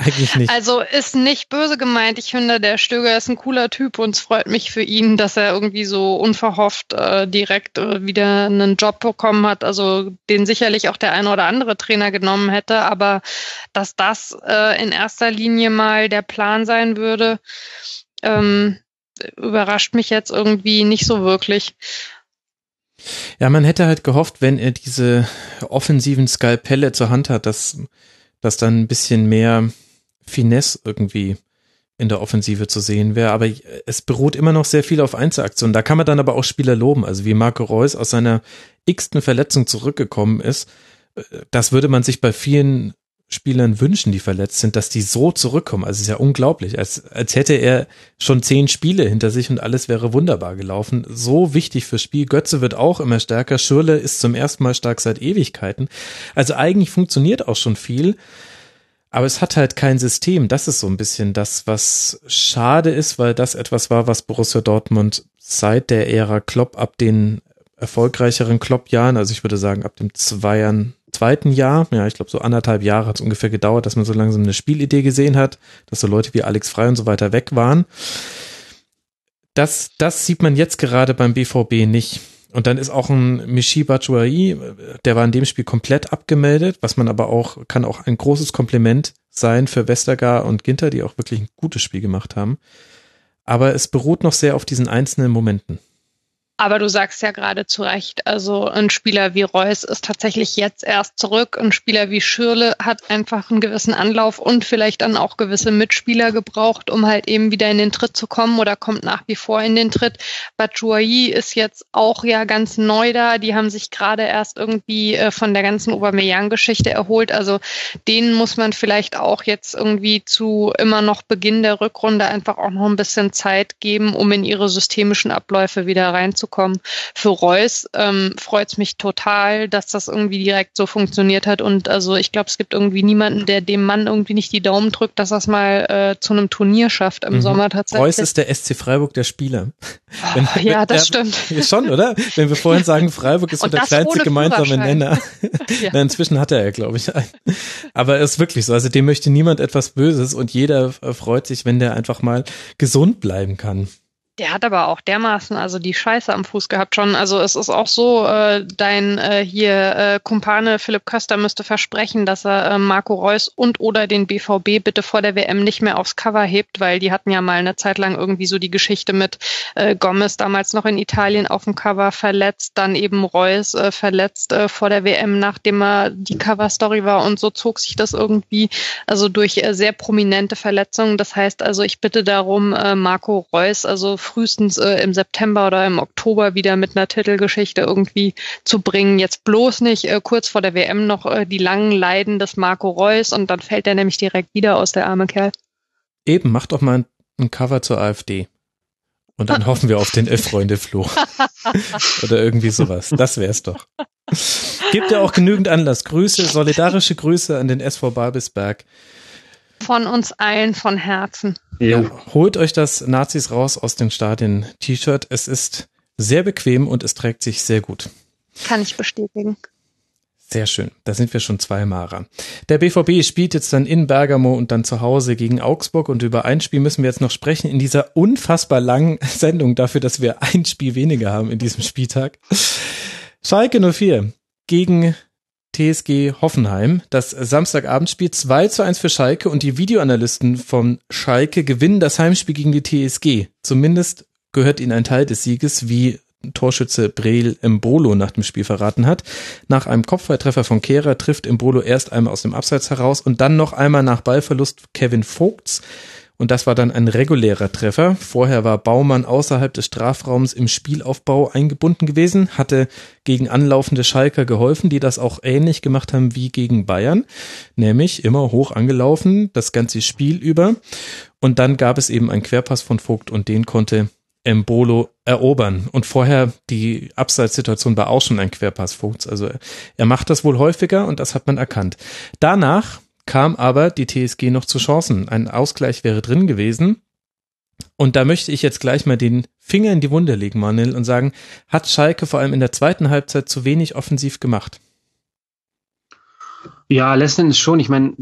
eigentlich nicht. Also ist nicht böse gemeint. Ich finde, der Stöger ist ein cooler Typ und es freut mich für ihn, dass er irgendwie so unverhofft äh, direkt äh, wieder einen Job bekommen hat, also den sicherlich auch der eine oder andere Trainer genommen hätte, aber dass das äh, in erster Linie mal der Plan sein würde, ähm, überrascht mich jetzt irgendwie nicht so wirklich. Ja, man hätte halt gehofft, wenn er diese offensiven Skalpelle zur Hand hat, dass dass dann ein bisschen mehr Finesse irgendwie in der Offensive zu sehen wäre, aber es beruht immer noch sehr viel auf Einzelaktionen. Da kann man dann aber auch Spieler loben, also wie Marco Reus aus seiner x-ten Verletzung zurückgekommen ist, das würde man sich bei vielen Spielern wünschen, die verletzt sind, dass die so zurückkommen. Also es ist ja unglaublich, als, als hätte er schon zehn Spiele hinter sich und alles wäre wunderbar gelaufen. So wichtig fürs Spiel. Götze wird auch immer stärker. Schürrle ist zum ersten Mal stark seit Ewigkeiten. Also eigentlich funktioniert auch schon viel, aber es hat halt kein System. Das ist so ein bisschen das, was schade ist, weil das etwas war, was Borussia Dortmund seit der Ära Klopp, ab den erfolgreicheren Klopp-Jahren, also ich würde sagen ab dem Zweiern, zweiten Jahr, ja, ich glaube so anderthalb Jahre hat es ungefähr gedauert, dass man so langsam eine Spielidee gesehen hat, dass so Leute wie Alex Frey und so weiter weg waren. Das, das sieht man jetzt gerade beim B V B nicht. Und dann ist auch ein Michy Batshuayi, der war in dem Spiel komplett abgemeldet, was man aber auch, kann auch ein großes Kompliment sein für Westergaard und Ginter, die auch wirklich ein gutes Spiel gemacht haben. Aber es beruht noch sehr auf diesen einzelnen Momenten. Aber du sagst ja gerade zu Recht, also ein Spieler wie Reus ist tatsächlich jetzt erst zurück. Ein Spieler wie Schürrle hat einfach einen gewissen Anlauf und vielleicht dann auch gewisse Mitspieler gebraucht, um halt eben wieder in den Tritt zu kommen oder kommt nach wie vor in den Tritt. Batshuayi ist jetzt auch ja ganz neu da. Die haben sich gerade erst irgendwie äh, von der ganzen Aubameyang-Geschichte erholt. Also denen muss man vielleicht auch jetzt irgendwie zu immer noch Beginn der Rückrunde einfach auch noch ein bisschen Zeit geben, um in ihre systemischen Abläufe wieder reinzukommen. kommen. Für Reus ähm, freut es mich total, dass das irgendwie direkt so funktioniert hat und also ich glaube, es gibt irgendwie niemanden, der dem Mann irgendwie nicht die Daumen drückt, dass das mal äh, zu einem Turnier schafft im mhm. Sommer tatsächlich. Reus ist der S C Freiburg der Spieler. Wenn, oh, ja, das wenn, stimmt. Ja, schon, oder? Wenn wir vorhin sagen, Freiburg ist so der kleinste gemeinsame Nenner. Ja. Na, inzwischen hat er ja, glaube ich, einen. Aber es ist wirklich so, also dem möchte niemand etwas Böses und jeder freut sich, wenn der einfach mal gesund bleiben kann. Der hat aber auch dermaßen also die Scheiße am Fuß gehabt schon. Also es ist auch so, äh, dein äh, hier äh, Kumpane Philipp Köster müsste versprechen, dass er äh, Marco Reus und oder den B V B bitte vor der W M nicht mehr aufs Cover hebt, weil die hatten ja mal eine Zeit lang irgendwie so die Geschichte mit äh, Gomez damals noch in Italien auf dem Cover verletzt, dann eben Reus äh, verletzt äh, vor der W M, nachdem er die Cover-Story war, und so zog sich das irgendwie also durch äh, sehr prominente Verletzungen. Das heißt also, ich bitte darum, äh, Marco Reus also frühestens äh, im September oder im Oktober wieder mit einer Titelgeschichte irgendwie zu bringen. Jetzt bloß nicht äh, kurz vor der W M noch äh, die langen Leiden des Marco Reus, und dann fällt er nämlich direkt wieder aus, der arme Kerl. Eben, mach doch mal ein, ein Cover zur AfD. Und dann hoffen wir auf den F-Freunde-Flo. Oder irgendwie sowas. Das wär's doch. Gibt ja auch genügend Anlass. Grüße, solidarische Grüße an den S V Babelsberg. Von uns allen von Herzen. Ja. Holt euch das Nazis raus aus den Stadien-T-Shirt. Es ist sehr bequem und es trägt sich sehr gut. Kann ich bestätigen. Sehr schön. Da sind wir schon zwei Mara. Der B V B spielt jetzt dann in Bergamo und dann zu Hause gegen Augsburg. Und über ein Spiel müssen wir jetzt noch sprechen in dieser unfassbar langen Sendung, dafür, dass wir ein Spiel weniger haben in diesem Spieltag. Schalke null vier gegen T S G Hoffenheim, das Samstagabendspiel zwei zu eins für Schalke, und die Videoanalysten von Schalke gewinnen das Heimspiel gegen die T S G. Zumindest gehört ihnen ein Teil des Sieges, wie Torschütze Breel Embolo nach dem Spiel verraten hat. Nach einem Kopfballtreffer von Kehrer trifft Embolo erst einmal aus dem Abseits heraus und dann noch einmal nach Ballverlust Kevin Vogts. Und das war dann ein regulärer Treffer. Vorher war Baumann außerhalb des Strafraums im Spielaufbau eingebunden gewesen, hatte gegen anlaufende Schalker geholfen, die das auch ähnlich gemacht haben wie gegen Bayern, nämlich immer hoch angelaufen, das ganze Spiel über. Und dann gab es eben einen Querpass von Vogt und den konnte Embolo erobern. Und vorher, die Abseitssituation war auch schon ein Querpass Vogts. Also er macht das wohl häufiger und das hat man erkannt. Danach kam aber die T S G noch zu Chancen. Ein Ausgleich wäre drin gewesen. Und da möchte ich jetzt gleich mal den Finger in die Wunde legen, Manuel, und sagen, hat Schalke vor allem in der zweiten Halbzeit zu wenig offensiv gemacht? Ja, letzten Endes schon. Ich meine,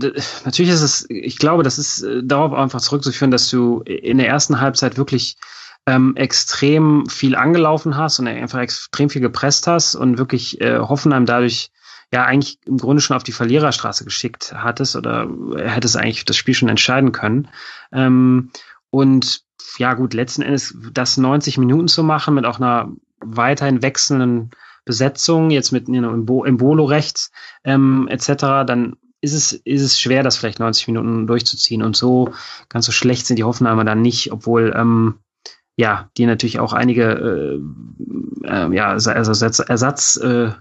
natürlich ist es, ich glaube, das ist darauf einfach zurückzuführen, dass du in der ersten Halbzeit wirklich ähm, extrem viel angelaufen hast und einfach extrem viel gepresst hast und wirklich äh, Hoffenheim dadurch ja eigentlich im Grunde schon auf die Verliererstraße geschickt hattest, oder hättest eigentlich das Spiel schon entscheiden können. Ähm, und ja gut, letzten Endes das neunzig Minuten zu machen mit auch einer weiterhin wechselnden Besetzung, jetzt mit you know, Embolo rechts ähm, et cetera, dann ist es, ist es schwer, das vielleicht neunzig Minuten durchzuziehen. Und so ganz so schlecht sind die Hoffenheimer dann nicht, obwohl ähm, ja die natürlich auch einige äh, äh, ja, also Ersatz, Ersatz äh,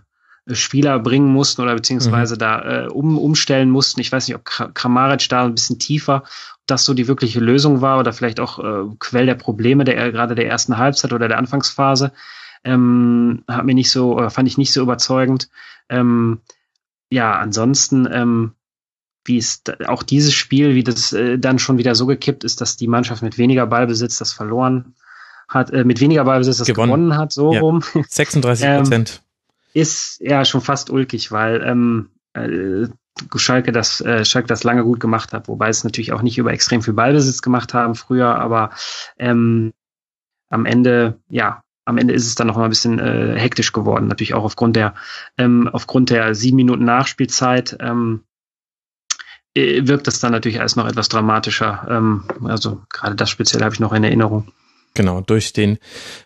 Spieler bringen mussten oder beziehungsweise mhm. da äh, um, umstellen mussten. Ich weiß nicht, ob Kramaric da ein bisschen tiefer, ob das so die wirkliche Lösung war oder vielleicht auch äh, Quell der Probleme der gerade der ersten Halbzeit oder der Anfangsphase. Ähm, hat mir nicht so, fand ich nicht so überzeugend. Ähm, ja, ansonsten, ähm, wie es auch dieses Spiel, wie das äh, dann schon wieder so gekippt ist, dass die Mannschaft mit weniger Ballbesitz das verloren hat, äh, mit weniger Ballbesitz das gewonnen, gewonnen hat, so ja. rum. sechsunddreißig Prozent. ähm, ist ja schon fast ulkig, weil ähm, äh, Schalke, das, äh, Schalke das lange gut gemacht hat, wobei es natürlich auch nicht über extrem viel Ballbesitz gemacht haben früher, aber ähm, am Ende, ja, am Ende ist es dann noch mal ein bisschen äh, hektisch geworden, natürlich auch aufgrund der ähm, aufgrund der sieben Minuten Nachspielzeit ähm, äh, wirkt das dann natürlich alles noch etwas dramatischer. Ähm, also gerade das speziell habe ich noch in Erinnerung. Genau, durch den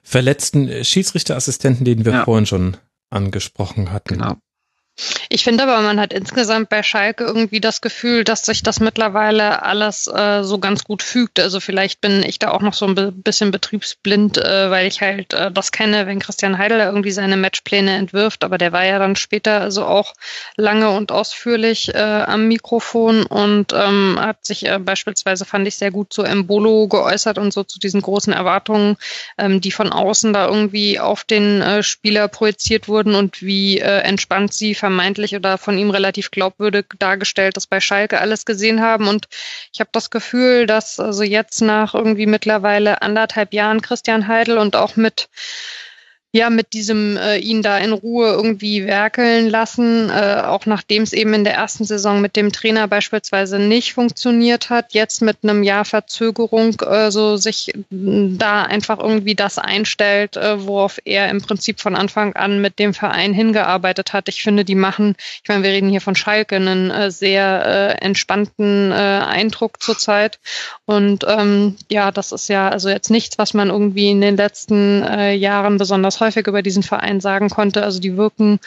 verletzten Schiedsrichterassistenten, den wir ja. vorhin schon angesprochen hatten. Genau. Ich finde aber, man hat insgesamt bei Schalke irgendwie das Gefühl, dass sich das mittlerweile alles äh, so ganz gut fügt. Also vielleicht bin ich da auch noch so ein be- bisschen betriebsblind, äh, weil ich halt äh, das kenne, wenn Christian Heidel irgendwie seine Matchpläne entwirft. Aber der war ja dann später also auch lange und ausführlich äh, am Mikrofon und ähm, hat sich äh, beispielsweise, fand ich, sehr gut zu Embolo geäußert und so zu diesen großen Erwartungen, ähm, die von außen da irgendwie auf den äh, Spieler projiziert wurden und wie äh, entspannt sie vermeintlich oder von ihm relativ glaubwürdig dargestellt, dass bei Schalke alles gesehen haben. Und ich habe das Gefühl, dass also jetzt nach irgendwie mittlerweile anderthalb Jahren Christian Heidel und auch mit ja, mit diesem äh, ihn da in Ruhe irgendwie werkeln lassen, äh, auch nachdem es eben in der ersten Saison mit dem Trainer beispielsweise nicht funktioniert hat, jetzt mit einem Jahr Verzögerung äh, so sich da einfach irgendwie das einstellt, äh, worauf er im Prinzip von Anfang an mit dem Verein hingearbeitet hat. Ich finde, die machen, ich meine, wir reden hier von Schalke, einen äh, sehr äh, entspannten äh, Eindruck zurzeit. Und ähm, ja, das ist ja also jetzt nichts, was man irgendwie in den letzten äh, Jahren besonders häufig über diesen Verein sagen konnte. Also die wirken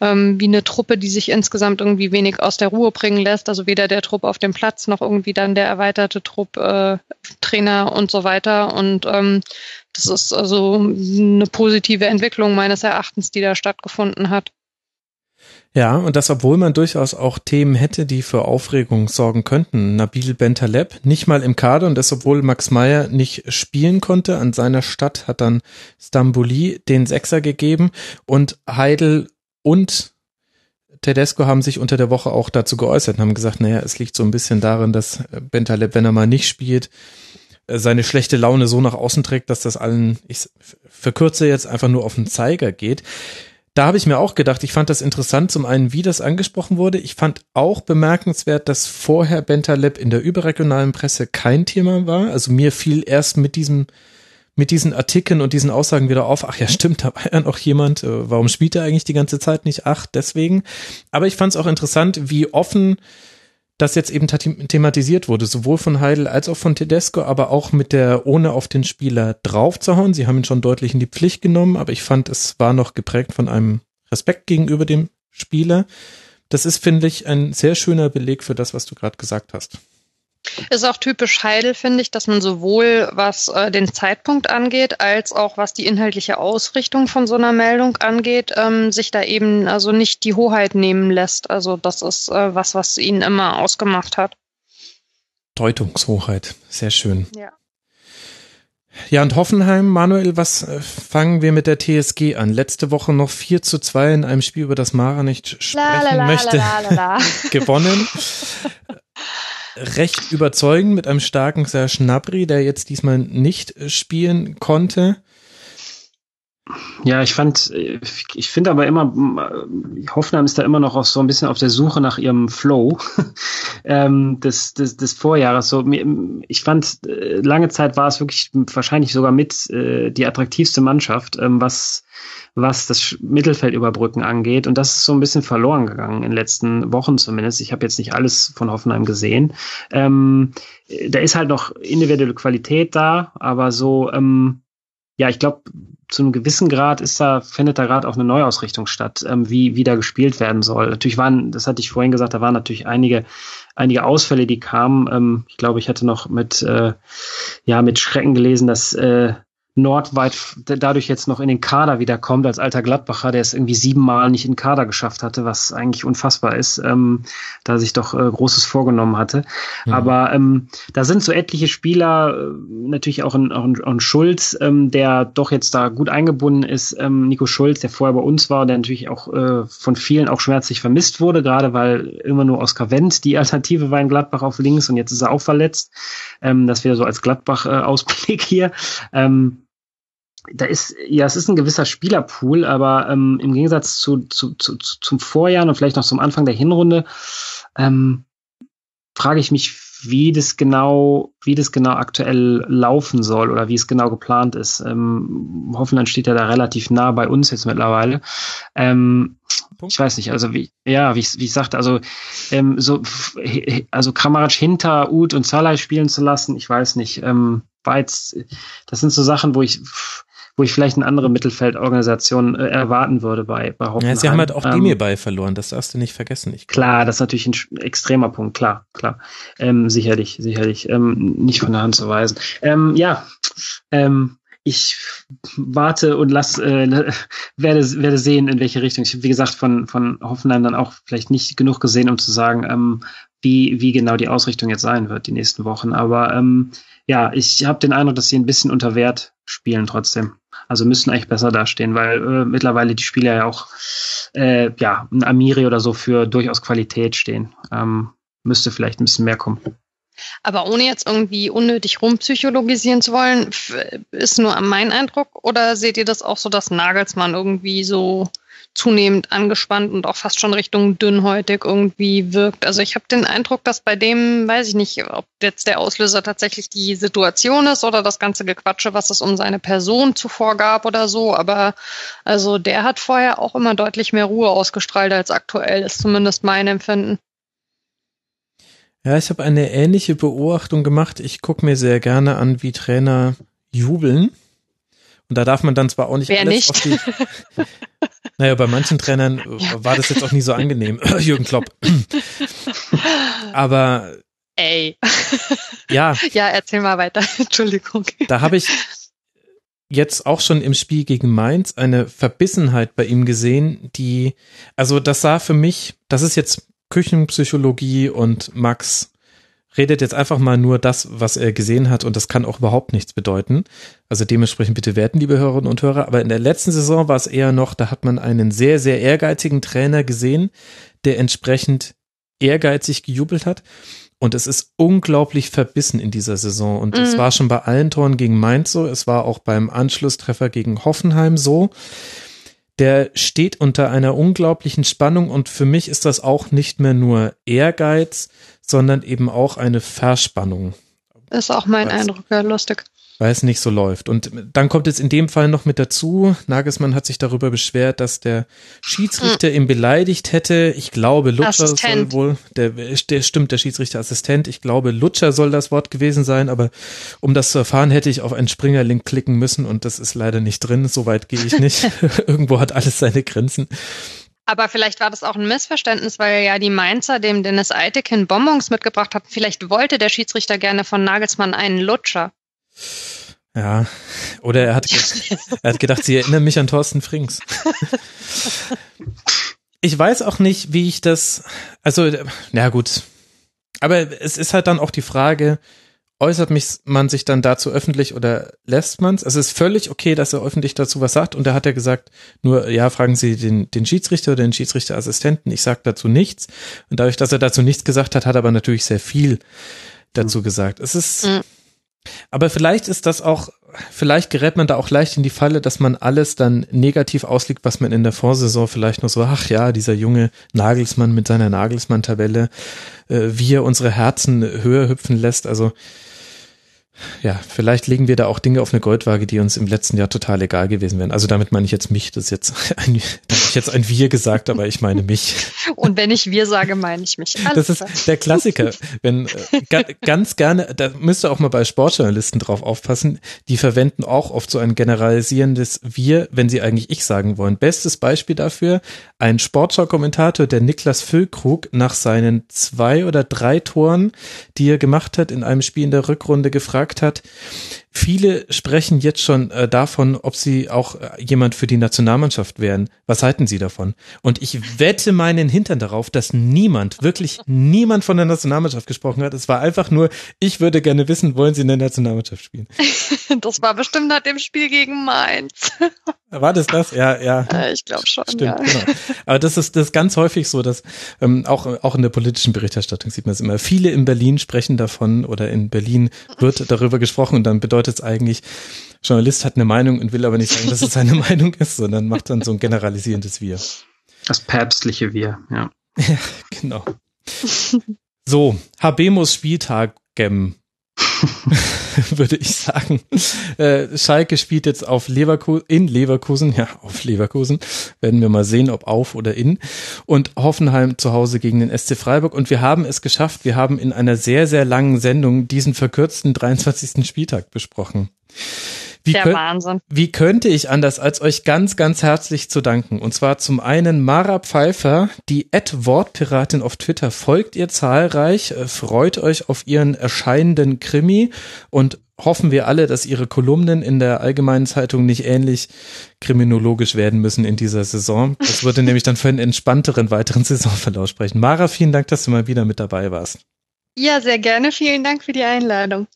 ähm, wie eine Truppe, die sich insgesamt irgendwie wenig aus der Ruhe bringen lässt. Also weder der Trupp auf dem Platz noch irgendwie dann der erweiterte Trupp, äh, Trainer und so weiter. Und ähm, das ist also eine positive Entwicklung meines Erachtens, die da stattgefunden hat. Ja, und das, obwohl man durchaus auch Themen hätte, die für Aufregung sorgen könnten. Nabil Bentaleb nicht mal im Kader, und das, obwohl Max Meyer nicht spielen konnte. An seiner Stadt hat dann Stambouli den Sechser gegeben, und Heidel und Tedesco haben sich unter der Woche auch dazu geäußert und haben gesagt, naja, es liegt so ein bisschen darin, dass Bentaleb, wenn er mal nicht spielt, seine schlechte Laune so nach außen trägt, dass das allen, ich verkürze jetzt, einfach nur auf den Zeiger geht. Da habe ich mir auch gedacht, ich fand das interessant, zum einen, wie das angesprochen wurde. Ich fand auch bemerkenswert, dass vorher Bentaleb in der überregionalen Presse kein Thema war. Also mir fiel erst mit diesem, mit diesen Artikeln und diesen Aussagen wieder auf, ach ja, stimmt, da war ja noch jemand, warum spielt er eigentlich die ganze Zeit nicht? Ach, deswegen. Aber ich fand es auch interessant, wie offen das jetzt eben thematisiert wurde, sowohl von Heidel als auch von Tedesco, aber auch mit der, ohne auf den Spieler draufzuhauen. Sie haben ihn schon deutlich in die Pflicht genommen, aber ich fand, es war noch geprägt von einem Respekt gegenüber dem Spieler. Das ist, finde ich, ein sehr schöner Beleg für das, was du gerade gesagt hast. Ist auch typisch Heidel, finde ich, dass man sowohl was äh, den Zeitpunkt angeht, als auch was die inhaltliche Ausrichtung von so einer Meldung angeht, ähm, sich da eben also nicht die Hoheit nehmen lässt. Also das ist äh, was, was ihn immer ausgemacht hat. Deutungshoheit, sehr schön. Ja. Ja, und Hoffenheim, Manuel, was fangen wir mit der T S G an? Letzte Woche noch vier zu zwei in einem Spiel, über das Mara nicht sprechen la, la, möchte, la, la, la, la. gewonnen. Recht überzeugend mit einem starken Serge Gnabry, der jetzt diesmal nicht spielen konnte. Ja, ich fand, ich finde aber immer, Hoffenheim ist da immer noch auch so ein bisschen auf der Suche nach ihrem Flow ähm, des, des, des Vorjahres. So, ich fand, lange Zeit war es wirklich wahrscheinlich sogar mit äh, die attraktivste Mannschaft, ähm, was was das Mittelfeldüberbrücken angeht. Und das ist so ein bisschen verloren gegangen in den letzten Wochen zumindest. Ich habe jetzt nicht alles von Hoffenheim gesehen. Ähm, da ist halt noch individuelle Qualität da, aber so, ähm, ja, ich glaube, zu einem gewissen Grad ist da, findet da gerade auch eine Neuausrichtung statt, ähm, wie, wie da gespielt werden soll. Natürlich waren, das hatte ich vorhin gesagt, da waren natürlich einige, einige Ausfälle, die kamen. Ähm, ich glaube, ich hatte noch mit, äh, ja, mit Schrecken gelesen, dass äh, Nordweit dadurch jetzt noch in den Kader wieder kommt, als alter Gladbacher, der es irgendwie siebenmal nicht in den Kader geschafft hatte, was eigentlich unfassbar ist, ähm, da sich doch äh, Großes vorgenommen hatte. Mhm. Aber ähm, da sind so etliche Spieler, natürlich auch ein, auch ein, auch ein Schulz, ähm, der doch jetzt da gut eingebunden ist, ähm, Nico Schulz, der vorher bei uns war, der natürlich auch äh, von vielen auch schmerzlich vermisst wurde, gerade weil immer nur Oskar Wendt die Alternative war in Gladbach auf links, und jetzt ist er auch verletzt. Ähm, das wieder so als Gladbach-Ausblick äh, hier. Ähm, Da ist, ja, es ist ein gewisser Spielerpool, aber ähm, im Gegensatz zu, zu, zu, zu zum Vorjahr und vielleicht noch zum Anfang der Hinrunde ähm, frage ich mich, wie das genau, wie das genau aktuell laufen soll oder wie es genau geplant ist. Ähm, Hoffenheim steht ja da relativ nah bei uns jetzt mittlerweile. Ähm, ich weiß nicht, also wie, ja, wie ich, wie ich sagte, also ähm, so, also Kramaric hinter Uth und Salai spielen zu lassen, ich weiß nicht. Ähm, war jetzt, das sind so Sachen, wo ich wo ich vielleicht eine andere Mittelfeldorganisation äh, erwarten würde bei, bei Hoffenheim. Ja, sie haben halt auch Demir ähm, bei verloren, das darfst du nicht vergessen. Ich klar, das ist natürlich ein extremer Punkt, klar, klar. Ähm, sicherlich, sicherlich, ähm, nicht von der Hand zu weisen. Ähm, ja, ähm, ich warte und lass, äh, werde, werde sehen, in welche Richtung. Ich habe, wie gesagt, von, von Hoffenheim dann auch vielleicht nicht genug gesehen, um zu sagen, ähm, wie, wie genau die Ausrichtung jetzt sein wird die nächsten Wochen. Aber ähm, ja, ich habe den Eindruck, dass sie ein bisschen unter Wert spielen trotzdem. Also müssen eigentlich besser dastehen, weil äh, mittlerweile die Spieler ja auch äh, ja, ein Amiri oder so für durchaus Qualität stehen. Ähm, müsste vielleicht ein bisschen mehr kommen. Aber ohne jetzt irgendwie unnötig rumpsychologisieren zu wollen, ist nur mein Eindruck. Oder seht ihr das auch so, dass Nagelsmann irgendwie so zunehmend angespannt und auch fast schon Richtung dünnhäutig irgendwie wirkt? Also ich habe den Eindruck, dass bei dem, weiß ich nicht, ob jetzt der Auslöser tatsächlich die Situation ist oder das ganze Gequatsche, was es um seine Person zuvor gab oder so. Aber also der hat vorher auch immer deutlich mehr Ruhe ausgestrahlt als aktuell, ist zumindest mein Empfinden. Ja, ich habe eine ähnliche Beobachtung gemacht. Ich gucke mir sehr gerne an, wie Trainer jubeln. Und da darf man dann zwar auch nicht Wer alles nicht? auf die... Naja, bei manchen Trainern ja. war das jetzt auch nie so angenehm. Jürgen Klopp. Aber... Ey. Ja. Ja, erzähl mal weiter. Entschuldigung. Da habe ich jetzt auch schon im Spiel gegen Mainz eine Verbissenheit bei ihm gesehen, die... Also das sah für mich... Das ist jetzt... Küchenpsychologie und Max redet jetzt einfach mal nur das, was er gesehen hat, und das kann auch überhaupt nichts bedeuten. Also dementsprechend bitte werten, liebe Hörerinnen und Hörer. Aber in der letzten Saison war es eher noch, da hat man einen sehr, sehr ehrgeizigen Trainer gesehen, der entsprechend ehrgeizig gejubelt hat, und es ist unglaublich verbissen in dieser Saison, und es mhm. war schon bei allen Toren gegen Mainz so, es war auch beim Anschlusstreffer gegen Hoffenheim so. Der steht unter einer unglaublichen Spannung, und für mich ist das auch nicht mehr nur Ehrgeiz, sondern eben auch eine Verspannung. Ist auch mein Weil's, Eindruck, ja, lustig. Weil es nicht so läuft. Und dann kommt jetzt in dem Fall noch mit dazu, Nagelsmann hat sich darüber beschwert, dass der Schiedsrichter hm. ihn beleidigt hätte. Ich glaube, Lutscher Assistent. soll wohl, der, der stimmt, der Schiedsrichterassistent, ich glaube, Lutscher soll das Wort gewesen sein, aber um das zu erfahren, hätte ich auf einen Springer-Link klicken müssen, und das ist leider nicht drin, so weit gehe ich nicht. Irgendwo hat alles seine Grenzen. Aber vielleicht war das auch ein Missverständnis, weil ja die Mainzer dem Dennis Eitekin Bonbons mitgebracht hatten. Vielleicht wollte der Schiedsrichter gerne von Nagelsmann einen Lutscher. Ja, oder er hat, ge- er hat gedacht, sie erinnern mich an Thorsten Frings. Ich weiß auch nicht, wie ich das, also, na gut, aber es ist halt dann auch die Frage, äußert mich man sich dann dazu öffentlich oder lässt man es? Es ist völlig okay, dass er öffentlich dazu was sagt, und da hat er gesagt, nur, ja, fragen Sie den, den Schiedsrichter oder den Schiedsrichterassistenten, ich sage dazu nichts, und dadurch, dass er dazu nichts gesagt hat, hat er aber natürlich sehr viel dazu mhm. gesagt. Es ist... Mhm. Aber vielleicht ist das auch, vielleicht gerät man da auch leicht in die Falle, dass man alles dann negativ auslegt, was man in der Vorsaison vielleicht nur so, ach ja, dieser junge Nagelsmann mit seiner Nagelsmann-Tabelle, äh, wie er unsere Herzen höher hüpfen lässt. Also ja, vielleicht legen wir da auch Dinge auf eine Goldwaage, die uns im letzten Jahr total egal gewesen wären. Also damit meine ich jetzt mich, das ist jetzt ein, da habe ich jetzt ein Wir gesagt, aber ich meine mich. Und wenn ich Wir sage, meine ich mich. Alles das ist der Klassiker. Wenn äh, ganz gerne, da müsst ihr auch mal bei Sportjournalisten drauf aufpassen, die verwenden auch oft so ein generalisierendes Wir, wenn sie eigentlich Ich sagen wollen. Bestes Beispiel dafür, ein Sportschau-Kommentator, der Niklas Füllkrug nach seinen zwei oder drei Toren, die er gemacht hat, in einem Spiel in der Rückrunde gefragt hat. Viele sprechen jetzt schon äh, davon, ob sie auch äh, jemand für die Nationalmannschaft wären. Was halten Sie davon? Und ich wette meinen Hintern darauf, dass niemand, wirklich niemand von der Nationalmannschaft gesprochen hat. Es war einfach nur, ich würde gerne wissen, wollen Sie in der Nationalmannschaft spielen? Das war bestimmt nach dem Spiel gegen Mainz. War das das? Ja, ja. Äh, ich glaube schon, Stimmt, ja. Genau. Aber das ist, das ist ganz häufig so, dass ähm, auch, auch in der politischen Berichterstattung sieht man es immer. Viele in Berlin sprechen davon, oder in Berlin wird darüber gesprochen, und dann bedeutet es eigentlich, Journalist hat eine Meinung und will aber nicht sagen, dass es seine Meinung ist, sondern macht dann so ein generalisierendes Wir. Das päpstliche Wir, ja. Ja, genau. So, Habemus Spieltagem, würde ich sagen. Äh, Schalke spielt jetzt auf Leverkusen, in Leverkusen, ja, auf Leverkusen. Werden wir mal sehen, ob auf oder in. Und Hoffenheim zu Hause gegen den S C Freiburg. Und wir haben es geschafft. Wir haben in einer sehr, sehr langen Sendung diesen verkürzten dreiundzwanzigsten Spieltag besprochen. Wie Der könnt, Wahnsinn. Wie könnte ich anders, als euch ganz, ganz herzlich zu danken? Und zwar zum einen Mara Pfeiffer, die at Wortpiratin auf Twitter, folgt ihr zahlreich, freut euch auf ihren erscheinenden Krimi, und hoffen wir alle, dass ihre Kolumnen in der Allgemeinen Zeitung nicht ähnlich kriminologisch werden müssen in dieser Saison. Das würde nämlich dann für einen entspannteren weiteren Saisonverlauf sprechen. Mara, vielen Dank, dass du mal wieder mit dabei warst. Ja, sehr gerne. Vielen Dank für die Einladung.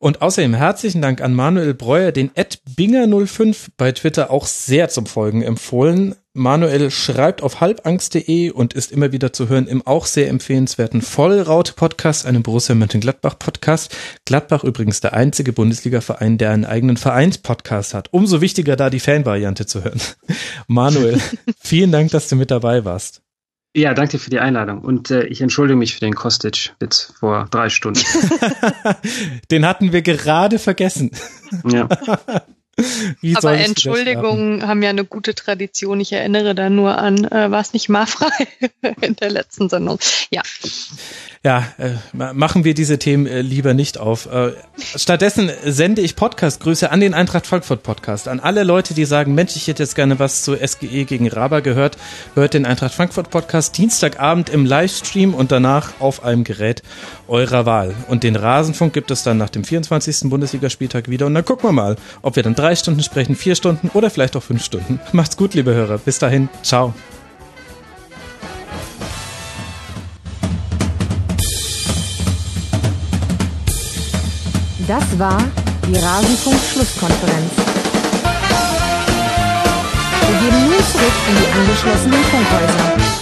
Und außerdem herzlichen Dank an Manuel Breuer, den at Binger null fünf bei Twitter auch sehr zum Folgen empfohlen. Manuel schreibt auf halbangst punkt de und ist immer wieder zu hören im auch sehr empfehlenswerten Vollraute-Podcast, einem Borussia Mönchengladbach-Podcast. Gladbach übrigens der einzige Bundesliga-Verein, der einen eigenen Vereins-Podcast hat. Umso wichtiger, da die Fan-Variante zu hören. Manuel, vielen Dank, dass du mit dabei warst. Ja, danke für die Einladung und äh, ich entschuldige mich für den Kostic-Witz vor drei Stunden. Den hatten wir gerade vergessen. Ja. Wie aber Entschuldigungen haben ja eine gute Tradition. Ich erinnere da nur an, äh, war es nicht Marfrei in der letzten Sendung? Ja. Ja, äh, machen wir diese Themen äh, lieber nicht auf. Äh, stattdessen sende ich Podcast-Grüße an den Eintracht Frankfurt-Podcast. An alle Leute, die sagen, Mensch, ich hätte jetzt gerne was zu S G E gegen Raba gehört. Hört den Eintracht Frankfurt-Podcast Dienstagabend im Livestream und danach auf einem Gerät eurer Wahl. Und den Rasenfunk gibt es dann nach dem vierundzwanzigsten Bundesligaspieltag wieder. Und dann gucken wir mal, ob wir dann drei Stunden sprechen, vier Stunden oder vielleicht auch fünf Stunden. Macht's gut, liebe Hörer. Bis dahin. Ciao. Das war die Rasenfunk-Schlusskonferenz. Wir gehen nun zurück in die angeschlossenen Funkhäuser.